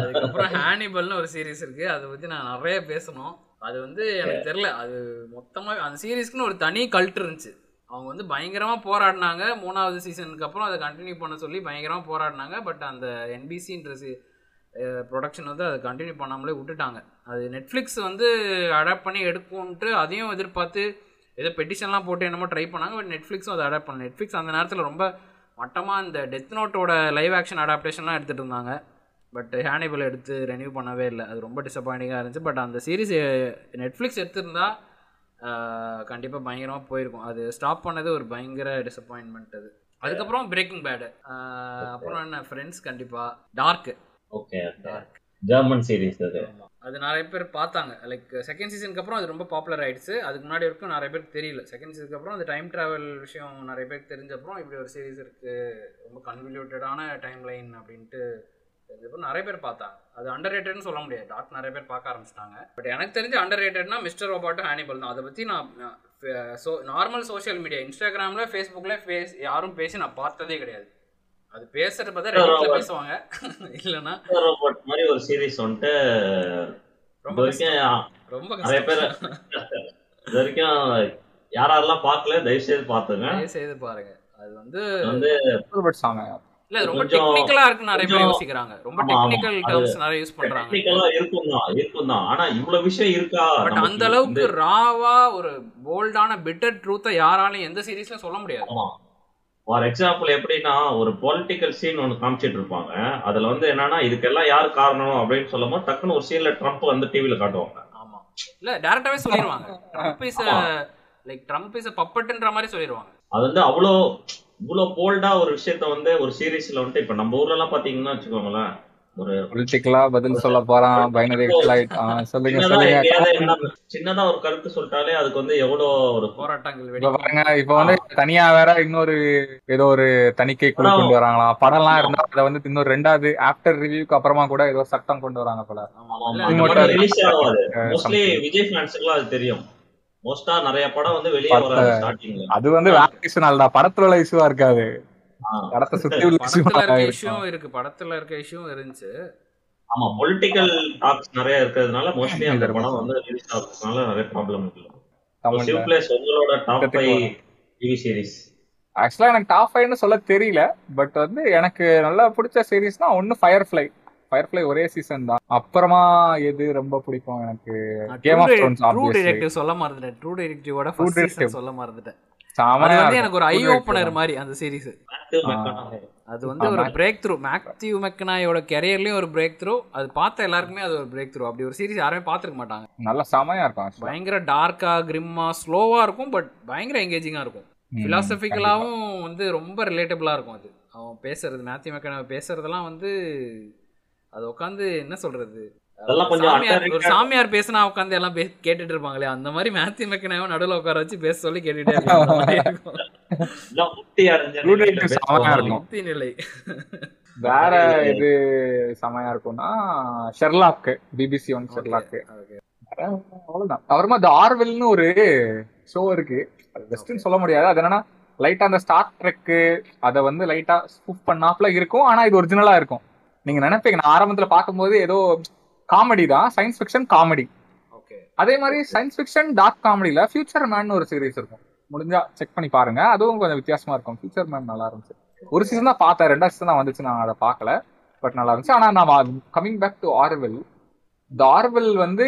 அதுக்கப்புறம் ஹானிபல்னு ஒரு சீரீஸ் இருக்கு, அதை பத்தி நான் நிறைய பேசணும். அது வந்து எனக்கு தெரியல, அது மொத்தமா அந்த சீரீஸ்க்குன்னு ஒரு தனி கல்ட் இருந்துச்சு. அவங்க வந்து பயங்கரமா போராடினாங்க. மூணாவது சீசனுக்கு அப்புறம் அதை கண்டினியூ பண்ண சொல்லி பயங்கரமா போராடினாங்க. பட் அந்த என் பி சின்ற ப்ரொடக்ஷன் வந்து அதை கண்டினியூ பண்ணாமலே விட்டுட்டாங்க. அது நெட்ஃப்ளிக்ஸ் வந்து அடாப்ட் பண்ணி எடுக்கும்ன்ட்டு அதையும் எதிர்பார்த்து ஏதோ பெட்டிஷன்லாம் போட்டு என்னமோ ட்ரை பண்ணாங்க. பட் நெட்ஃப்ளிக்ஸும் அதை அடாப்ட் பண்ணல. நெட்ஃப்ளிக்ஸ் அந்த நேரத்தில் ரொம்ப மட்டமாக இந்த டெத் நோட்டோட லைவ் ஆக்ஷன் அடாப்டேஷன்லாம் எடுத்துகிட்டு இருந்தாங்க. பட் ஹானிபல் எடுத்து ரெனியூ பண்ணவே இல்லை. அது ரொம்ப டிசப்பாயிண்டிங்காக இருந்துச்சு. பட் அந்த சீரீஸ் நெட்ஃப்ளிக்ஸ் எடுத்திருந்தா கண்டிப்பாக பயங்கரமாக போயிருக்கும். அது ஸ்டாப் பண்ணது ஒரு பயங்கர டிசப்பாயின்மெண்ட். அது அதுக்கப்புறம் பிரேக்கிங் பேடு, அப்புறம் என்ன ஃப்ரெண்ட்ஸ், கண்டிப்பாக டார்க்கு. ஓகே, ஜெர்மன் சீரிஸ் அது அது நிறைய பேர் பார்த்தாங்க. லைக் செகண்ட் சீசனுக்கு அப்புறம் அது ரொம்ப பாப்புலர் ஆயிடுச்சு. அதுக்கு முன்னாடி வரைக்கும் நிறைய பேருக்கு தெரியல. செகண்ட் சீசனுக்கு அப்புறம் அந்த டைம் டிராவல் விஷயம் நிறைய பேருக்கு தெரிஞ்சப்பறம் இப்படி ஒரு சீரிஸ் இருக்குது, ரொம்ப கன்வல்யூட்டடான டைம் லைன் அப்படின்ட்டு தெரிஞ்சப்பறம் நிறைய பேர் பார்த்தாங்க. அது அண்டர் ரேட்டட்னு சொல்ல முடியாது. டாக் நிறைய பேர் பார்க்க ஆரம்பிச்சிட்டாங்க. பட் எனக்கு தெரிஞ்ச அண்டர் ரேட்டட்னா மிஸ்டர் ரோபோட், ஹானிபல் தான். அதை பற்றி நான் சோ நார்மல் சோஷியல் மீடியா, இன்ஸ்டாகிராமில், ஃபேஸ்புக்கில் ஃபேஸ் யாரும் பேசி நான் பார்த்ததே கிடையாது. அது பேசுறது பார்த்தா ரெண்டு பேசுவாங்க. இல்லைன்னா ரோபோட் மாதிரி ஒரு சீரீஸ் வந்துட்டு ரொம்ப ரொம்ப நிறைய பேர் இது வரைக்கும் யாரெல்லாம் பார்க்கல தயவு செய்து பார்த்துங்க, தயவு செய்து பாருங்க. அது வந்து வந்து ஃபேவரட் சாங் இல்ல, ரொம்ப டெக்னிக்கலா இருக்கு, நிறைய பேர் யோசிக்கறாங்க, ரொம்ப டெக்னிக்கல் டர்ம்ஸ் நிறைய யூஸ் பண்றாங்க. டெக்னிக்கலா இருக்கும்னா இருக்கும்தான், ஆனா இவ்வளவு விஷயம் இருக்கா? பட் அந்த அளவுக்கு ராவா ஒரு போல்டான பிட்டர் ட்ரூத்தை யாராலும் எந்த சீரிஸ்ல சொல்ல முடியாது. ஃபார் எக்ஸாம்பிள் எப்படின்னா, ஒரு பொலிட்டிக்கல் சீன் ஒன்று காமிச்சிட்டு இருப்பாங்க, அதுல வந்து என்னன்னா இதுக்கெல்லாம் யார் காரணம் அப்படின்னு சொல்லும் போது டக்குன்னு ஒரு சீன்ல ட்ரம்ப் வந்து டிவில காட்டுவாங்க. ஆமா இல்ல டைரக்டாவே சொல்லிடுவாங்க, Trump is like Trump is பப்பட்ன்ற மாதிரி சொல்லிடுவாங்க. அது வந்து அவ்வளோ இவ்வளோ போல்டா ஒரு விஷயத்த வந்து ஒரு சீரீஸ்ல வந்துட்டு இப்ப நம்ம ஊர்ல எல்லாம் பாத்தீங்கன்னா வச்சுக்கோங்களேன், ஒரு பொலிட்டிக்கலா பதில் சொல்ல போறான், பைனரி ஃப்ளைட் சொல்லுங்க சொல்லுங்க, சின்னதா ஒரு கருத்து சொல்லிட்டாலே அதுக்கு வந்து எவ்வளோ ஒரு போராட்டங்கள் பாருங்க. இப்ப வந்து தனியா வேற இன்னொரு ஏதோ ஒரு தணிக்கை குழு கொண்டு வராங்களா, படம் எல்லாம் இருந்தா அதை வந்து இன்னொரு ரெண்டாவது ஆப்டர் ரிவ்யூக்கு அப்புறமா கூட ஏதோ சட்டம் கொண்டு வராங்க போல. மோஸ்ட்லி விஜய் ஃபேன்ஸுக்குலாம் அது தெரியும், மோஸ்டா நிறைய படம் வந்து வெளியே வராது ஸ்டார்டிங்ல. அது வந்து வேக்சினல்டா, படத்துல உள்ள இஷ்யூவா இருக்காது, படத்தை சுத்தி உள்ள இஷ்யூ இருக்கு, படத்துல இருக்க இஷ்யூ இருந்துச்சு. ஆமா பொலிட்டிக்கல் டாக்ஸ் நிறைய இருக்கிறதுனால மோஸ்ட்லி அந்த படம் வந்து ரிலீஸ் ஆகிறதுனால நிறைய ப்ராப்ளம் இருக்கு. தமிழ் பிளேஸ் உங்களோட டாப் ஐந்து டிவி சீரிஸ். ஆக்சுவலா எனக்கு டாப் ஐந்து னு சொல்ல தெரியல, பட் வந்து எனக்கு நல்லா பிடிச்ச சீரிஸ்னா ஒன்னு ஃபயர்ஃப்ளை. ஃபயர்ஃப்ளை ஒரே சீசன் தான். அப்புறமா எது ரொம்ப பிடிக்கும் எனக்கு game of Thrones. True detective சொல்ல மறந்துட்டேன், ட்ரூ டிடெக்டிவோட ஃபர்ஸ்ட் சீசன் சொல்ல மறந்துட்டேன். அது வந்து எனக்கு ஒரு ஐ ஓபனர் மாதிரி அந்த சீரிஸ். அது வந்து ஒரு பிரேக் த்ரூ, மேத்யூ மெக்கனாயோட கேரியர்லயே ஒரு பிரேக் த்ரூ. அது பார்த்த எல்லாருக்குமே அது ஒரு பிரேக் த்ரூ. அப்படி ஒரு சீரிஸ் யாருமே பார்த்திருக்க மாட்டாங்க. நல்ல சமையா இருக்கும், பயங்கர டார்க்கா கிரிம்மா ஸ்லோவா இருக்கும், பட் பயங்கர எங்கேஜிங்கா இருக்கும். பிலாசபிக்கலாவும் வந்து ரொம்ப ரிலேட்டபிளா இருக்கும். அது அவன் பேசுறது மேத்யூ மெக்கனா பேசுறதெல்லாம் வந்து அது உட்காந்து என்ன சொல்றது, ஒரு சாமியார் பேசினா உட்காந்து எல்லாம் கேட்டுட்டு இருப்பாங்களே அந்த மாதிரி மேத்யூ மெக்கனாவை நடுவில் உட்கார வச்சு பேச சொல்லி கேட்டுட்டே இருக்கும். நிலை வேற இது சமையா இருக்கும்னா ஷெர்லாக்கு, பிபிசி ஒன் ஷெர்லாக்கு, அவ்வளவுதான். அப்புறமா இந்த ஆர்வெல்னு ஒரு ஷோ இருக்கு, அது பெஸ்ட்னு சொல்ல முடியாது. அது என்னன்னா லைட்டா அந்த ஸ்டார் ட்ரெக் அதை வந்து லைட்டா ஸ்கூப் பண்ணாப்ல இருக்கும், ஆனா இது ஒரிஜினலா இருக்கும். நீங்க நினைப்பீங்க, நான் ஆரம்பத்துல பாக்கும்போது ஏதோ காமெடி தான், சயின்ஸ் ஃபிக்ஷன் காமெடி. அதே மாதிரி சயின்ஸ் ஃபிக்ஷன் டார்க் காமெடியில ஃபியூச்சர் மேன் ஒரு சீரிஸ் இருக்கும், முடிஞ்சா செக் பண்ணி பாருங்க, அதுவும் கொஞ்சம் வித்தியாசமா இருக்கும். ஃபியூச்சர் மேன் நல்லா இருந்துச்சு, ஒரு சீசன் தான் பார்த்தேன், ரெண்டாவது சீசன் தான் வந்துச்சு, நான் அதை பார்க்கல, பட் நல்லா இருந்துச்சு. ஆனா நான் கமிங் பேக் டு ஆர்வெல், இந்த ஆர்வெல் வந்து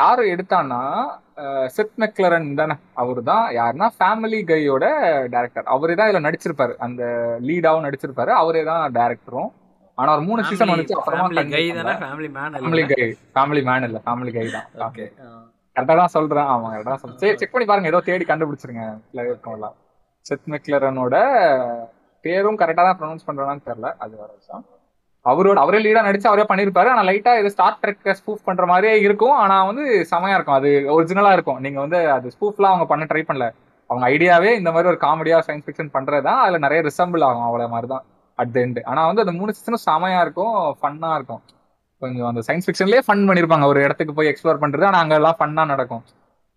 யாரு எடுத்தான்னா செத் மெக்லரன் தானே, அவரு தான். யாருன்னா ஃபேமிலி கையோட டைரக்டர், அவரு தான் இதுல நடிச்சிருப்பாரு, அந்த லீடாவும் நடிச்சிருப்பாரு, அவரே தான் டைரக்டரும். ஆனா ஒரு மூணு சீசன் வந்துச்சு, அப்புறமா family man family guy family man இல்ல ஃபேமிலி கை தான். ஓகே கரெக்டா தான் சொல்றேன், ஆமா கரெக்டா சொல்றேன். சரி செக் பண்ணி பாருங்க, ஏதோ தேடி கண்டுபிடிச்சிருங்க. எல்லாம் செத் மெக்லரனோட பேரும் கரெக்டா தான் ப்ரொனவுன்ஸ் பண்றானான்னு தெரியல, அது வர விஷயம். அவரோட அவரே லீடா நடிச்சு அவரே பண்ணிருப்பாரு, ஆனா லைட்டா இது ஸ்டார் ட்ரெக் ஸ்பூஃப் பண்ற மாதிரியே இருக்கும், ஆனா வந்து செமையா இருக்கும், அது ஒரிஜினலா இருக்கும். நீங்க வந்து அது ஸ்பூஃப்லாம் அவங்க பண்ண ட்ரை பண்ணல, அவங்க ஐடியாவே இந்த மாதிரி ஒரு காமெடியா சயின்ஸ் ஃபிக்ஷன் பண்றதுதான், அதுல நிறைய ரிசம்பிள் ஆகும் அவ்வளவு மாதிரிதான் அட் த எண்ட். ஆனா வந்து அந்த மூணு சீசனும் செமையா இருக்கும், ஃபன்னா இருக்கும், கொஞ்சம் அந்த சயின்ஸ் ஃபிக்ஷன்லயே ஃபன் பண்ணிருப்பாங்க, ஒரு இடத்துக்கு போய் எக்ஸ்ப்ளோர் பண்றது, ஆனா அங்க எல்லாம் ஃபன்னா நடக்கும்.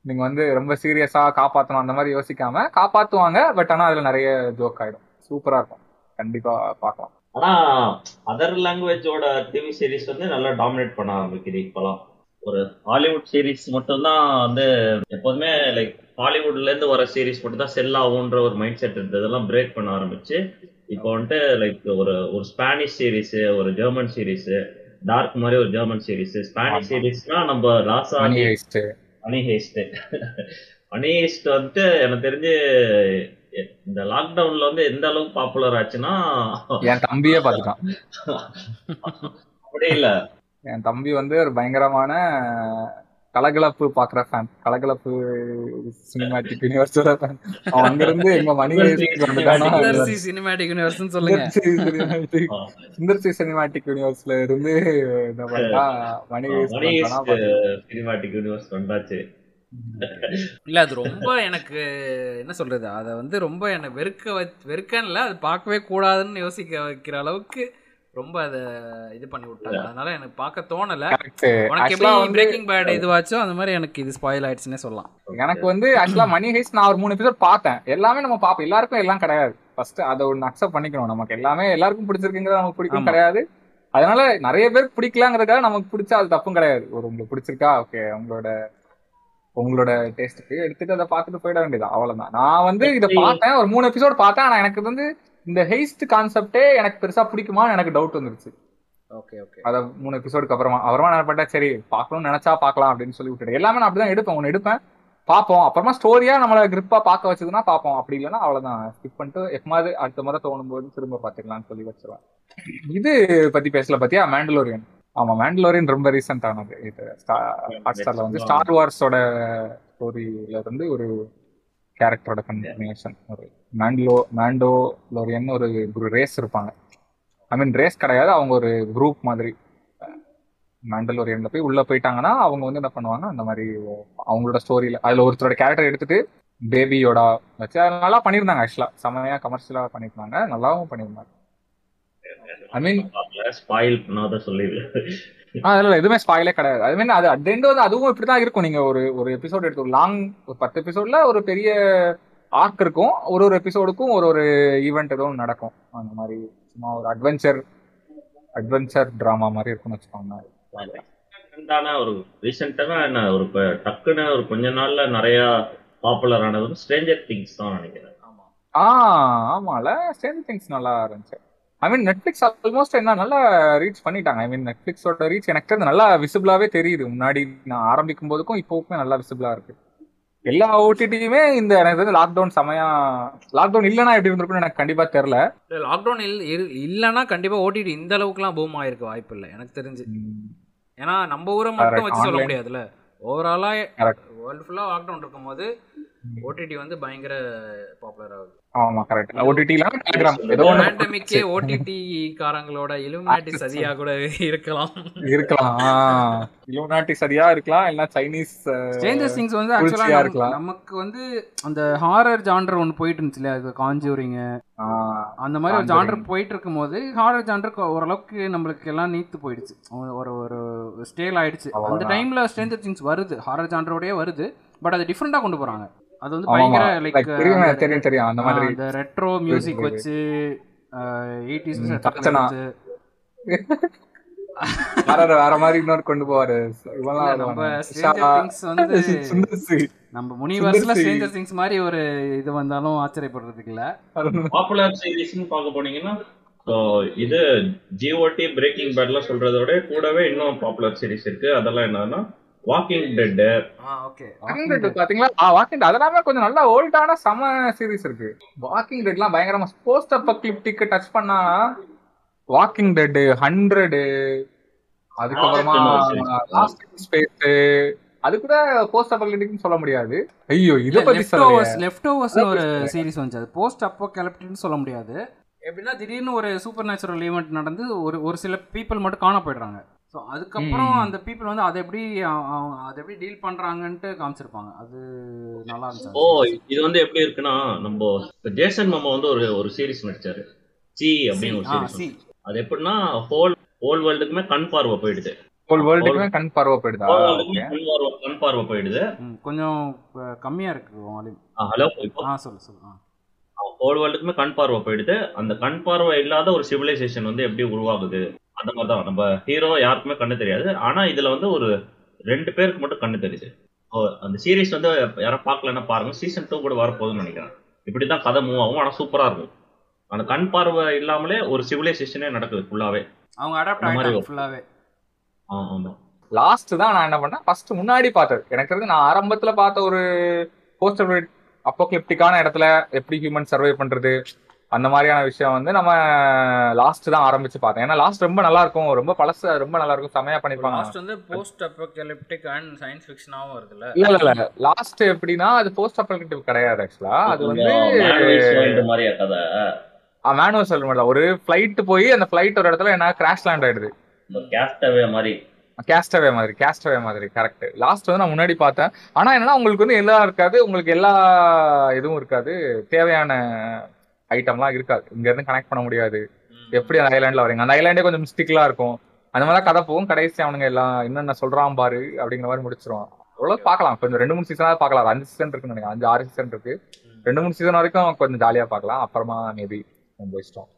நீங்க வந்து ரொம்ப சீரியஸா காப்பாற்றணும் அந்த மாதிரி யோசிக்காம காப்பாத்துவாங்க, பட் ஆனா அதுல நிறைய ஜோக் ஆயிடும், சூப்பரா இருக்கும், கண்டிப்பா பாக்கலாம். ஆனா அதர் லாங்குவேஜோட டிவி சீரிஸ் வந்து நல்லா டாமினேட் பண்ண ஆரம்பிக்குது இப்பெல்லாம். ஒரு ஹாலிவுட் சீரிஸ் மட்டும் தான் வந்து எப்போதுமே லைக் ஹாலிவுட்ல இருந்து வர சீரிஸ் மட்டும் தான் செல் ஆகுன்ற ஒரு மைண்ட் செட் இருந்தது, அதெல்லாம் பிரேக் பண்ண ஆரம்பிச்சு இப்போ வந்துட்டு லைக் ஒரு ஒரு ஸ்பானிஷ் சீரீஸு, ஒரு ஜெர்மன் சீரீஸு, டார்க் மாதிரி ஒரு ஜெர்மன் சீரீஸு, ஸ்பானிஷ் சீரீஸ்னா நம்ம ராசா அனி ஹேஸ்ட் அனி ஹேஸ்ட் அனி ஹேஸ்ட் வந்துட்டு எனக்கு தெரிஞ்சு இந்த லாக்டவுன்ல வந்து எந்த அளவுக்கு பாப்புலர் ஆச்சுன்னா என் தம்பியே பார்த்துட்டான். அப்படியே இல்லை, என் தம்பி வந்து ஒரு பயங்கரமான கலகலப்பு பாக்குற ஃபேன், கலகலப்பு சினிமாட்டிக் யூனிவர்ஸோட ஃபேன். அவன் அங்கிருந்து எங்க மணிகண்டன் சினிமாட்டிக் யூனிவர்ஸ்னு சொல்லுங்க, சுந்தர்சி சினிமாட்டிக் யூனிவர்ஸ்ல இருந்து என்ன பண்ணா மணிகண்டன் சினிமாட்டிக் யூனிவர்ஸ் வந்தாச்சு. இல்ல அது ரொம்ப எனக்கு என்ன சொல்றது, அதை வந்து ரொம்ப என்னை வெறுக்க வெறுக்கல, அது பார்க்கவே கூடாதுன்னு யோசிக்க வைக்கிற அளவுக்கு ரொம்ப அதை இது பண்ணி விட்டாங்க. அதனால எனக்கு பார்க்க தோணலை. உனக்கு எப்படி பிரேக்கிங் பேட் இதுவாச்சோ அந்த மாதிரி எனக்கு இது ஸ்பாயில் ஆயிடுச்சுன்னே சொல்லலாம். எனக்கு வந்து ஆக்சுவலாக மணி ஹைஸ் நான் ஒரு மூணு எபிசோட் பார்த்தேன், எல்லாமே நம்ம பார்ப்போம், எல்லாருக்கும் எல்லாம் கிடையாது. ஃபர்ஸ்ட் அதை ஒன்று அக்செப்ட் பண்ணிக்கணும், நமக்கு எல்லாமே எல்லாருக்கும் பிடிச்சிருக்குங்கிறது நமக்கு பிடிக்கும் கிடையாது, அதனால நிறைய பேருக்கு பிடிக்கலாங்கிறதுக்காக நமக்கு பிடிச்சா அது தப்பும் கிடையாது. ஒரு உங்களுக்கு பிடிச்சிருக்கா ஓகே, உங்களோட உங்களோட டேஸ்ட்டுக்கு எடுத்துட்டு அதை பார்த்துட்டு போயிட வேண்டியதான், அவ்வளவுதான். நான் வந்து இதை பார்த்தேன், ஒரு மூணு எபிசோடு பார்த்தேன். ஆனா எனக்கு வந்து இந்த ஹெய்ஸ்ட் கான்செப்டே எனக்கு பெருசா பிடிக்குமான்னு எனக்கு டவுட் வந்துருச்சு. ஓகே ஓகே அதை மூணு எபிசோடுக்கு அப்புறமா அப்புறமா நினைப்பட்டா சரி பார்க்கணும்னு நினைச்சா பார்க்கலாம் அப்படின்னு சொல்லி விட்டுட்டேன். எல்லாமே நான் அப்படிதான் எடுப்பேன், ஒன்று எடுப்பேன் பார்ப்போம், அப்புறமா ஸ்டோரியா நம்மளை கிரிப்பா பார்க்க வச்சதுன்னா பார்ப்போம், அப்படி இல்லைன்னா அவ்வளவுதான் ஸ்கிப் பண்ணிட்டு எப்பமாவது அடுத்த முறை தோணும் போது திரும்ப பார்த்துக்கலாம்னு சொல்லி வச்சிருவேன். இது பத்தி பேசல பத்தியா மேண்டலோரியன். ஆமா மேண்டலோரியன் ரொம்ப ரீசெண்டானது. இது ஹாட் ஸ்டார்ல வந்து ஸ்டார் வார்ஸோட ஸ்டோரியில இருந்து ஒரு கேரக்டரோட கன்ஃபர்மேஷன். ஒரு மேண்டலோ மேண்டலோரியன் ஒரு ஒரு ரேஸ் இருப்பாங்க, ஐ மீன் ரேஸ் கிடையாது, அவங்க ஒரு குரூப் மாதிரி. மேண்டலோரியன்ல போய் உள்ள போயிட்டாங்கன்னா அவங்க வந்து என்ன பண்ணுவாங்க அந்த மாதிரி அவங்களோட ஸ்டோரியில அதுல ஒருத்தரோட கேரக்டர் எடுத்துட்டு பேபியோட வச்சு அது நல்லா பண்ணியிருந்தாங்க. ஆக்சுவலா செமையா கமர்ஷியலா பண்ணிருந்தாங்க, நல்லாவும் பண்ணியிருந்தாங்க. ஐ மீன் அதனால எதுவுமே ஸ்பாயிலே கிடையாது. ஐ மீன் அது அட் எண்ட் வந்து அதுவும் இப்படிதான் இருக்கும். நீங்க ஒரு ஒரு எபிசோட் எடுத்து ஒரு லாங் ஒரு பத்து எபிசோட்ல ஒரு பெரிய ஆர்க் இருக்கும், ஒரு ஒரு எபிசோடுக்கும் ஒரு ஒரு ஈவெண்ட் எதுவும் நடக்கும். அந்த மாதிரி சும்மா ஒரு அட்வென்ச்சர் அட்வென்ச்சர் டிராமா மாதிரி இருக்கும்னு வச்சுக்கோங்க. ஒரு ரீசெண்டாக நான் ஒரு டக்குன்னு ஒரு கொஞ்ச நாள்ல நிறைய பாப்புலர் ஆனது ஸ்ட்ரேஞ்சர் திங்ஸ் தான் நினைக்கிறேன். ஆ ஆமால ஸ்ட்ரேஞ்சர் திங்ஸ் நல்லா இருந்துச்சு. ஐ மீன் நெட்ஃபிளிக்ஸ் ஆல்மோஸ்ட் என்ன நல்லா ரீச் பண்ணிட்டாங்க. ஐ மீன் நெட்ஃபிளிக்ஸோட ரீச் எனக்கு தெரிஞ்சு நல்லா விசிபிளாவே தெரியுது. முன்னாடி நான் ஆரம்பிக்கும் போதுக்கும் இப்போவுக்குமே நல்லா விசிபிளா இருக்கு. எல்லா ஓடிடியுமே இந்த எனக்கு தெரிஞ்ச லாக்டவுன் சமயா லாக்டவுன் இல்லைன்னா எப்படி இருந்திருக்குன்னு எனக்கு கண்டிப்பா தெரியல. லாக்டவுன் இல்லைன்னா கண்டிப்பா ஓடிடி இந்த அளவுக்குலாம் பூம் ஆயிருக்கு வாய்ப்பு இல்லை எனக்கு தெரிஞ்சு. ஏன்னா நம்ம ஊரை மட்டும் வச்சு சொல்ல முடியாதுல்ல, ஓவராலா வேர்ல்ட் ஃபுல்லா லாக்டவுன் இருக்கும் போது ஓடிடி வந்து பயங்கர பாப்புலர் ஆகுது. ஆமா கரெக்ட். ஓடிடிலாம் டெலிகிராம் ஏதோ பேண்டமிக்கே ஓடிடி காரங்களோட இலுமினாட்டி சதியா கூட இருக்கலாம் இருக்கலாம் இலுமினாட்டி சதியா இருக்கலாம் இல்ல சைனீஸ் ஸ்ட்ரேஞ்சர் திங்ஸ் வந்து ஆக்சுவலா நமக்கு வந்து அந்த ஹாரர் ஜான்டர் ஒன்னு போயிட்டு இருந்துச்சுல, அது கான்ஜூரிங் அந்த மாதிரி ஒரு ஜான்டர் போயிட்டு இருக்கும் போது ஹாரர் ஜான்டர் ஓரளவுக்கு நம்மளுக்கு எல்லாம் நீத்து போயிடுச்சு, ஒரு ஒரு ஸ்டேல் ஆயிடுச்சு. அந்த டைம்ல ஸ்ட்ரேஞ்சர் திங்ஸ் வருது, ஹாரர் ஜான்டரோடயே வருது, பட் அது டிஃபரெண்டா கொண்டு போறாங்க. அது வந்து பயங்கர லைக் தெரியும் தெரியும் அந்த மாதிரி அந்த ரெட்ரோ மியூசிக் வச்சு எண்பதுஸ்ல தரச்சனா ஹாரர் வேற மாதிரி இன்னொரு கொண்டு போவாரு. இவெல்லாம் நம்ம ஸ்ட்ரேஞ்சர் திங்ஸ் வந்து சுந்தசி நம்ம யுனிவர்ஸ்ல ஸ்ட்ரேஞ்சர் திங்ஸ் மாதிரி ஒரு இது வந்தாலும் ஆச்சரியப்படுறதுக்கு இல்ல. பாப்புலர் சீரிஸ்னு பார்க்க போனீங்கன்னா சோ இது ஜிஓடி பிரேக்கிங் பேட்ல சொல்றதோட கூடவே இன்னும் பாப்புலர் சீரிஸ் இருக்கு. அதெல்லாம் என்னன்னா வாக்கிங் டெட். ஆ ஓகே வாக்கிங் டெட் பாத்தீங்களா? ஆ வாக்கிங் டெட் அதனால கொஞ்சம் நல்ல ஓல்டான சம சீரிஸ் இருக்கு. வாக்கிங் டெட்லாம் பயங்கரமா போஸ்ட் அபோகலிப்டிக் டச் பண்ணா வாக்கிங் டெட் நூறு அதுக்கு அப்புறமா லாஸ்ட் இன் ஸ்பேஸ் அது கூட போஸ்ட் அபோகலிப்டிக்னு சொல்ல முடியாது. ஐயோ இத பத்தி சொல்லுங்க. லெஃப்ட் ஓவர்ஸ் ஒரு சீரிஸ் வந்து அது போஸ்ட் அபோகலிப்டிக்னு சொல்ல முடியாது. எப்படின்னா திடீர்னு ஒரு சூப்பர் நேச்சுரல் ஈவென்ட் நடந்து ஒரு ஒரு சில பீப்பிள் மட்டும் காண போயிடுறாங்க. ஸோ அதுக்கப்புறம் அந்த பீப்புள் வந்து அதை எப்படி அதை எப்படி டீல் பண்றாங்கன்ட்டு காமிச்சிருப்பாங்க. அது நல்லா இருந்துச்சு. ஓ இது வந்து எப்படி இருக்குன்னா நம்ம ஜேசன் மாமா வந்து ஒரு ஒரு சீரிஸ் நடிச்சாரு சி அப்படின்னு ஒரு சீரிஸ். அது எப்படின்னா ஹோல் ஹோல் வேர்ல்டுக்குமே கண் பார்வை போயிடுது. ஹோல் வேர்ல்டுக்குமே கண் பார்வை போயிடுது. கண் பார்வை போயிடுது. கொஞ்சம் கம்மியா இருக்கு. ஹலோ ஆ சொல்லு சொல்லு. ஹோல் வேர்ல்டுக்குமே கண் பார்வை போயிடுது. அந்த கண் பார்வை இல்லாத ஒரு சிவிலைசேஷன் வந்து எப்படி உருவாகுது அந்த மாதிரிதான். நம்ம ஹீரோ யாருக்குமே கண்ணு தெரியாது, ஆனா இதுல வந்து ஒரு ரெண்டு பேருக்கு மட்டும் கண்ணு தெரியுது. அந்த சீரீஸ் வந்து யாரும் பார்க்கலன்னா பாருங்க, சீசன் டூ கூட வரப்போகுதுன்னு நினைக்கிறேன். இப்படிதான் கதை மூவ் ஆகும், ஆனா சூப்பரா இருக்கும். அந்த கண் பார்வை இல்லாமலே ஒரு சிவிலைசேஷனே நடக்குது ஃபுல்லாவே. அவங்க அடாப்ட் ஆயிட்டாங்க ஃபுல்லாவே. ஆமா லாஸ்ட் தான் நான் என்ன பண்ணேன், ஃபர்ஸ்ட் முன்னாடி பார்த்தது எனக்கு தெரிஞ்சு நான் ஆரம்பத்துல பார்த்த ஒரு போஸ்ட் அப்போக்லிப்டிக்கான இடத்துல எப்படி ஹியூமன் சர்வை பண்றது அந்த மாதிரியான விஷயம் வந்து நம்ம லாஸ்ட் தான் ஆரம்பிச்சு பார்த்தோம். ஏன்னா லாஸ்ட் ரொம்ப நல்லா இருக்கும், ரொம்ப பழசு ரொம்ப நல்லா இருக்கும், செமையா பண்ணிருப்பாங்க. லாஸ்ட் வந்து போஸ்ட் அப்போகலிப்டிக் அண்ட் சயின்ஸ் ஃபிக்ஷனாவும் வருதுல. இல்ல இல்ல லாஸ்ட் எப்படின்னா அது போஸ்ட் அப்போகலிப்டிக் கிடையாது ஆக்சுவலா. அது வந்து மேனுவல் சொல்ற மாதிரி ஒரு ஃபிளைட் போய் அந்த ஃபிளைட் ஒரு இடத்துல என்ன கிராஷ் லேண்ட் ஆயிடுது. கேஸ்டவே மாதிரி கேஸ்டவே மாதிரி கேஸ்டவே மாதிரி கரெக்ட். லாஸ்ட் வந்து நான் முன்னாடி பார்த்தேன். ஆனா என்னன்னா உங்களுக்கு வந்து எல்லாம் இருக்காது, உங்களுக்கு எல்லா இதுவும் இருக்காது, தேவையான ஐட்டம்லாம் இருக்காது. இங்க இருந்து கனெக்ட் பண்ண முடியாது, எப்படி அந்த ஐலாண்ட்ல வரீங்க, அந்த ஐலாண்டே கொஞ்சம் மிஸ்டிக்லா இருக்கும், அந்த மாதிரிலாம் கதை போகும். கடைசி அவனுங்க எல்லாம் என்னென்ன சொல்றான் பாரு அப்படிங்கிற மாதிரி முடிச்சிருவான். அவ்வளவு பார்க்கலாம். கொஞ்சம் ரெண்டு மூணு சீசனாவது பார்க்கலாம். அஞ்சு சீசன் இருக்குன்னு நினைக்கிறேன், அஞ்சு ஆறு சீசன் இருக்கு. ரெண்டு மூணு சீசன் வரைக்கும் கொஞ்சம் ஜாலியா பார்க்கலாம். அப்புறமா மேபி ரொம்ப இஷ்டம்.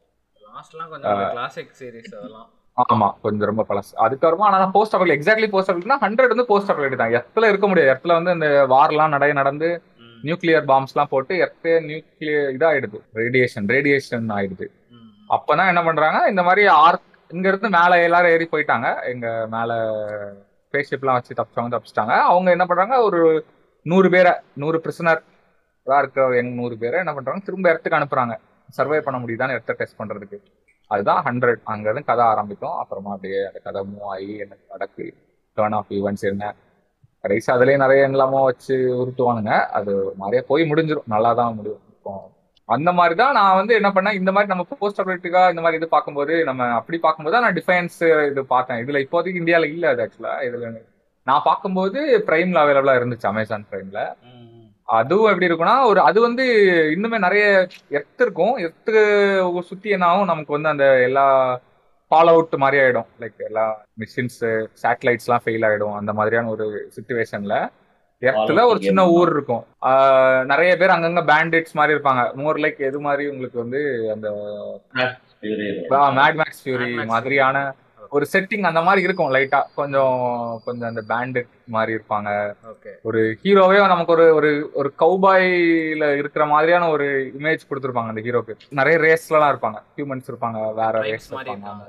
லாஸ்ட்லாம் கொஞ்சம் கிளாசிக் சீரிஸ் அதெல்லாம். ஆமா கொஞ்சம் ரொம்ப பழசு. அதுக்கப்புறமா ஆனா போஸ்ட் ஆஃபர்கள் எக்ஸாக்ட்லி போஸ்ட் ஆஃபர்கள்னா ஹண்ட்ரட் வந்து போஸ்ட் ஆஃபர்கள் தான். எர்த்ல இருக்க முடியாது. எர்த்ல வந்து இந்த வார்லாம் நடை நடந்து நியூக்ளியர் பாம்ஸ் எல்லாம் போட்டு எர்த்தே நியூக்ளியர் இதாயிடுது, ரேடியேஷன் ரேடியேஷன் ஆயிடுது. அப்பதான் என்ன பண்றாங்க, இந்த மாதிரி ஆர்க் இங்க இருந்து மேலே எல்லாரும் ஏறி போயிட்டாங்க, எங்க மேல ஸ்பேஸ் ஷிப்லாம் வச்சு தப்பிச்சவங்க தப்பிச்சிட்டாங்க. அவங்க என்ன பண்றாங்க, ஒரு நூறு பேரை நூறு பிரிசனர் இருக்கிற எங்க நூறு பேரை என்ன பண்றாங்க திரும்ப இடத்துக்கு அனுப்புறாங்க, சர்வே பண்ண முடியுதான்னு இடத்த டெஸ்ட் பண்றதுக்கு. அதுதான் ஹண்ட்ரட். அங்கதான் கதை ஆரம்பிக்கும். அப்புறமா அப்படியே அந்த கதை மூவ் ஆகி என்ன நடக்கு, டர்ன் ஆஃப் ஈவெண்ட்ஸ் என்ன, கடைசி அதுலயே நிறைய எல்லாமோ வச்சு உருட்டுவானுங்க. அது நிறைய போய் முடிஞ்சிடும், நல்லா தான் முடியும். அந்த மாதிரி தான் நான் வந்து என்ன பண்ணேன், இந்த மாதிரி நம்ம போஸ்ட் ஆஃபர்ட்டிக்கா இந்த மாதிரி இது பார்க்கும்போது, நம்ம அப்படி பார்க்கும்போது தான் நான் டிஃபைன்ஸ் இது பார்த்தேன். இதுல இப்போதைக்கு இந்தியாவில் இல்லை அது. ஆக்சுவலா இதுல நான் பார்க்கும்போது பிரைம்ல அவைலபிளா இருந்துச்சு, அமேசான் பிரைம்ல. அதுவும் எப்படி இருக்குன்னா, ஒரு அது வந்து இன்னுமே நிறைய எர்த்து இருக்கும். எர்த்து சுத்தி என்னாகும், நமக்கு வந்து அந்த எல்லா ஃபால் அவுட் மாதிரி ஆயிடும். லைக் எல்லா மிஷின்ஸ் சேட்டலைட்ஸ் எல்லாம் ஃபெயில் ஆயிடும். அந்த மாதிரியான ஒரு சுச்சுவேஷன்ல எர்த்துல ஒரு சின்ன ஊர் இருக்கும். நிறைய பேர் அங்கங்க பேண்டிட்ஸ் மாதிரி இருப்பாங்க. மோர் லைக் எது மாதிரி உங்களுக்கு வந்து அந்த மேட் மேக்ஸ் ஃபியூரி மாதிரியான ஒரு செட்டிங் அந்த மாதிரி இருக்கும். லைட்டா கொஞ்சம் கொஞ்சம் அந்த பேண்டிட் மாதிரி இருப்பாங்க. ஒரு ஹீரோவே நமக்கு ஒரு ஒரு ஒரு கௌபாயில இருக்கிற மாதிரியான ஒரு இமேஜ் கொடுத்துருப்பாங்க. அந்த ஹீரோக்கு நிறைய ரேஸ்ல எல்லாம் இருப்பாங்க, ஹியூமன்ஸ் இருப்பாங்க, வேற ரேஸ் இருப்பாங்க,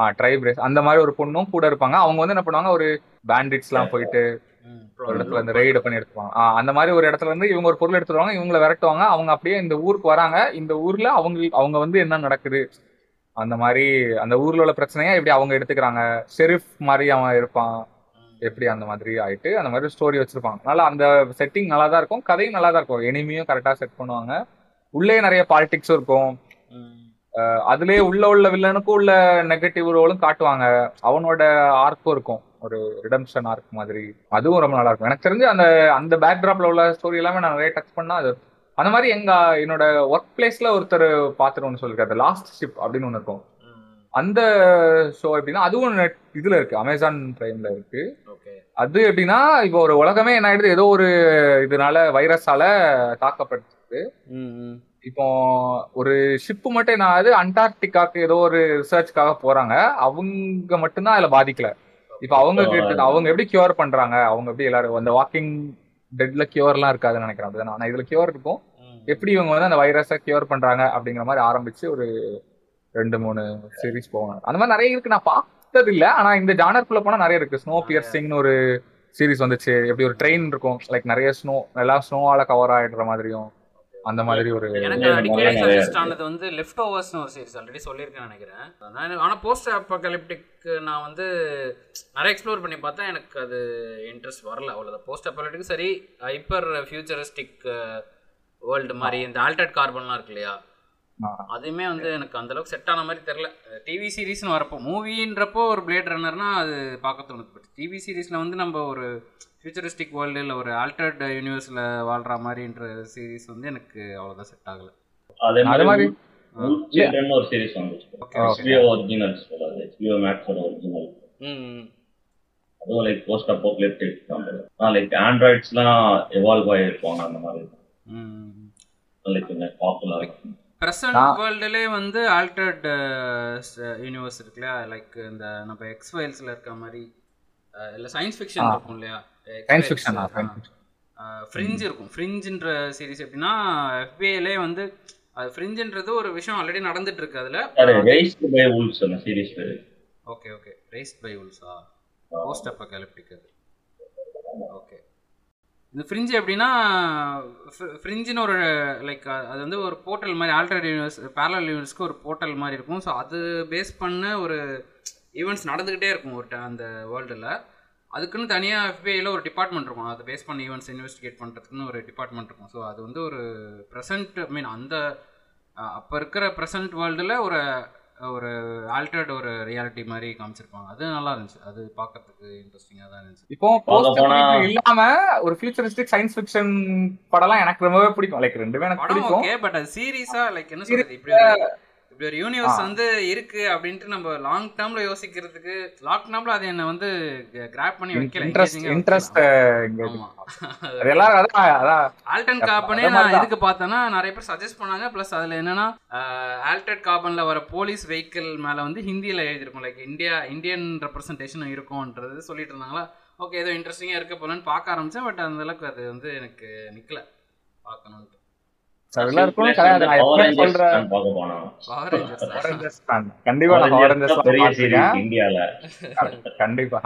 ஆஹ் ட்ரைப் ரேஸ். அந்த மாதிரி ஒரு பொண்ணும் கூட இருப்பாங்க. அவங்க வந்து என்ன பண்ணுவாங்க, ஒரு பேண்டிட்ஸ் எல்லாம் போயிட்டு ஒரு இடத்துல இருந்து ரெய்டு பண்ணி எடுத்துவாங்க. ஆஹ் அந்த மாதிரி ஒரு இடத்துல இருந்து இவங்க ஒரு பொருள் எடுத்துருவாங்க, இவங்களை விரட்டுவாங்க. அவங்க அப்படியே இந்த ஊருக்கு வராங்க. இந்த ஊர்ல அவங்க அவங்க வந்து என்ன நடக்குது, அந்த மாதிரி அந்த ஊர்ல உள்ள பிரச்சனையா எப்படி அவங்க எடுத்துக்கிறாங்க, ஷெரிஃப் மாதிரி அவன் இருப்பான் எப்படி, அந்த மாதிரி ஆயிட்டு அந்த மாதிரி ஸ்டோரி வச்சிருப்பாங்க. அதனால அந்த செட்டிங் நல்லா தான் இருக்கும், கதையும் நல்லா தான் இருக்கும், எனிமையும் கரெக்டா செட் பண்ணுவாங்க. உள்ளே நிறைய பாலிடிக்ஸும் இருக்கும். அதுலயே உள்ள உள்ள வில்லனுக்கும் உள்ள நெகட்டிவ் ரோலும் காட்டுவாங்க. அவனோட ஆர்க்கும் இருக்கும், ஒரு ரிடம்ஷன் ஆர்க் மாதிரி. அதுவும் ரொம்ப நல்லா இருக்கும். எனக்கு தெரிஞ்சு அந்த அந்த பேக்ராப்ல உள்ள ஸ்டோரி எல்லாமே நான் நிறைய டச் பண்ணா அது அந்த மாதிரி. எங்க என்னோட ஒர்க் பிளேஸ்ல ஒருத்தர் பாத்துருவோம்னு சொல்லிருக்காரு, லாஸ்ட் ஷிப் அப்படின்னு ஒண்ணு இருக்கும். அந்த ஷோ எப்படின்னா, அதுவும் இதுல இருக்கு, அமேசான் பிரைம்ல இருக்கு. அது எப்படின்னா, இப்போ ஒரு உலகமே என்ன ஆயிடுது, ஏதோ ஒரு இதனால வைரஸால தாக்கப்பட்டிருக்கு. இப்போ ஒரு ஷிப்பு மட்டும் என்ன ஆகுது, அண்டார்டிகாக்கு ஏதோ ஒரு ரிசர்ச்சுக்காக போறாங்க. அவங்க மட்டும்தான் அதுல பாதிக்கல. இப்ப அவங்க கேட்டு அவங்க எப்படி கியூர் பண்றாங்க, அவங்க எப்படி எல்லாரும் அந்த வாக்கிங் டெட்ல கியூர் எல்லாம் இருக்காதுன்னு நினைக்கிறேன். ஆனா இதுல கியூர் இருக்கும். எப்படி இவங்க வந்து அந்த வைரஸை கியூர் பண்றாங்க அப்படிங்கிற மாதிரி ஆரம்பிச்சு ஒரு ரெண்டு மூணு சீரீஸ் போவாங்க. அந்த மாதிரி நிறைய இருக்கு, நான் பார்த்தது இல்லை. ஆனா இந்த ஜானர்க்குள்ள போனா நிறைய இருக்கு. ஸ்னோ பியர்சிங்னு ஒரு சீரீஸ் வந்துச்சு. எப்படி ஒரு ட்ரெயின் இருக்கும், லைக் நிறைய ஸ்னோ, எல்லாம் ஸ்னோவால கவர் ஆயிடுற மாதிரியும் அந்த மாதிரி ஒரு வந்து லெஃப்ட் ஓவர்ஸ்னு ஒரு சீரிஸ் ஆல்ரெடி சொல்லியிருக்கேன் நினைக்கிறேன். ஆனால் போஸ்ட் அப்போகலிப்டிக் நான் வந்து நிறைய எக்ஸ்ப்ளோர் பண்ணி பார்த்தேன். எனக்கு அது இன்ட்ரெஸ்ட் வரல அவ்வளோதான். போஸ்ட் அப்போகலிப்டிக் சரி, ஹைப்பர் ஃபியூச்சரிஸ்டிக் வேர்ல்டு மாதிரி இந்த ஆல்டர்ட் கார்பன்லாம் இருக்கு இல்லையா, அதுவுமே வந்து எனக்கு அந்தளவுக்கு செட் ஆன மாதிரி தெரில. டிவி சீரீஸ்னு வரப்போ, மூவின்றப்போ ஒரு பிளேட் ரன்னர்னா அது பார்க்க தோணுது. பட் டிவி சீரீஸில் வந்து நம்ம ஒரு ஃபியூச்சரிஸ்டிக் வேர்ல்டு இல்லை ஒரு ஆல்டர்ட் யூனிவர்ஸில் வாழ்கிற மாதிரின்ற சீரீஸ் வந்து எனக்கு அவ்வளோதான் செட் ஆகலை. அதே மாதிரி ஒரு சீரீஸ் ஒரிஜினல், அதுவும் லைக் போஸ்ட் அப்போகலிப்டிக், லைக் ஆண்ட்ராய்ட்ஸ்லாம் எவால்வ் ஆகிருப்பாங்க. அந்த மாதிரி லைக் கொஞ்சம் பாப்புலராக இருக்கும். பிரசன்ட் வேர்ல்டுலேயே வந்து ஆல்டர்ட் யூனிவர்ஸ் இருக்குல்ல, லைக் இந்த நம்ம எக்ஸ் ஃபைல்ஸ்ல இருக்க மாதிரி இல்லை சயின்ஸ் ஃபிக்ஷன் இருக்கும் இல்லையா, சயின்ஸ் ஃபிக்ஷன் ஃப்ரிஞ்ச் இருக்கும். ஃப்ரிஞ்சுன்ற சீரிஸ் எப்படின்னா, எஃபிஐலே வந்து அது ஃப்ரிஞ்சுன்றது ஒரு விஷயம் ஆல்ரெடி நடந்துட்டு இருக்கு. அதில் ரைஸ்ட் பை வூல்ஸ் அந்த series. Okay okay, Raised by வூல்ஸா, போஸ்ட் அப்போகலிப்டிக். ஓகே, இந்த ஃப்ரிஞ்சு எப்படின்னா, ஃப்ரிஞ்சுன்னு ஒரு லைக் அது வந்து ஒரு போர்ட்டல் மாதிரி, ஆல்டர்னேட் யூனிவர்ஸ் பேரலல் யூனிவர்ஸ்க்கு ஒரு போர்ட்டல் மாதிரி இருக்கும். ஸோ அது பேஸ் பண்ண ஒரு ஈவெண்ட்ஸ் நடந்துக்கிட்டே இருக்கும் ஒரு அந்த வேர்ல்டில். அதுக்குன்னு தனியாக எஃபிஐயில் ஒரு டிபார்ட்மெண்ட் இருக்கும். அதை பேஸ் பண்ண ஈவெண்ட்ஸ் இன்வெஸ்டிகேட் பண்ணுறதுக்குன்னு ஒரு டிபார்ட்மெண்ட் இருக்கும். ஸோ அது வந்து ஒரு ப்ரெசன்ட், ஐ மீன் அந்த அப்போ இருக்கிற ப்ரெசன்ட் வேர்ல்டில் ஒரு ஒரு ஆல்டர்ட் ஒரு ரியாலிட்டி மாதிரி காமிச்சிருப்பாங்க. அது நல்லா இருந்துச்சு, அது பார்க்கறதுக்கு இன்ட்ரெஸ்டிங்கா தான் இருந்துச்சு. இப்போ போஸ்ட் இல்லாம ஒரு ஃபியூச்சரிஸ்டிக் சயின்ஸ் ஃபிக்ஷன் படலாம் எனக்கு ரொம்பவே பிடிக்கும். லைக் ரெண்டுமே எனக்கு பிடிக்கும். ஓகே, பட் அது சீரியஸா லைக் என்ன சொல்றது, இப்படி இப்படி ஒரு யூனிவர்ஸ் வந்து இருக்கு அப்படின்ட்டு நம்ம லாங் டேர்ம்ல யோசிக்கிறதுக்கு லாங் டேர்ம்ல அது என்ன வந்து கிராப் பண்ணி வைக்கல இன்ட்ரஸ்ட். ஆமா, எல்லாரும் அதான் ஆல்டர்ன் கார்பனே நான் இதுக்கு பார்த்தேன்னா நிறைய பேர் சஜஸ்ட் பண்ணாங்க. பிளஸ் அதுல என்னன்னா ஆல்டர்ன் கார்பன்ல வர போலீஸ் வெஹிக்கிள் மேல வந்து ஹிந்தியில எழுதிருக்கும், லைக் இந்தியா இந்தியன் ரெப்ரசன்டேஷன் இருக்கும்ன்றது சொல்லிட்டு இருந்தாங்களா. ஓகே, ஏதோ இன்ட்ரெஸ்டிங்காக இருக்க போகலான்னு பார்க்க ஆரம்பித்தேன். பட் அந்த அளவுக்கு அது வந்து எனக்கு நிற்கல பார்க்கணுன்ட்டு. கண்டிப்பா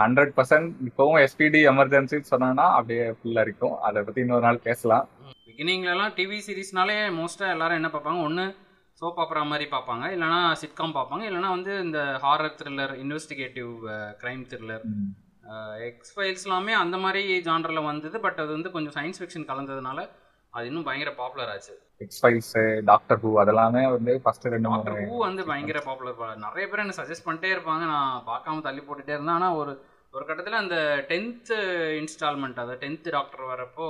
ஹண்ட்ரட் பர்சன்ட் இப்பவும் எஸ்பிடி எமர்ஜென்சி சொன்னா அப்படியே ஃபுல்லா இருக்கும். அதை பத்தி இன்னொரு நாள் பேசலாம். பிகினிங்ல எல்லாம் டிவி சீரீஸ்னாலே மோஸ்டா எல்லாரும் என்ன பார்ப்பாங்க, ஒன்னு சோப் ஆப்ரா மாதிரி பார்ப்பாங்க, இல்லைன்னா சிட்காம் பார்ப்பாங்க, இல்லைன்னா வந்து இந்த horror thriller, investigative crime thriller. X Files எல்லாமே அந்த மாதிரி ஜானரில் வந்தது. பட் அது வந்து கொஞ்சம் சயின்ஸ் ஃபிக்ஷன் கலந்ததுனால அது இன்னும் பயங்கர பாப்புலர் ஆச்சு. எக்ஸ் ஃபைல்ஸ், டாக்டர் ஹூ, அதெல்லாமே வந்து ஃபர்ஸ்ட் ரெண்டு டாக்டர் ஹூ வந்து பயங்கர பாப்புலர். நிறைய பேர் என்ன சஜஸ்ட் பண்ணிட்டே இருப்பாங்க, நான் பார்க்காம தள்ளி போட்டுகிட்டே இருந்தேன். ஆனால் ஒரு ஒரு கட்டத்தில் அந்த டென்த்து இன்ஸ்டால்மெண்ட், அதாவது டென்த்து டாக்டர் வரப்போ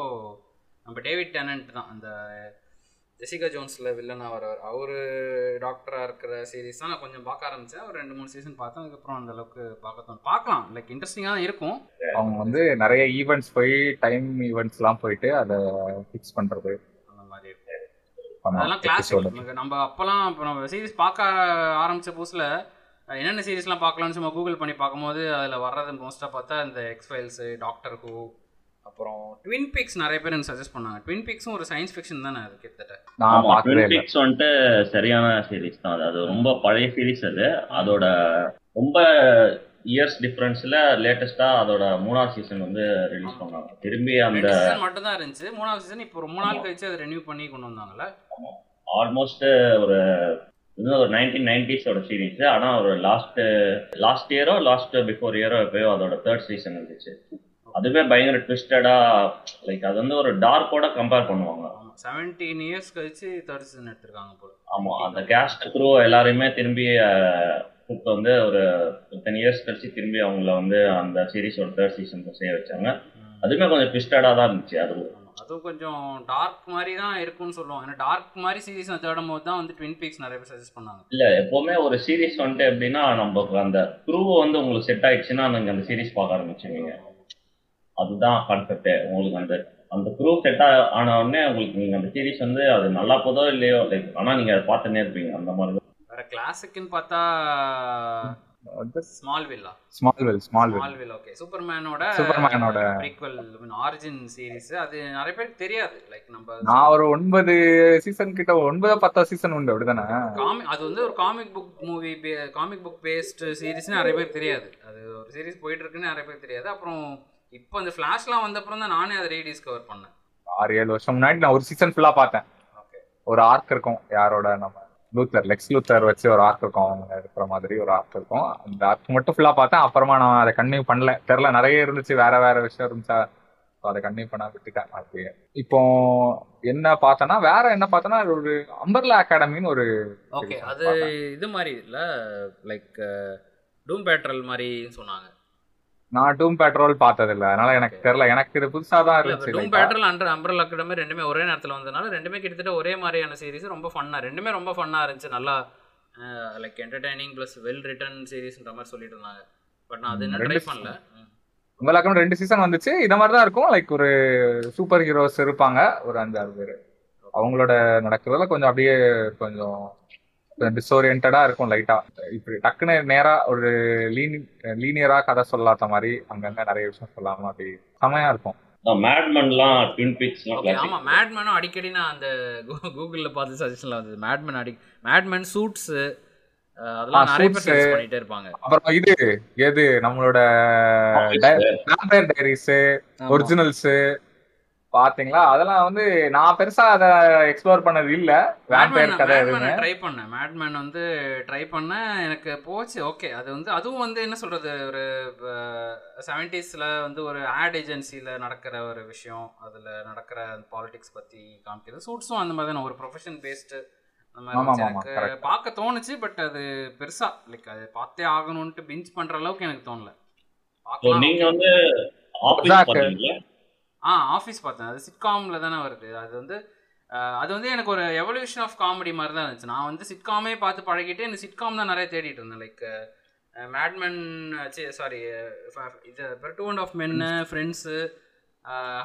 நம்ம டேவிட் டென்னன்ட் தான் அந்த ஜெசிகா ஜோன்ஸில் வில்லனாக வரவர், அவர் டாக்டராக இருக்கிற சீரீஸ் தான் நான் கொஞ்சம் பார்க்க ஆரம்பித்தேன். ஒரு ரெண்டு மூணு சீசன் பார்த்தேன். அதுக்கப்புறம் அந்தளவுக்கு பார்க்கணும் பார்க்கலாம் லைக் இன்ட்ரெஸ்டிங்காக தான் இருக்கும். அவங்க வந்து நிறைய ஈவெண்ட்ஸ் போய் டைம் ஈவெண்ட்ஸ்லாம் போயிட்டு அதை ஃபிக்ஸ் பண்ணுறது அந்த மாதிரி இருக்குது. அதெல்லாம் கிளாஸ் நம்ம அப்போலாம் இப்போ நம்ம சீரீஸ் பார்க்க ஆரம்பித்த புதுசில் என்னென்ன சீரீஸ்லாம் பார்க்கலாம்னு சும்மா கூகுள் பண்ணி பார்க்கும்போது அதில் வர்றது மோஸ்ட்டாக பார்த்தா இந்த எக்ஸ் ஃபைல்ஸு, டாக்டர் ஹூ, அப்புறம் ட்வின் பீக்ஸ். நிறைய பேர் எனக்கு சஜஸ்ட் பண்ணாங்க. ட்வின் பீக்ஸும் ஒரு சயின்ஸ் ஃபிக்ஷன் தானே அது கிட்டத்தட்ட. ஆமா, ட்வின் பீக்ஸ் வந்து சரியான சீரிஸ் தான். அது ரொம்ப பழைய சீரிஸ். அது அதோட ரொம்ப இயர்ஸ் டிஃபரன்ஸ்ல லேட்டஸ்டா அதோட மூணாவது சீசன் வந்து ரிலீஸ் பண்ணாங்க. திரும்பி அந்த சீசன் மட்டும் தான் இருந்துச்சு. மூணாவது சீசன் இப்போ ரொம்ப நாள் கழிச்சு அதை ரெனியூ பண்ணி கொண்டு வந்தாங்கல்ல. ஆமா, ஆல்மோஸ்ட் ஒரு ஒரு நைன்டீன் நைன்டிஸோட சீரீஸ். ஆனால் ஒரு லாஸ்ட் லாஸ்ட் இயரோ லாஸ்ட் பிஃபோர் இயரோ எப்பயோ அதோட தேர்ட் சீசன் இருந்துச்சு. அதுவே பயங்கர ட்விஸ்டடா, லைக் அது வந்து ஒரு டார்க்கோட கம்பேர் பண்ணுவாங்க. பதினேழு இயர்ஸ் கழிச்சு தேர்ட் சீசன் எடுத்துருக்காங்க போல. ஆமா, அந்த கேஸ்ட் க்ரூ எல்லாரையுமே திரும்பி இப்போ வந்து ஒரு பத்து இயர்ஸ் கழிச்சு திரும்பி அவங்கள வந்து அந்த சீரிஸோட தேர்ட் சீசனுக்கு சேர வச்சாங்க. அதுவுமே கொஞ்சம் ட்விஸ்டடா தான் இருந்துச்சு. அது அதுவும் கொஞ்சம் டார்க் மாதிரி தான் இருக்கும்னு சொல்லுவாங்க. ஏன்னா டார்க் மாதிரி சீரிஸ் தேடும் போது தான் வந்து ட்வின் பீக்ஸ் நிறைய பேர் சஜஸ்ட் பண்ணாங்க. இல்லை, எப்போவுமே ஒரு சீரிஸ் வந்துட்டு எப்படின்னா நம்ம அந்த க்ரூவை வந்து உங்களுக்கு செட் ஆயிடுச்சுன்னா நீங்கள் அந்த சீரிஸ் பார்க்க ஆரம்பிச்சுருவீங்க. அதுதான் கான்செப்டே. உங்களுக்கு அந்த அந்த க்ரூ செட் ஆன உடனே உங்களுக்கு நீங்கள் அந்த சீரிஸ் வந்து அது நல்லா போதோ இல்லையோ லைக், ஆனால் நீங்கள் அதை பார்த்துன்னே இருப்பீங்க. அந்த மாதிரி வேற கிளாசிக்னு பார்த்தா ஸ்மால்வில்லா ஸ்மால்வில் ஸ்மால்வில் ஓகே, சூப்பர்மேனோட சூப்பர்மேனோட ப்ரீக்வல் ஆரிஜின் சீரிஸ். அது நிறைய பேருக்கு தெரியாது. லைக் நம்ம நான் ஒரு ஒன்பது சீசன் கிட்ட ஒன்பதோ பத்தோ சீசன் உண்டு அப்படிதானே. அது வந்து ஒரு comic book movie comic book based சீரிஸ்ன்னு நிறைய பேருக்கு தெரியாது. அது ஒரு சீரிஸ் போயிட்டு இருக்குன்னு நிறைய பேருக்கு தெரியாது. அப்புறம் இப்போ அந்த ஃபிளாஷ்லாம் வந்த அப்புறம் தான் நானே அதை ரீடிஸ்கவர் பண்ணேன். ஆறு ஏழு வருஷம் முன்னாடி நான் ஒரு சீசன் ஃபுல்லாக பார்த்தேன். ஓகே, ஒரு ஆர்க் இருக்கும் யாரோட நம்ம லூத்தர் லெக்ஸ் லூத்தர் வச்சு ஒரு ஆர்க் இருக்கும். அவங்க இருக்கிற மாதிரி ஒரு ஆர்க் இருக்கும். அந்த ஆர்க் மட்டும் ஃபுல்லாக பார்த்தேன். அப்புறமா நான் அதை கன்டினியூ பண்ணல. தெரில, நிறைய இருந்துச்சு, வேற வேற விஷயம் இருந்துச்சா, ஸோ அதை கன்டினியூ பண்ண விட்டுட்டேன். அது இப்போ என்ன பார்த்தேன்னா வேற என்ன பார்த்தேன்னா ஒரு அம்பர்லா அகாடமின்னு ஒரு ஓகே அது இது மாதிரி இல்லை, லைக் டூம் பேட்ரல் மாதிரின்னு சொன்னாங்க. நான் டூம் பேட்ரோல் பார்த்தது இல்லை, அதனால எனக்கு தெரியல. எனக்கு இது புதுசாக தான் இருந்துச்சு. Doom Patrol and Umbrella Academy ரெண்டுமே ஒரே நேரத்தில் வந்ததுனால ரெண்டுமே கிட்டத்தட்ட ஒரே மாதிரியான சீரிஸ். ரொம்ப ஃபன்னாக ரெண்டுமே ரொம்ப ஃபன்னாக இருந்துச்சு. நல்லா like entertaining plus well written சீரிஸ்ன்ற மாதிரி சொல்லிட்டு இருந்தாங்க. பட் நான் அது என்ன ட்ரை பண்ணல. அம்பர்லா அகாடமி ரெண்டு சீசன் வந்துச்சு. இதை மாதிரி தான் இருக்கும். லைக் ஒரு சூப்பர் ஹீரோஸ் இருப்பாங்க ஒரு அஞ்சாறு பேர். அவங்களோட நடக்கிறதுல கொஞ்சம் அப்படியே கொஞ்சம் டிஸ்ஓரியன்டா இருக்கும் லைட்டா. இப்படி டக்குன்னு நேரா ஒரு லீனியரா கதை சொல்லாத மாதிரி அங்கங்க நிறைய விஷயம் சொல்லாம அப்படி செமையா இருக்கும். மேட்மேன்லாம் ட்வின் பீக்ஸ்லாம் கிளாசிக். ஆமா, மேட்மேனும் அடிக்கடி நான் அந்த கூகுள்ல பார்த்து சஜஷன்ல வந்து மேட்மேன் அடி மேட்மேன் சூட்ஸ் அதெல்லாம் நிறைய பேர் சர்ச் பண்ணிட்டே இருப்பாங்க. அப்புறம் இது எது நம்மளோட வாம்பயர் டைரிஸ் ஒரிஜினல்ஸ் பாத்தீங்களா? அதெல்லாம் வந்து நான் பெருசா அதை எக்ஸ்ப்ளோர் பண்ணது இல்ல. வாம்பயர் கதை எதுவுமே ட்ரை பண்ணேன். மேட்மேன் வந்து ட்ரை பண்ணேன், எனக்கு போச்சு. ஓகே, அது வந்து அதுவும் வந்து என்ன சொல்றது, ஒரு செவன்டீஸ்ல வந்து ஒரு ஆட் ஏஜென்சியில நடக்கிற ஒரு விஷயம். அதுல நடக்கிற பாலிடிக்ஸ் பத்தி காமிக்கிறது. சூட்ஸும் அந்த மாதிரி ஒரு ப்ரொஃபஷன் பேஸ்டு அந்த மாதிரி எனக்கு பார்க்க தோணுச்சு. பட் அது பெருசா லைக் அது பார்த்தே ஆகணும்ட்டு பிஞ்ச் பண்ற அளவுக்கு எனக்கு தோணல. நீங்க வந்து ஆ ஆஃபீஸ் பார்த்தேன். அது சிட்காமில் தானே வருது. அது வந்து அது வந்து எனக்கு ஒரு எவல்யூஷன் ஆஃப் காமெடி மாதிரி தான் இருந்துச்சு. நான் வந்து சிட்காமே பார்த்து பழகிட்டு எனக்கு சிட்காம் தான் நிறைய தேடிட்டு இருந்தேன். லைக் மேட்மென் சாரி இது டூ அண்ட் ஆஃப் மென்னு, Friends,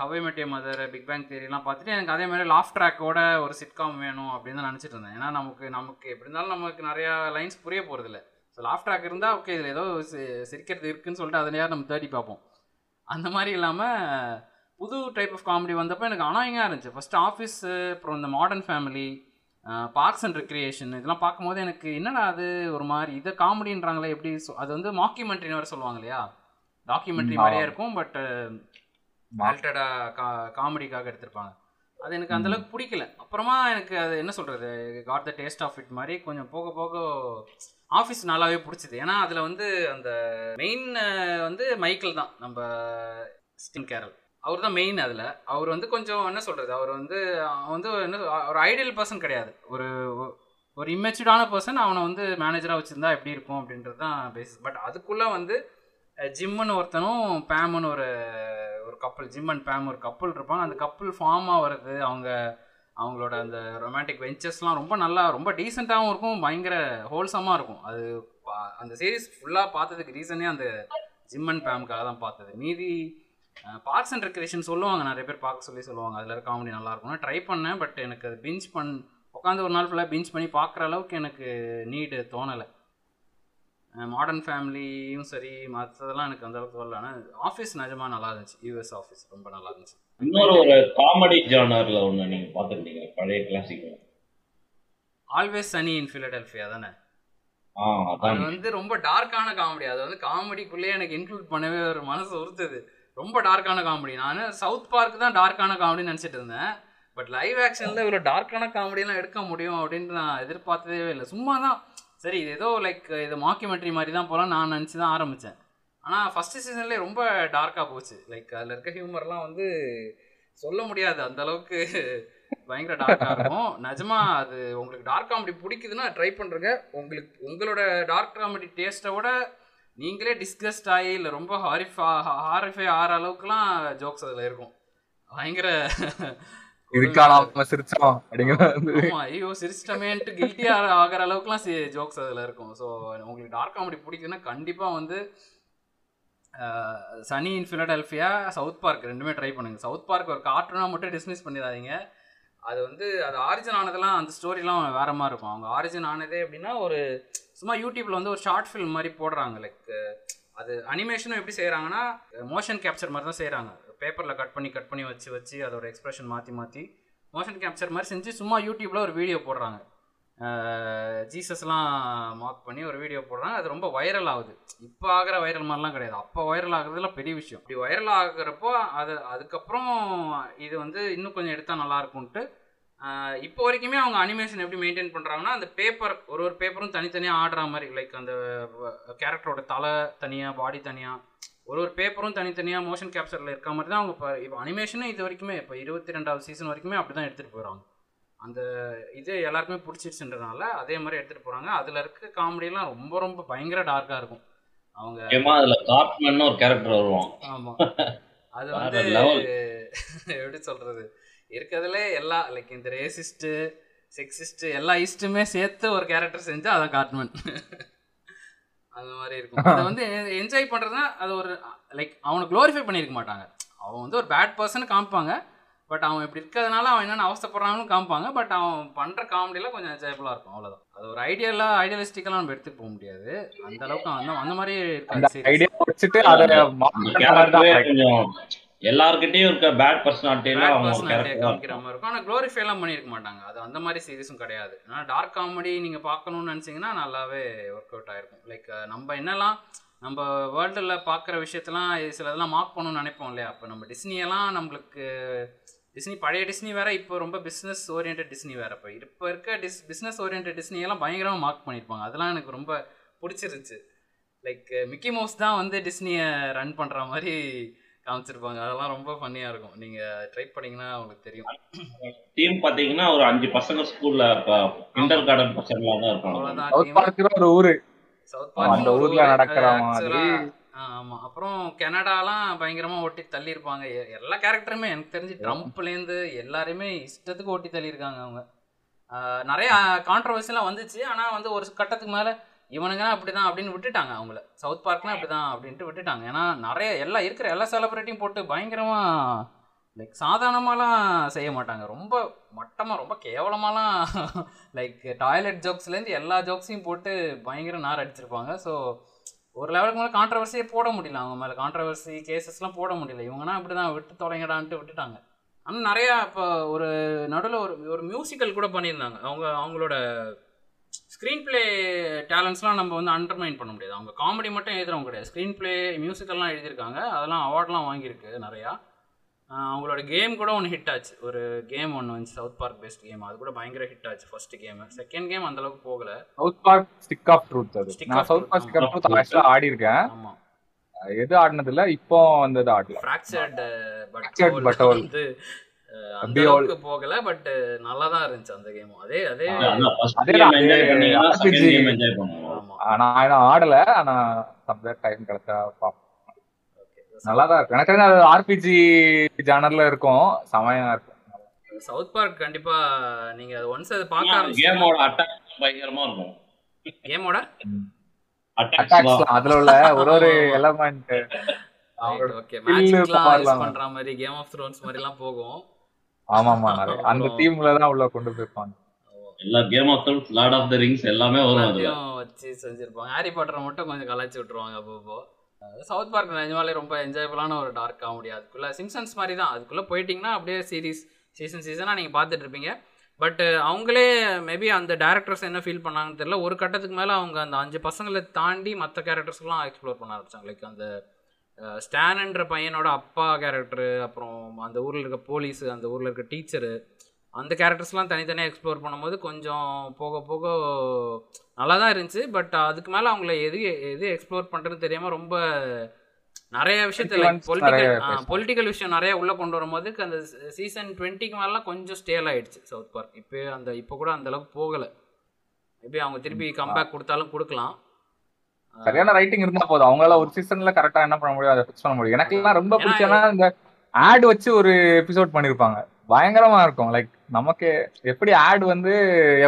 How I Met Your Mother, big Bang தேரியெலாம் பார்த்துட்டு எனக்கு அதே மாதிரி லாஃப் ட்ராக்கோட ஒரு சிட்காம் வேணும் அப்படின்னு தான் நினச்சிட்டு இருந்தேன். ஏன்னா நமக்கு நமக்கு எப்படி இருந்தாலும் நமக்கு நிறையா லைன்ஸ் புரிய போகிறதில்ல. ஸோ லாஃப் ட்ராக் இருந்தால் ஓகே இதில் ஏதோ சிரிக்கிறது இருக்குதுன்னு சொல்லிட்டு அதை நேரம் நம்ம தேடி பார்ப்போம். அந்த மாதிரி இல்லாமல் புது டைப் ஆஃப் காமெடி வந்தப்போ எனக்கு அனாயிங்காக இருந்துச்சு. ஃபஸ்ட்டு ஆஃபீஸு, அப்புறம் இந்த modern family, parks and recreation, இதெல்லாம் பார்க்கும்போது எனக்கு என்னடா அது ஒரு மாதிரி இதை காமெடின்றாங்களே எப்படி. அது வந்து மாக்யூமெண்ட்ரின்னு வேறு சொல்லுவாங்க இல்லையா, டாக்குமெண்ட்ரி மாதிரியே இருக்கும் பட் ஆல்டடாக கா காமெடிக்காக எடுத்திருப்பாங்க. அது எனக்கு அந்தளவுக்கு பிடிக்கல. அப்புறமா எனக்கு அது என்ன சொல்கிறது, got the taste of it மாதிரி கொஞ்சம் போக போக ஆஃபீஸ் நல்லாவே பிடிச்சிது. ஏன்னா அதில் வந்து அந்த மெயின் வந்து மைக்கேல் தான், நம்ம ஸ்டீவ் கேரல் அவர் தான் மெயின். அதில் அவர் வந்து கொஞ்சம் என்ன சொல்கிறது, அவர் வந்து அவன் வந்து என்ன ஒரு ஐடியல் பர்சன் கிடையாது, ஒரு ஒரு இம்மெச்சூர்டான பர்சன். அவனை வந்து மேனேஜராக வச்சுருந்தா எப்படி இருக்கும் அப்படின்றது தான் பேசிஸ். பட் அதுக்குள்ளே வந்து ஜிம்முன்னு ஒருத்தனும் பேமுன்னு ஒரு ஒரு கப்பல், ஜிம் அண்ட் பேம் ஒரு கப்பல் இருப்பாங்க. அந்த கப்பல் ஃபார்மாக வருது, அவங்க அவங்களோட அந்த ரொமான்டிக் வெஞ்சர்ஸ்லாம் ரொம்ப நல்லா ரொம்ப டீசெண்டாகவும் இருக்கும், பயங்கர ஹோல்சமாக இருக்கும். அது அந்த சீரீஸ் ஃபுல்லாக பார்த்ததுக்கு ரீசனே அந்த ஜிம் அண்ட் பேமுக்காக தான் பார்த்தது. மீதி பார்க்ஸ் அண்ட் ரெக்ரியேஷன் சொல்லுவாங்க நிறைய பேர் பார்க்க சொல்லி சொல்லுவாங்க அதில் இருக்க காமெடி நல்லாயிருக்கும்னா ட்ரை பண்ணேன். பட் எனக்கு அது பிஞ்ச் பண் உட்காந்து ஒரு நாள் ஃபுல்லாக பிஞ்ச் பண்ணி பார்க்குற அளவுக்கு எனக்கு நீடு தோணலை. மாடர்ன் ஃபேமிலியும் சரி மற்றதெல்லாம் எனக்கு அந்த அளவுக்கு வரல. ஆனால் ஆஃபீஸ் நிஜமாக நல்லா இருந்துச்சு, யூஎஸ் ஆஃபீஸ் ரொம்ப நல்லா இருந்துச்சு. இன்னொரு ஒரு காமெடி ஜானரில் ஒன்று நீங்கள் பார்த்துருந்தீங்க பழைய classic, always sunny in Philadelphia தானே? அது வந்து ரொம்ப டார்க்கான காமெடி. அது வந்து காமெடிக்குள்ளேயே எனக்கு இன்க்ளூட் பண்ணவே ஒரு மனசு உறுத்துது. ரொம்ப டார்க்கான காமெடி. நான் சவுத் பார்க் தான் டார்க்கான காமெடின்னு நினச்சிட்டு இருந்தேன். பட் லைவ் ஆக்ஷனில் இவ்வளோ டார்க்கான காமெடியெலாம் எடுக்க முடியும் அப்படின்ட்டு நான் எதிர்பார்த்ததே இல்லை. சும்மா தான் சரி இது ஏதோ லைக் இது மாக்யூமெண்ட்ரி மாதிரி தான் போகலாம் நான் நினச்சி தான் ஆரம்பித்தேன். ஆனால் ஃபஸ்ட்டு சீசன்லேயே ரொம்ப டார்க்காக போச்சு. லைக் அதில் இருக்க ஹியூமர்லாம் வந்து சொல்ல முடியாது, அந்தளவுக்கு பயங்கர டார்க்காக இருக்கும். நிஜமாக அது உங்களுக்கு டார்க் காமெடி பிடிக்குதுன்னா ட்ரை பண்ணுறங்க. உங்களுக்கு உங்களோட டார்க் காமெடி டேஸ்ட்டை விட நீங்களே டிஸ்கஸ்ட் ஆகி இல்லை ரொம்ப ஹாரிஃபா ஹாரிஃபை ஆகிற அளவுக்குலாம் ஜோக்ஸ் அதில் இருக்கும். பயங்கர ஐயோ சிரிச்சிட்டமேன்ட்டு கில்ட்டியாக ஆகிற அளவுக்குலாம் ஜோக்ஸ் அதில் இருக்கும். ஸோ உங்களுக்கு டார்க் காமெடி பிடிக்குதுன்னா கண்டிப்பாக வந்து சனி இன் ஃபிலடெல்ஃபியா, சவுத் பார்க் ரெண்டுமே ட்ரை பண்ணுங்கள். சவுத் பார்க் ஒரு கார்ட்டூனாக மட்டும் டிஸ்மிஸ் பண்ணிடாதீங்க. அது வந்து அது ஆரிஜின் ஆனதெல்லாம் அந்த ஸ்டோரிலாம் வேற மாதிரி இருக்கும். அவங்க ஆரிஜின் ஆனதே அப்படின்னா ஒரு சும்மா யூடியூப்பில் வந்து ஒரு ஷார்ட் ஃபிலிம் மாதிரி போடுறாங்க. லைக் அது அனிமேஷனும் எப்படி செய்கிறாங்கன்னா மோஷன் கேப்சர் மாதிரி தான் செய்கிறாங்க. பேப்பரில் கட் பண்ணி கட் பண்ணி வச்சு வச்சு அதோட எக்ஸ்பிரஷன் மாற்றி மாற்றி மோஷன் கேப்சர் மாதிரி செஞ்சு சும்மா யூடியூப்பில் ஒரு வீடியோ போடுறாங்க. ஜீசஸ்லாம் மார்க் பண்ணி ஒரு வீடியோ போடுறாங்க. அது ரொம்ப வைரல் ஆகுது. இப்போ ஆகிற வைரல் மாதிரிலாம் கிடையாது, அப்போ வைரல் ஆகுறதுலாம் பெரிய விஷயம். இப்படி வைரல் ஆகுறப்போ அது அதுக்கப்புறம் இது வந்து இன்னும் கொஞ்சம் எடுத்தால் நல்லாயிருக்கும்ன்ட்டு இப்போ வரைக்குமே அவங்க அனிமேஷன் எப்படி மெயின்டைன் பண்ணுறாங்கன்னா அந்த பேப்பர் ஒரு ஒரு பேப்பரும் தனித்தனியாக ஆடுற மாதிரி, லைக் அந்த கேரக்டரோட தலை தனியாக பாடி தனியாக ஒரு ஒரு பேப்பரும் தனித்தனியாக மோஷன் கேப்சரில் இருக்க மாதிரி தான் அவங்க இப்போ இப்போ அனிமேஷனும் இது வரைக்குமே இப்போ இருபத்தி ரெண்டாவது சீசன் வரைக்குமே அப்படி தான் எடுத்துகிட்டு போயிடுறாங்க. அந்த இது எல்லாருக்குமே பிடிச்சிருச்சுன்றதுனால அதே மாதிரி எடுத்துகிட்டு போகிறாங்க. அதில் இருக்க காமெடியெலாம் ரொம்ப ரொம்ப பயங்கர டார்க்காக இருக்கும். அவங்க அதில் கார்ட்மேன் ஒரு கேரக்டர் வருவான். ஆமாம், அது வந்து எப்படி சொல்கிறது, இருக்கிறதுல எல்லா லைக் இந்த ரேசிஸ்ட்டு செக்ஸிஸ்ட்டு எல்லா இஸ்ட்டுமே சேர்த்து ஒரு கேரக்டர் செஞ்சு அதான் கார்ட்மேன். அந்த மாதிரி இருக்கும். அதை வந்து என்ஜாய் பண்ணுறதுனா அது ஒரு லைக் அவனை க்ளோரிஃபை பண்ணியிருக்க மாட்டாங்க. அவன் வந்து ஒரு பேட் பர்சன் காமிப்பாங்க. பட் அவன் இப்படி இருக்கிறதுனால அவன் என்னென்ன அவசப்படுறாங்கன்னு காமிப்பாங்க. பட் அவன் பண்ணுற காமெடியெலாம் கொஞ்சம் என்ஜாயபுளாக இருக்கும். அவ்வளோதான். அது ஒரு ஐடியெல்லாம் ஐடியலிஸ்டிக்கெல்லாம் நம்ம எடுத்துகிட்டு போக முடியாது அந்த அளவுக்கு. அந்த அந்த மாதிரி இருக்காங்க. எல்லாருக்கிட்டையும் இருக்க பேட் பர்சனாலிட்டி காமிக்கிற மாதிரி இருக்கும். ஆனால் க்ளோரிஃபைலாம் பண்ணியிருக்க மாட்டாங்க. அது அந்த மாதிரி சீரீஸும் கிடையாது. ஆனால் டார்க் காமெடி நீங்கள் பார்க்கணும்னு நினச்சிங்கன்னா நல்லாவே ஒர்க் அவுட் ஆகிருக்கும். லைக் நம்ம என்னெல்லாம் நம்ம வேர்ல்டில் பார்க்குற விஷயத்தெல்லாம் சில இதெல்லாம் மார்க் பண்ணணும்னு நினைப்போம் இல்லையா. அப்போ நம்ம டிஸ்னியெல்லாம் நம்மளுக்கு டிஸ்னி பழைய டிஸ்னி வேறு, இப்போ ரொம்ப பிஸ்னஸ் ஓரியன்ட் டிஸ்னி வேறு. இப்போ இப்போ இருக்க டிஸ் பிஸ்னஸ் ஓரியன்ட் டிஸ்னியெல்லாம் பயங்கரமாக மார்க் பண்ணியிருப்பாங்க. அதெல்லாம் எனக்கு ரொம்ப பிடிச்சிருந்துச்சு. லைக் மிக்கி மவுஸ் தான் வந்து டிஸ்னியை ரன் பண்ணுற மாதிரி காமிச்சிருப்பாங்க. அதெல்லாம் ரொம்ப ஃபன்னியாக இருக்கும். நீங்கள் ட்ரை பண்ணிங்கன்னா உங்களுக்கு தெரியும். டீம் பார்த்தீங்கன்னா ஒரு அஞ்சு பசங்க ஸ்கூலில் இன்டர் கார்டன் பசங்களாக தான் இருக்கும். சவுத் பார்க் ஒரு ஊர், சவுத் பார்க் அந்த ஊரில் நடக்கிற மாதிரி ஆமாம். அப்புறம் கனடாலாம் பயங்கரமாக ஓட்டி தள்ளியிருப்பாங்க. எ- எல்லா கேரக்டருமே எனக்கு தெரிஞ்சு ட்ரம்ப்லேருந்து எல்லாருமே இஷ்டத்துக்கு ஓட்டி தள்ளியிருக்காங்க அவங்க. ஆஹ் நிறைய கான்ட்ரவர்சிலாம் வந்துச்சு. ஆனால் வந்து ஒரு கட்டத்துக்கு மேலே இவனுங்கன்னா அப்படிதான் அப்படின்னு விட்டுட்டாங்க அவங்கள. சவுத் பார்க்னா அப்படிதான் அப்படின்ட்டு விட்டுட்டாங்க. ஏன்னா நிறைய எல்லா இருக்கிற எல்லா செலிபிரிட்டியும் போட்டு பயங்கரமாக லைக் சாதாரணமாலாம் செய்ய மாட்டாங்க. ரொம்ப மட்டமாக ரொம்ப கேவலமாலாம் லைக் டாய்லெட் ஜோக்ஸ்லேருந்து எல்லா ஜோக்ஸையும் போட்டு பயங்கர நார் அடிச்சிருப்பாங்க. ஸோ ஒரு லெவலுக்கு மேலே கான்ட்ரவர்சியே போட முடியல அவங்க மேலே, கான்ட்ரவர்சி கேசஸ்லாம் போட முடியல. இவங்கன்னா இப்படி தான் விட்டு தொலைங்கடான்ட்டு விட்டுட்டாங்க. ஆனால் நிறையா இப்போ ஒரு நடுவில் ஒரு ஒரு மியூசிக்கல் கூட பண்ணியிருந்தாங்க. அவங்க அவங்களோட ஸ்க்ரீன் ப்ளே டேலண்ட்ஸ்லாம் நம்ம வந்து அண்டர்மைன் பண்ண முடியாது. அவங்க காமெடி மட்டும் எழுதுறவங்க கிடையாது, ஸ்க்ரீன் ப்ளே மியூசிக்கல்லாம் எழுதியிருக்காங்க. அதெல்லாம் அவார்ட்லாம் வாங்கியிருக்கு நிறையா. ஆஹ் அவங்களோட கேம் கூட ஒன்று ஹிட் ஆச்சு. ஒரு கேம் ஒன்று வந்துச்சு சவுத் பார்க் பேஸ்ட் கேம், அது கூட பயங்கர ஹிட் ஆச்சு. ஃபர்ஸ்ட் கேம் செகண்ட் கேம் அந்தளவுக்கு போகல. South park stick of truth, அது ஸ்டிக் நான் of South Truth. Park stick of ஆமாம் ட்ரூத் ஆக்சுவலா ஆடி இருக்கேன். ஆமாம் அஹ் எது ஆடினது இல்ல, இப்போ வந்தது ஆடல. Fractured but accept whole but whole வந்து அஹ், அந்த பியோல் அளவுக்கு போகல. பட் நல்லா தான் இருந்துச்சு அந்த கேமும். அதே அதே அதான் ஃபர்ஸ்ட் அதே தான் கேம் அது என்ஜாய் பண்ணீங்கன்னா செகண்ட் ஆர்பிஜி. கேம் என்ஜாய் பண்ணுவோம். ஆமாம் நான் இன்னும் ஆடல, ஆனா சம்டைம் டைம் கிடைச்சா பாப்போம். ஓகே. நல்லா சவுத் தான் இருக்கும். எனக்கு தெரிஞ்ச அது ஆர்பிஜி ஜானர்ல இருக்கும், செமையா இருக்கும். சவுத் பார்க் கண்டிப்பாக நீங்கள் அது ஒன்ஸ் அதை பார்க்க ஆரம்பிச்சிட்டிங்கன்னா கேமோட அட்டாக் பயங்கரமா இருக்கும். கேமோட அட்டாக்ஸ் அட்டாக்ஸ் தான் அதுல உள்ள ஒரு ஆமாம் ஒரு ஆமாம் எலமெண்ட் ரைட் அவங்களோட ஓகே ஸ்கில் மேஜிக்லாம் யூஸ் மாறலாம். பண்ணுற மாதிரி கேம் ஆஃப் த்ரோன்ஸ் மாதிரிலாம் போகும். ஆமா ஆமா நிறைய அந்த அப்புறம் தீம்ல தான் உள்ள கொண்டு போயிருப்பாங்க. எல்லா game of Thrones, Lord of the Rings எல்லாமே வரும் அதுல. எல்லாத்தையும் வச்சு செஞ்சுருப்பாங்க. ஹாரி பாட்டரை மட்டும் கொஞ்சம் கலாய்ச்சி விட்ருவாங்க அப்பப்போ. சவுத் பார்க் நிஜமாலே ரொம்ப என்ஜாயபுளான ஒரு டார்க் காமெடி. அதுக்குள்ளே சிம்சன்ஸ் மாதிரி தான். அதுக்குள்ளே போயிட்டிங்கன்னா அப்படியே சீரிஸ் சீசன் சீசனாக நீங்கள் பார்த்துட்டு இருப்பீங்க. பட் அவங்களே மேபி அந்த டேரக்டர்ஸ் என்ன ஃபீல் பண்ணாங்கன்னு தெரியல. ஒரு கட்டத்துக்கு மேலே அவங்க அந்த அஞ்சு பசங்களை தாண்டி மற்ற கேரக்டர்ஸ்லாம் எக்ஸ்ப்ளோர் பண்ண ஆரம்பிச்சாங்க. லைக் அந்த அஹ், ஸ்டானுன்ற பையனோட அப்பா கேரக்டரு, அப்புறம் அந்த ஊரில் இருக்க போலீஸ், அந்த ஊரில் இருக்க டீச்சரு, அந்த கேரக்டர்ஸ்லாம் தனித்தனியாக எக்ஸ்ப்ளோர் பண்ணும்போது கொஞ்சம் போக போக நல்லா தான் இருந்துச்சு. பட் அதுக்கு மேலே அவங்கள எது எது எக்ஸ்ப்ளோர் பண்ணுறதுன்னு தெரியாமல் ரொம்ப நிறைய விஷயத்த லைக் சென்டிமெண்ட்ஸ் பொலிட்டிக்கல் நிறைய பேசுவாங்க. பொலிட்டிக்கல் விஷயம் நிறைய உள்ளே கொண்டு வரும்போது அந்த சீசன் டுவெண்ட்டிக்கு மேலாம் கொஞ்சம் ஸ்டேல் ஆயிடுச்சு சவுத் பார்க். இப்போ அந்த இப்போ கூட அந்த அளவுக்கு போகலை. மேபி அவங்க திருப்பி ஆ, கம்பேக் கொடுத்தாலும் கொடுக்கலாம். சரியான ஆஹ், ரைட்டிங் இருந்தா போதும், அவங்களால ஒரு ஆமாம் சீசன்ல கரெக்டா என்ன பண்ண முடியும் அதை ஃபிக்ஸ் பண்ண முடியும். எனக்கு அதான். எல்லாம் ரொம்ப ஏன்னா பிடிச்சனா இந்த ஆட் வச்சு ஒரு எபிசோட் பண்ணிருப்பாங்க, பயங்கரமா இருக்கும். லைக் நமக்கு எப்படி ஆட் வந்து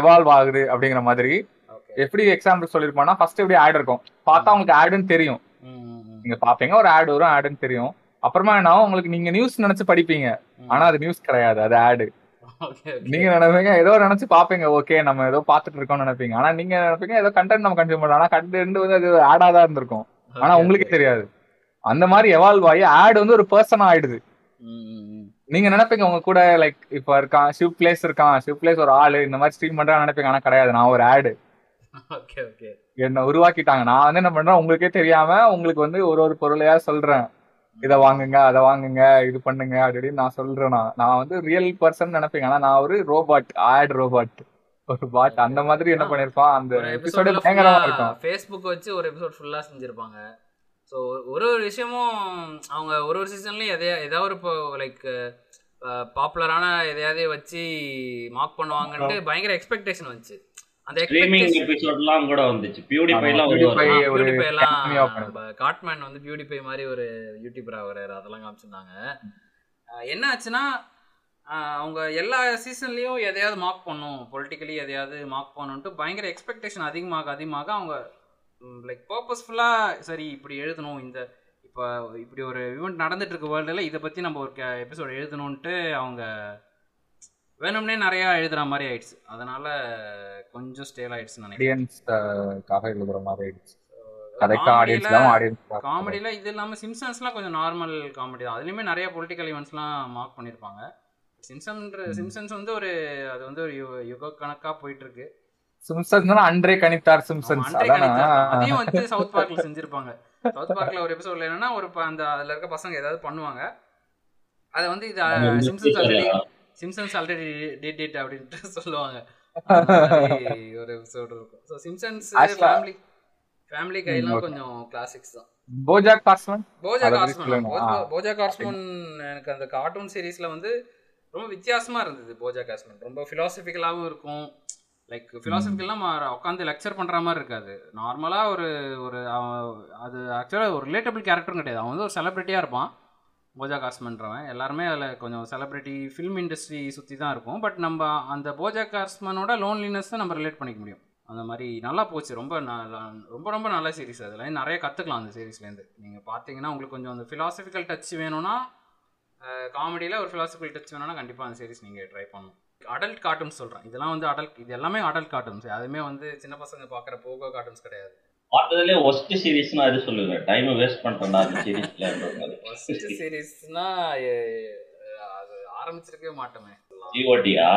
எவால்வ் ஆகுது அப்படிங்கிற மாதிரி ஓகே எப்படி எக்ஸாம்பிள் சொல்லிருப்பாங்கன்னா, ஃபர்ஸ்ட் எப்படி ஆட் இருக்கும் பார்த்தா ம் உங்களுக்கு ஆடுன்னு தெரியும், ம் ம் ம் நீங்க பாப்பீங்க ஒரு ஆடு வரும் ஆடுன்னு தெரியும். அப்புறமா என்ன ஆகும், உங்களுக்கு நீங்க நியூஸ் நினைச்சு படிப்பீங்க, ஆனா ம் அது நியூஸ் கிடையாது, அது ஆடு. ஓகே ஓகே நீங்க நினைப்பீங்க ஏதோ நினைச்சு பாப்பீங்க, ஓகே நம்ம ஏதோ பாத்துட்டு இருக்கோம்னு நினைப்பீங்க. ஆனா நீங்க நினைப்பீங்க ஏதோ கண்டென்ட் நம்ம கன்சியூம் பண்றோம், ஆனா கண்டென்ட் வந்து அது ஆடா தான் இருந்திருக்கும், ஆனா ஓகே உங்களுக்கே ஓகே தெரியாது. அந்த மாதிரி எவால்வ் ஆகி ஆடு வந்து ஒரு பர்சன் ஆயிடுது. ம் ம் ம் நீங்க நினைப்பீங்க உங்க கூட லைக் இப்ப இருக்கான் ஷிவ் பிளேஸ் இருக்கான், ஷிவ் பிளேஸ் ஒரு ஆளு இந்த மாதிரி ஸ்ட்ரீம் பண்றான்னு நினைப்பீங்க, ஆனா கிடையாது நான் ஒரு ஆடு, ஓகே ஓகே என்ன உருவாக்கிட்டாங்க. நான் வந்து என்ன பண்றேன் உங்களுக்கே தெரியாம உங்களுக்கு வந்து ஒரு ஒரு பொருளையா சொல்றேன், இதை ம் வாங்குங்க அதை வாங்குங்க இது பண்ணுங்க அப்படின்னு நான் சொல்றேன். நான் நான் வந்து ரியல் பர்சன் நினைப்பீங்க, ஆனா நான் ஒரு ரோபாட் ஆட் ரோபாட் ஒரு பாட். அந்த ஓகே மாதிரி என்ன அதான் பண்ணிருப்பான், அந்த ஒரு எபிசோடே எபிசோடில் பயங்கரமா ஃபுல்லாக இருக்கும். ஃபேஸ்புக் வச்சு ஒரு எபிசோட் ஃபுல்லாக செஞ்சுருப்பாங்க. ஸோ ஒரு ஒரு விஷயமும் அவங்க ஒரு ஒரு சீசன்லையும் எதையா ஏதாவது இப்போ லைக் பாப்புலரான எதையாவது வச்சு மார்க் பண்ணுவாங்கன்ட்டு அப்புறம் பயங்கர எக்ஸ்பெக்டேஷன் வந்துச்சு. அந்த ஸ்ட்ரீமிங் எக்ஸ்பெக்டேஷன் எபிசோட்லாம் கூட வந்துச்சு, ஆமா பியூடிஃபைலாம் ஒரு பியூடிஃபை ஆ வரும். ஒரு பியூட்டிஃபை எல்லாம் கேமியா நம்ம பண்ணிருப்பான். காட்மேன் வந்து பியூட்டிஃபை மாதிரி ஒரு யூடியூபர் ஆகிறாரு, அதெல்லாம் காமிச்சிருந்தாங்க. அஹ் என்ன ஆச்சுன்னா அஹ் அவங்க எல்லா சீசன்லேயும் எதையாவது மார்க் பண்ணும், பொலிட்டிக்கலி எதையாவது மார்க் பண்ணுன்ட்டு பயங்கர எக்ஸ்பெக்டேஷன் அதிகமாக அதிகமாக அவங்க லைக் பர்பஸ்ஃபுல்லாக சரி இப்படி எழுதணும், இந்த இப்போ இப்படி ஒரு ஈவெண்ட் நடந்துட்டு இருக்க வேர்ல்டில் இதை பற்றி நம்ம ஒரு எபிசோட் எழுதணுன்ட்டு அவங்க வேணும்னே நிறையா எழுதுகிற மாதிரி ஆயிடுச்சு. அதனால் கொஞ்சம் ஸ்டேல் ஆயிடுச்சுன்னு நினைக்கிறேன். ஆடியன்ஸ்க்காக எழுதுற மாதிரி ஆயிடுச்சு, கதைக்கு காமெடியில் ஆடியன்ஸ் இல்லாம ஆடியன்ஸ். காமெடியில் இது இல்லாமல் சிம்சன்ஸ்லாம் கொஞ்சம் நார்மல் காமெடி தான். அதுலேயுமே நிறைய பொலிட்டிக்கல் ஈவெண்ட்ஸ்லாம் மார்க் பண்ணியிருப்பாங்க. சிம்சன்ன்ற சிம்சன்ஸ் வந்து ஒரு அது வந்து ஒரு யு யுக கணக்காக போயிட்டுருக்கு. சிம்சன்ஸ் அன்றே கணித்தார் ஆமா சிம்சன்ஸ் அன்றே அதானே. கணித்தார் தான் அதையும் வந்து சவுத் பார்க்ல செஞ்சிருப்பாங்க. சவுத் பார்க்ல ஒரு எபிசோட்ல என்னன்னா ஒரு ப- அந்த அதுல இருக்க பசங்க ஏதாவது பண்ணுவாங்க, அதை வந்து இது அது வந்து சிம்சன்ஸ் ஃபியூச்சர்ல already Simpsons already did it அப்படின்ட்டு சொல்லுவாங்க. அந்த மாதிரி ஒரு எபிசோடு இருக்கும். ஸோ சிம்சன்ஸ் ஆக்சுவலா ஃபேமிலி ஃபேமிலி கைலாம் ஓகே கொஞ்சம் கிளாசிக்ஸ் தான். போஜாக் பாஸ்மன் போஜா அதை பத்தி கார்ஸ்மன் ஆமா சொல்லணும். போஜ் ஆ போஜா கார்ஸ்மன் எனக்கு அந்த கார்ட்டூன் சீரீஸில் வந்து ரொம்ப வித்தியாசமாக இருந்தது. போஜா கார்ஸ்மன் ரொம்ப ஃபிலாசபிக்கலாகவும் இருக்கும். லைக் ஃபிலாசபிக்கெல்லாம் உட்காந்து லெக்சர் பண்ணுற மாதிரி இருக்காது. நார்மலாக ஒரு ஒரு அது ஆக்சுவலாக ஒரு ரிலேட்டபிள் கேரக்டரும் கிடையாது. அவன் வந்து ஒரு செலிப்ரிட்டியாக இருப்பான். போஜாக் ஹார்ஸ்மன்றவன் எல்லாருமே அதில் கொஞ்சம் செலிப்ரிட்டி ஃபிலிம் இண்டஸ்ட்ரி சுற்றி தான் இருக்கும். பட் நம்ம அந்த போஜாக் ஹார்ஸ்மனோட லோன்லினஸ்ஸை நம்ம ரிலேட் பண்ணிக்க முடியும். அந்த மாதிரி நல்லா போச்சு. ரொம்ப ரொம்ப ரொம்ப நல்ல சீரிஸ். அதில் நிறைய கற்றுக்கலாம் அந்த சீரீஸ்லேருந்து. நீங்கள் பார்த்தீங்கன்னா உங்களுக்கு கொஞ்சம் அந்த ஃபிலாசபிக்கல் டச் வேணும்னா, காமெடியில் ஒரு ஃபிலாசபிக்கல் டச் வேணும்னா கண்டிப்பாக அந்த சீரிஸ் நீங்கள் ட்ரை பண்ணணும். அடல்ட் கார்ட்டூன்ஸ் சொல்கிறேன், இதெல்லாம் வந்து அடல்ட், இது எல்லாமே அடல்ட் கார்ட்டூன்ஸ். அதுவுமே வந்து சின்ன பசங்க பார்க்குற போகோ கார்ட்டூன்ஸ் கிடையாது. பார்த்ததுலேயே ஒஸ்ட் சீரீஸ்னா அது சொல்லுவேன், டைமை வேஸ்ட் பண்ணுறேன் அந்த சீரீஸில். ஒஸ்ட் சீரீஸ்னா அது ஆரம்பிச்சிருக்கவே மாட்டோமே. ஜிஓடியா?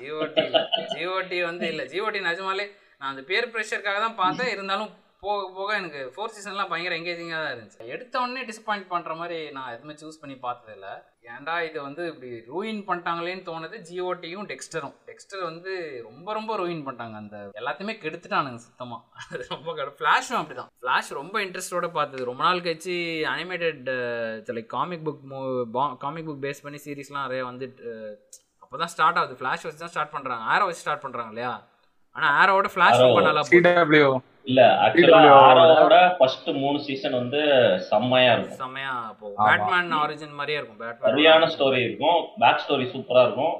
ஜிஓடி ஜிஓடி வந்து இல்லை, ஜிஓடி நிஜமாலே நான் அந்த பேர் ப்ரெஷருக்காக தான் பார்த்தேன். இருந்தாலும் போக போக எனக்கு ஃபோர் சீசன்லாம் பயங்கர எங்கேஜிங்காக தான் இருந்துச்சு. எடுத்த உடனே டிசப்பாயிண்ட் பண்ணுற மாதிரி நான் எதுவுமே சூஸ் பண்ணி பார்த்ததில்ல. ஏன்டா இது வந்து இப்படி ரூயின் பண்ணிட்டாங்களேன்னு தோணுது. ஜிஓடியும் டெக்ஸ்டரும் டெக்ஸ்டர் வந்து ரொம்ப ரொம்ப ரூயின் பண்ணிட்டாங்க. அந்த எல்லாத்தையுமே கெடுத்துட்டானுங்க சுத்தமாக. அது ரொம்ப கெடு. ஃப்ளாஷும் அப்படி தான். ஃப்ளாஷ் ரொம்ப இன்ட்ரெஸ்டோடு பார்த்தது. ரொம்ப நாள் கழிச்சு அனிமேட்டட் லைக் காமிக் புக் மூ பா காமிக் புக் பேஸ் பண்ணி சீரீஸ்லாம் நிறைய வந்து அப்போ தான் ஸ்டார்ட் ஆகுது. ஃப்ளாஷ் வச்சு தான் ஸ்டார்ட் பண்ணுறாங்க, ஆரோ வச்சு ஸ்டார்ட் பண்ணுறாங்க இல்லையா? ஆனால் ஆரோவோட ஃப்ளாஷ் ரொம்ப நல்லா போகும். இல்ல ஆக்சுவலா ஆரோட ஃபர்ஸ்ட் மூணு சீசன் வந்து செம்மையா இருக்கும். செம்மையா போகும். பேட்மேன் ஆரிஜின் மாதிரியே இருக்கும். பேட்மேன் சரியான ஸ்டோரி இருக்கும். பேக் ஸ்டோரி சூப்பரா இருக்கும்.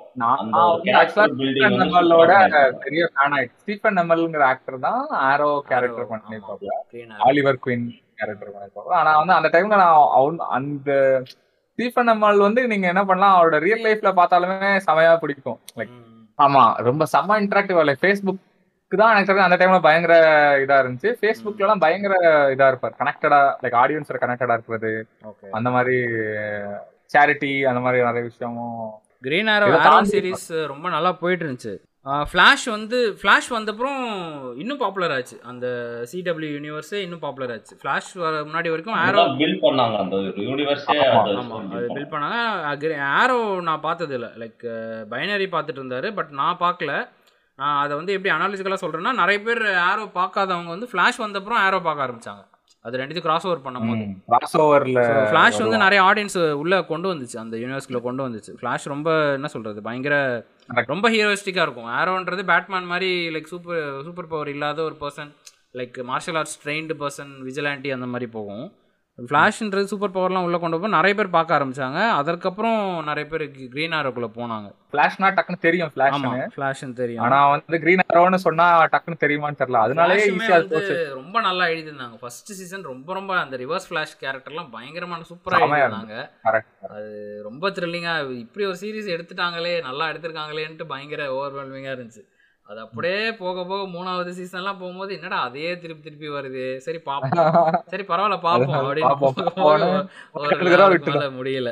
அந்த கேரக்டர் பில்டிங் நம்மளோட பெரிய ஃபேன் ஆயிடுச்சு. ஸ்டீஃபன் நெமல்ங்கற ஆக்டர் தான் ஆரோ கேரக்டர் பண்ணிருப்பாங்க. ஆலிவர் குயின் கேரக்டர் பண்ணிருப்பாங்க. ஆனா வந்து அந்த டைம்ல நான் அந்த ஸ்டீஃபன் நெமல் வந்து நீங்க என்ன பண்ணலாம், அவரோட ரியல் லைஃப்ல பார்த்தாலுமே செமையா பிடிக்கும். லைக் ஆமா ரொம்ப செம இன்டராக்டிவ். லைக் Facebook தான் எனக்கு அந்த டைம்ல பயங்கர இதா இருந்துச்சு. ஃபேஸ்புக்ல எல்லாம் பயங்கர இதா இருப்பார். கனெக்டடா லைக் ஆடியன்ஸோட கனெக்டடா இருக்கிறது, அந்த மாதிரி சேரிட்டி, அந்த மாதிரி நிறைய விஷயமும். கிரீன் ஆரோ ஆரோ சீரிஸ் ரொம்ப நல்லா போயிட்டு இருந்துச்சு. ஃப்ளாஷ் வந்து ஃப்ளாஷ் வந்தப்புறம் இன்னும் பாப்புலர் ஆச்சு. அந்த சிடபிள்யூ யூனிவர்ஸே இன்னும் பாப்புலர் ஆச்சு. ஃப்ளாஷ் வர முன்னாடி வரைக்கும் ஆரோ பில்ட் பண்ணாங்க. அந்த யூனிவர்ஸே அது பில்ட் பண்ணாங்க. ஆரோ நான் பார்த்தது இல்லை. லைக் பைனரி பார்த்துட்டு இருந்தாரு, பட் நான் பார்க்கல. நான் அதை வந்து எப்படி அனாலிட்டிக்கலாக சொல்கிறேன்னா, நிறைய பேர் ஆரோ பார்க்காதவங்க வந்து ஃப்ளாஷ் வந்தப்புறம் ஆரோ பார்க்க ஆரம்பித்தாங்க. அது ரெண்டுத்தையும் கிராஸ் ஓவர் பண்ணும்போது கிராஸ் ஓவரில் ஃப்ளாஷ் வந்து நிறைய ஆடியன்ஸ் உள்ளே கொண்டு வந்துச்சு. அந்த யூனிவர்ஸ்குள்ளே கொண்டு வந்துச்சு. ஃப்ளாஷ் ரொம்ப என்ன சொல்கிறது, பயங்கர ரொம்ப ஹீரோயிஸ்டிக்காக இருக்கும். ஆரோன்றது பேட்மேன் மாதிரி லைக் சூப்பர் சூப்பர் பவர் இல்லாத ஒரு person, like martial arts trained person, vigilante அந்த மாதிரி போகும். ஃப்ளாஷ்ன்றது சூப்பர் பவர்லாம் உள்ளே கொண்டு போய் நிறைய பேர் பார்க்க ஆரம்பித்தாங்க. அதற்கப்புறம் நிறைய பேர் கிரீன் ஆரோக்குள்ளே போனாங்க. ஃப்ளாஷ்னா டக்குன்னு தெரியும். ஃப்ளாஷ் ஆமாம் ஃப்ளாஷ்னு தெரியும். ஆனால் வந்து கிரீன் ஆரோன்னு சொன்னால் டக்குன்னு தெரியுமான்னு தெரியல. அதனாலே ரொம்ப நல்லா எழுதியிருந்தாங்க ஃபர்ஸ்ட் சீசன். ரொம்ப ரொம்ப அந்த ரிவர்ஸ் ஃப்ளாஷ் கேரக்டர்லாம் பயங்கரமான சூப்பராக எழுதியிருந்தாங்க. அது ரொம்ப த்ரில்லிங்காக இப்படி ஒரு சீரீஸ் எடுத்துட்டாங்களே, நல்லா எடுத்திருக்காங்களேன்ட்டு பயங்கர ஓவர்வெல்மிங்காக இருந்துச்சு. அது அப்படியே போக போக மூணாவது சீசன்லாம் போகும்போது என்னடா அதே திருப்பி திருப்பி வருது, சரி பார்ப்போம், சரி பரவாயில்ல பார்ப்போம் அப்படின்னு முடியல.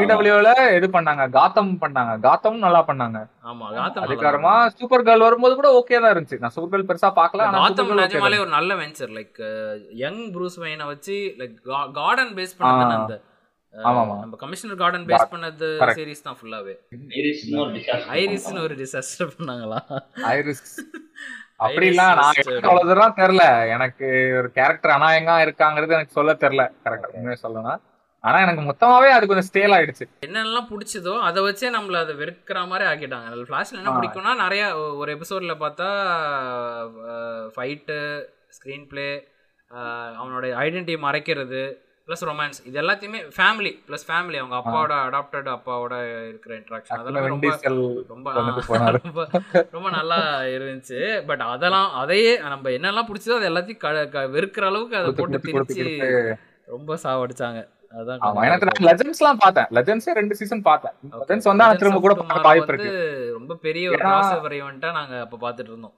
சிடபிள்யூல எது பண்ணாங்க, காத்தம் பண்ணாங்க. காத்தம் நல்லா பண்ணாங்க. ஆமா காத்தம் அதுக்கப்புறமா சூப்பர் கேர்ள் வரும்போது கூட ஓகே தான் இருந்துச்சு. நான் சூப்பர் கேர்ள் பெருசா பார்க்கல. காத்தம் நிஜமாலே ஒரு நல்ல வென்ச்சர். லைக் யங் ப்ரூஸ் வெயினை வச்சு லைக் கார்டன் பேஸ் பண்ணாங்க. அந்த கமிஷனர் கார்டன் பேஸ் பண்ணது சீரிஸ் தான் ஃபுல்லாவே. ஐரிஸ்னு ஒரு டிசாஸ்டர் பண்ணாங்களா? ஐரிஸ் அப்படிலாம் நான் அவ்வளவுதான் தெரியல எனக்கு. ஒரு கேரக்டர் அநாயகமா இருக்காங்கிறது எனக்கு சொல்ல தெரியல கரெக்டா உண்மையா சொல்லணும். ஆனா எனக்கு மொத்தமாவே அது கொஞ்சம் ஸ்டேல் ஆயிடுச்சு. என்னெல்லாம் பிடிச்சதோ அதை வச்சே நம்மள அதை வெறுக்கிற மாதிரி ஆக்கிட்டாங்க. அதில் ஃப்ளாஷ்ல என்ன பிடிக்கும்னா, நிறைய ஒரு எபிசோட்ல பார்த்தா ஃபைட்டு, ஸ்கிரீன் பிளே, அவனோட ஐடென்டிட்டி மறைக்கிறது, ப்ளஸ் ரொமான்ஸ், இது எல்லாத்தையுமே ஃபேமிலி ப்ளஸ் ஃபேமிலி, அவங்க அப்பாவோட அடாப்டட் அப்பாவோட இருக்கிற இன்ட்ராக்ஷன், அதெல்லாம் ரொம்ப ரொம்ப ரொம்ப நல்லா இருந்துச்சு. பட் அதெல்லாம் அதையே நம்ம என்னெல்லாம் பிடிச்சதோ அது எல்லாத்தையும் வெறுக்கிற அளவுக்கு அதை போட்டு திரிச்சு ரொம்ப சாவடிச்சாங்க. ரொம்ப பெரிய ஒரு கிராஸ்ஓவர் ஈவென்ட்டா நாங்க அப்ப பாத்துட்டு இருந்தோம்.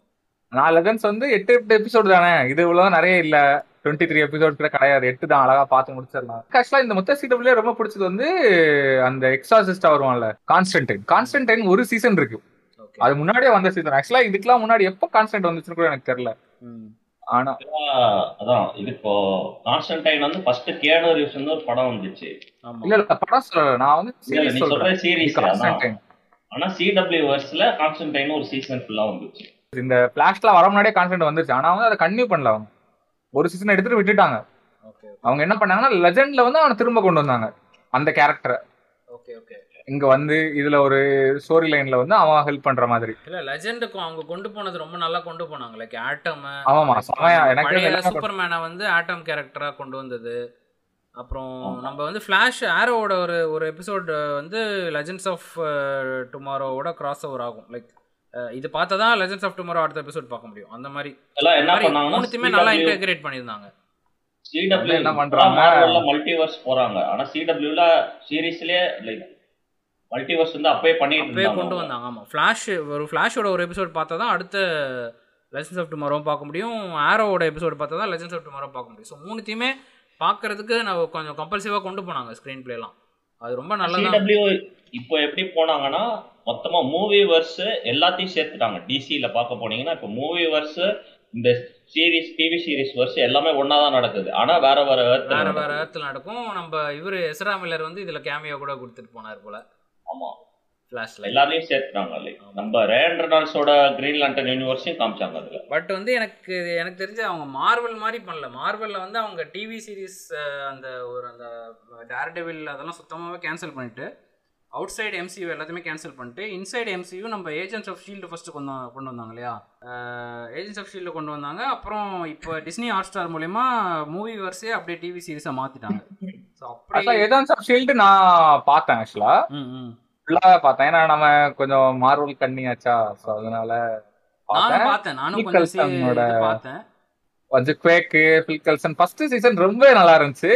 நான் லெஜண்ட்ஸ் வந்து எட்டு எட்டு எபிசோடு தானே, இது இவ்வளவு நிறைய இல்ல, டுவெண்ட்டி த்ரீ எபிசோட் கூட கிடையாது, எட்டு தான் அழகா பார்த்து முடிச்சிடலாம். ஆக்சுவலா இந்த மொத்த சீடபிள்யூ ரொம்ப பிடிச்சது வந்து அந்த எக்ஸாசிஸ்டா வருவான்ல கான்ஸ்டன்டைன். கான்ஸ்டன்டைன் ஒரு சீசன் இருக்கு, அது முன்னாடியே வந்த சீசன். ஆக்சுவலா இதுக்கெல்லாம் முன்னாடி எப்போ கான்ஸ்டன்டைன் வந்துச்சுன்னு கூட எனக்கு தெரியல. ஆனா அதான் இது இப்போ கான்ஸ்டன்டைன் வந்து ஃபர்ஸ்ட் கேனோ ரிவ்ஸ்னு ஒரு படம் வந்துச்சு. இல்ல இல்ல படம் சொல்றேன் நான், வந்து சீரிஸ் சொல்றேன். Series Constantine. ஆனா சிடபிள்யூ வெர்ஸ்ல கான்ஸ்டன்டைன் ஒரு சீசன் ஃபுல்லா வந்துச்சு. இந்த பிளாஷ்லாம் வர முன்னாடியே கான்ஸ்டன்ட் வந்துருச்சு. ஆனா வந்து அதை கண்டினியூ பண்ணல. அவங்க ஒரு சீசன் எடுத்துட்டு விட்டுட்டாங்க. அவங்க என்ன பண்ணாங்கன்னா லெஜெண்ட்ல வந்து அவனை திரும்ப கொண்டு வந்தாங்க அந்த கேரக்டரை. இங்க வந்து இதுல ஒரு ஸ்டோரி லைன்ல வந்து அவன் ஹெல்ப் பண்ற மாதிரி இல்ல லெஜெண்டுக்கு அவங்க கொண்டு போனது ரொம்ப நல்லா கொண்டு போனாங்க. லைக் ஆட்டம் ஆமாமா சமயா எனக்கு சூப்பர்மேனை வந்து ஆட்டம் கேரக்டரா கொண்டு வந்தது. அப்புறம் நம்ம வந்து ஃபிளாஷ் ஆரோவோட ஒரு ஒரு எபிசோட் வந்து லெஜெண்ட்ஸ் ஆஃப் டுமாரோவோட கிராஸ் ஓவர் ஆகும். லைக் இது பார்த்தா தான் லெஜெண்ட்ஸ் ஆஃப் டுமாரோ அடுத்த எபிசோட் பார்க்க முடியும். அந்த மாதிரி எல்லாம் என்ன பண்ணாங்கன்னா மூணுத்துமே நல்லா இன்டகிரேட் பண்ணிருந்தாங்க. C W என்ன பண்றாங்க எல்லா மல்டிவர்ஸ் போறாங்க. ஆனா C W ல சீரிஸ்லயே லைக் மல்டிவர்ஸ் வந்து அப்பவே பண்ணிட்டு இருந்தாங்க, அப்பவே கொண்டு வந்தாங்க. ஆமா ஃபிளாஷ் ஒரு ஃபிளாஷோட ஒரு எபிசோட் பார்த்தா தான் அடுத்த லெஜெண்ட்ஸ் ஆஃப் டுமாரோ பார்க்க முடியும். ஆரோவோட எபிசோட் பார்த்தா தான் லெஜெண்ட்ஸ் ஆஃப் டுமாரோ பார்க்க முடியும். சோ மூணுத்துமே பாக்குறதுக்கு நான் கொஞ்சம் கம்பல்சிவா கொண்டு போனாங்க ஸ்கிரீன் பிளேலாம். அது ரொம்ப நல்லா C W இப்போ எப்படி போனாங்கன்னா மொத்தமா மூவி வர்ஸ் எல்லாத்தையும் சேர்த்துட்டாங்க. D C ல பார்க்க போனீங்கன்னா இப்போ மூவி வர்ஸ் இந்த சீரிஸ் டிவி சீரிஸ் வர்ஸ் எல்லாமே ஒண்ணா தான் நடக்குது. ஆனா வேற வேற வேற வேற இடத்துல நடக்கும். நம்ம இவரு எஸ்ரா மில்லர் வந்து இதுல கேமியோ கூட கொடுத்துட்டு போனார் போல. ஆமா ஃபிளாஷ்ல எல்லாரையும் சேர்த்துட்டாங்க. நம்ம ரேன் ரெனால்ட்ஸோட கிரீன் லேண்டர்ன் யூனிவர்ஸையும் காமிச்சாங்க அதுல. பட் வந்து எனக்கு எனக்கு தெரிஞ்சு அவங்க மார்வல் மாதிரி பண்ணல. மார்வல்ல வந்து அவங்க டிவி சீரிஸ் அந்த ஒரு அந்த டேர்டெவில் அதெல்லாம் சுத்தமாவே கேன்சல் பண்ணிட்டு அவுட் சைடு எம்சியூ எல்லாத்தையுமே கேன்சல் பண்ணிட்டு இன்சைடு எம்சியூ நம்ம ஏஜென்ட்ஸ் ஆஃப் ஷீல்டு ஃபர்ஸ்ட் கொண்டு கொண்டு வந்தாங்க இல்லையா. ஏஜென்ட்ஸ் ஆஃப் ஷீல்டு கொண்டு வந்தாங்க. அப்புறம் இப்போ டிஸ்னி ஹாட் ஸ்டார் மூலமா மூவி வர்ஸே அப்படியே டிவி சீரிஸா மாத்திட்டாங்க. ஸோ அப்படியே ஏஜென்ட்ஸ் ஆஃப் ஷீல்டு நான் பார்த்தேன் ஆக்சுவலா, ஃபுல்லாவே பார்த்தேன். ஏன்னா நம்ம கொஞ்சம் மார்வல் கண்ணியாச்சா, ஸோ அதனால நானும் பார்த்தேன். நானும் கொஞ்சம் பார்த்தேன். கொஞ்சம் குவேக்கு பில் கல்சன் ஃபர்ஸ்ட் சீசன் ரொம்ப நல்லா இருந்துச்சு.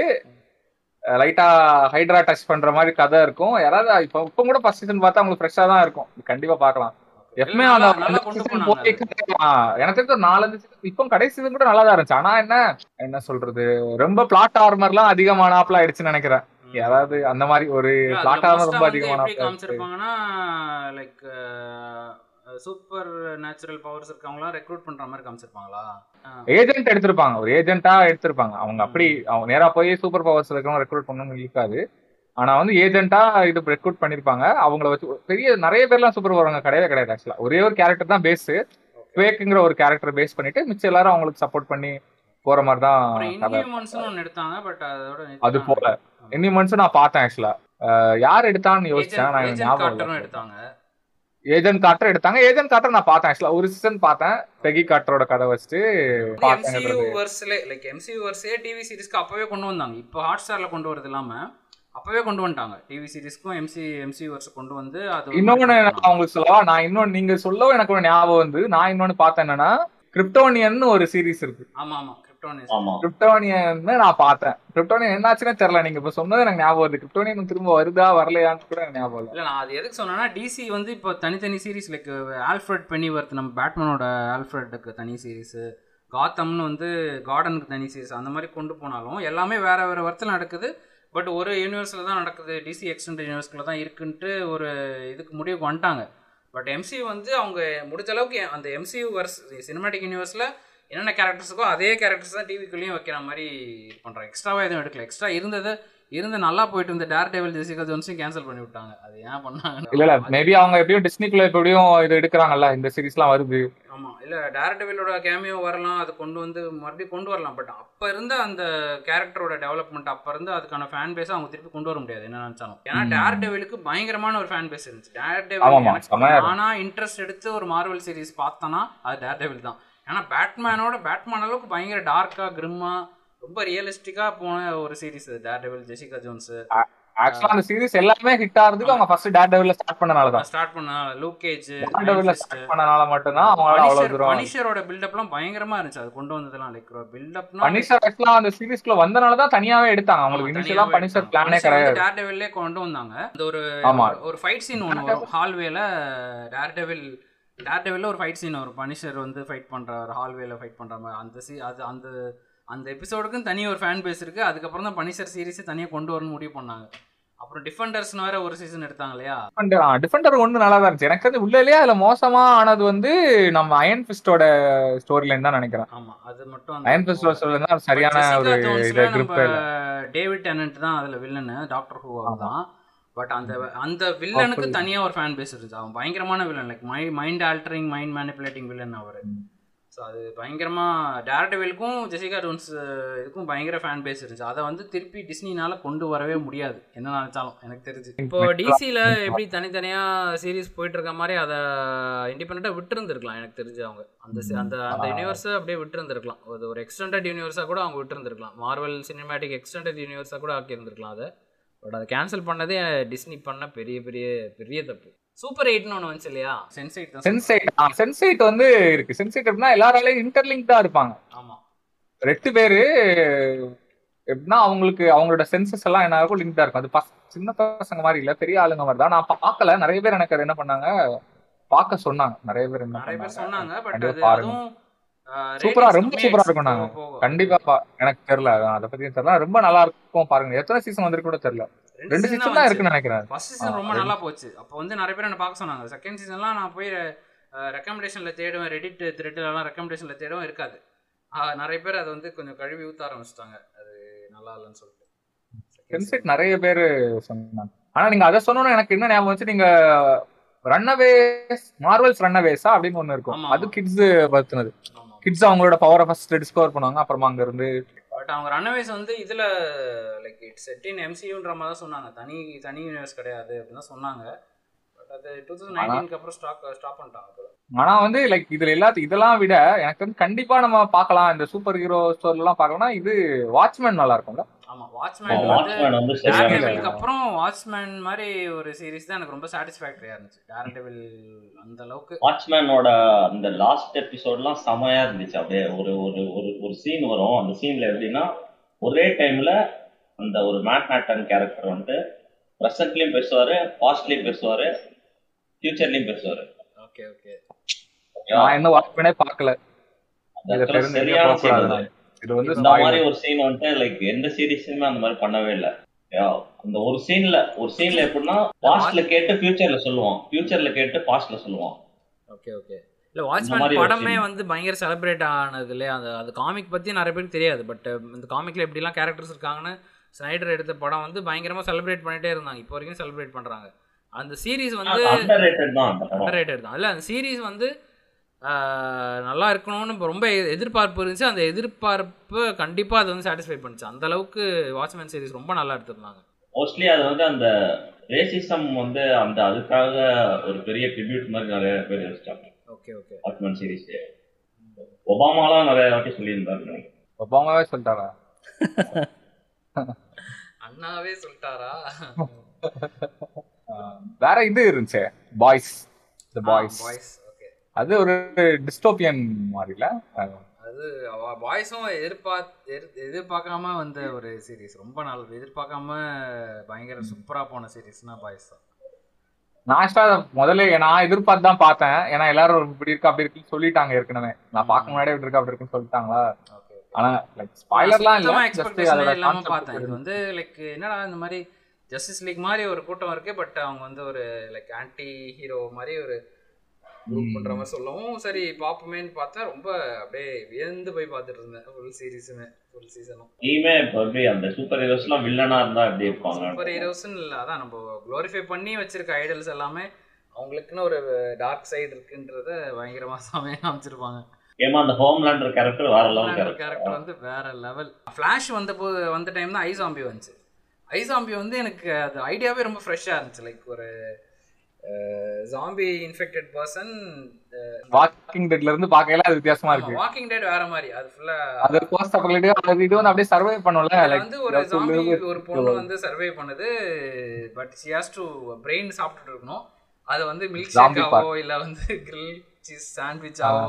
லைட்டா ஹைட்ரா டச் பண்ற மாதிரி கதை இருக்கும். யாராவது இப்போ இப்போ கூட ஃபர்ஸ்ட் சீசன் பார்த்தா அவங்களுக்கு ஃப்ரெஷ்ஷாக தான் இருக்கும். கண்டிப்பா பார்க்கலாம். எப்பவுமே எனக்கு நாலஞ்சு இப்போ கடைசி சீசன் கூட நல்லா தான் இருந்துச்சு. ஆனா என்ன என்ன சொல்றது ரொம்ப பிளாட் ஆர்மர்லாம் அதிகமான ஆப்ல ஆயிடுச்சுன்னு நினைக்கிறேன். யாராவது அந்த மாதிரி ஒரு பிளாட் ஆர்மர் ரொம்ப அதிகமான காமிச்சிருப்பாங்கன்னா லைக் சூப்பர் நேச்சுரல் பவர்ஸ் இருக்கவங்களா ரெக்ரூட் பண்ற மாதிரி காமிச்சிருப்பாங்களா? ஏஜென்ட் எடுத்திருப்பாங்க, ஒரு ஏஜென்ட்டா எடுத்திருப்பாங்க. அவங்க அப்படி அவங்க நேரா போய் சூப்பர் பவர்ஸ் இருக்கவங்க ரெக்ரூட் பண்ணணும்னு இருக்காது. ஆனா வந்து ஏஜென்ட்டா இது ரெக்ரூட் பண்ணிருப்பாங்க. அவங்கள வச்சு பெரிய நிறைய பேர்லாம் சூப்பர் பவர்ங்க கிடையவே கிடையாது ஆக்சுவலா. ஒரே ஒரு கேரக்டர் தான் பேஸ், குவேக்குங்கிற ஒரு கேரக்டர் பேஸ் பண்ணிட்டு மிச்சம் எல்லாரும் அவங்களுக்கு சப்போர்ட் பண்ணி போற மாதிரி தான். இன்ஹியூமன்ஸ் ஒன்னு எடுத்தாங்க. பட் அதோட அது போல இன்ஹியூமன்ஸ் நான் பார்த்தேன் ஆக்சுவலா. யார் எடுத்தான்னு யோசிச்சேன் நான், ஞாபகம் எடுத்தாங்க ஏஜென்ட் கார்டர் எடுத்தாங்க. ஏஜென்ட் கார்டர் நான் பார்த்தேன் ஆக்சுவலா. ஒரு சீசன் பார்த்தேன் பெகி கார்டரோட கதை வச்சுட்டு. எம்சியூ வர்ஸ்ல லைக் எம்சியூ வர்ஸே டிவி சீரிஸ்க்கு அப்பவே கொண்டு வந்தாங்க. இப்போ ஹாட் ஸ்டார்ல கொண்டு வரது இல்லாம அப்பவே கொண்டு வந்துட்டாங்க. டிவி சீரிஸ்க்கும் எம்சி எம்சியூ வர்ஸ் கொண்டு வந்து அது இன்னொன்னு அவங்களுக்கு சொல்லவா நான் இன்னொன்னு நீங்க சொல்லவும் எனக்கு ஒரு ஞாபகம் வந்து நான் இன்னொன்னு பார்த்தேன் என்னன்னா கிரிப்டோனியன் ஒரு சீரிஸ் இருக்கு. ஆமா ஆமா கிரிப்டோனியன் கிரிப்டோனியன் நான் பார்த்தேன். கிரிப்டோனியன் என்னாச்சுன்னே தெரியல. நீங்க இப்போ சொன்னது எனக்கு ஞாபகம் வருது. கிரிப்டோனியன் திரும்ப வருதா வரலையான்னு கூட எனக்கு ஞாபகம் இல்லை. நான் அது எதுக்கு சொன்னேன்னா டிசி வந்து இப்போ தனித்தனி சீரிஸ் லைக் ஆல்ஃப்ரெட் பெனிவர்த் நம்ம பேட்மேனோட ஆல்ஃப்ரெட்டுக்கு தனி சீரிஸ், காத்தம்னு வந்து கார்டனுக்கு தனி சீரிஸ், அந்த மாதிரி கொண்டு போனாலும் எல்லாமே வேற வேற வர்த்தில் நடக்குது. பட் ஒரு யூனிவர்ஸில் தான் நடக்குது. டிசி எக்ஸ்டெண்டட் யூனிவர்ஸ்ல தான் இருக்குன்ட்டு ஒரு இதுக்கு முடிவுக்கு வந்துட்டாங்க. பட் எம்சியூ வந்து அவங்க முடிஞ்ச அளவுக்கு அந்த எம்சியூ வர்ஸ் சினிமாட்டிக் யூனிவர்ஸில் என்னென்ன கேரக்டர்ஸுக்கோ அதே கேரக்டர்ஸ் தான் டிவிக்குள்ளேயும் வைக்கிற மாதிரி பண்ணுறாங்க. எக்ஸ்ட்ராவாக எதுவும் எடுக்கல. எக்ஸ்ட்ரா இருந்தது இருந்து நல்லா போயிட்டு இருந்த டேர் டெவில் ஜெசிகா ஜோன்ஸையும் கேன்சல் பண்ணி விட்டாங்க. அது ஏன் பண்ணாங்க இல்லை இல்லை மேபி அவங்க எப்படியும் டிஸ்னிக்குள்ள எப்படியும் இது எடுக்கிறாங்கல்ல இந்த சீரிஸ்லாம் வருது. ஆமாம் இல்லை டேர் டெவிலோட கேமியோ வரலாம், அது கொண்டு வந்து மறுபடியும் கொண்டு வரலாம். பட் அப்போ இருந்த அந்த கேரக்டரோட டெவலப்மெண்ட் அப்போ இருந்து அதுக்கான ஃபேன் பேஸை அவங்க திருப்பி கொண்டு வர முடியாது என்ன நினச்சாலும். ஏன்னா டேர் டெவிலுக்கு பயங்கரமான ஒரு ஃபேன் பேஸ் இருந்துச்சு. டேர் டெவில் ஆனால் இன்ட்ரெஸ்ட் எடுத்து ஒரு மார்வல் சீரிஸ் பார்த்தோன்னா அது டேர் டெவில் தான். ஏன்னா பேட்மேனோட பேட்மேன் அளவுக்கு பயங்கர டார்க்கா கிரிம்மா ரொம்ப ரியலிஸ்டிக்கா போன ஒரு series dare devil Jessica Jones. ஆக்சுவலா அந்த சீரிஸ் எல்லாமே ஹிட் ஆறதுக்கு அவங்க ஃபர்ஸ்ட் டேர் டெவில்ல ஸ்டார்ட் பண்ணனால தான் ஸ்டார்ட் பண்ணனால லூக் கேஜ் டேர் டெவில்ல ஸ்டார்ட் பண்ணனால மட்டும் தான் அவங்க அவ்வளவு தூரம் பனிஷரோட பில்ட் அப்லாம் பயங்கரமா இருந்துச்சு. அது கொண்டு வந்ததெல்லாம் லைக் பில்ட் அப்னா பனிஷர் ஆக்சுவலா அந்த சீரிஸ்க்குள்ள வந்தனால தான் தனியாவே எடுத்தாங்க. அவங்களுக்கு இனிஷியலா பனிஷர் பிளானே கிடையாது. டேர் டெவில்லே கொண்டு வந்தாங்க அந்த ஒரு ஒரு ஃபைட் சீன் ஒன்னு வரும் ஹால்வேல. டேர் டெவில் டேர் டெவில்ல ஒரு ஃபைட் சீன் வரும். பனிஷர் வந்து ஃபைட் பண்ற ஒரு ஹால்வேல ஃபைட் பண்ற மாதிரி அந்த சீ அது அந்த அந்த எபிசோடுக்கும் தனி ஒரு ஃபேன் பேஸ் இருக்கு. அதுக்கப்புறம் தான் பனிஷர் சீரிஸை தனியாக கொண்டு வரணும்னு முடிவு பண்ணாங்க. அப்புறம் டிஃபெண்டர்ஸ்னு வேற ஒரு சீசன் எடுத்தாங்க இல்லையா. டிஃபெண்டர் ஒன்று நல்லா தான் இருந்துச்சு. எனக்கு அது உள்ளலையே அதில் மோசமா ஆனது வந்து நம்ம அயன் ஃபிஸ்டோட ஸ்டோரி லைன் தான் நினைக்கிறேன். ஆமா அது மட்டும் அயன் ஃபிஸ்டோட ஸ்டோரி லைன் தான் சரியான ஒரு கிரிப். டேவிட் டென்னன்ட் தான் அதுல வில்லன், டாக்டர் ஹூ தான். பட் அந்த அந்த வில்லனுக்கு தனியாக ஒரு ஃபேன் பேஸ் இருந்துச்சு. அவன் பயங்கரமான villain like my mind altering mind manipulating villain அவர். ஸோ அது பயங்கரமாக டேரக்ட் வேலுக்கும் ஜெசிகா ஜோன்ஸ் இதுக்கும் பயங்கர ஃபேன் பேஸ் இருந்துச்சு. அதை வந்து திருப்பி டிஸ்னினால் கொண்டு வரவே முடியாது என்ன நினச்சாலும் எனக்கு தெரிஞ்சு. இப்போது டிசியில் எப்படி தனித்தனியாக சீரீஸ் போயிட்டுருக்க மாதிரி அதை இண்டிபெண்ட்டாக விட்டுருந்துருக்கலாம் எனக்கு தெரிஞ்சு. அவங்க அந்த அந்த அந்த யூனிவர்ஸை அப்படியே விட்டுருந்துருக்கலாம். அது ஒரு எக்ஸ்டெண்டட் யூனிவர்ஸாக கூட அவங்க விட்டுருந்துருக்கலாம். மார்வல் சினிமேட்டிக் எக்ஸ்டெண்டட் யூனிவர்ஸாக கூட ஆக்கியிருந்துருக்கலாம். அதை பட் அதை கேன்சல் பண்ணதே டிஸ்னி பண்ண பெரிய பெரிய பெரிய தப்பு. சூப்பர் எயிட்னு ஒன்று வந்துச்சு இல்லையா, சென்செய்ட். சென்செய்ட் சென்செய்ட் வந்து இருக்கு. சென்செய்ட் அப்படின்னா எல்லாராலையும் இன்டர்லிங்க் தான் இருப்பாங்க. ஆமா, ரெண்டு பேரு எப்படின்னா அவங்களுக்கு அவங்களோட சென்சஸ் எல்லாம் என்ன ஆகும், லிங்க் தான் இருக்கும். அது சின்ன பசங்க மாதிரி இல்லை, பெரிய ஆளுங்க மாதிரி தான். நான் பார்க்கல, நிறைய பேர் எனக்கு என்ன பண்ணாங்க பார்க்க சொன்னாங்க. நிறைய பேர் நிறைய பேர் சொன்னாங்க. பட் அதுவும் சூப்பரா, ரொம்ப சூப்பரா இருக்கும். நாங்க கண்டிப்பா, எனக்கு தெரியல அதை பத்தியும் தெரியல, ரொம்ப நல்லா இருக்கும் பாருங்க. எத்தனை சீசன் வந்திருக்கு கூட தெரியல, ரெண்டு சீசன் தான் இருக்குன்னு நினைக்கிறேன். ஃபர்ஸ்ட் சீசன் ரொம்ப நல்லா போச்சு. அப்போ வந்து நிறைய பேர் என்ன பார்க்க சொன்னாங்க. செகண்ட் சீசன்லாம் நான் போய் ரெக்கமெண்டேஷன்ல தேடுவேன், ரெடிட் த்ரெட்லாம் ரெக்கமெண்டேஷன்ல தேடவும் இருக்காது. நிறைய பேர் அதை வந்து கொஞ்சம் கழுவி ஊத்த ஆரம்பிச்சுட்டாங்க, அது நல்லா இல்லைன்னு சொல்லிட்டு. சென்செட் நிறைய பேர் சொன்னாங்க. ஆனா நீங்க அதை சொன்னோன்னு எனக்கு என்ன ஞாபகம் வச்சு, நீங்க ரன்னவேஸ் மார்வல்ஸ் ரன்னவேஸா அப்படின்னு ஒண்ணு இருக்கும். அது கிட்ஸ் பத்தினது. கிட்ஸ் அவங்களோட பவரை ஃபர்ஸ்ட் டிஸ்கவர் பண்ணுவாங்க, அப்புறமா அங்க இருந்து. பட் அவங்க ரன்னவேஸ் வந்து இதுல லைக் இட்ஸ் செட் இன் எம்சியூன்ற மாதிரி தான் சொன்னாங்க. தனி தனி யூனிவர்ஸ் கிடையாது அப்படினா சொன்னாங்க. பட் அது இருபது பதினொன்றுக்கு அப்புறம் ஸ்டாப் ஸ்டாப் பண்ணிட்டாங்க. ஆனா வந்து லைக் இதுல எல்லாத்து இதெல்லாம் விட எனக்கு வந்து கண்டிப்பா நம்ம பார்க்கலாம். இந்த சூப்பர் ஹீரோ ஸ்டோரி எல்லாம் பார்க்கணும்னா இது வாட்ச்மேன் நல்லா இருக்கும்ல. ஆமா, வாட்ச்மேன் வந்து டேர்டெவிலுக்கு அப்புறம் வாட்ச்மேன் மாதிரி ஒரு சீரிஸ் தான் எனக்கு ரொம்ப சாட்டிஸ்ஃபேக்டரியா இருந்துச்சு. டேர்டெவில் அந்த அளவுக்கு வாட்ச்மேனோட அந்த லாஸ்ட் எபிசோட்லாம் சமையா இருந்துச்சு. அப்படியே ஒரு ஒரு ஒரு சீன் வரும். அந்த சீன்ல எப்படின்னா ஒரே டைம்ல அந்த ஒரு மேட் மேட்டன் கேரக்டர் வந்து ப்ரெசன்ட்லயும் பேசுவாரு, பாஸ்ட்லயும் பேசுவாரு, ஃபியூச்சர்லயும் பேசுவாரு. ஓகே ஓகே, நான் என்ன வாட்ச்மேனே பார்க்கல. இது வந்து இந்த மாதிரி ஒரு சீன் வந்து லைக் எந்த சீரிஸ்லயுமே அந்த மாதிரி பண்ணவே இல்லை. அந்த ஒரு சீன்ல ஒரு சீன்ல எப்படின்னா பாஸ்ட்ல கேட்டு ஃபியூச்சர்ல சொல்லுவோம், ஃபியூச்சர்ல கேட்டு பாஸ்ட்ல சொல்லுவோம். Okay okay. இல்ல வாட்ச்மேன் படமே வந்து பயங்கர செலிப்ரேட் ஆனது இல்லையா. அந்த அது காமிக் பத்தி நிறைய பேருக்கு தெரியாது. பட் இந்த காமிக்ல எப்படி எல்லாம் கேரக்டர்ஸ் இருக்காங்கன்னு ஸ்னைடர் எடுத்த படம் வந்து பயங்கரமா செலிப்ரேட் பண்ணிட்டே இருந்தாங்க. இப்போ வரைக்கும் செலிப்ரேட் பண்றாங்க. அந்த சீரீஸ் வந்து அண்டர்ரேட்டட் தான். அண்டர்ரேட்டட் தான் இல்ல அந்த சீரீஸ் வந்து நல்லா இருக்கணும்னு ரொம்ப எதிர்பார்ப்பு இருந்துச்சு. அந்த எதிர்பார்ப்பு கண்டிப்பாக அது வந்து சாட்டிஸ்ஃபை பண்ணிச்சு. அந்த அளவுக்கு வாட்ச்மேன் சீரிஸ் ரொம்ப நல்லா எடுத்துருந்தாங்க. மோஸ்ட்லி அது வந்து அந்த ரேசிசம் வந்து அந்த அதுக்காக ஒரு பெரிய ட்ரிபியூட் மாதிரி நிறைய பேர் எடுத்துட்டாங்க. ஓகே ஓகே, வாட்ச்மேன் சீரிஸ் ஒபாமாலாம் நிறைய வாட்டி சொல்லியிருந்தாரு. ஒபாமாவே சொல்லிட்டாரா? அண்ணாவே சொல்லிட்டாரா? வேற இது இருந்துச்சு பாய்ஸ், தி பாய்ஸ். அது ஒரு டிஸ்டோபியன் மாதிரில. அது பாய்ஸும் எதிர்பார்த்து எதிர்பார்க்காம வந்த ஒரு சீரீஸ். ரொம்ப நாள் எதிர்பார்க்காம பயங்கர சூப்பராக போன சீரீஸ்னா பாய்ஸ் தான். நான் முதல்ல நான் எதிர்பார்த்து தான் பார்த்தேன். ஏன்னா எல்லாரும் இப்படி இருக்கு அப்படி இருக்குன்னு சொல்லிட்டாங்க ஏற்கனவே. நான் பார்க்க முன்னாடி இப்படி இருக்கு அப்படி இருக்குன்னு சொல்லிட்டாங்களா. ஆனால் லைக் ஸ்பாயிலர்லாம் இல்லாம எக்ஸ்பெக்டேஷன் இல்லாம பார்த்தேன். இது வந்து லைக் என்னடா இந்த மாதிரி ஜஸ்டிஸ் லீக் மாதிரி ஒரு கூட்டம் இருக்கு. பட் அவங்க வந்து ஒரு லைக் ஆன்டி ஹீரோ மாதிரி ஒரு குரூப் பண்ற மாதிரி சொல்லவும் சரி பாப்போமேன்னு பார்த்தா ரொம்ப அப்படியே வியந்து போய் பார்த்துட்டு இருந்தேன். ஃபுல் சீரிஸுமே ஃபுல் சீசனும் நீமே அப்படியே அந்த சூப்பர் ஹீரோஸ்லாம் வில்லனா இருந்தா அப்படியே இருப்பாங்க. சூப்பர் ஹீரோஸ்னு இல்லை, அதான் நம்ம குளோரிஃபை பண்ணி வச்சிருக்க ஐடல்ஸ் எல்லாமே அவங்களுக்குன்னு ஒரு டார்க் சைடு இருக்குன்றத பயங்கரமா சாமியா காமிச்சிருப்பாங்க. ஏமா அந்த ஹோம்லேண்டர் கேரக்டர் வேற லெவல். கேரக்டர் வந்து வேற லெவல். ஃபிளாஷ் வந்த போ வந்த டைம் தான் ஐ ஜாம்பி வந்துச்சு. ஐ ஜாம்பி வந்து எனக்கு அது ஐடியாவே ரொம்ப ஃப்ரெஷ்ஷாக இருந்துச்சு. லைக் ஒரு ஜாம்பி இன்ஃபெக்டட் பர்சன் வாக்கிங் டெட்ல இருந்து பார்க்கல அது வித்தியாசமா இருக்கு. வாக்கிங் டெட் வேற மாதிரி அது ஃபுல்லா அது கோஸ்ட் அப்ரேட் அது இது வந்து அப்படியே சர்வே பண்ணல. வந்து ஒரு ஜாம்பி ஒரு பொண்ணு வந்து சர்வே பண்ணுது. But she has to brain சாப்பிட்டு இருக்கணும். அது வந்து மில்க் ஷேக்காவோ இல்ல வந்து grill cheese சாண்ட்விச் ஆவோ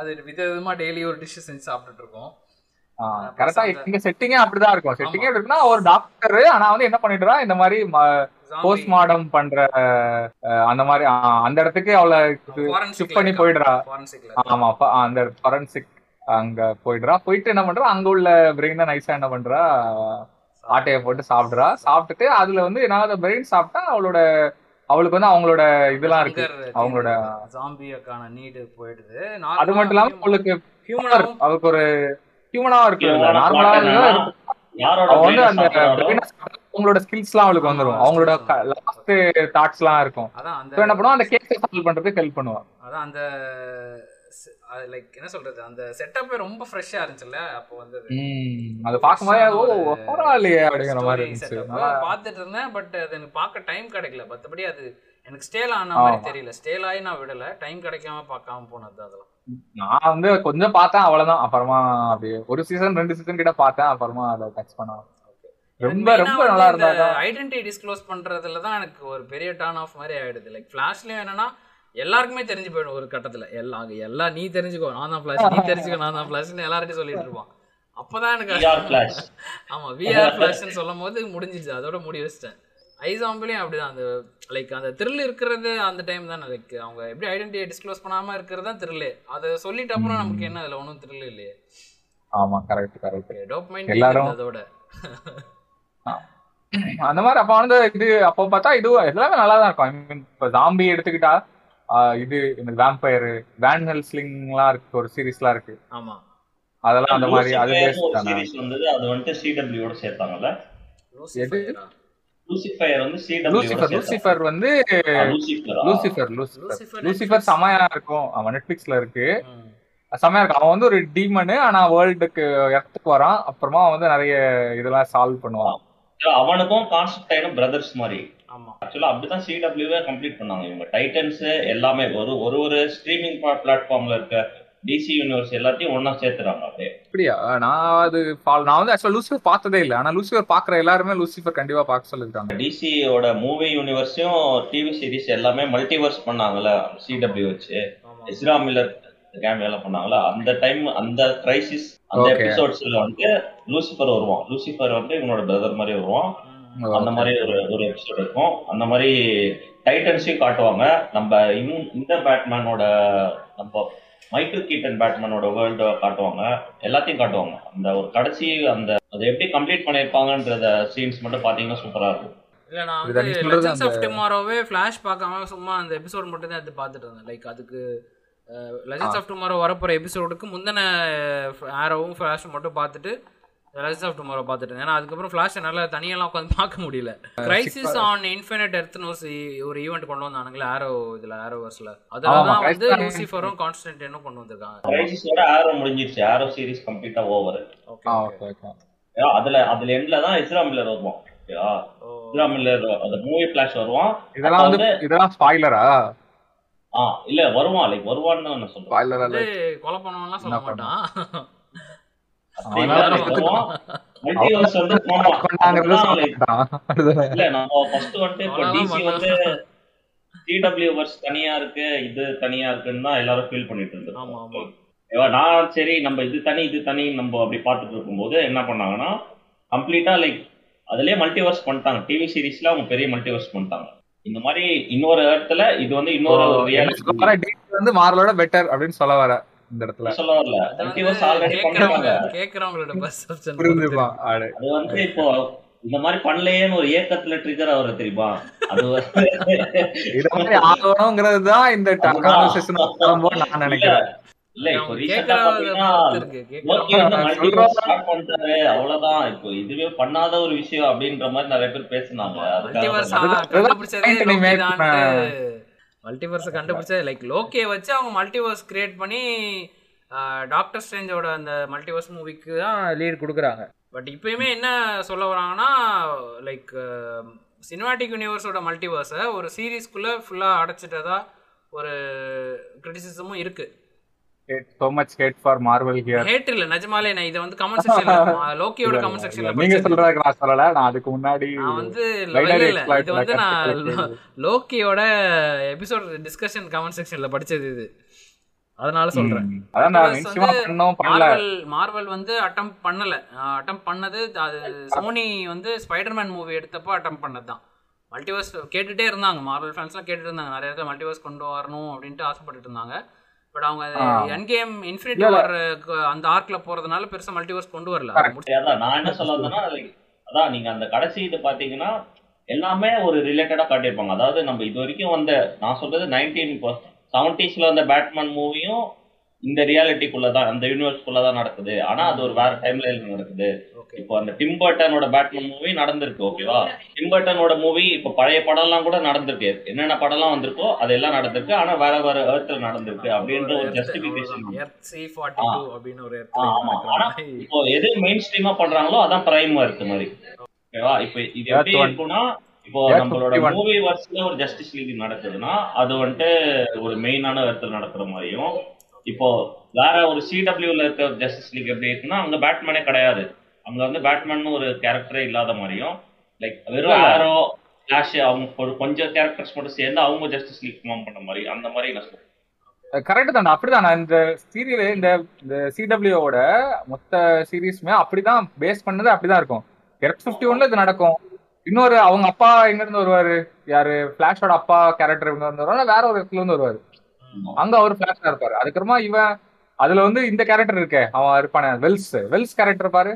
அது விதவிதமா டெய்லி ஒரு டிஷ் செஞ்சு சாப்பிட்டுட்டு இருக்கோம். கரெக்டா இங்க செட்டிங்கே அப்படிதான் இருக்கும். செட்டிங்கே எப்படி இருக்குன்னா ஒரு டாக்டர் ஆனா வந்து என்ன பண்ணிட்டுறா இந்த மாதிரி போஸ்ட்மார்டம் பண்ற அந்த மாதிரி அந்த இடத்துக்கு அவளை ஷிஃப்ட் பண்ணி போயிடுறா. ஆமா, அந்த ஃபாரன்சிக் அங்க போயிடுறா. போயிட்டு என்ன பண்றா அங்க உள்ள பிரெயின நைஸா என்ன பண்றா ஆட்டையை போட்டு சாப்பிடுறா. சாப்பிட்டுட்டு அதுல வந்து ஏதாவது பிரெயின் சாப்பிட்டா அவளோட அவளுக்கு வந்து அவங்களோட இதெல்லாம் இருக்கு, அவங்களோட ஜாம்பியாக்கான நீட் போயிடுது. அது மட்டும் இல்லாம அவளுக்கு அவளுக்கு ஒரு ஹியூமனா இருக்கு, நார்மலா இருக்கு. அவங்களோட ஸ்கில்ஸ் எல்லாம் அவளுக்கு வந்துடும். அவங்களோட லாஸ்ட் தாட்ஸ் எல்லாம் இருக்கும். என்ன பண்ணுவோம் அந்த கேஸை சால்வ் பண்றதுக்கு ஹெல்ப் பண்ணுவோம். அதான் அந்த லைக் என்ன சொல்றது, அந்த செட்டப்பே ரொம்ப ஃப்ரெஷ்ஷா இருந்துச்சுல்ல அப்போ வந்தது. அது பாக்கும்போது ஓ ஹாரர் அப்படிங்கிற மாதிரி இருந்துச்சு. நான் பார்த்துட்டு இருந்தேன், பட் அது எனக்கு பார்க்க டைம் கிடைக்கல. மத்தபடி அது எனக்கு ஸ்டேல் ஆன மாதிரி தெரியல. ஸ்டேல் ஆகி நான் விடல, டைம் கிடைக்காம பார்க்காம போனது. அதெல்லாம் நான் வந்து கொஞ்சம் பார்த்தேன் அவ்வளவுதான். அப்புறமா அப்படியே ஒரு சீசன் ரெண்டு சீசன் கிட்ட பார்த்தேன், அப்புறமா அதை டச் பண்ணலாம். ரொம்ப ரொம்ப நல்லா இருந்தா ஐடென்டிட்டி டிஸ்க்ளோஸ் பண்றதுல தான் எனக்கு ஒரு பெரிய டர்ன் ஆஃப் மாதிரி ஆயிடுது. லைக் ஃபிளாஷ்லயும் என்னன்னா எல்லாருக்குமே தெரிஞ்சு போயிடும் ஒரு கட்டத்துல. எல்லாம் எல்லாம் நீ தெரிஞ்சுக்கோ, நான் தான் ஃபிளாஷ், நீ தெரிஞ்சுக்கோ நான் தான் ஃபிளாஷ்னு எல்லார்கிட்டையும் சொல்லிட்டு இருப்பான். அப்பதான் எனக்கு ஆமா விஆர் ஃபிளாஷ்னு சொல்லும் போது முடிஞ்சிச்சு, அதோட முடி வச்சிட்டேன். ஐசாம்பிலையும் அப்படிதான். அந்த லைக் அந்த த்ரில் இருக்கிறது அந்த டைம் தான். லைக் அவங்க எப்படி ஐடென்டிட்டியை டிஸ்க்ளோஸ் பண்ணாம இருக்கிறது தான் த்ரில். அதை சொல்லிட்டு அப்புறம் நமக்கு என்ன அதுல ஒன்றும் த்ரில் இல்லையே. ஆமா கரெக்ட் கரெக்ட். டோபமைன் எல்லாரும் அதோட அந்த மாதிரி. அப்ப வந்து இது அப்போ பார்த்தா இது எல்லாமே நல்லா தான் இருக்கும். ஐ மீன் இப்போ ஜாம்பி எடுத்துக்கிட்டா இது இந்த வேம்பயர் வேன் ஹெல்ஸ்லிங்லாம் இருக்கு, ஒரு சீரீஸ்லாம் இருக்கு. ஆமா அதெல்லாம் அந்த மாதிரி. அது பேஸ்ட் சீரிஸ் வந்தது. அது வந்து சிடபிள்யூ ஓட சேர்த்தாங்கல. லூசிஃபயர் லூசிஃபயர் வந்து சிடபிள்யூ ஓட சேர்த்தாங்க. லூசிஃபயர் வந்து லூசிஃபயர் லூசிஃபயர் லூசிஃபயர் சமையா இருக்கும். அவன் நெட்ஃபிக்ஸ்ல இருக்கு, செம்மையா இருக்கும். அவன் வந்து ஒரு டீமனு, ஆனா வேர்ல்டுக்கு இடத்துக்கு வரான். அப்புறமா அவன் வந்து நிறைய இதெல்லாம் சால்வ் பண்ணுவான். அவனுக்கும் கான்செப்ட் ஆயிடும் பிரதர்ஸ் மாதிரி. ஆமா ஆக்சுவலா அப்படிதான் சிடபிள்யூவே கம்ப்ளீட் பண்ணாங்க இவங்க. டைட்டன்ஸ் எல்லாமே ஒரு ஒரு ஒரு ஸ்ட்ரீமிங் பிளாட்ஃபார்ம்ல இருக்க டிசி யூனிவர்ஸ் எல்லாத்தையும் ஒன்னா சேர்த்துறாங்க. அப்படியே அப்படியா? நான் அது நான் வந்து ஆக்சுவலா லூசிஃபர் பார்த்ததே இல்லை. ஆனா லூசிஃபர் பாக்குற எல்லாருமே லூசிஃபர் கண்டிப்பா பார்க்க சொல்லிருக்காங்க. டிசியோட மூவி யூனிவர்ஸையும் டிவி சீரிஸ் எல்லாமே மல்டிவர்ஸ் பண்ணாங்கல்ல சிடபிள்யூ வச்சு. எஸ்ரா மில்லர் கேமியோல பண்ணாங்களா அந்த டைம், அந்த கிரைசிஸ் அந்த எபிசோட்ஸ்ல வந்து லூசிஃபர் வருவான். லூசிஃபர் வந்து இவனோட பிரதர் மாதிரி வருவான். அந்த மாதிரி ஒரு ஒரு எபிசோட் இருக்கும். அந்த மாதிரி டைட்டன்ஸையும் காட்டுவாங்க. நம்ம இன்னும் இந்த பேட்மேனோட நம்ம மைக்கேல் கீட்டன் பேட்மேனோட வேர்ல்ட காட்டுவாங்க, எல்லாத்தையும் காட்டுவாங்க. அந்த ஒரு கடைசி அந்த அதை எப்படி கம்ப்ளீட் பண்ணியிருப்பாங்கன்றத சீன்ஸ் மட்டும் பாத்தீங்கன்னா சூப்பரா இருக்கும். இல்ல நான் வந்து லெஜெண்ட்ஸ் ஆஃப் டுமாரோவே ஃபிளாஷ் பார்க்காம சும்மா அந்த எபிசோட் மட்டும் தான் எடுத்து பார்த்துட்டு இருந்தேன். லைக் அதுக்கு லெஜெண்ட்ஸ் ஆஃப் டுமாரோ வரப்போகிற எபிசோடுக்கு முந்தின ஆரோவும் ஃப்ளாஷும் மட்டும் பார்த்துட்டு லெஜெண்ட்ஸ் ஆஃப் டுமாரோ பார்த்துட்டு இருந்தேன். ஏன்னா அதுக்கப்புறம் ஃப்ளாஷ் நல்லா தனியெல்லாம் உட்காந்து பார்க்க முடியல. கிரைசிஸ் ஆன் இன்ஃபினிட் எர்த்னு ஒரு ஒரு ஈவெண்ட் கொண்டு வந்தானுங்களே ஆரோ இதில் ஆரோவர்ஸில். அதனால தான் வந்து லூசிஃபரும் கான்ஸ்டன்டைனும் கொண்டு வந்திருக்காங்க. கிரைசிஸோட ஆரோ முடிஞ்சிருச்சு. ஆரோ சீரிஸ் கம்ப்ளீட்டாக ஓவர். Okay okay okay. அதில் அதில் எண்டில் தான் எஸ்ரா மில்லர் வருவான். ஓகேவா? எஸ்ரா மில்லர் அந்த மூவி ஃப்ளாஷ் வருவான். இதெல்லாம் வந்து இதெல்லாம் ஸ்பாயிலரா? ஆ இல்ல வருவான். லைக் வருவான்னு நான் சொல்றேன். ஸ்பாயிலர் இல்ல, கொலை பண்ணவனலாம் சொல்ல மாட்டான். அதனால வருவான். மல்டிவர்ஸ் வந்து போமா பண்ணாங்கறது சொல்லிட்டான். இல்ல நம்ம ஃபர்ஸ்ட் வந்து இப்போ டிசி வந்து டிடபிள்யூ வர்ஸ் தனியா இருக்கு, இது தனியா இருக்குன்னு தான் எல்லாரும் ஃபீல் பண்ணிட்டு இருந்தாங்க. ஆமா ஆமா. ஏவா நான் சரி நம்ம இது தனி இது தனி நம்ம அப்படி பார்த்துட்டு இருக்கும்போது என்ன பண்ணாங்கன்னா கம்ப்ளீட்டா லைக் அதுலயே மல்டிவர்ஸ் பண்ணிட்டாங்க. டிவி சீரிஸ்ல அவங்க பெரிய மல்டிவர்ஸ் பண்ணிட்டாங்க. இந்த மாதிரி இன்னொரு இடத்துல இது வந்து இன்னொரு ரியாலிட்டி வந்து மார்வலோட பெட்டர் அப்படினு சொல்ல வர இந்த இடத்துல சொல்ல வரல. மல்டிவர்ஸ் ஆல்ரெடி பண்ணிட்டாங்க. கேக்குறவங்களோட பர்செப்ஷன் புரியுதுப்பா. அது வந்து இப்போ இந்த மாதிரி பண்ணலையேன்னு ஒரு ஏக்கத்துல ட்ரிகர் ஆவற தெரியுமா? அது இது மாதிரி ஆவறோம்ங்கிறது தான் இந்த கான்வர்சேஷன் ஆரம்பம் நான் நினைக்கிறேன். இல்ல இப்போ ரீசன்ட்டா பாத்தீங்கன்னா மல்டிவர்ஸ் ஸ்டார்ட் பண்ணிட்டாரு அவ்வளவுதான். இப்போ இதுவே பண்ணாத ஒரு விஷயம் அப்படின்ற மாதிரி நிறைய பேர் பேசினாங்க. மல்டிவர்ஸ் கண்டுபிடிச்சது மல்டிவர்ஸ் கண்டுபிடிச்சது லைக் லோகே வச்சு அவங்க மல்டிவர்ஸ் கிரியேட் பண்ணி டாக்டர் ஸ்ட்ரேஞ்சோட அந்த மல்டிவர்ஸ் மூவிக்கு தான் லீட் கொடுக்குறாங்க. பட் இப்பயுமே என்ன சொல்ல வராங்கன்னா லைக் சினிமாட்டிக் யூனிவர்ஸோட மல்டிவர்ஸ ஒரு சீரீஸ்குள்ள ஃபுல்லா அடைச்சிட்டதா ஒரு கிரிட்டிசிசமும் இருக்கு. So much hate for Marvel here. Hate இல்ல நிஜமாலே. நான் இத வந்து கமெண்ட் செக்ஷன்ல லோக்கியோட கமெண்ட் செக்ஷன்ல நீங்க சொல்றதுக்கு நான் சொல்லல. நான் அதுக்கு முன்னாடி நான் வந்து இது வந்து நான் லோக்கியோட எபிசோட் டிஸ்கஷன் கமெண்ட் செக்ஷன்ல படிச்சது இது. அதனால சொல்றேன். அதான் நான் நிச்சயமா பண்ணோம் பண்ணல. Marvel வந்து அட்டெம்ப்ட் பண்ணல. அட்டெம்ப்ட் பண்ணது சோனி வந்து ஸ்பைடர்மேன் மூவி எடுத்தப்ப அட்டெம்ப்ட் பண்ணதுதான். மல்டிவர்ஸ் கேட்டுட்டே இருந்தாங்க. Marvel ஃபேன்ஸ்லாம் கேட்டுட்டு இருந்தாங்க நிறைய இடத்துல மல்டிவர்ஸ் கொண்டு வரணும் அப்படினு ஆசைப்பட்டுட்டு இருந்தாங்க. பட் அவங்க என் கேம் இன்ஃபினிட்டி வார் அந்த ஆர்க்ல போறதுனால பெருசா மல்டிவர்ஸ் கொண்டு வரல. அதான் நான் என்ன சொல்ல வந்தேன்னா அதான் நீங்க அந்த கடைசி இது பாத்தீங்கன்னா எல்லாமே ஒரு ரிலேட்டடா காட்டியிருப்பாங்க. அதாவது நம்ம இது வரைக்கும் வந்த நான் சொல்றது நைன்டீன் செவன்டீஸ்ல வந்த பேட்மேன் மூவியும் இந்த ரியாலிட்டிக்குள்ளதான் அந்த யூனிவர்ஸ்குள்ளதான் நடக்குது. ஆனா அது ஒரு வேற டைம் லைன்ல நடக்குது. இப்போ அந்த டிம் பர்ட்டனோட பேட்மேன் மூவி நடந்திருக்கு, ஓகேவா? டிம் பர்ட்டனோட மூவி இப்ப பழைய படம் எல்லாம் கூட நடந்திருக்கு, என்னென்ன படம் எல்லாம் வந்திருக்கோ அதெல்லாம் நடந்திருக்கு, ஆனா வேற வேற எர்த்ல நடந்திருக்கு அப்படின்ற ஒரு ஜஸ்டிபிகேஷன். ஆனா இப்போ எது மெயின் ஸ்ட்ரீமா பண்றாங்களோ அதான் பிரைமா இருக்கு மாதிரி, ஓகேவா? இப்ப இது எப்படி இருக்குன்னா, இப்போ நம்மளோட மூவி வர்ஸ்ல ஒரு ஜஸ்டிஸ் லீக் நடக்குதுன்னா அது வந்துட்டு ஒரு மெயினான எர்த்ல நடக்கிற மாதிரியும், இப்போ வேற ஒரு சிடபிள்யூல இருக்க ஜஸ்டிஸ் லீக் எப்படி இருக்குன்னா அங்க பேட்மேனே கிடையாது, அங்க வந்து பேட்மேன் ஒரு கேரக்டரே இல்லாத மாதிரியும், லைக் வெறும் ஆரோ ஃபிளாஷ் அவங்க கொஞ்சம் கேரக்டர்ஸ் மட்டும் சேர்ந்து அவங்க ஜஸ்டிஸ் லீக் ஃபார்ம் பண்ண மாதிரி அந்த மாதிரி நான் சொல்றேன். கரெக்ட் தான், அப்படிதான். நான் இந்த சீரியல் இந்த சிடபிள்யூவோட மொத்த சீரீஸ்மே அப்படிதான் பேஸ் பண்ணது, அப்படிதான் இருக்கும். எஃப் ஐம்பத்தி ஒன்னுல இது நடக்கும். இன்னொரு அவங்க அப்பா எங்க இருந்து வருவாரு, யாரு ஃபிளாஷோட அப்பா கேரக்டர் இருந்து வருவாங்க, வேற ஒரு இடத்துல இருந்து வருவாரு, அங்க அவர் ஃபிளாஷா இருப்பாரு. அதுக்கப்புறமா இவன் அதுல வந்து இந்த கேரக்டர் இருக்கு, அவன் இருப்பானே வெல்ஸ், வெல்ஸ் கேரக்டர் பாரு,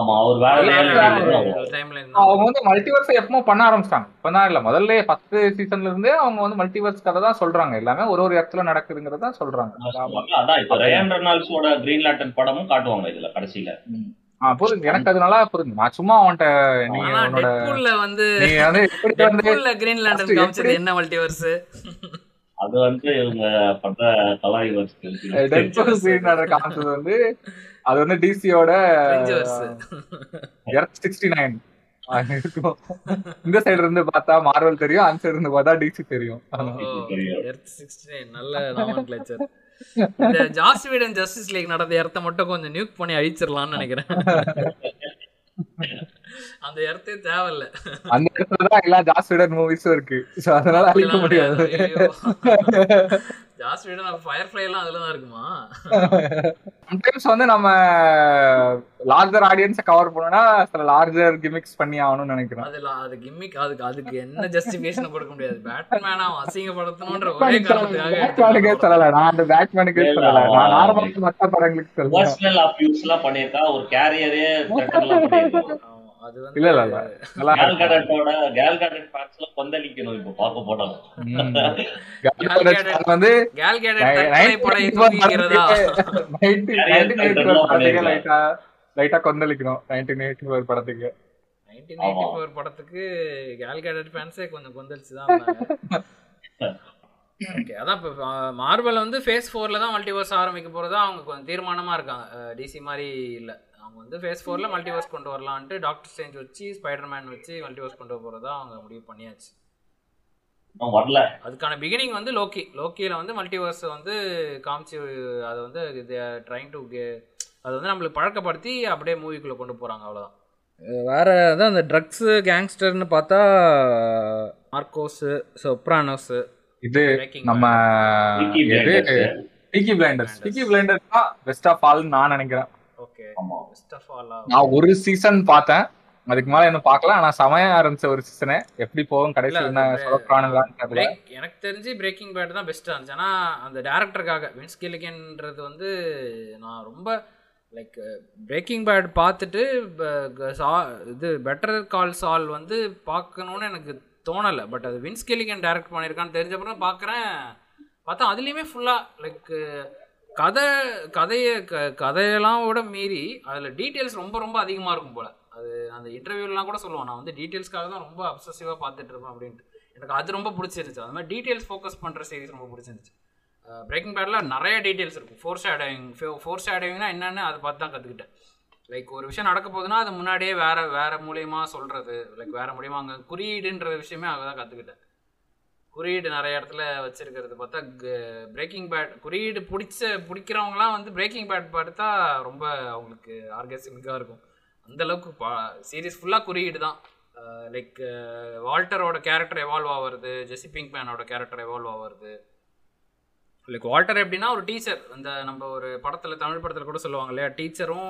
அவங்க வந்து மல்டிவர்ஸ் எப்பவுமே பண்ண ஆரம்பிச்சிட்டாங்க. இப்பதான் இல்ல, முதல்ல பத்து சீசன்ல இருந்து அவங்க வந்து மல்டிவர்ஸ் கதை தான் சொல்றாங்க, எல்லாமே ஒரு ஒரு இடத்துல நடக்குதுங்கிறதா சொல்றாங்க. படமும் காட்டுவாங்க இதுல கடைசியில, எனக்கு அதனால புரிஞ்சு நான் சும்மா அவன்கிட்ட என்ன மல்டிவர்ஸ் அது வந்து இவங்க பண்ற காமிச்சது வந்து அது வந்து டிசியோட இந்த சைடு இருந்து பார்த்தா மார்வல் தெரியும், அந்த சைடு இருந்து பார்த்தா டிசி தெரியும். ஜாஸ் வீடன் ஜஸ்டிஸ் லீக் நடந்த இடத்த மட்டும் கொஞ்சம் நியூக் பண்ணி அழிச்சிடலாம்னு நினைக்கிறேன். அந்த இடத்தே தேவையில்ல, அந்த இடத்துலதான் எல்லா ஜாஸ் வீடன் மூவிஸும் இருக்கு, அதனால அழிக்க முடியாது. ஜாஸ் வீடன் ஃபயர்ஃப்ளை எல்லாம் அதுலதான் இருக்குமா? சம்டைம்ஸ் வந்து நம்ம லார்ஜர் ஆடியன்ஸை கவர் பண்ணோம்னா சில லார்ஜர் கிமிக்ஸ் பண்ணி ஆகணும்னு நினைக்கிறோம். அதுல அது கிமிக், அதுக்கு அதுக்கு என்ன ஜஸ்டிஃபிகேஷன் கொடுக்க முடியாது. பேட்மேனா அசிங்கப்படுத்தணும்ன்ற ஒரே காரணத்துக்காக பேட்மேனுக்கே சொல்லல, நான் அந்த பேட்மேனுக்கே சொல்லல, நான் நார்மலா மத்த படங்களுக்கு சொல்றேன். பர்சனல் அபியூஸ்லாம் பண்ணிட்டா ஒரு கேரியரே தட்டலாம் பண்ணிடுவோம். அது வந்து இல்ல இல்ல கேல் காடட்டோட கேல் காடட் ஃபேன்ஸ்ல கொந்தளிக்கணும். இப்போ பாக்க போறாங்க கேல் காடட் வந்து கேல் காடட் தட்டை போட தூங்கிறதா நைன்டீன் எய்ட்டி ஃபோர் படத்துக்கு லைட்டா லைட்டா கொந்தளிக்கணும். நைன்டீன் எய்ட்டி ஃபோர் படத்துக்கு நைன்டீன் எய்ட்டி ஃபோர் படத்துக்கு கேல் காடட் ஃபேன்ஸே கொஞ்சம் கொந்தளிச்சு தான் இருந்தாங்க. ஓகே, அதான் இப்போ மார்வல் வந்து ஃபேஸ் ஃபோர்ல தான் மல்டிவர்ஸ் ஆரம்பிக்க போறதா அவங்க கொஞ்சம் தீர்மானமா இருக்காங்க. டிசி மாதிரி இல்ல, அவங்க வந்து ஃபேஸ் ஃபோரில் மல்டிவர்ஸ் கொண்டு வரலான்ட்டு டாக்டர் ஸ்ட்ரேஞ்ச் வச்சு ஸ்பைடர்மேன் வச்சு மல்டிவர்ஸ் கொண்டு போகிறதா அவங்க முடிவு பண்ணியாச்சு. வரல அதுக்கான பிகினிங் வந்து லோக்கி லோக்கியில் வந்து மல்டிவர்ஸை வந்து காமிச்சு அதை வந்து ட்ரைங் டு அது வந்து நம்மளுக்கு பழக்கப்படுத்தி அப்படியே மூவிக்குள்ளே கொண்டு போகிறாங்க, அவ்வளோதான். வேறு அதான் அந்த ட்ரக்ஸு கேங்ஸ்டர்னு பார்த்தா மார்க்கோஸு, சொப்ரானோஸு, இது நம்ம பீக்கி பிளைண்டர்ஸ். பீக்கி பிளைண்டர்ஸ் தான் பெஸ்ட் ஆஃப் ஆல்னு நான் நினைக்கிறேன். நான் ஒரு சீசன் பார்த்தேன், அதுக்கு மேல என்ன பார்க்கல. ஆனா சமயம் ஆரம்பிச்ச ஒரு சீசனே எப்படி போகும் கடைசி என்ன சொலக்ரானலாம் தெரியல. எனக்கு தெரிஞ்சு பிரேக்கிங் பேட் தான் பெஸ்டா இருந்துச்சு. ஆனா அந்த டைரக்டருக்காக வின்ஸ் கில்லிகன்ன்றது வந்து நான் ரொம்ப லைக் பிரேக்கிங் பேட் பார்த்துட்டு இது பெட்டர் கால் சால் வந்து பார்க்கணும்னு எனக்கு தோணலை. பட் அது வின்ஸ் கில்லிகன் டைரக்ட் பண்ணியிருக்கான்னு தெரிஞ்சப்பறம் பார்க்குறேன், பார்த்தா அதுலேயுமே ஃபுல்லாக லைக் கதை கதையை க கதையெல்லாம் விட மீறி அதில் டீட்டெயில்ஸ் ரொம்ப ரொம்ப அதிகமாக இருக்கும் போல். அது அந்த இன்டர்வியூலாம் கூட சொல்லுவேன், நான் வந்து டீட்டெயில்ஸ்க்காக தான் ரொம்ப அப்சசிவாக பார்த்துட்டு இருப்பேன் அப்படின்ட்டு. எனக்கு அது ரொம்ப பிடிச்சிருந்துச்சு. அது மாதிரி டீட்டெயில்ஸ் ஃபோக்கஸ் பண்ணுற சீரிஸ் ரொம்ப பிடிச்சிருந்துச்சு. பிரேக்கிங் பேட்டில் நிறைய டீட்டெயில்ஸ் இருக்கும். ஃபோர் ஷேடோவிங் ஃபோர் ஷேடோவிங்னா என்னென்னு அதை பார்த்து தான் கற்றுக்கிட்டேன். லைக் ஒரு விஷயம் நடக்க போகுதுன்னா அது முன்னாடியே வேறு வேறு மூலியமாக சொல்கிறது, லைக் வேறு மூலியமாக அங்கே குறியீடுன்ற விஷயமே அங்கே தான் கற்றுக்கிட்டேன். குறியீடு நிறைய இடத்துல வச்சிருக்கிறது பார்த்தா பிரேக்கிங் பேட் குறியீடு பிடிச்ச பிடிக்கிறவங்களாம் வந்து பிரேக்கிங் பேட் பார்த்தா ரொம்ப அவங்களுக்கு ஆர்கஸ்டிக்காக இருக்கும். அந்தளவுக்கு பா சீரீஸ் ஃபுல்லாக குறியீடு தான். லைக் வால்டரோட கேரக்டர் எவால்வ் ஆகிறது, ஜெஸி பிங்க் மேனோட கேரக்டர் எவால்வ் ஆகிறது. லைக் வால்டர் எப்படின்னா ஒரு டீச்சர், அந்த நம்ம ஒரு படத்தில் தமிழ் படத்தில் கூட சொல்லுவாங்க இல்லையா, டீச்சரும்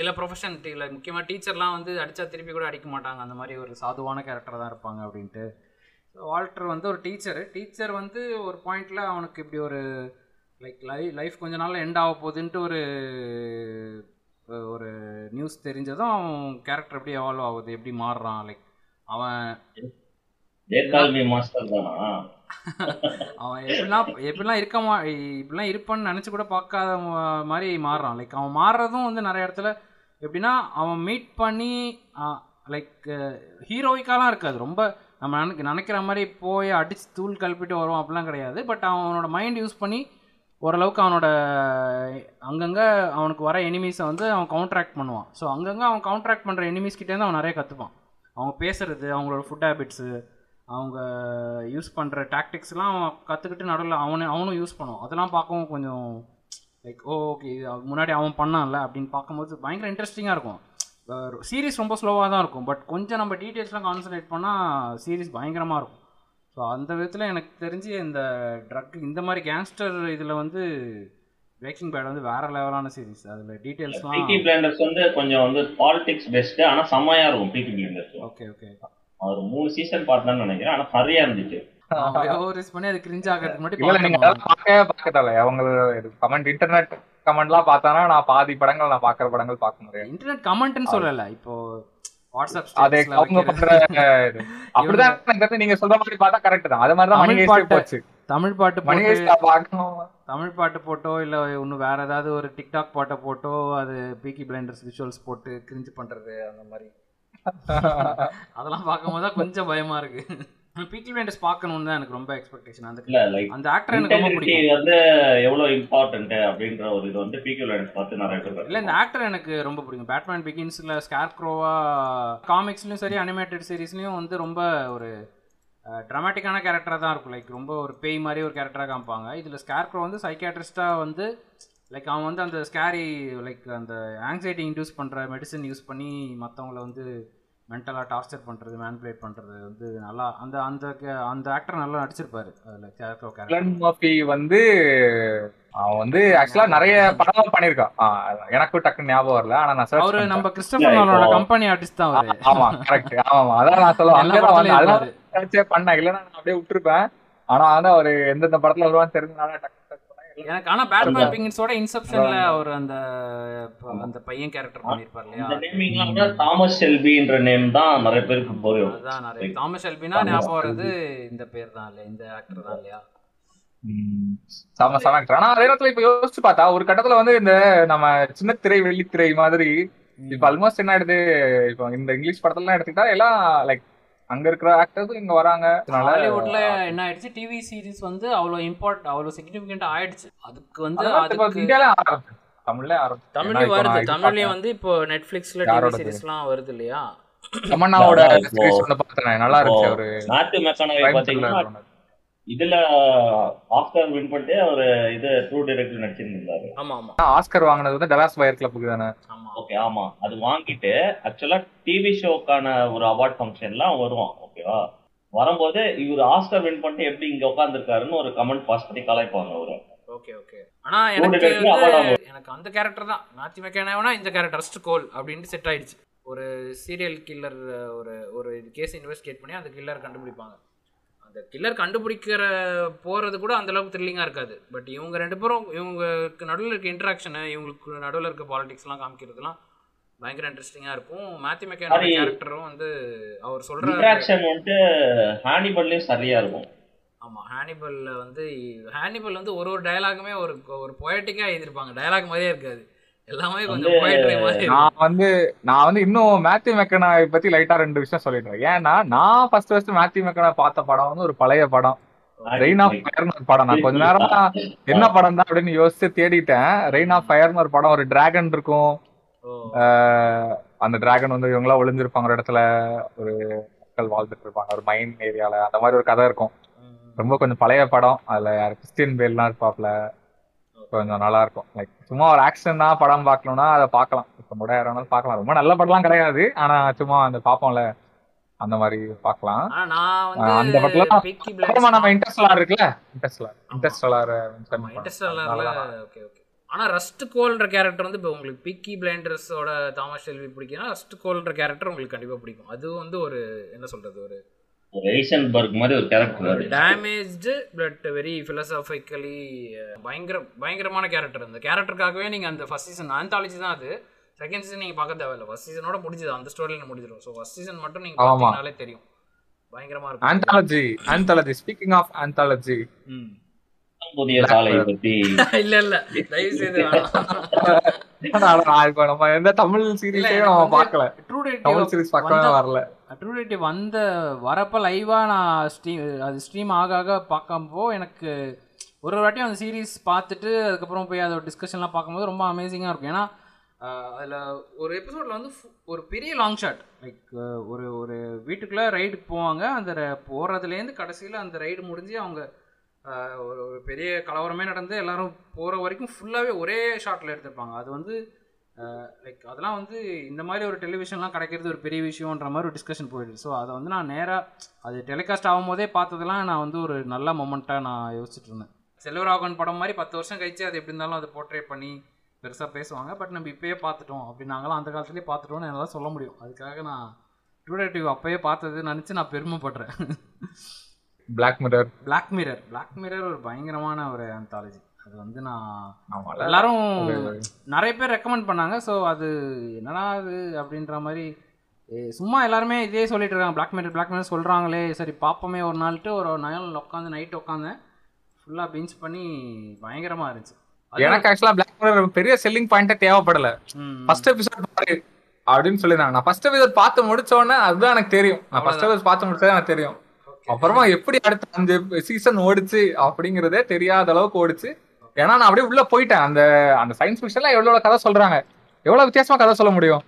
சில ப்ரொஃபஷன் இல்லை முக்கியமாக டீச்சர்லாம் வந்து அடித்தா திருப்பி கூட அடிக்க மாட்டாங்க, அந்த மாதிரி ஒரு சாதுவான கேரக்டர் தான் இருப்பாங்க அப்படின்ட்டு. வால்டர் வந்து ஒரு டீச்சரு டீச்சர் வந்து ஒரு பாயிண்டில் அவனுக்கு இப்படி ஒரு லைக் லை லைஃப் கொஞ்ச நாள் எண்ட் ஆக போகுதுன்ட்டு ஒரு ஒரு நியூஸ் தெரிஞ்சதும் அவன் கேரக்டர் எப்படி எவால்வ் ஆகுது, எப்படி மாறுறான். லைக் அவன் அவன் எப்படிலாம் எப்படிலாம் இருக்கமா இப்படிலாம் இருப்பான்னு நினச்சி கூட பார்க்காத மாதிரி மாறுறான். லைக் அவன் மாறுறதும் வந்து நிறைய இடத்துல எப்படின்னா அவன் மீட் பண்ணி லைக் ஹீரோயிக்காலாம் இருக்காது, ரொம்ப நம்ம நினைக்க நினைக்கிற மாதிரி போய் அடித்து தூள் கழுப்பிட்டு வரும் அப்படிலாம் கிடையாது. பட் அவனோட மைண்ட் யூஸ் பண்ணி ஓரளவுக்கு அவனோட அங்கங்கே அவனுக்கு வர எனிமீஸை வந்து அவன் கவுண்ட்ராக்ட் பண்ணுவான். ஸோ அங்கங்கே அவன் கவுண்ட்ராக்ட் பண்ணுற எனிமீஸ்கிட்டேருந்து அவன் நிறைய கற்றுப்பான். அவங்க பேசுகிறது, அவங்களோட ஃபுட் ஹேபிட்ஸு, அவங்க யூஸ் பண்ணுற டாக்டிக்ஸ்லாம் அவன் கற்றுக்கிட்டு நடுவில் அவனு அவனும் யூஸ் பண்ணுவான். அதெல்லாம் பார்க்கவும் கொஞ்சம் லைக் ஓ ஓகே இது முன்னாடி அவன் பண்ணான்ல அப்படின்னு பார்க்கும்போது பயங்கர இன்ட்ரெஸ்டிங்காக இருக்கும். சீரீஸ் ரொம்ப ஸ்லோவாக தான் இருக்கும், பட் கொஞ்சம் நம்ம டீட்டெயில்ஸ்லாம் கான்சன்ட்ரேட் பண்ணால் சீரீஸ் பயங்கரமாக இருக்கும். ஸோ அந்த விதத்தில் எனக்கு தெரிஞ்சு இந்த ட்ரக் இந்த மாதிரி கேங்ஸ்டர் இதில் வந்து பிரேக்கிங் பேட் வந்து வேற லெவலான சீரீஸ். அதில் டீட்டெயில்ஸ்லாம் பீக்கி பிளைண்டர்ஸ் வந்து கொஞ்சம் வந்து பாலிடிக்ஸ் பெஸ்ட்டு, ஆனால் செம்மையாக இருக்கும் பீக்கி பிளைண்டர்ஸ். ஓகே ஓகே ஒரு மூணு சீசன் பார்த்தான்னு நினைக்கிறேன், ஆனால் நிறையா இருந்துச்சு. இன்டர்நெட் கமெண்ட்லாம் பார்த்தானா நான் பாதி படங்கள் நான் பார்க்குற படங்கள் பார்க்க முடியாது. இன்டர்நெட் கமெண்ட்னு சொல்லல, இப்போ தமிழ் பாட்டு தமிழ் பாட்டு போட்டோ இல்ல ஒன்னு வேற ஏதாவது ஒரு டிக்டாக் பாட்டை போட்டோ அது பீக்கி பிளைண்டர்ஸ் விஷுவல்ஸ் போட்டு கிரிஞ்சு பண்றது அந்த மாதிரி அதெல்லாம் பார்க்கும்போது தான் கொஞ்சம் பயமா இருக்கு. பீக்கி பிளைண்டர்ஸ் பார்க்கணும்னு தான் எனக்கு ரொம்ப எக்ஸ்பெக்டேஷன். அந்த அந்த ஆக்டர் எனக்கு ரொம்ப பிடிக்கும். வந்து எவ்வளோ இம்பார்ட்டன்ட் அப்படின்ற ஒரு இது வந்து பீக்கி பிளைண்டர்ஸ் பார்த்து நான் ரெக்கமெண்ட். இல்ல இந்த ஆக்டர் எனக்கு ரொம்ப பிடிக்கும். பேட்மேன் பிகின்ஸ்ல ஸ்கேர்க்ரோவா காமிக்ஸ்லயும் சரி அனிமேட்டட் சீரிஸ்லயும் வந்து ரொம்ப ஒரு டிராமாட்டிக்கான கேரக்டரா தான் இருக்கும். லைக் ரொம்ப ஒரு பேய் மாதிரி ஒரு கேரக்டரா காமிப்பாங்க. இதுல ஸ்கேர்க்ரோ வந்து சைக்கியாட்ரிஸ்டா வந்து லைக் அவன் வந்து அந்த ஸ்கேரி லைக் அந்த ஆங்ஸைட்டி இன்டியூஸ் பண்ற மெடிசன் யூஸ் பண்ணி மற்றவங்களை வந்து மென்டலாக டார்ச்சர் பண்ணுறது, மேனிபுலேட் பண்ணுறது வந்து நல்லா அந்த அந்த அந்த ஆக்டர் நல்லா நடிச்சிருப்பாரு. அதில் கேரக்டர் கேரளன் மர்ஃபி வந்து அவன் வந்து ஆக்சுவலாக நிறைய படம் பண்ணியிருக்கான். எனக்கும் டக்குன்னு ஞாபகம் வரல, ஆனால் நான் சார் அவர் நம்ம கிறிஸ்டோபர் நோலனோட கம்பெனி ஆர்டிஸ்ட் தான் அவர். ஆமாம் கரெக்ட். ஆமாம் அதான் நான் சொல்லுவேன் அங்கதான் வந்து அதெல்லாம் நடிச்சே பண்ணேன், இல்லைன்னா நான் அப்படியே விட்டுருப்பேன். ஆனால் ஆனால் அவர் எந்தெந்த படத்தில் வருவான்னு தெரிஞ்சனால டக்கு டக்கு பண்ணேன் எனக்கு. ஆனால் பேட்மேன் பிகின்ஸோட இன்செப்ஷனில் அவர் அந்த அந்த பையன் கேரக்டர் பண்ணிருப்பார் இல்லையா. அந்த நேமிங்ல தாமஸ் ஷெல்பின்ற நேம் தான் நிறைய பேருக்கு போறோம். அதான் நிறைய தாமஸ் ஷெல்பினா ஞாபகம் வருது. இந்த பேர் தான் இல்ல இந்த ஆக்டர் தான் இல்லையா. Thomas actor. ஆனா அதே நேரத்துல இப்ப யோசிச்சு பார்த்தா ஒரு கட்டத்துல வந்து இந்த நம்ம சின்ன திரை வெள்ளி திரை மாதிரி இப்ப ஆல்மோஸ்ட் என்ன ஆயிடுது, இப்ப இந்த இங்கிலீஷ் படத்துல எல்லாம் எடுத்துக்கிட்டா எல்லாம் லைக் அங்க இருக்கிற ஆக்டர்ஸும் இங்க வராங்க. ஹாலிவுட்ல என்ன ஆயிடுச்சு, டிவி சீரிஸ் வந்து அவ்வளவு இம்பார்ட் அவ்வளவு சிக்னிஃபிகன்ட் ஆயிடுச்சு. அதுக்கு வந்து அதுக்கு தமிழ்ல தமிழ்ல வருது. தமிழ்ல வந்து இப்போ நெட்ஃபிளிக்ஸ்ல டிவி சீரிஸ்லாம் வருது இல்லையா. தமன்னாவோட சீரிஸ் வந்து பார்த்தேன், நல்லா இருந்துச்சு. ஒரு நாட்டு மெக்கானவை பாத்தீங்கன்னா இதுல ஆஸ்கார் வின் பண்ணிட்டு அவரு இது ட்ரூ டைரக்டர் நடிச்சிருந்தாரு. ஆமா ஆமா ஆஸ்கார் வாங்குனது வந்து டலாஸ் வயர் கிளப்புக்கு தானே. ஆமா ஓகே ஆமா அது வாங்கிட்டு ஆக்சுவலா டிவி ஷோக்கான ஒரு அவார்ட் ஃபங்க்ஷன்லாம் வருவான். ஓகேவா வரும்போது இவர் ஆஸ்கார் வின் பண்ணிட்டு எப்படி இங்க உட்கார்ந்துருக்காருன்னு ஒரு கமெண்ட் பாஸ் பண்ணி கலாய்ப்பாங்க அவரு. Okay okay. ஆனா எனக்கு எனக்கு அந்த கேரக்டர் தான் நாத்தி மெக்கானேவனா இந்த கேரக்டர் அஸ்ட் கோல் அப்படினு செட் ஆயிடுச்சு. ஒரு சீரியல் கில்லர் ஒரு ஒரு கேஸ் இன்வெஸ்டிகேட் பண்ணி அந்த கில்லர் கண்டுபிடிப்பாங்க. அந்த கில்லர் கண்டுபிடிக்கிற போறது கூட அந்த அளவுக்கு த்ரில்லிங்கா இருக்காது. பட் இவங்க ரெண்டு பேரும் இவங்களுக்கு நடுவில் இருக்க இன்டராக்ஷன், இவங்களுக்கு நடுவில் இருக்க பாலிடிக்ஸ்லாம் காமிக்கிறதுலாம் பயங்கர இன்ட்ரெஸ்டிங்கா இருக்கும். மேத்யூ மெக்கானே கேரக்டரும் வந்து அவர் சொல்ற இன்டராக்ஷன் வந்து ஹானிபல்லையும் சரியா இருக்கும். ஆமாம் ஹானிபல்ல வந்து ஹானிபல் வந்து ஒரு ஒரு டயலாகுமே ஒரு ஒரு பொயட்டிக்காக எழுதியிருப்பாங்க. டயலாக் மாதிரியே இருக்காது, எல்லாமே கொஞ்சம் பொயட்ரி மாதிரி. நான் வந்து நான் வந்து இன்னும் மேத்யூ மெக்கானே பற்றி லைட்டாக ரெண்டு விஷயம் சொல்லிடுறேன். ஏன்னா நான் ஃபர்ஸ்ட் ஃபர்ஸ்ட் மேத்யூ மெக்கானே பார்த்த படம் வந்து ஒரு பழைய படம், ரெயின் ஆஃப் ஃபயர்னு ஒரு படம். நான் கொஞ்ச நேரமா என்ன படம் தான் அப்படின்னு யோசிச்சு தேடிட்டேன். ரெயின் ஆஃப் ஃபயர்னு ஒரு படம், ஒரு டிராகன் இருக்கும். அந்த டிராகன் வந்து இவங்களாம் ஒளிஞ்சிருப்பாங்க ஒரு இடத்துல, ஒரு மக்கள் வாழ்ந்துட்டு இருப்பாங்க ஒரு மைன் ஏரியால. அந்த மாதிரி ஒரு கதை இருக்கும். ரொம்ப கொஞ்சம் பழைய படம். அதுல யார் கிறிஸ்டியன் பேல்லாம் இருப்பாப்ல, கொஞ்சம் நல்லா இருக்கும். லைக் சும்மா ஒரு ஆக்ஷன் தான் படம் பார்க்கணும்னா அதை பார்க்கலாம். இப்போ கூட யாராலும் பார்க்கலாம். ரொம்ப நல்ல படம்லாம் கிடையாது, ஆனா சும்மா அந்த பார்ப்போம்ல அந்த மாதிரி பார்க்கலாம். அந்த படத்துல நம்ம இன்டர்ஸ்டெல்லார் இருக்குல்ல, இன்டர்ஸ்டெல்லார் இன்டர்ஸ்டெல்லார் இன்டர்ஸ்டெல்லார். ஆனா ரஸ்ட் கோல்ன்ற கேரக்டர் வந்து இப்போ உங்களுக்கு பீக்கி பிளைண்டர்ஸோட தாமஸ் ஷெல்பி பிடிக்கும்னா ரஸ்ட் கோல்ன்ற கேரக்டர் உங்களுக்கு கண்டிப்பா பிடிக்கும். அது வந்து ஒரு என்ன சொல்றது, ஒரு ஐசன்பர்க் மாதிரி ஒரு கேரக்டர், டேமேஜ்ட் பட் வெரி philosophical-லி பயங்கர பயங்கரமான கேரக்டர். அந்த கேரக்டருக்காகவே நீங்க அந்த ஃபர்ஸ்ட் சீசன் ஆந்தாலஜி தான் அது. செகண்ட் சீசன் நீங்க பார்க்க தேவையில்ல, ஃபர்ஸ்ட் சீசனோட முடிஞ்சது, அந்த ஸ்டோரியில முடிஞ்சிரும். சோ ஃபர்ஸ்ட் சீசன் மட்டும் நீங்க பார்த்தீங்கனாலே தெரியும் பயங்கரமா இருக்கும். Anthology anthology speaking of anthology தற்போதைய சாலை பத்தி இல்ல இல்ல நம்ம எந்த தமிழ் சீரியஸையும் நம்ம பார்க்கல. ட்ரூ டிடெக்டிவ் வரல. ட்ரூ டிடெக்டிவ் வந்த வரப்ப லைவா நான் ஸ்ட்ரீம் அது ஸ்ட்ரீம் ஆக ஆக பார்க்கும்போ எனக்கு ஒரு ஒரு வாட்டியும் அந்த சீரீஸ் பார்த்துட்டு அதுக்கப்புறம் போய் அதோட டிஸ்கஷன்லாம் பார்க்கும்போது ரொம்ப அமேசிங்காக இருக்கும். ஏன்னா அதில் ஒரு எபிசோடில் வந்து ஒரு பெரிய லாங் ஷாட், லைக் ஒரு ஒரு வீட்டுக்குள்ளே ரைடுக்கு போவாங்க. அந்த போகிறதுலேருந்து கடைசியில் அந்த ரைடு முடிஞ்சு அவங்க ஒரு பெரிய கலவரமே நடந்து எல்லோரும் போகிற வரைக்கும் ஃபுல்லாகவே ஒரே ஷாட்டில் எடுத்துருப்பாங்க. அது வந்து லைக் அதெல்லாம் வந்து இந்த மாதிரி ஒரு டெலிவிஷன்லாம் கிடைக்கிறது ஒரு பெரிய விஷயம்ன்ற மாதிரி ஒரு டிஸ்கஷன் போயிடுது. ஸோ அதை வந்து நான் நேராக அது டெலிகாஸ்ட் ஆகும் போதே பார்த்ததெல்லாம் நான் வந்து ஒரு நல்ல மொமெண்ட்டாக நான் யோசிச்சுட்டு இருந்தேன். செல்வராகவன் படம் மாதிரி பத்து வருஷம் கழிச்சு அது எப்படி இருந்தாலும் அதை போர்ட்ரே பண்ணி பெருசாக பேசுவாங்க. பட் நம்ம இப்போயே பார்த்துட்டோம் அப்படி, நாங்களாம் அந்த காலத்துலேயே பார்த்துட்டோம்னு என்னால் சொல்ல முடியும். அதுக்காக நான் ட்ரூ டிடெக்டிவ் அப்போயே பார்த்தது நினச்சி நான் பெருமைப்படுறேன். Black mirror black mirror black mirror ஒரு பயங்கரமான ஒரு ஆந்தாலஜி. அது வந்து நான் எல்லாரும் நிறைய பேர் ரெக்கமெண்ட் பண்ணாங்க. ஸோ அது என்னன்னா அது அப்படின்ற மாதிரி சும்மா எல்லாருமே இதே சொல்லிட்டு இருக்காங்க, பிளாக் மிரர் பிளாக் மிரர் சொல்கிறாங்களே சரி பார்ப்போமே ஒரு நாள்ட்டு ஒரு நாள் உட்காந்து நைட்டு உட்காந்தேன் ஃபுல்லாக பிஞ்ச் பண்ணி பயங்கரமாக இருந்துச்சு. எனக்கு ஆக்சுவலாக பிளாக் மிரர் பெரிய செல்லிங் பாயிண்டே தேவைப்படலை. ஃபர்ஸ்ட் எபிசோட் பாரு அப்படின்னு சொல்லியிருந்தாங்க. நான் ஃபர்ஸ்ட் எபிசோட் பார்த்து முடிச்சோடனே அதுதான் எனக்கு தெரியும். நான் ஃபர்ஸ்ட் எபிசோட் பார்த்து முடிச்சதே எனக்கு தெரியும். அப்புறமா எப்படி அடுத்த அந்த சீசன் ஓடிச்சு அப்படிங்கிறதே தெரியாத அளவுக்கு ஓடிச்சு. ஏன்னா நான் அப்படியே உள்ள போயிட்டேன். அந்த அந்த சயின்ஸ் ஃபிக்ஷன்லாம் எவ்வளோ கதை சொல்றாங்க, எவ்வளோ வித்தியாசமா கதை சொல்ல முடியும்.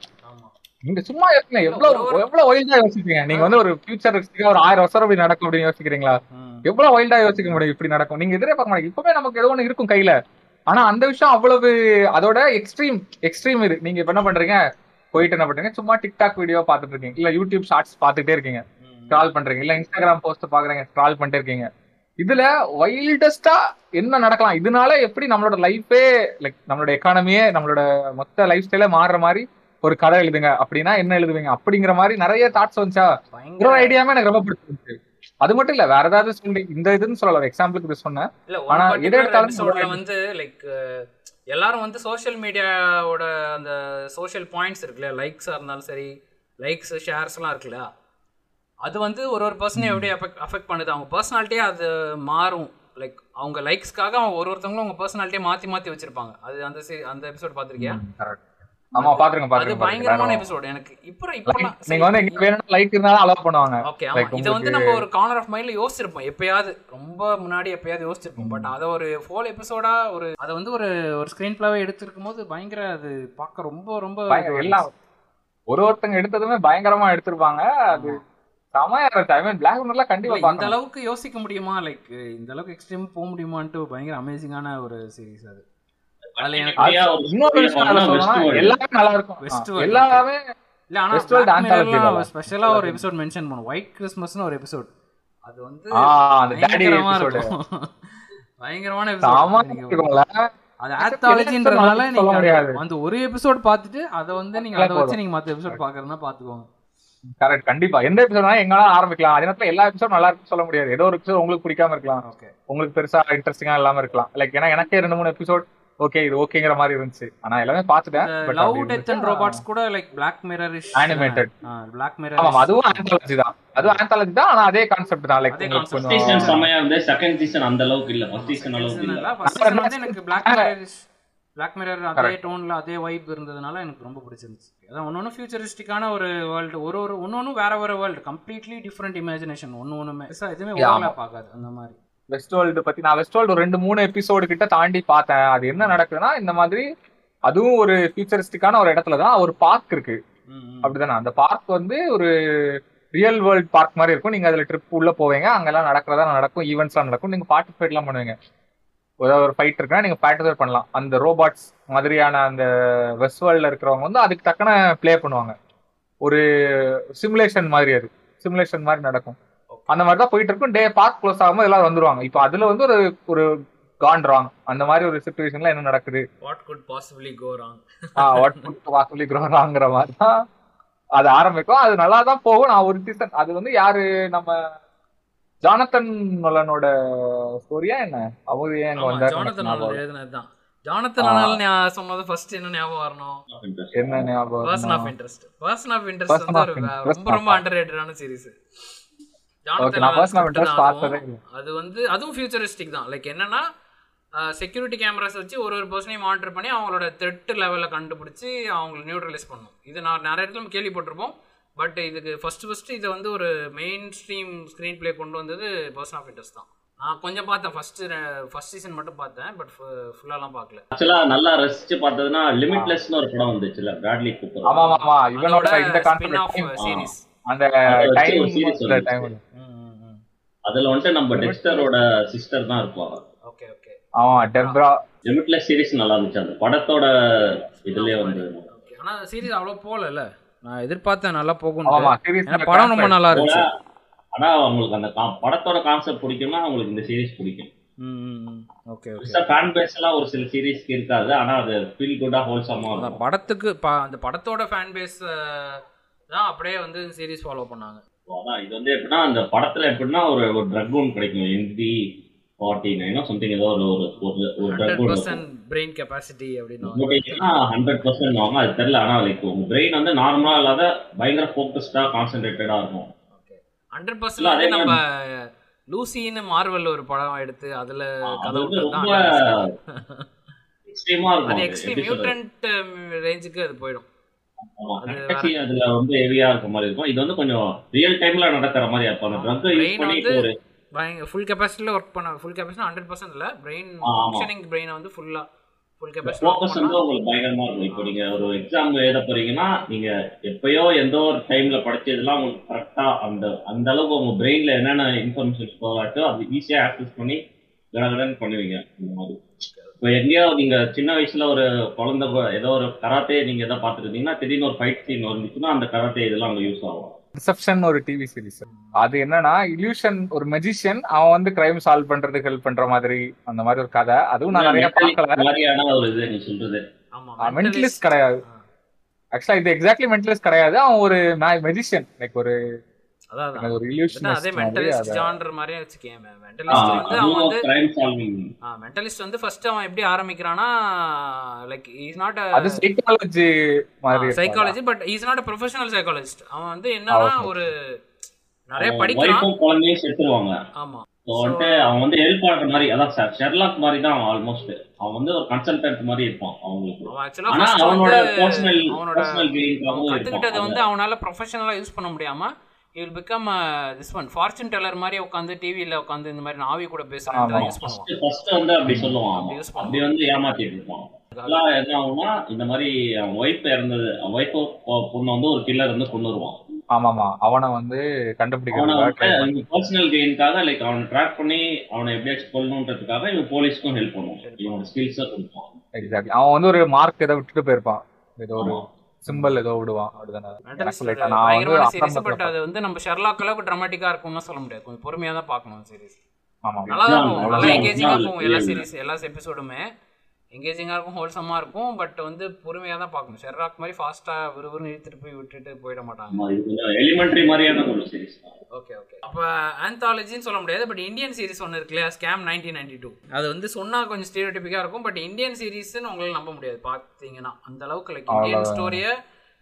நீங்க சும்மா யோசிங்க, எவ்வளவு எவ்வளவு வைல்டா யோசிப்பீங்க நீங்க வந்து ஒரு ஃபியூச்சர் ஒரு ஆயிரம் வருஷம் அப்படி நடக்கும் அப்படின்னு யோசிக்கிறீங்களா? எவ்வளவு வைல்டா யோசிக்க முடியும் இப்படி நடக்கும்? நீங்க எதிரே பார்க்க மாட்டீங்க. இப்பவே நமக்கு ஏதோ ஒன்று இருக்கும் கையில. ஆனா அந்த விஷயம் அவ்வளவு அதோட எக்ஸ்ட்ரீம் எக்ஸ்ட்ரீம் இது. நீங்க இப்ப என்ன பண்றீங்க, போயிட்டு என்ன பண்றீங்க, சும்மா டிக்டாக் வீடியோ பார்த்துட்டு இருக்கீங்க, இல்ல யூடியூப் ஷார்ட்ஸ் பார்த்துட்டே இருக்கீங்க, ஸ்க்ரால் பண்றீங்க, இல்ல இன்ஸ்டாகிராம் போஸ்ட் பாக்குறீங்க, ஸ்க்ரால் பண்ணிட்டே இருக்கீங்க. இதுல வைல்டஸ்டா என்ன நடக்கலாம், இதனால எப்படி நம்மளோட லைஃபே லைக் நம்மளோட எக்கானமியே நம்மளோட மொத்த லைஃப் ஸ்டைல மாறுற மாதிரி ஒரு கதை எழுதுங்க அப்படின்னா என்ன எழுதுவீங்க அப்படிங்கிற மாதிரி நிறைய தாட்ஸ் வந்துச்சா. பயங்கர ஐடியாவே எனக்கு ரொம்ப பிடிச்சிருந்துச்சு. அது மட்டும் இல்ல வேற ஏதாவது இந்த இதுன்னு சொல்லல, ஒரு எக்ஸாம்பிளுக்கு இது சொன்னேன். ஆனா இதே எபிசோட்ல வந்து லைக் எல்லாரும் வந்து சோஷியல் மீடியாவோட அந்த சோஷியல் பாயிண்ட்ஸ் இருக்குல்ல, லைக்ஸா இருந்தாலும் சரி லைக்ஸ் ஷேர்ஸ் எல்லாம் இருக்குல்ல, அது வந்து ஒரு ஒரு பர்சனை எப்படி அஃபெக்ட் அஃபெக்ட் பண்ணுது அவங்க பர்சனாலிட்டியே அது மாறும். லைக் அவங்க லைக்ஸ்க்காக அவங்க ஒரு ஒருத்தவங்களும் அவங்க பர்சனாலிட்டியை மாற்றி மாற்றி வச்சிருப்பாங்க. அது அந்த அந்த எபிசோட் பார்த்துருக்கியா? ஆமாம் பார்த்துருங்க பார்த்துருங்க. அது பயங்கரமான எபிசோட். எனக்கு இப்போ இப்போலாம் நீங்கள் வந்து எங்களுக்கு வேணும்னா லைக் இருந்தாலும் அலோவ் பண்ணுவாங்க. ஓகே ஆமாம். இதை வந்து நம்ம ஒரு கார்னர் ஆஃப் மைண்டில் யோசிச்சிருப்போம் எப்போயாவது, ரொம்ப முன்னாடி எப்போயாவது யோசிச்சிருப்போம். பட் அதை ஒரு ஃபோல் எபிசோடாக ஒரு அதை வந்து ஒரு ஒரு ஸ்க்ரீன் பிளேவே எடுத்துருக்கும் போது பயங்கர அது பார்க்க ரொம்ப ரொம்ப எல்லாம் ஒரு ஒருத்தங்க எடுத்ததுமே பயங்கரமாக எடுத்திருப்பாங்க. அது இந்த அளவுக்கு யோசிக்க முடியுமா, லைக் இந்த அளவுக்கு எக்ஸ்ட்ரீம் போக முடியுமான்ட்டு பயங்கர அமேசிங்கான ஒரு சீரிஸ் அது. அதுல எனக்கு இன்னொரு எல்லாமே நல்லா இருக்கும். வெஸ்ட் எல்லாமே இல்ல, ஆனா ஸ்பெஷலா ஒரு எபிசோட் மென்ஷன் பண்ணுவோம், ஒயிட் கிறிஸ்மஸ்னு ஒரு எபிசோட். அது வந்து பயங்கரமான எபிசோட். அது ஆத்தாலஜின்றதுனால நீங்க அந்த ஒரு எபிசோட் பார்த்துட்டு அதை வந்து நீங்க அதை வச்சு நீங்க மற்ற எபிசோட் பாக்குறதுனா பாத்துக்கோங்க. கரெக்ட். கண்டிப்பா எந்த எபிசோட் எங்களால ஆரம்பிக்கலாம். அதே நேரத்துல எல்லா எபிசோடும் நல்லா இருக்குன்னு சொல்ல முடியாது. ஏதோ ஒரு எபிசோட் உங்களுக்கு பிடிக்காம இருக்கலாம், உங்களுக்கு பெருசா இன்ட்ரெஸ்டிங்கா இல்லாம இருக்கலாம். லைக் ஏன்னா எனக்கே ரெண்டு மூணு எபிசோட் ஓகே இது ஓகேங்கிற மாதிரி இருந்துச்சு. ஆனா எல்லாமே பாத்துட்டேன். லவ் டெத் அண்ட் ரோபோட்ஸ் கூட like black mirror animated black mirror. ஆமா அதுவும் ஆந்தாலஜி தான். அதுவும் ஆந்தாலஜி தான். ஆனா அதே கான்செப்ட் தான். லைக் ஃபர்ஸ்ட் சீசன் சமயா இருந்தே செகண்ட் சீசன் அந்த அளவுக்கு இல்ல. ஃபர்ஸ்ட் சீசன் அளவுக்கு இல்ல. ஃபர்ஸ்ட் சீசன் வந்து எனக்கு பிளாக் மிரர் பிளாக் மிரர் அதே டோன்ல அதே வைப் இருந்ததுனால எனக்கு ரொம்ப பிடிச்சிருந்துச்சு. அதான் ஒன்று ஒன்று ஃபியூச்சரிஸ்டிக்கான ஒரு வேர்ல்டு, ஒரு ஒரு ஒன்று ஒன்றும் வேற வேற வேர்ல்டு, கம்ப்ளீட்லி டிஃப்ரெண்ட் இமேஜினேஷன். ஒன்று ஒன்றுமே எதுவுமே ஒன்றுமே பார்க்காது அந்த மாதிரி. வெஸ்ட் வேர்ல்டு பற்றி நான் வெஸ்ட் வேர்ல்டு ஒரு ரெண்டு மூணு எபிசோடு கிட்ட தாண்டி பார்த்தேன். அது என்ன நடக்குதுன்னா இந்த மாதிரி அதுவும் ஒரு ஃபியூச்சரிஸ்டிக்கான ஒரு இடத்துல தான் ஒரு பார்க் இருக்கு அப்படிதானே. அந்த பார்க் வந்து ஒரு ரியல் வேர்ல்டு பார்க் மாதிரி இருக்கும். நீங்கள் அதில் ட்ரிப் உள்ளே போவீங்க, அங்கெல்லாம் நடக்கிறதா நடக்கும், ஈவெண்ட்ஸ்லாம் நடக்கும், நீங்கள் பார்ட்டிசிபேட்லாம் பண்ணுவீங்க. ஏதாவது ஒரு ஃபைட் இருக்குன்னா நீங்கள் பார்ட்டிசிபேட் பண்ணலாம். அந்த ரோபாட்ஸ் மாதிரியான அந்த வெஸ்ட் வேர்ல்டில் இருக்கிறவங்க வந்து அதுக்கு தக்கன ப்ளே பண்ணுவாங்க. ஒரு சிமுலேஷன் மாதிரி, அது சிமுலேஷன் மாதிரி நடக்கும். அந்த மாதிரி தான் போயிட்டு இருக்கும். டே பார்க் க்ளோஸ் ஆகும்போது எல்லாரும் வந்துருவாங்க. இப்போ அதில் வந்து ஒரு ஒரு கான் ராங் அந்த மாதிரி ஒரு சிச்சுவேஷன்ல என்ன நடக்குது, what could possibly go wrong, ah what could possibly go ராங்கிற மாதிரி தான் அது ஆரம்பிக்கும். அது நல்லா தான் போகும். நான் ஒரு சீசன் அது வந்து யாரு நம்ம ஜானத்தன் நோலனோட ஸ்டோரியா என்ன அவங்க ஏன் அங்க வந்தாரு? ஜானத்தன் நோலன் எழுதுனதுதான். ஜானத்தன் நோலன் நான் சொன்னது ஃபர்ஸ்ட் என்ன ஞாபகம் வரணும், என்ன ஞாபகம், person of interest. Person of interest வந்து ரொம்ப ரொம்ப அண்டர்ரேட்டடான series. Jonathan Nolan person of interest பார்த்ததே. அது வந்து அதுவும் ஃபியூச்சரிஸ்டிக் தான். லைக் என்னன்னா செக்யூரிட்டி கேமராஸ் வச்சு ஒரு ஒரு பர்சனையும் மானிட்டர் பண்ணி அவங்களோட த்ரெட் லெவலில் கண்டுபிடிச்சி அவங்களை நியூட்ரலைஸ் பண்ணணும். இது நான் நிறைய இடத்துல கேள்விப்பட்டிருப்போம். பட் இதுக்கு ஃபஸ்ட்டு ஃபஸ்ட்டு இதை வந்து ஒரு மெயின் ஸ்ட்ரீம் ஸ்க்ரீன் ப்ளே கொண்டு வந்தது பர்சன் ஆஃப் இன்ட்ரெஸ்ட் தான். நான் கொஞ்சம் பார்த்தேன், ஃபஸ்ட்டு ஃபஸ்ட் சீசன் மட்டும் பார்த்தேன், பட் ஃபுல்லாலாம் பார்க்கல. ஆக்சுவலாக நல்லா ரசிச்சு பார்த்ததுன்னா லிமிட்லெஸ்னு ஒரு படம் வந்துச்சுல, பிராட்லி கூப்பர். ஆமாம் ஆமாம், இவனோட இந்த கான்செப்ட் ஆஃப் சீரிஸ் அந்த டைம் சீரிஸ்ல டைம் அதுல வந்து நம்ம டெக்ஸ்டரோட சிஸ்டர் தான் இருப்பாங்க. Okay okay. ஆமா, டெப்ரா லிமிட்லெஸ் சீரிஸ் நல்லா இருந்துச்சு. அந்த படத்தோட இதுலயே வந்து ஓகே. ஆனா சீரிஸ் அவ்வளவு போகலல, நான் எதிர்பார்த்தேன் நல்லா போகும். ஆமா, சீரிஸ் படம் ரொம்ப நல்லா இருந்துச்சு. ஆனா உங்களுக்கு அந்த படத்தோட கான்செப்ட் பிடிக்கும்னா உங்களுக்கு இந்த சீரிஸ் பிடிக்கும். ம் ஓகே ஓகே. சோ ஃபேன் பேஸ்லாம் ஒரு சில சீரிஸ்க்கு இருக்காது, ஆனா அது ஃபீல் குட்டா ஹோல்சமா இருக்கும். அந்த படத்துக்கு அந்த படத்தோட ஃபேன் பேஸ் தான் அப்படியே வந்து சீரிஸ் ஃபாலோ பண்ணாங்க. அதான் இது வந்து எப்படின்னா அந்த படத்துல எப்படின்னா ஒரு ஒரு ட்ரக் ஒன்று கிடைக்கும், எம்பி ஃபார்ட்டி நைனோ சம்திங் ஏதோ ஒரு ஒரு ட்ரக் ஒன்று பிரெயின் கெப்பாசிட்டி அப்படின்னா ஹண்ட்ரட் பர்சன்ட் ஆகும். அது தெரியல, ஆனால் லைக் உங்க பிரெயின் வந்து நார்மலாக இல்லாத பயங்கர ஃபோக்கஸ்டா கான்சென்ட்ரேட்டடா இருக்கும். ஓகே, ஹண்ட்ரட் பர்சன்ட் அதே நம்ம லூசின்னு மார்வல் ஒரு படம் எடுத்து அதுல கதை ரொம்ப எக்ஸ்ட்ரீமா இருக்கும். அது எக்ஸ்ட்ரீம் மியூட்டன்ட் ரேஞ்சுக்கு அது போயிடும். அதுல வந்து ஹெவியா இருக்க மாதிரி இருக்கும். இது வந்து கொஞ்சம் ரியல் டைம்ல நடக்கிற மாதிரி இருக்கும். அந்த ட்ரக் யூஸ் பண்ணிட்டு ஒரு பயங்கர ஃபுல் கெபாசிட்டில வர்க் பண்ண, ஃபுல் கெபாசிட்டி நூறு சதவீதம் இல்ல, பிரைன் ஃபங்க்ஷனிங் பிரைன் வந்து ஃபுல்லா ஃபுல் கெபாசிட்டி ஃபோகஸ் வந்து உங்களுக்கு பயங்கரமா இருக்கும். இப்போ நீங்க ஒரு எக்ஸாம் எழுத போறீங்கன்னா நீங்க எப்பயோ எந்த ஒரு டைம்ல படிச்சதெல்லாம் உங்களுக்கு கரெக்ட்டா அந்த அந்த அளவுக்கு உங்க பிரைன்ல என்னென்ன இன்ஃபர்மேஷன் போகாட்டோ அது ஈஸியா ஆக்சஸ் பண்ணி கடகடன் பண்ணுவீங்க. இந்த மாதிரி இப்போ எங்கேயோ நீங்க சின்ன வயசுல ஒரு குழந்தை ஏதோ ஒரு கராத்தே நீங்க ஏதாவது பார்த்துருந்தீங்கன்னா திடீர்னு ஒரு ஃபைட் சீன் வந்துச்சுன்னா அந்த கராத்தே இதெல்லாம் அங்கே யூஸ் ஆகும். ரிசப்ஷன் ஒரு டிவி சீரிஸ், அது என்னன்னா இல்யூஷன், ஒரு மெஜிஷியன் அவன் வந்து கிரைம் சால்வ் பண்றதுக்கு ஹெல்ப் பண்ற மாதிரி அந்த மாதிரி ஒரு கதை. அதுவும் நான் நிறைய பார்க்கல. ஒரு இது நீ சொல்றது மெண்டலிஸ்ட் கிடையாது ஆக்சுவலா, இது எக்ஸாக்ட்லி மெண்டலிஸ்ட் கிடையாது, அவன் ஒரு மெஜிஷியன் லைக் ஒரு முடியாம he will become uh, this one fortune teller மாதிரி உட்கார்ந்து டிவில உட்கார்ந்து இந்த மாதிரி நாவி கூட பேசுறாங்க. யூஸ் பண்ணுவாங்க ஃபர்ஸ்ட் வந்து அப்படி சொல்லுவாங்க, அப்படி வந்து ஏமாத்திட்டு இருப்பாங்க. அதனால என்ன ஆகும்னா இந்த மாதிரி வைஃப் இறந்தது, வைஃப் பொண்ணு வந்து ஒரு கில்லர் வந்து கொன்னுருவான். ஆமாமா, அவனை வந்து கண்டுபிடிக்கிறாங்க பர்சனல் கெயின்காக, லைக் அவனை ட்ராக் பண்ணி அவனை எப்படி எக்ஸ்போல்னுன்றதுக்காக இவன் போலீஸ்க்கும் ஹெல்ப் பண்ணுவான், இவனோட ஸ்கில்ஸா கொடுப்பான். எக்ஸாக்ட்லி, அவன் வந்து ஒரு மார்க் ஏதோ விட்டுட்டு போயிருப்பான், ஏதோ ஒரு சிம்பிள் ஏதோ விடுவான்.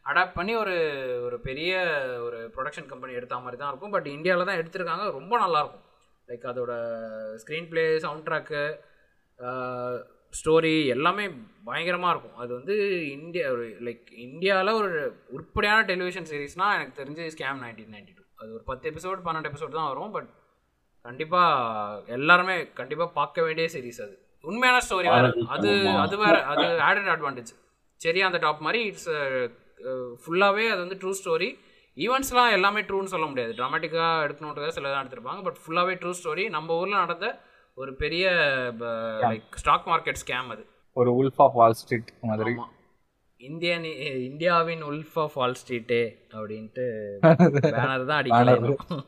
அடாப்ட் பண்ணி ஒரு ஒரு பெரிய ஒரு ப்ரொடக்ஷன் கம்பெனி எடுத்த மாதிரி தான் இருக்கும். பட் இந்தியாவில் தான் எடுத்திருக்காங்க, ரொம்ப நல்லாயிருக்கும். லைக் அதோட screenplay, sound track, story எல்லாமே பயங்கரமாக இருக்கும். அது வந்து இந்தியா ஒரு லைக் இந்தியாவில் ஒரு உருப்படியான டெலிவிஷன் சீரீஸ்னால் எனக்கு தெரிஞ்சு ஸ்கேம் நைன்டீன் நைன்டி டூ அது ஒரு பத்து எபிசோடு பன்னெண்டு எபிசோடு தான் வரும். பட் கண்டிப்பாக எல்லாருமே கண்டிப்பாக பார்க்க வேண்டிய சீரீஸ். அது உண்மையான ஸ்டோரி வேறு, அது அது வேறு, அது ஆடட் அட்வான்டேஜ். சரி, அந்த டாப் மாதிரி இட்ஸ் ஃபுல்லாகவே அது வந்து ட்ரூ ஸ்டோரி. ஈவெண்ட்ஸ்லாம் எல்லாமே ட்ரூன்னு சொல்ல முடியாது, ட்ராமேட்டிக்காக எடுக்கணுன்றதை சில தான் எடுத்துருப்பாங்க. பட் ஃபுல்லாகவே ட்ரூ ஸ்டோரி. நம்ம ஊரில் நடந்த ஒரு பெரிய லைக் ஸ்டாக் மார்க்கெட் ஸ்கேம், அது ஒரு உல்ஃப் ஆஃப் வால் ஸ்ட்ரீட் மாதிரி. இந்தியன் இந்தியாவின் உல்ஃப் ஆஃப் வால் ஸ்ட்ரீட்டே அப்படின்ட்டு பேனர் தான் அடிக்கலாம்.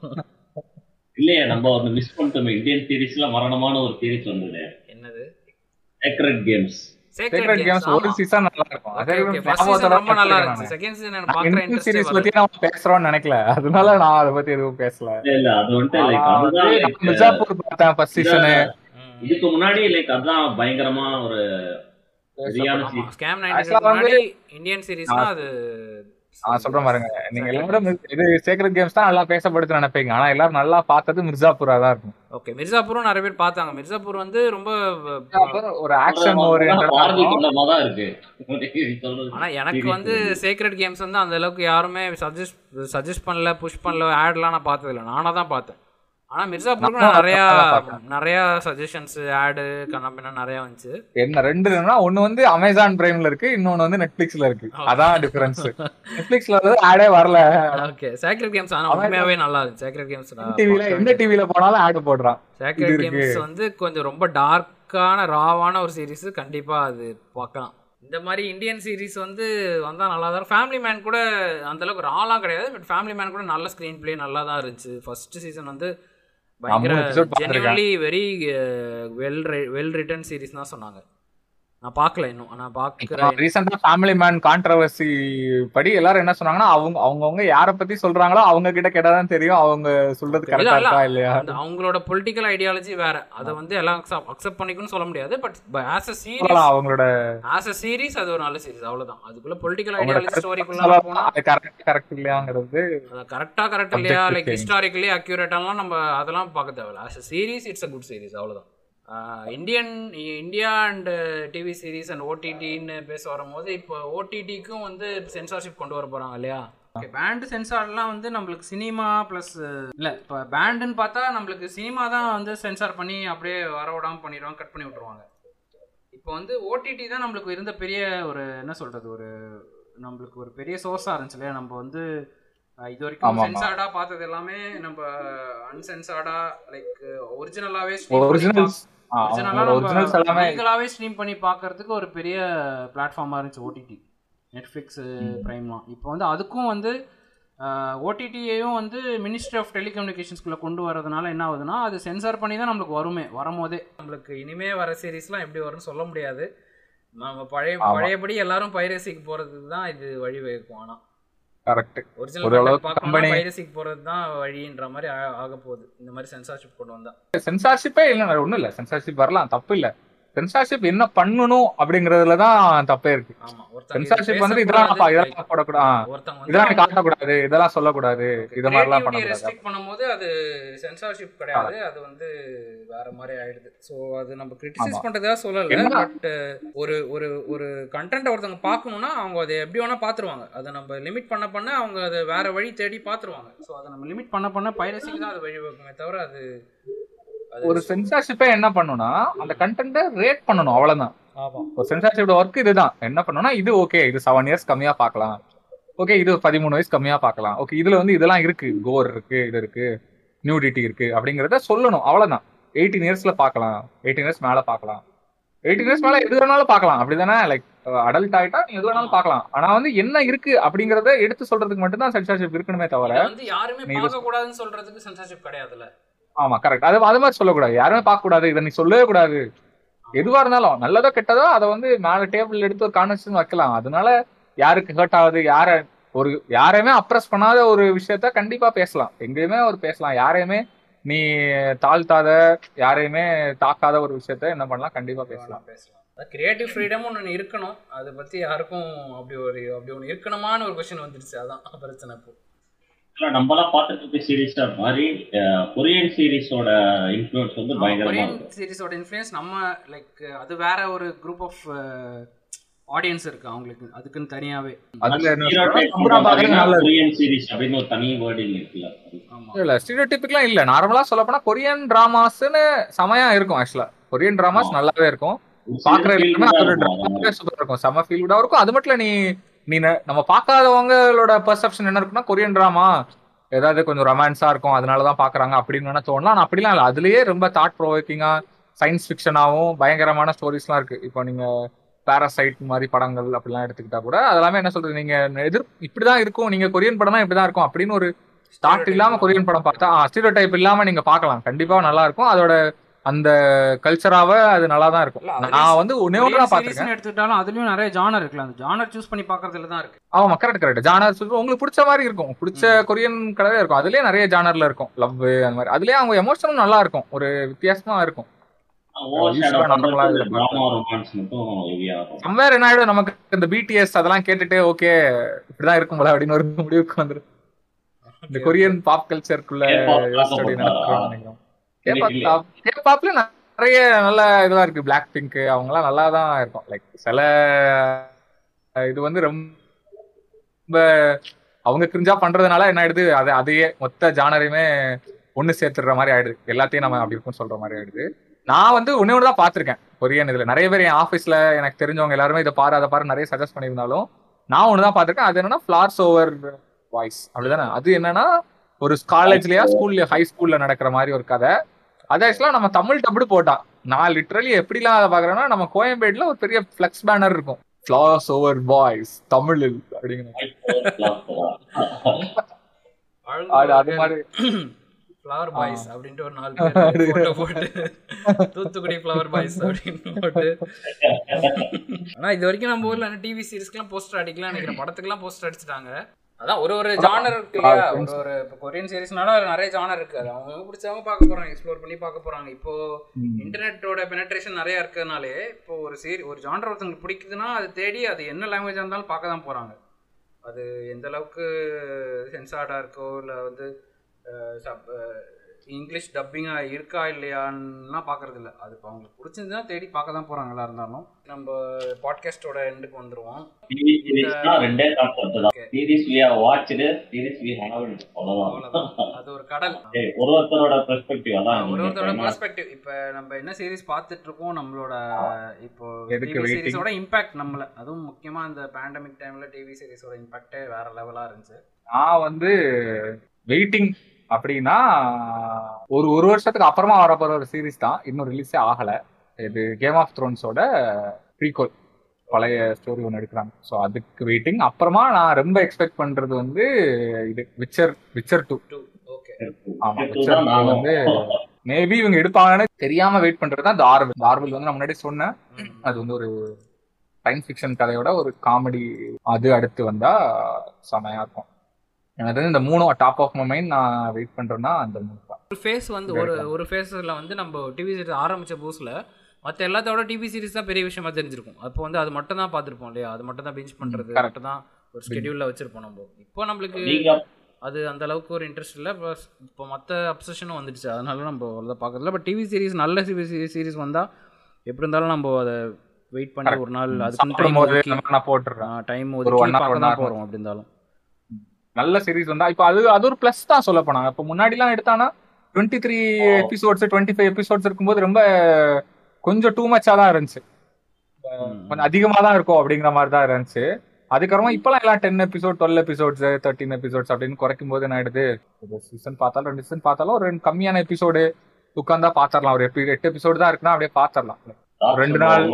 இல்லையா, நம்ம வந்து மிஸ் பண்ணிட்டோம். இந்தியன் சீரீஸ்ல மரணமான ஒரு சீரீஸ் வந்தது, என்னது? Secret games. Sacred Games ஒரு சீசன் நல்லா இருக்கும். அதே மாதிரி ரொம்ப நல்லா இருந்துச்சு. செகண்ட் சீசன் நான் பார்க்கற இன்ட்ரஸ்ட் சீரிஸ் பத்தி நான் பேசறேன்னு நினைக்கல, அதனால நான் அத பத்தி எதுவும் பேசல. இல்ல, அது வந்து லைக் அதுதான் மிர்சாபூர் பார்த்தா ஃபர்ஸ்ட் சீசன். இதுக்கு முன்னாடி லைக் அதான் பயங்கரமா ஒரு ஸ்கேம் நைன்டீன் முன்னாடி இந்தியன் சீரிஸ்னா அது நான் சொல்றேன் பாருங்க, நீங்க எல்லாரும் இது சீக்ரெட் கேம்ஸ் தான் நல்லா பேசப்படுதுன்னு நினைப்பீங்க, ஆனா எல்லாரும் நல்லா பார்த்தது மிர்சாபூரா தான் இருக்கும். ஓகே, மிர்சாபூரும் நிறைய பேர் பார்த்தாங்க. மிர்சாபூர் வந்து ரொம்ப ஒரு ஆக்ஷன் ஓரியண்டடா தான் இருக்கு. ஆனா எனக்கு வந்து சீக்ரெட் கேம்ஸ் வந்து அந்த அளவுக்கு யாருமே சஜஸ்ட் சஜஸ்ட் பண்ணல, புஷ் பண்ணல, ஆட்லாம் நான் பார்த்தது இல்லை, நானா தான் பார்த்தேன். ஆனா மிர்சாபூருக்கு நான் நிறைய நிறைய சஜஷன்ஸ் ஆடு கண்ணா நிறைய வந்துச்சு. என்ன ரெண்டு ஒன்னு வந்து அமேசான் பிரைம்ல இருக்கு, இன்னொன்னு வந்து நெட்ஃபிளிக்ஸ்ல இருக்கு. அதான் டிஃபரன்ஸ். நெட்ஃபிளிக்ஸ்ல வந்து ஆடே வரல. ஓகே, சேக்ரெட் கேம்ஸ் ஆனா உண்மையாவே நல்லா இருக்கு. சேக்ரெட் கேம்ஸ் டிவில எந்த டிவில போனாலும் ஆட் போடுறான். சேக்ரெட் கேம்ஸ் வந்து கொஞ்சம் ரொம்ப டார்க்கான ராவான ஒரு சீரிஸ், கண்டிப்பா அது பார்க்கலாம். இந்த மாதிரி இந்தியன் சீரிஸ் வந்து வந்தால் நல்லா தான். ஃபேமிலி மேன் கூட அந்தளவுக்கு ராலாம் கிடையாது, பட் ஃபேமிலி மேன் கூட நல்ல ஸ்க்ரீன் பிளே நல்லா தான் இருந்துச்சு. ஃபர்ஸ்ட் சீசன் வந்து generally very well well written series தான் சொன்னாங்க. நான் பார்க்கல இன்னும், ஆனால் பார்க்குறேன். ரீசெண்டாக ஃபேமிலி மேன் கான்ட்ரவர்சி படி எல்லாரும் என்ன சொன்னாங்கன்னா, அவங்க அவங்கவுங்க யாரை பற்றி சொல்கிறாங்களோ அவங்க கிட்ட கேட்டால் தான் தெரியும் அவங்க சொல்கிறது கரெக்டாக இருக்கா இல்லையா. அவங்களோட பொலிட்டிக்கல் ஐடியாலஜி வேறு, அதை வந்து எல்லாம் அக்செப்ட் பண்ணிக்கணும்னு சொல்ல முடியாது. பட் ஆஸ் அ சீரிஸ் அவங்களோட ஆஸ் அ சீரிஸ் அது ஒரு நல்ல சீரிஸ், அவ்வளோதான். அதுக்குள்ளே பொலிட்டிக்கல் ஐடியாலஜி ஸ்டோரிக்குள்ளே போனால் கரெக்ட் கரெக்ட் இல்லையாங்கிறது கரெக்டாக கரெக்ட் இல்லையா, லைக் ஹிஸ்டாரிக்கலி அக்யூரேட்டாலாம் நம்ம அதெல்லாம் பார்க்க தேவையில்லை. As a series it's a good series, அவ்வளோதான். Indian India and TV series and ஓடிடின்னு பேச வரும்போது, இப்போ ஓடிடிக்கும் வந்து சென்சார்ஷிப் கொண்டு வர போகிறாங்க இல்லையா. ஓகே, பேண்டு சென்சார்லாம் வந்து நம்மளுக்கு சினிமா ப்ளஸ் இல்லை, இப்போ பேண்டுன்னு பார்த்தா நம்மளுக்கு சினிமா தான் வந்து சென்சார் பண்ணி அப்படியே வர விடாமல் பண்ணிடுவாங்க, கட் பண்ணி விட்ருவாங்க. இப்போ வந்து ஓடிடி தான் நம்மளுக்கு இருந்த பெரிய ஒரு என்ன சொல்கிறது ஒரு நம்மளுக்கு ஒரு பெரிய சோர்ஸாக இருந்துச்சு இல்லையா. நம்ம வந்து இது வரைக்கும் சென்சார்டா பார்த்தது எல்லாமே நம்ம அன்சென்சார்டா லைக் ஒரிஜினலாவே ஒரிஜினலாவே ஸ்ட்ரீம் பண்ணி பார்க்கறதுக்கு ஒரு பெரிய பிளாட்ஃபார்மாக இருந்துச்சு ஓடிடி, நெட்ஃப்ளிக்ஸ், பிரைம்லாம். இப்போ வந்து அதுக்கும் வந்து ஓடிடியையும் வந்து மினிஸ்ட்ரி ஆஃப் டெலிகம்யூனிகேஷன்ஸ்குள்ளே கொண்டு வரதுனால என்ன ஆகுதுன்னா, அது சென்சார் பண்ணி தான் நம்மளுக்கு வருமே. வரும்போதே நம்மளுக்கு இனிமே வர சீரீஸ்லாம் எப்படி வரும்னு சொல்ல முடியாது. நம்ம பழைய பழையபடி எல்லாரும் பைரசிக்கு போகிறதுக்கு தான் இது வழி வகுக்கும். ஆனால் கரெக்ட், ஒரிஜினல் கம்பெனி பைரசிக்கு போறது தான் வழின்ற மாதிரி ஆக போகுது இந்த மாதிரி சென்சார்ஷிப் கொண்டு வந்தா. சென்சார்ஷிப்பே இல்லை, ஒன்றும் இல்லை, சென்சார்ஷிப் வரலாம், தப்பு இல்லை. சென்சார்ஷிப் என்ன பண்ணணும் அப்படிங்கிறதுல தான் தப்பே இருக்கு. சென்சார்ஷிப் வந்து இதெல்லாம் இதெல்லாம் போடக்கூடாது, இதெல்லாம் காட்டக்கூடாது, இதெல்லாம் சொல்லக்கூடாது, இது மாதிரிலாம் பண்ண ரெஸ்ட்ரிக்ட் பண்ணும்போது அது சென்சார்ஷிப் கிடையாது, அது வந்து வேற மாதிரி ஆயிடுது. ஸோ அது நம்ம கிரிட்டிசைஸ் பண்றதா சொல்லல, பட் ஒரு ஒரு ஒரு கண்டென்ட் ஒருத்தவங்க பார்க்கணும்னா அவங்க அதை எப்படி வேணா பாத்துருவாங்க. அதை நம்ம லிமிட் பண்ண பண்ண அவங்க அதை வேற வழி தேடி பாத்துருவாங்க. ஸோ அதை நம்ம லிமிட் பண்ண பண்ண பைரசிக்கு தான் அது வழி வைக்குமே தவிர, அது ஒரு சென்சார்ஷிப்பே என்ன பண்ணுனா அந்த கண்டென்ட்டை ரேட் பண்ணணும், அவ்வளவுதான். ஒரு சென்சார்ஷிப் ஒர்க் இதுதான். என்ன பண்ணுனா, இது ஓகே, இது செவன் இயர்ஸ் கம்மியா பார்க்கலாம், ஓகே இது பதிமூணு வயசு கம்மியா பார்க்கலாம், ஓகே இதுல வந்து இதெல்லாம் இருக்கு, கோர் இருக்கு, இது இருக்கு, நியூடிட்டி இருக்கு அப்படிங்கறத சொல்லணும், அவ்வளவுதான். எயிட்டீன் இயர்ஸ்ல பார்க்கலாம், எயிட்டீன் இயர்ஸ் மேல பார்க்கலாம், எயிட்டீன் இயர்ஸ் மேல எது வேணாலும் பார்க்கலாம், அப்படிதானே. லைக் அடல்ட் ஆயிட்டா நீ எது வேணாலும் பார்க்கலாம். ஆனா வந்து என்ன இருக்கு அப்படிங்கறத எடுத்து சொல்றதுக்கு மட்டும் தான் சென்சார்ஷிப் இருக்கணுமே தவிர, யாருமே பார்க்க கூடாதுன்னு சொல்றதுக்கு சென்சார்ஷிப் கிடையாதுல. ஆமா கரெக்ட், அது அது மாதிரி சொல்லக்கூடாது, யாருமே பார்க்க கூடாது, இதை நீ சொல்லவே கூடாது. எதுவா இருந்தாலும் நல்லதோ கெட்டதோ அதை வந்து மேல டேபிள் எடுத்து ஒரு கான்வர்சேஷன் வைக்கலாம். அதனால யாருக்கு ஹர்ட் ஆகுது, யார ஒரு யாரையுமே அப்ரஸ் பண்ணாத ஒரு விஷயத்த கண்டிப்பா பேசலாம், எங்கேயுமே ஒரு பேசலாம். யாரையுமே நீ தாழ்த்தாத, யாரையுமே தாக்காத ஒரு விஷயத்த என்ன பண்ணலாம், கண்டிப்பா பேசலாம். பேசலாம் கிரியேட்டிவ் ஃப்ரீடம் ஒன்று இருக்கணும். அதை பத்தி யாருக்கும் அப்படி ஒரு அப்படி ஒன்று இருக்கணுமான்னு ஒரு கொஸ்டின் வந்துருச்சு. அதான் பிரச்சனை. இப்போ நம்மளாம் பார்த்துட்டு இருக்க சீரீஸா மாதிரி கொரியன் சீரீஸோட இன்ஃப்ளூயன்ஸ் வந்து பயங்கரமா இருக்கு. கொரியன் சீரீஸோட இன்ஃப்ளூயன்ஸ் நம்ம லைக் அது வேற ஒரு குரூப் ஆஃப் ஆடியன்ஸ் இருக்கு அவங்களுக்கு, அதுக்குன்னு தனியாவே கொரியன் சீரீஸ் அப்படின்னு ஒரு தனி வேர்டிங் இருக்குல்ல. ஆமா இல்ல ஸ்டீரியோடைப்பிக்கலாம் இல்ல, நார்மலா சொல்ல போனா கொரியன் டிராமாஸ்னு சமையா இருக்கும். ஆக்சுவலா கொரியன் டிராமாஸ் நல்லாவே இருக்கும், பாக்குற எல்லாருமே சூப்பரா இருக்கும், செம ஃபீல்டா இருக்கும். அது மட்டும் நீ நீ நம்ம பார்க்காதவங்களோட பெர்செப்ஷன் என்ன இருக்குன்னா, கொரியன் ட்ராமா ஏதாவது கொஞ்சம் ரொமான்ஸா இருக்கும் அதனாலதான் பாக்குறாங்க அப்படின்னு வேணா தோணலாம். ஆனால் அப்படிலாம் இல்லை, அதுலயே ரொம்ப தாட் ப்ரொவோக்கிங்கா சயின்ஸ் ஃபிக்ஷனாகவும் பயங்கரமான ஸ்டோரிஸ்லாம் இருக்கு. இப்போ நீங்க பேராசைட் மாதிரி படங்கள் அப்படிலாம் எடுத்துக்கிட்டா கூட அதெல்லாமே என்ன சொல்றது, நீங்க எதிர் இப்படிதான் இருக்கும், நீங்க கொரியன் படம்னா இப்படிதான் இருக்கும் அப்படின்னு ஒரு தாட் இல்லாம கொரியன் படம் பார்த்தா ஸ்டீரியோடைப் இல்லாம நீங்க பார்க்கலாம், கண்டிப்பா நல்லா இருக்கும். அதோட அந்த கல்ச்சராவே அது நல்லா தான் இருக்கும். நான் வந்து ஒன்னேவா பாத்துட்டேன் எடுத்துட்டாலும் அதுலயும் நிறைய ஜானர் இருக்குல, அந்த ஜானர் சூஸ் பண்ணி பார்க்கிறதுல தான் இருக்கு. ஆமா கரெக்ட் கரெக்ட், ஜானர் சூஸ் உங்களுக்கு பிடிச்ச மாதிரி இருக்கும், பிடிச்ச கொரியன் கலவே இருக்கும். அதுலயே நிறைய ஜானர்ல இருக்கும், லவ் அந்த மாதிரி. அதுலயே அவங்க எமோஷனும் நல்லா இருக்கும், ஒரு வித்தியாசமா இருக்கும். நமக்கு இந்த பிடிஎஸ் அதெல்லாம் கேட்டுட்டு ஓகே இப்படிதான் இருக்கும் போல அப்படின்னு ஒரு முடிவுக்கு வந்துடும். இந்த கொரியன் பாப் கல்ச்சருக்குள்ள கேபாப்ல நிறைய நல்ல இதெல்லாம் இருக்கு. பிளாக் பிங்க் அவங்க எல்லாம் நல்லா தான் இருக்கும். லைக் சில இது வந்து ரொம்ப அவங்க கிரிஞ்சா பண்றதுனால என்ன ஆயிடுது, அது அதையே மொத்த ஜானரையுமே ஒண்ணு சேர்த்துடுற மாதிரி ஆயிடுது. எல்லாத்தையும் நம்ம அப்படி இருக்குன்னு சொல்ற மாதிரி ஆயிடுது. நான் வந்து ஒன்னே ஒன்று தான் பார்த்துருக்கேன் கொரியன். இதுல நிறைய பேர் என் ஆஃபீஸ்ல எனக்கு தெரிஞ்சவங்க எல்லாருமே இதை பாரு அதை பாரு நிறைய சஜஸ்ட் பண்ணியிருந்தாலும் நான் ஒன்று தான் பார்த்துருக்கேன். அது என்னன்னா ஃபிளார்ஸ் ஓவர் வாய்ஸ் அப்படிதானே. அது என்னன்னா ஒரு காலேஜ்லயா ஸ்கூல்ல ஹை ஸ்கூல்ல நடக்கிற மாதிரி ஒரு கதை. அது ஆக்சுவலா நம்ம தமிழ் டபுள் போட்டான். நான் லிட்ரலி எப்படிலாம் அதை பாக்குறேன்னா நம்ம கோயம்பேடுல ஒரு பெரிய பிளக்ஸ் பேனர் இருக்கும், ஃபிளார்ஸ் ஓவர் வாய்ஸ் தமிழில் அப்படிங்கிற அது மாதிரி ஃப்ளவர் பாய்ஸ் அப்படின்ட்டு ஒரு நாலு பேர் போட்டு தூத்துக்குடி ஃப்ளவர் பாய்ஸ் அப்படின்னு போட்டு. ஆனால் இது வரைக்கும் நம்ம ஊர்ல டிவி சீரிஸ்க்குலாம் போஸ்டர் அடிக்கலாம் நினைக்கிறேன், படத்துக்குலாம் போஸ்டர் அடிச்சுட்டாங்க. அதான் ஒரு ஒரு ஜானர் இருக்கு இல்லையா, ஒரு ஒரு இப்போ கொரியன் சீரிஸ்னால நிறைய ஜானர் இருக்கு. அது அவங்க பிடிச்சவங்க பார்க்க போறாங்க, எக்ஸ்ப்ளோர் பண்ணி பார்க்க போறாங்க. இப்போ இன்டர்நெட்டோட பெனட்ரேஷன் நிறையா இருக்கிறதுனாலே இப்போ ஒரு சீரி ஒரு ஜானர் ஒருத்தவங்களுக்கு பிடிக்குதுன்னா அது தேடி அது என்ன லாங்குவேஜாக இருந்தாலும் பார்க்க தான் போறாங்க. அது எந்த அளவுக்கு சென்சார்டாக இருக்கோ இல்லை வந்து இங்கிலீஷ் டப்பிங்காக இருக்கா இல்லையான்லாம் பார்க்கறது இல்லை. அது இப்போ அவங்களுக்கு பிடிச்சிருந்தா தேடி பார்க்க தான் போகிறாங்க. எல்லா இருந்தாலும் நம்ம பாட்காஸ்டோட எண்டுக்கு வந்துடுவோம். அது ஒரு கடல், ஒரு ஒருத்தரோட பெர்ஸ்பெக்டிவ். அதான் ஒரு ஒருத்தரோட பெர்ஸ்பெக்டிவ். இப்போ நம்ம என்ன சீரிஸ் பார்த்துட்டு இருக்கோம், நம்மளோட இப்போ டிவி சீரிஸோட இம்பாக்ட் நம்மளை, அதுவும் முக்கியமாக இந்த பேண்டமிக் டைமில் டிவி சீரிஸோட இம்பாக்டே வேற லெவலாக இருந்துச்சு. நான் வந்து வெயிட்டிங் அப்படின்னா ஒரு ஒரு வருஷத்துக்கு அப்புறமா வரப்போற ஒரு சீரீஸ் தான், இன்னும் ரிலீஸே ஆகலை. இது கேம் ஆஃப் த்ரோன்ஸோட ப்ரீக்வல், பழைய ஸ்டோரி ஒன்று எடுக்கிறாங்க. ஸோ அதுக்கு வெயிட்டிங். அப்புறமா நான் ரொம்ப எக்ஸ்பெக்ட் பண்றது வந்து இது விச்சர் விச்சர் டூ. ஆமா, விச்சர் டூ வந்து மேபி இவங்க எடுப்பாங்கன்னு தெரியாம வெயிட் பண்றது தான் டார்வில். டார்வில் வந்து நான் முன்னாடி சொன்னேன், அது வந்து ஒரு சயின்ஸ் ஃபிக்ஷன் கதையோட ஒரு காமெடி. அது அடுத்து வந்தா செமையா இருக்கும். எனக்கு இந்த மூணும் டாப் ஆஃப் மை மைண்ட். நான் வெயிட் பண்றேன்னா அந்த மூணு ஒரு ஃபேஸ் வந்து ஒரு ஒரு ஃபேஸ்ல வந்து நம்ம டிவி சீரிஸ் ஆரம்பிச்ச புதுசுல மற்ற எல்லாத்தோட டிவி சீரிஸ் தான் பெரிய விஷயமா தெரிஞ்சிருக்கும். அப்போ வந்து அது மட்டும் தான் பார்த்துருப்போம் இல்லையா, அது மட்டும் தான் பிஞ்ச் பண்றது கரெக்ட் தான் ஒரு ஸ்கெடியூல்ல வச்சிருப்போம். நம்ம இப்போ நம்மளுக்கு அது அந்த அளவுக்கு ஒரு இன்ட்ரெஸ்ட் இல்லை. ப்ளஸ் இப்போ மற்ற அப்சஷனும் வந்துடுச்சு, அதனால நம்ம அவ்வளோதான் பார்க்கறதில்ல. பட் டிவி சீரிஸ் நல்ல டிவி சீரிஸ் வந்தா எப்படி இருந்தாலும் நம்ம அதை வெயிட் பண்ணி ஒரு நாள் அதுக்கு போட்டுறோம் டைம் போறோம். அப்படி இருந்தாலும் நல்ல சீரிஸ் வந்தா இப்போ அது அது ஒரு பிளஸ் தான் சொல்ல போனாங்க. இப்போ முன்னாடிலாம் எடுத்தானா twenty three episodes twenty five episodes இருக்கும்போது ரொம்ப கொஞ்சம் டூ மச்சா தான் இருந்துச்சு, கொஞ்சம் அதிகமாக தான் இருக்கும் அப்படிங்கிற மாதிரி தான் இருந்துச்சு. அதுக்கப்புறமா இப்பெல்லாம் எல்லாம் ten episode twelve episodes thirteen episodes அப்படின்னு குறைக்கும் போது என்ன ஆயிடுது, ஒரு சீசன் பார்த்தாலும் ரெண்டு சீசன் பார்த்தாலும் ஒரு கம்மியான எபிசோடு உட்கார்ந்தா பாத்திரலாம். ஒரு எபி எட்டு எபிசோடு தான் இருக்குன்னா அப்படியே பாத்திரலாம். ரெண்டு நாள்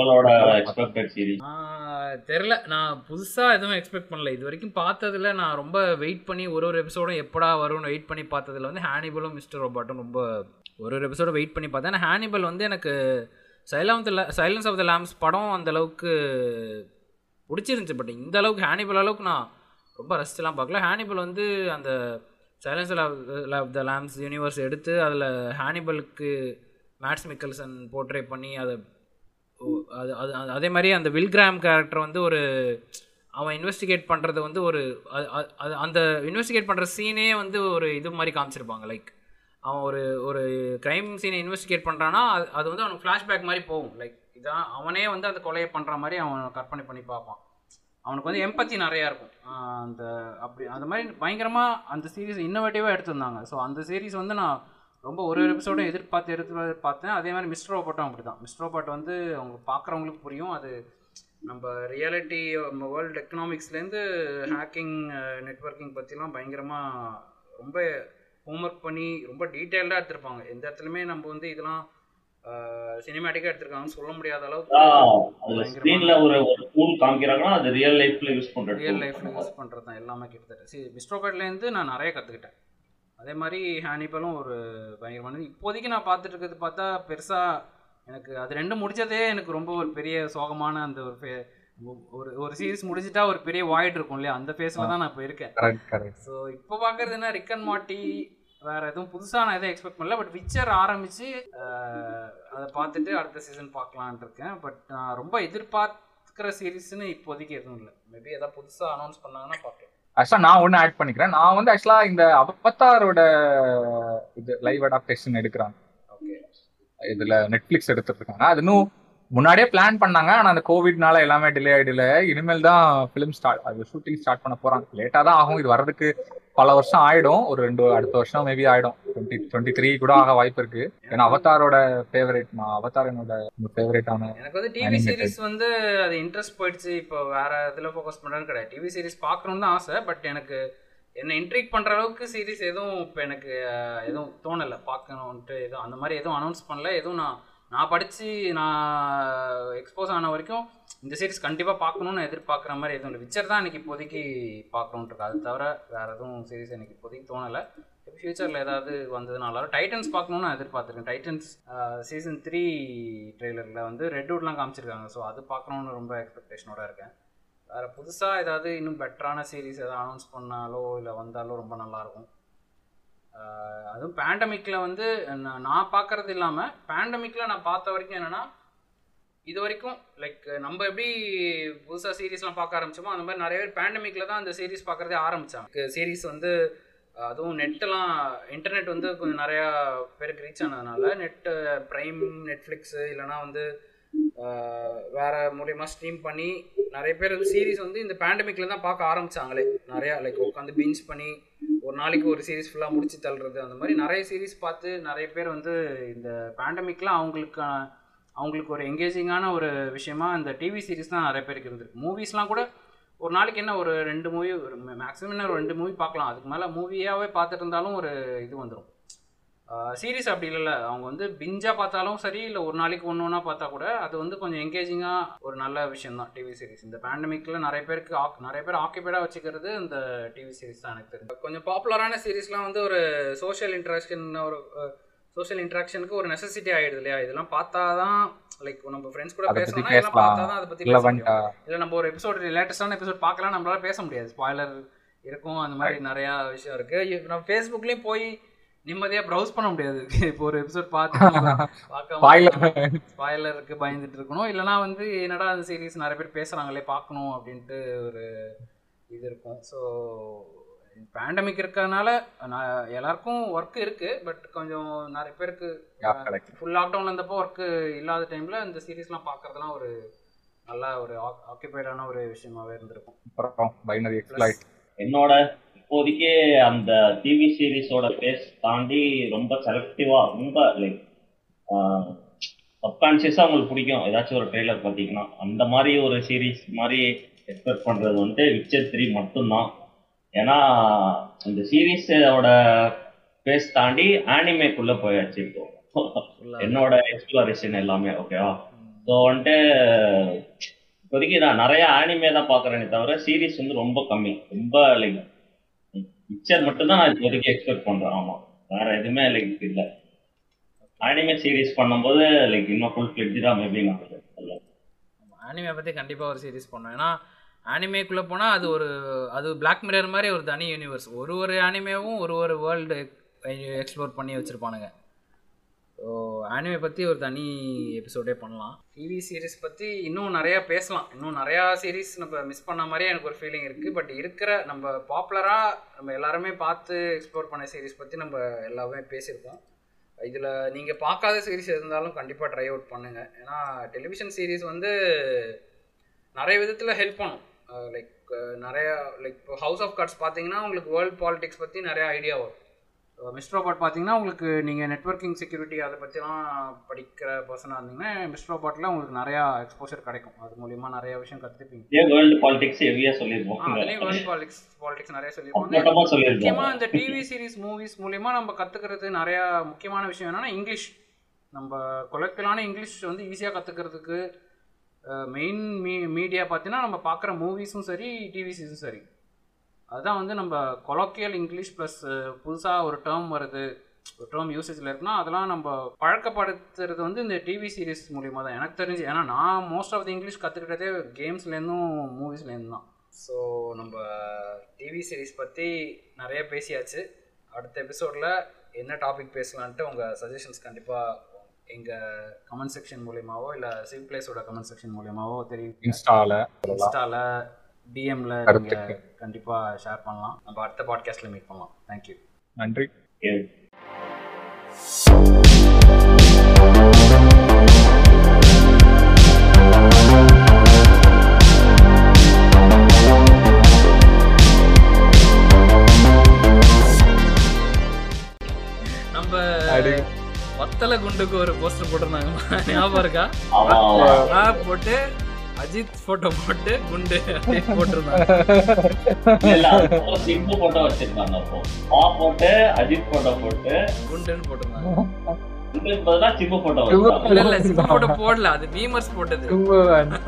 தெரியல, நான் புதுசா எதுவும் எக்ஸ்பெக்ட் பண்ணல. இது வரைக்கும் பார்த்ததுல நான் ரொம்ப வெயிட் பண்ணி ஒரு ஒரு எபிசோடும் எப்படா வரும்னு வெயிட் பண்ணி பார்த்ததுல வந்து ஹானிபலும் மிஸ்டர் ரோபாட்டும் ரொம்ப ஒரு ஒரு எபிசோட வெயிட் பண்ணி பார்த்தேன். ஆனால் ஹானிபல் வந்து எனக்கு silence silence of the lames படம் அந்த அளவுக்கு பிடிச்சிருந்துச்சு. பட் இந்த அளவுக்கு ஹானிபல் அளவுக்கு நான் ரொம்ப ரசிச்செல்லாம் பார்க்கல. ஹானிபல் வந்து அந்த silence of the lames universe எடுத்து அதில் ஹானிபலுக்கு மேட்ஸ் மிக்கல்சன் போர்ட்ரே பண்ணி அதை அது அது அதே மாதிரி அந்த வில் கிராம் கேரக்டர் வந்து ஒரு அவன் இன்வெஸ்டிகேட் பண்ணுறது வந்து ஒரு அது அந்த இன்வெஸ்டிகேட் பண்ணுற சீனே வந்து ஒரு இது மாதிரி காமிச்சிருப்பாங்க. லைக் அவன் ஒரு ஒரு க்ரைம் சீனை இன்வெஸ்டிகேட் பண்ணுறான்னா அது அது வந்து அவனுக்கு ஃப்ளாஷ்பேக் மாதிரி போகும். லைக் இதான் அவனே வந்து அந்த கொலையை பண்ணுற மாதிரி அவன் கற்பனை பண்ணி பார்ப்பான். அவனுக்கு வந்து எம்பத்தி நிறையா இருக்கும். அந்த அப்படி அந்த மாதிரி பயங்கரமாக அந்த சீரீஸ் இன்னோவேட்டிவாக எடுத்திருந்தாங்க. ஸோ அந்த சீரீஸ் வந்து நான் ரொம்ப ஒரு ஒரு எபிசோடும் எதிர்பார்த்து எடுத்து பார்த்தேன். அதே மாதிரி மிஸ்டர் ரோபாட்டும் அப்படி தான். மிஸ்டர் ரோபாட் வந்து அவங்க பார்க்குறவங்களுக்கு புரியும், அது நம்ம ரியாலிட்டி நம்ம வேர்ல்டு எக்கனாமிக்ஸ்லேருந்து ஹேக்கிங் நெட்வொர்க்கிங் பற்றிலாம் பயங்கரமாக ரொம்ப ஹோம்ஒர்க் பண்ணி ரொம்ப டீட்டெயில்டாக எடுத்திருப்பாங்க. எந்த இடத்துலையுமே நம்ம வந்து இதெல்லாம் சினிமேட்டிக்காக எடுத்திருக்காங்கன்னு சொல்ல முடியாத அளவுக்கு ரியல் லைஃப்பில் யூஸ் பண்ணுறது தான் எல்லாமே கிட்டத்தட்ட. சரி, மிஸ்டர் ரோபாட்லேருந்து நான் நிறைய கற்றுக்கிட்டேன். அதே மாதிரி ஹானிபலும் ஒரு பயங்கரமானது. இப்போதைக்கு நான் பார்த்துட்டு இருக்கிறது பார்த்தா பெருசாக எனக்கு அது ரெண்டும் முடித்ததே எனக்கு ரொம்ப ஒரு பெரிய சோகமான அந்த ஒரு ஃபே ஒரு ஒரு சீரிஸ் முடிச்சுட்டா ஒரு பெரிய வாய்ட் இருக்கும் இல்லையா, அந்த ஃபேஸில் தான் நான் இப்போ இருக்கேன். ஸோ இப்போ பார்க்குறது என்ன ரிக் அண்ட் மார்ட்டி, வேறு எதுவும் புதுசாக நான் எதுவும் எக்ஸ்பெக்ட் பண்ணல. பட் விச்சர் ஆரம்பித்து அதை பார்த்துட்டு அடுத்த சீசன் பார்க்கலான் இருக்கேன். பட் நான் ரொம்ப எதிர்பார்க்குற சீரீஸ்ன்னு இப்போதைக்கு எதுவும் இல்லை. மேபி எதாவது புதுசாக அனௌன்ஸ் பண்ணாங்கன்னா பார்க்கலாம். ஆக்சுவலாக நான் ஒன்று ஆட் பண்ணிக்கிறேன். நான் வந்து ஆக்சுவலாக இந்த அவதாரோட இது லைவ் அடாப்டேஷன் எடுக்கிறாங்க. ஓகே, இதில் நெட்ஃப்ளிக்ஸ் எடுத்துகிட்ருக்காங்க. அது இன்னும் முன்னாடியே பிளான் பண்ணாங்க, ஆனால் அந்த கோவிட்னால எல்லாமே டிலே ஆகிடல. இனிமேல் தான் ஃபிலிம் ஸ்டார்ட் அது ஷூட்டிங் ஸ்டார்ட் பண்ண போகிறாங்க. லேட்டாக தான் ஆகும். இது வர்றதுக்கு பல வருஷம் ஆகிடும். ஒரு ரெண்டு அடுத்த வருஷம் மேபி ஆகிடும். டுவெண்ட்டி டுவெண்ட்டி த்ரீ கூட ஆக வாய்ப்பு இருக்குது. ஏன்னா அவதாரோட ஃபேவரேட் நான் அவதார் என்னோட ஃபேவரேட்டான எனக்கு வந்து டிவி சீரிஸ் வந்து அது இன்ட்ரெஸ்ட் போயிடுச்சு. இப்போ வேறு இதில் ஃபோக்கஸ் பண்ணுறதுன்னு கிடையாது. டிவி சீரிஸ் பார்க்கணுன்னு தான் ஆசை. பட் எனக்கு என்னை இன்ட்ரீக் பண்ணுற அளவுக்கு சீரிஸ் எதுவும் இப்போ எனக்கு எதுவும் தோணலை பார்க்கணுன்ட்டு. எதுவும் அந்த மாதிரி எதுவும் அனௌன்ஸ் பண்ணல. எதுவும் நான் நான் படித்து நான் எக்ஸ்போஸ் ஆன வரைக்கும் இந்த சீரிஸ் கண்டிப்பாக பார்க்கணுன்னு எதிர்பார்க்குற மாதிரி எதுவும் இல்லை. விச்சர் தான் எனக்கு இப்போதைக்கு பார்க்கணுன்ட்ருக்கு. அது தவிர வேறு எதுவும் சீரிஸ் எனக்கு இப்போதைக்கு தோணலை. ஃப்யூச்சரில் ஏதாவது வந்ததுனால டைட்டன்ஸ் பார்க்கணுன்னு நான் எதிர்பார்த்துருக்கேன். டைட்டன்ஸ் சீசன் த்ரீ ட்ரெய்லரில் வந்து ரெட்வுட்லாம் காமிச்சிருக்காங்க. ஸோ அது பார்க்கணுன்னு ரொம்ப எக்ஸ்பெக்டேஷனோடு இருக்கேன். வேறு புதுசாக ஏதாவது இன்னும் பெட்டரான சீரீஸ் எதாவது அனௌன்ஸ் பண்ணாலோ இல்லை வந்தாலோ ரொம்ப நல்லாயிருக்கும். அதுவும் பேண்டமிக்கில் வந்து நான் பார்க்குறது இல்லாமல் பேண்டமிக்கில் நான் பார்த்த வரைக்கும் என்னென்னா, இது வரைக்கும் லைக் நம்ம எப்படி புதுசாக சீரீஸ்லாம் பார்க்க ஆரம்பித்தோமோ அந்த மாதிரி நிறைய பேர் பேண்டமிக்கில் தான் அந்த சீரீஸ் பார்க்குறதே ஆரம்பித்தாங்க. சீரீஸ் வந்து அதுவும் நெட்டெல்லாம் இன்டர்நெட் வந்து கொஞ்சம் நிறையா பேருக்கு ரீச் ஆனதுனால நெட்டு ப்ரைம் நெட்ஃப்ளிக்ஸு இல்லைனா வந்து வேறு மூலியமாக ஸ்ட்ரீம் பண்ணி நிறைய பேர் வந்து சீரீஸ் வந்து இந்த பேண்டமிக்கில் தான் பார்க்க ஆரம்பித்தாங்களே. நிறையா லைக் உட்காந்து பிஞ்ச் பண்ணி ஒரு நாளைக்கு ஒரு சீரீஸ் ஃபுல்லாக முடிச்சு தள்ளுறது அந்த மாதிரி நிறைய சீரீஸ் பார்த்து நிறைய பேர் வந்து இந்த பேண்டமிக்கில் அவங்களுக்கு அவங்களுக்கு ஒரு எங்கேஜிங்கான ஒரு விஷயமா இந்த டிவி சீரீஸ் தான் நிறைய பேருக்கு இருந்திருக்கு. மூவிஸ்லாம் கூட ஒரு நாளைக்கு என்ன ஒரு ரெண்டு மூவி ஒரு மேக்ஸிமம் என்ன ஒரு ரெண்டு மூவி பார்க்கலாம். அதுக்கு மேலே மூவியாகவே பார்த்துட்டு இருந்தாலும் ஒரு இது வந்துடும். சீரீஸ் அப்படி இல்லைல்ல, அவங்க வந்து பிஞ்சாக பார்த்தாலும் சரி இல்லை ஒரு நாளைக்கு ஒன்று ஒன்றா பார்த்தா கூட அது வந்து கொஞ்சம் என்கேஜிங்காக ஒரு நல்ல விஷயம் தான் டிவி சீரிஸ். இந்த பேண்டமிக்கில் நிறைய பேருக்கு ஆக் நிறைய பேர் ஆக்கியபைடாக வச்சுக்கிறது இந்த டிவி சீரிஸ் தான் எனக்கு தெரியும். கொஞ்சம் பாப்புலரான சீரீஸ்லாம் வந்து ஒரு சோஷியல் இன்ட்ராக்ஷன் ஒரு சோஷியல் இன்ட்ராக்ஷனுக்கு ஒரு நெசசிட்டி ஆகிடுது இல்லையா? இதெல்லாம் பார்த்தா தான் லைக் நம்ம ஃப்ரெண்ட்ஸ் கூட பேசணும்னா இதெல்லாம் பார்த்தா தான் அதை பற்றி இல்லை நம்ம ஒரு எபிசோட் லேட்டஸ்டான எபிசோட் பார்க்கலாம் நம்மளால பேச முடியாது. ஸ்பாய்லர் இருக்கும். அந்த மாதிரி நிறையா விஷயம் இருக்குது. நம்ம ஃபேஸ்புக்லேயும் போய் நிம்மதியாக ப்ரௌஸ் பண்ண முடியாது. இப்போ ஒரு எபிசோட் பார்த்து ஸ்பாய்லருக்கு பயந்துட்டு இருக்கணும். இல்லைனா வந்து என்னடா அந்த சீரீஸ் நிறைய பேர் பேசுகிறாங்களே பார்க்கணும் அப்படின்ட்டு ஒரு இது இருக்கும். ஸோ பேண்டமிக் இருக்கிறதுனால எல்லாருக்கும் ஒர்க்கு இருக்குது. பட் கொஞ்சம் நிறைய பேருக்கு ஃபுல் லாக்டவுன் இருந்தப்போ ஒர்க்கு இல்லாத டைமில் இந்த சீரீஸ்லாம் பார்க்குறதுலாம் ஒரு நல்லா ஒரு ஆக்குபைடான ஒரு விஷயமாகவே இருந்திருக்கும். என்னோட இப்போதைக்கே அந்த டிவி சீரீஸோட பேஸ் தாண்டி ரொம்ப செலக்டிவா ரொம்ப லைக் சப்கான்சியஸா உங்களுக்கு பிடிக்கும் ஏதாச்சும் ஒரு ட்ரெய்லர் பார்த்தீங்கன்னா அந்த மாதிரி ஒரு சீரீஸ் மாதிரி எக்ஸ்பெக்ட் பண்றது வந்துட்டு விச்சர் த்ரீ மட்டும்தான். ஏன்னா இந்த சீரீஸோட பேஸ் தாண்டி ஆனிமேக்குள்ள போயாச்சு இப்போ என்னோட எக்ஸ்ப்ளோரேஷன் எல்லாமே. ஓகேவா, ஸோ வந்துட்டு இப்போதைக்கு நான் நிறைய ஆனிமே தான் பார்க்குறேனே தவிர சீரீஸ் வந்து ரொம்ப கம்மி. ரொம்ப லைக் பிக்சர் மட்டும்தான் நான் இது வரைக்கும் எக்ஸ்பெக்ட் பண்ணுறேன். ஆமாம், வேற எதுவுமே லைக் இல்லை. ஆனிமே சீரீஸ் பண்ணும்போது லைக் இன்னும் ஃபுல் ஃபிளெட்ஜ்டாக மேபி நான் ஆனிமே பற்றி கண்டிப்பாக ஒரு சீரீஸ் பண்ணோம். ஏன்னா ஆனிமேக்குள்ளே போனால் அது ஒரு அது பிளாக் மிரர் மாதிரி ஒரு தனி யூனிவர்ஸ். ஒரு ஒரு ஆனிமேவும் ஒரு ஒரு வேர்ல்டு எக்ஸ்ப்ளோர் பண்ணி வச்சுருப்பானுங்க. ஸோ ஆனிமே பற்றி ஒரு தனி எபிசோடே பண்ணலாம். டிவி சீரீஸ் பற்றி இன்னும் நிறையா பேசலாம். இன்னும் நிறையா சீரீஸ் நம்ம மிஸ் பண்ண மாதிரியே எனக்கு ஒரு ஃபீலிங் இருக்குது. பட் இருக்கிற நம்ம பாப்புலராக நம்ம எல்லாருமே பார்த்து எக்ஸ்ப்ளோர் பண்ண சீரீஸ் பற்றி நம்ம எல்லாமே பேசியிருக்கோம். இதில் நீங்கள் பார்க்காத சீரீஸ் இருந்தாலும் கண்டிப்பாக ட்ரை அவுட் பண்ணுங்கள். ஏன்னா டெலிவிஷன் சீரீஸ் வந்து நிறைய விதத்தில் ஹெல்ப் பண்ணும். லைக் நிறையா லைக் இப்போ ஹவுஸ் ஆஃப் கார்ட்ஸ் பார்த்தீங்கன்னா உங்களுக்கு வேர்ல்டு பாலிடிக்ஸ் பற்றி நிறையா ஐடியா வரும். மிஸ்டர் ரோபாட் பார்த்தீங்கன்னா உங்களுக்கு நீங்கள் நெட்வொர்க்கிங் செக்யூரிட்டி அதை பற்றிலாம் படிக்கிற பர்சனாக இருந்தீங்கன்னா மிஸ்டர் ரோபாட்டில் உங்களுக்கு நிறையா எக்ஸ்போஷர் கிடைக்கும். அது மூலிமா நிறைய விஷயம் கற்றுப்பீங்க. வேர்ல்டு பாலிடிக்ஸ் ஹெவியாக சொல்லியிருப்போம். அதுலேயும் வேர்ல்டு பாலிடிக்ஸ் பாலிடிக்ஸ் நிறைய சொல்லியிருப்போம். முக்கியமாக இந்த டிவி சீரிஸ் மூவிஸ் மூலிமா நம்ம கற்றுக்கிறது நிறையா முக்கியமான விஷயம் என்னென்னா இங்கிலீஷ். நம்ம கொலக்டலான இங்கிலீஷ் வந்து ஈஸியாக கற்றுக்கிறதுக்கு மெயின் மீ மீடியா பார்த்தீங்கன்னா நம்ம பார்க்குற மூவிஸும் சரி டிவி சீரிஸும் சரி. அதுதான் வந்து நம்ம கொலோக்கியல் இங்கிலீஷ் ப்ளஸ் புதுசாக ஒரு டேர்ம் வருது ஒரு டேர்ம் யூசேஜில் இருக்குன்னா அதெல்லாம் நம்ம பழக்கப்படுத்துறது வந்து இந்த டிவி சீரிஸ் மூலிமா தான் எனக்கு தெரிஞ்சு. ஏன்னா நான் மோஸ்ட் ஆஃப் தி இங்கிலீஷ் கற்றுக்கிட்டதே கேம்ஸ்லேருந்தும் மூவிஸ்லேருந்து தான். ஸோ நம்ம டிவி சீரிஸ் பற்றி நிறைய பேசியாச்சு. அடுத்த எபிசோடில் என்ன டாபிக் பேசலான்ட்டு உங்கள் சஜஷன்ஸ் கண்டிப்பாக எங்கள் கமெண்ட் செக்ஷன் மூலியமாவோ இல்லை சேவ் பிளேஸோட கமெண்ட் செக்ஷன் மூலியமாவோ தெரியும். இன்ஸ்டாவில் இன்ஸ்டாவில் டிஎம்ல நீங்கள் கண்டிப்பாக ஷேர் பண்ணலாம். நம்ம அடுத்த பாட்காஸ்ட்டில் மீட் பண்ணலாம். தேங்க்யூ. நன்றி. வத்தலை குண்டுக்கு ஒரு போஸ்டர் போட்டிருந்தாங்கம்மா, ஞாபகம் இருக்கா? நான் போட்டு அஜித் போட்டோ போட்டு குண்டு போட்டிருந்தாங்க. சிம்பு போட்டோ வச்சிருந்தாங்க, போட்டு அஜித் போட்டோ போட்டு குண்டுன்னு போட்டிருந்தாங்க. சிம்பு போட்டோ இல்ல இல்ல சிம்பு போட்டோ போடல, அது மீமர்ஸ் போட்டது.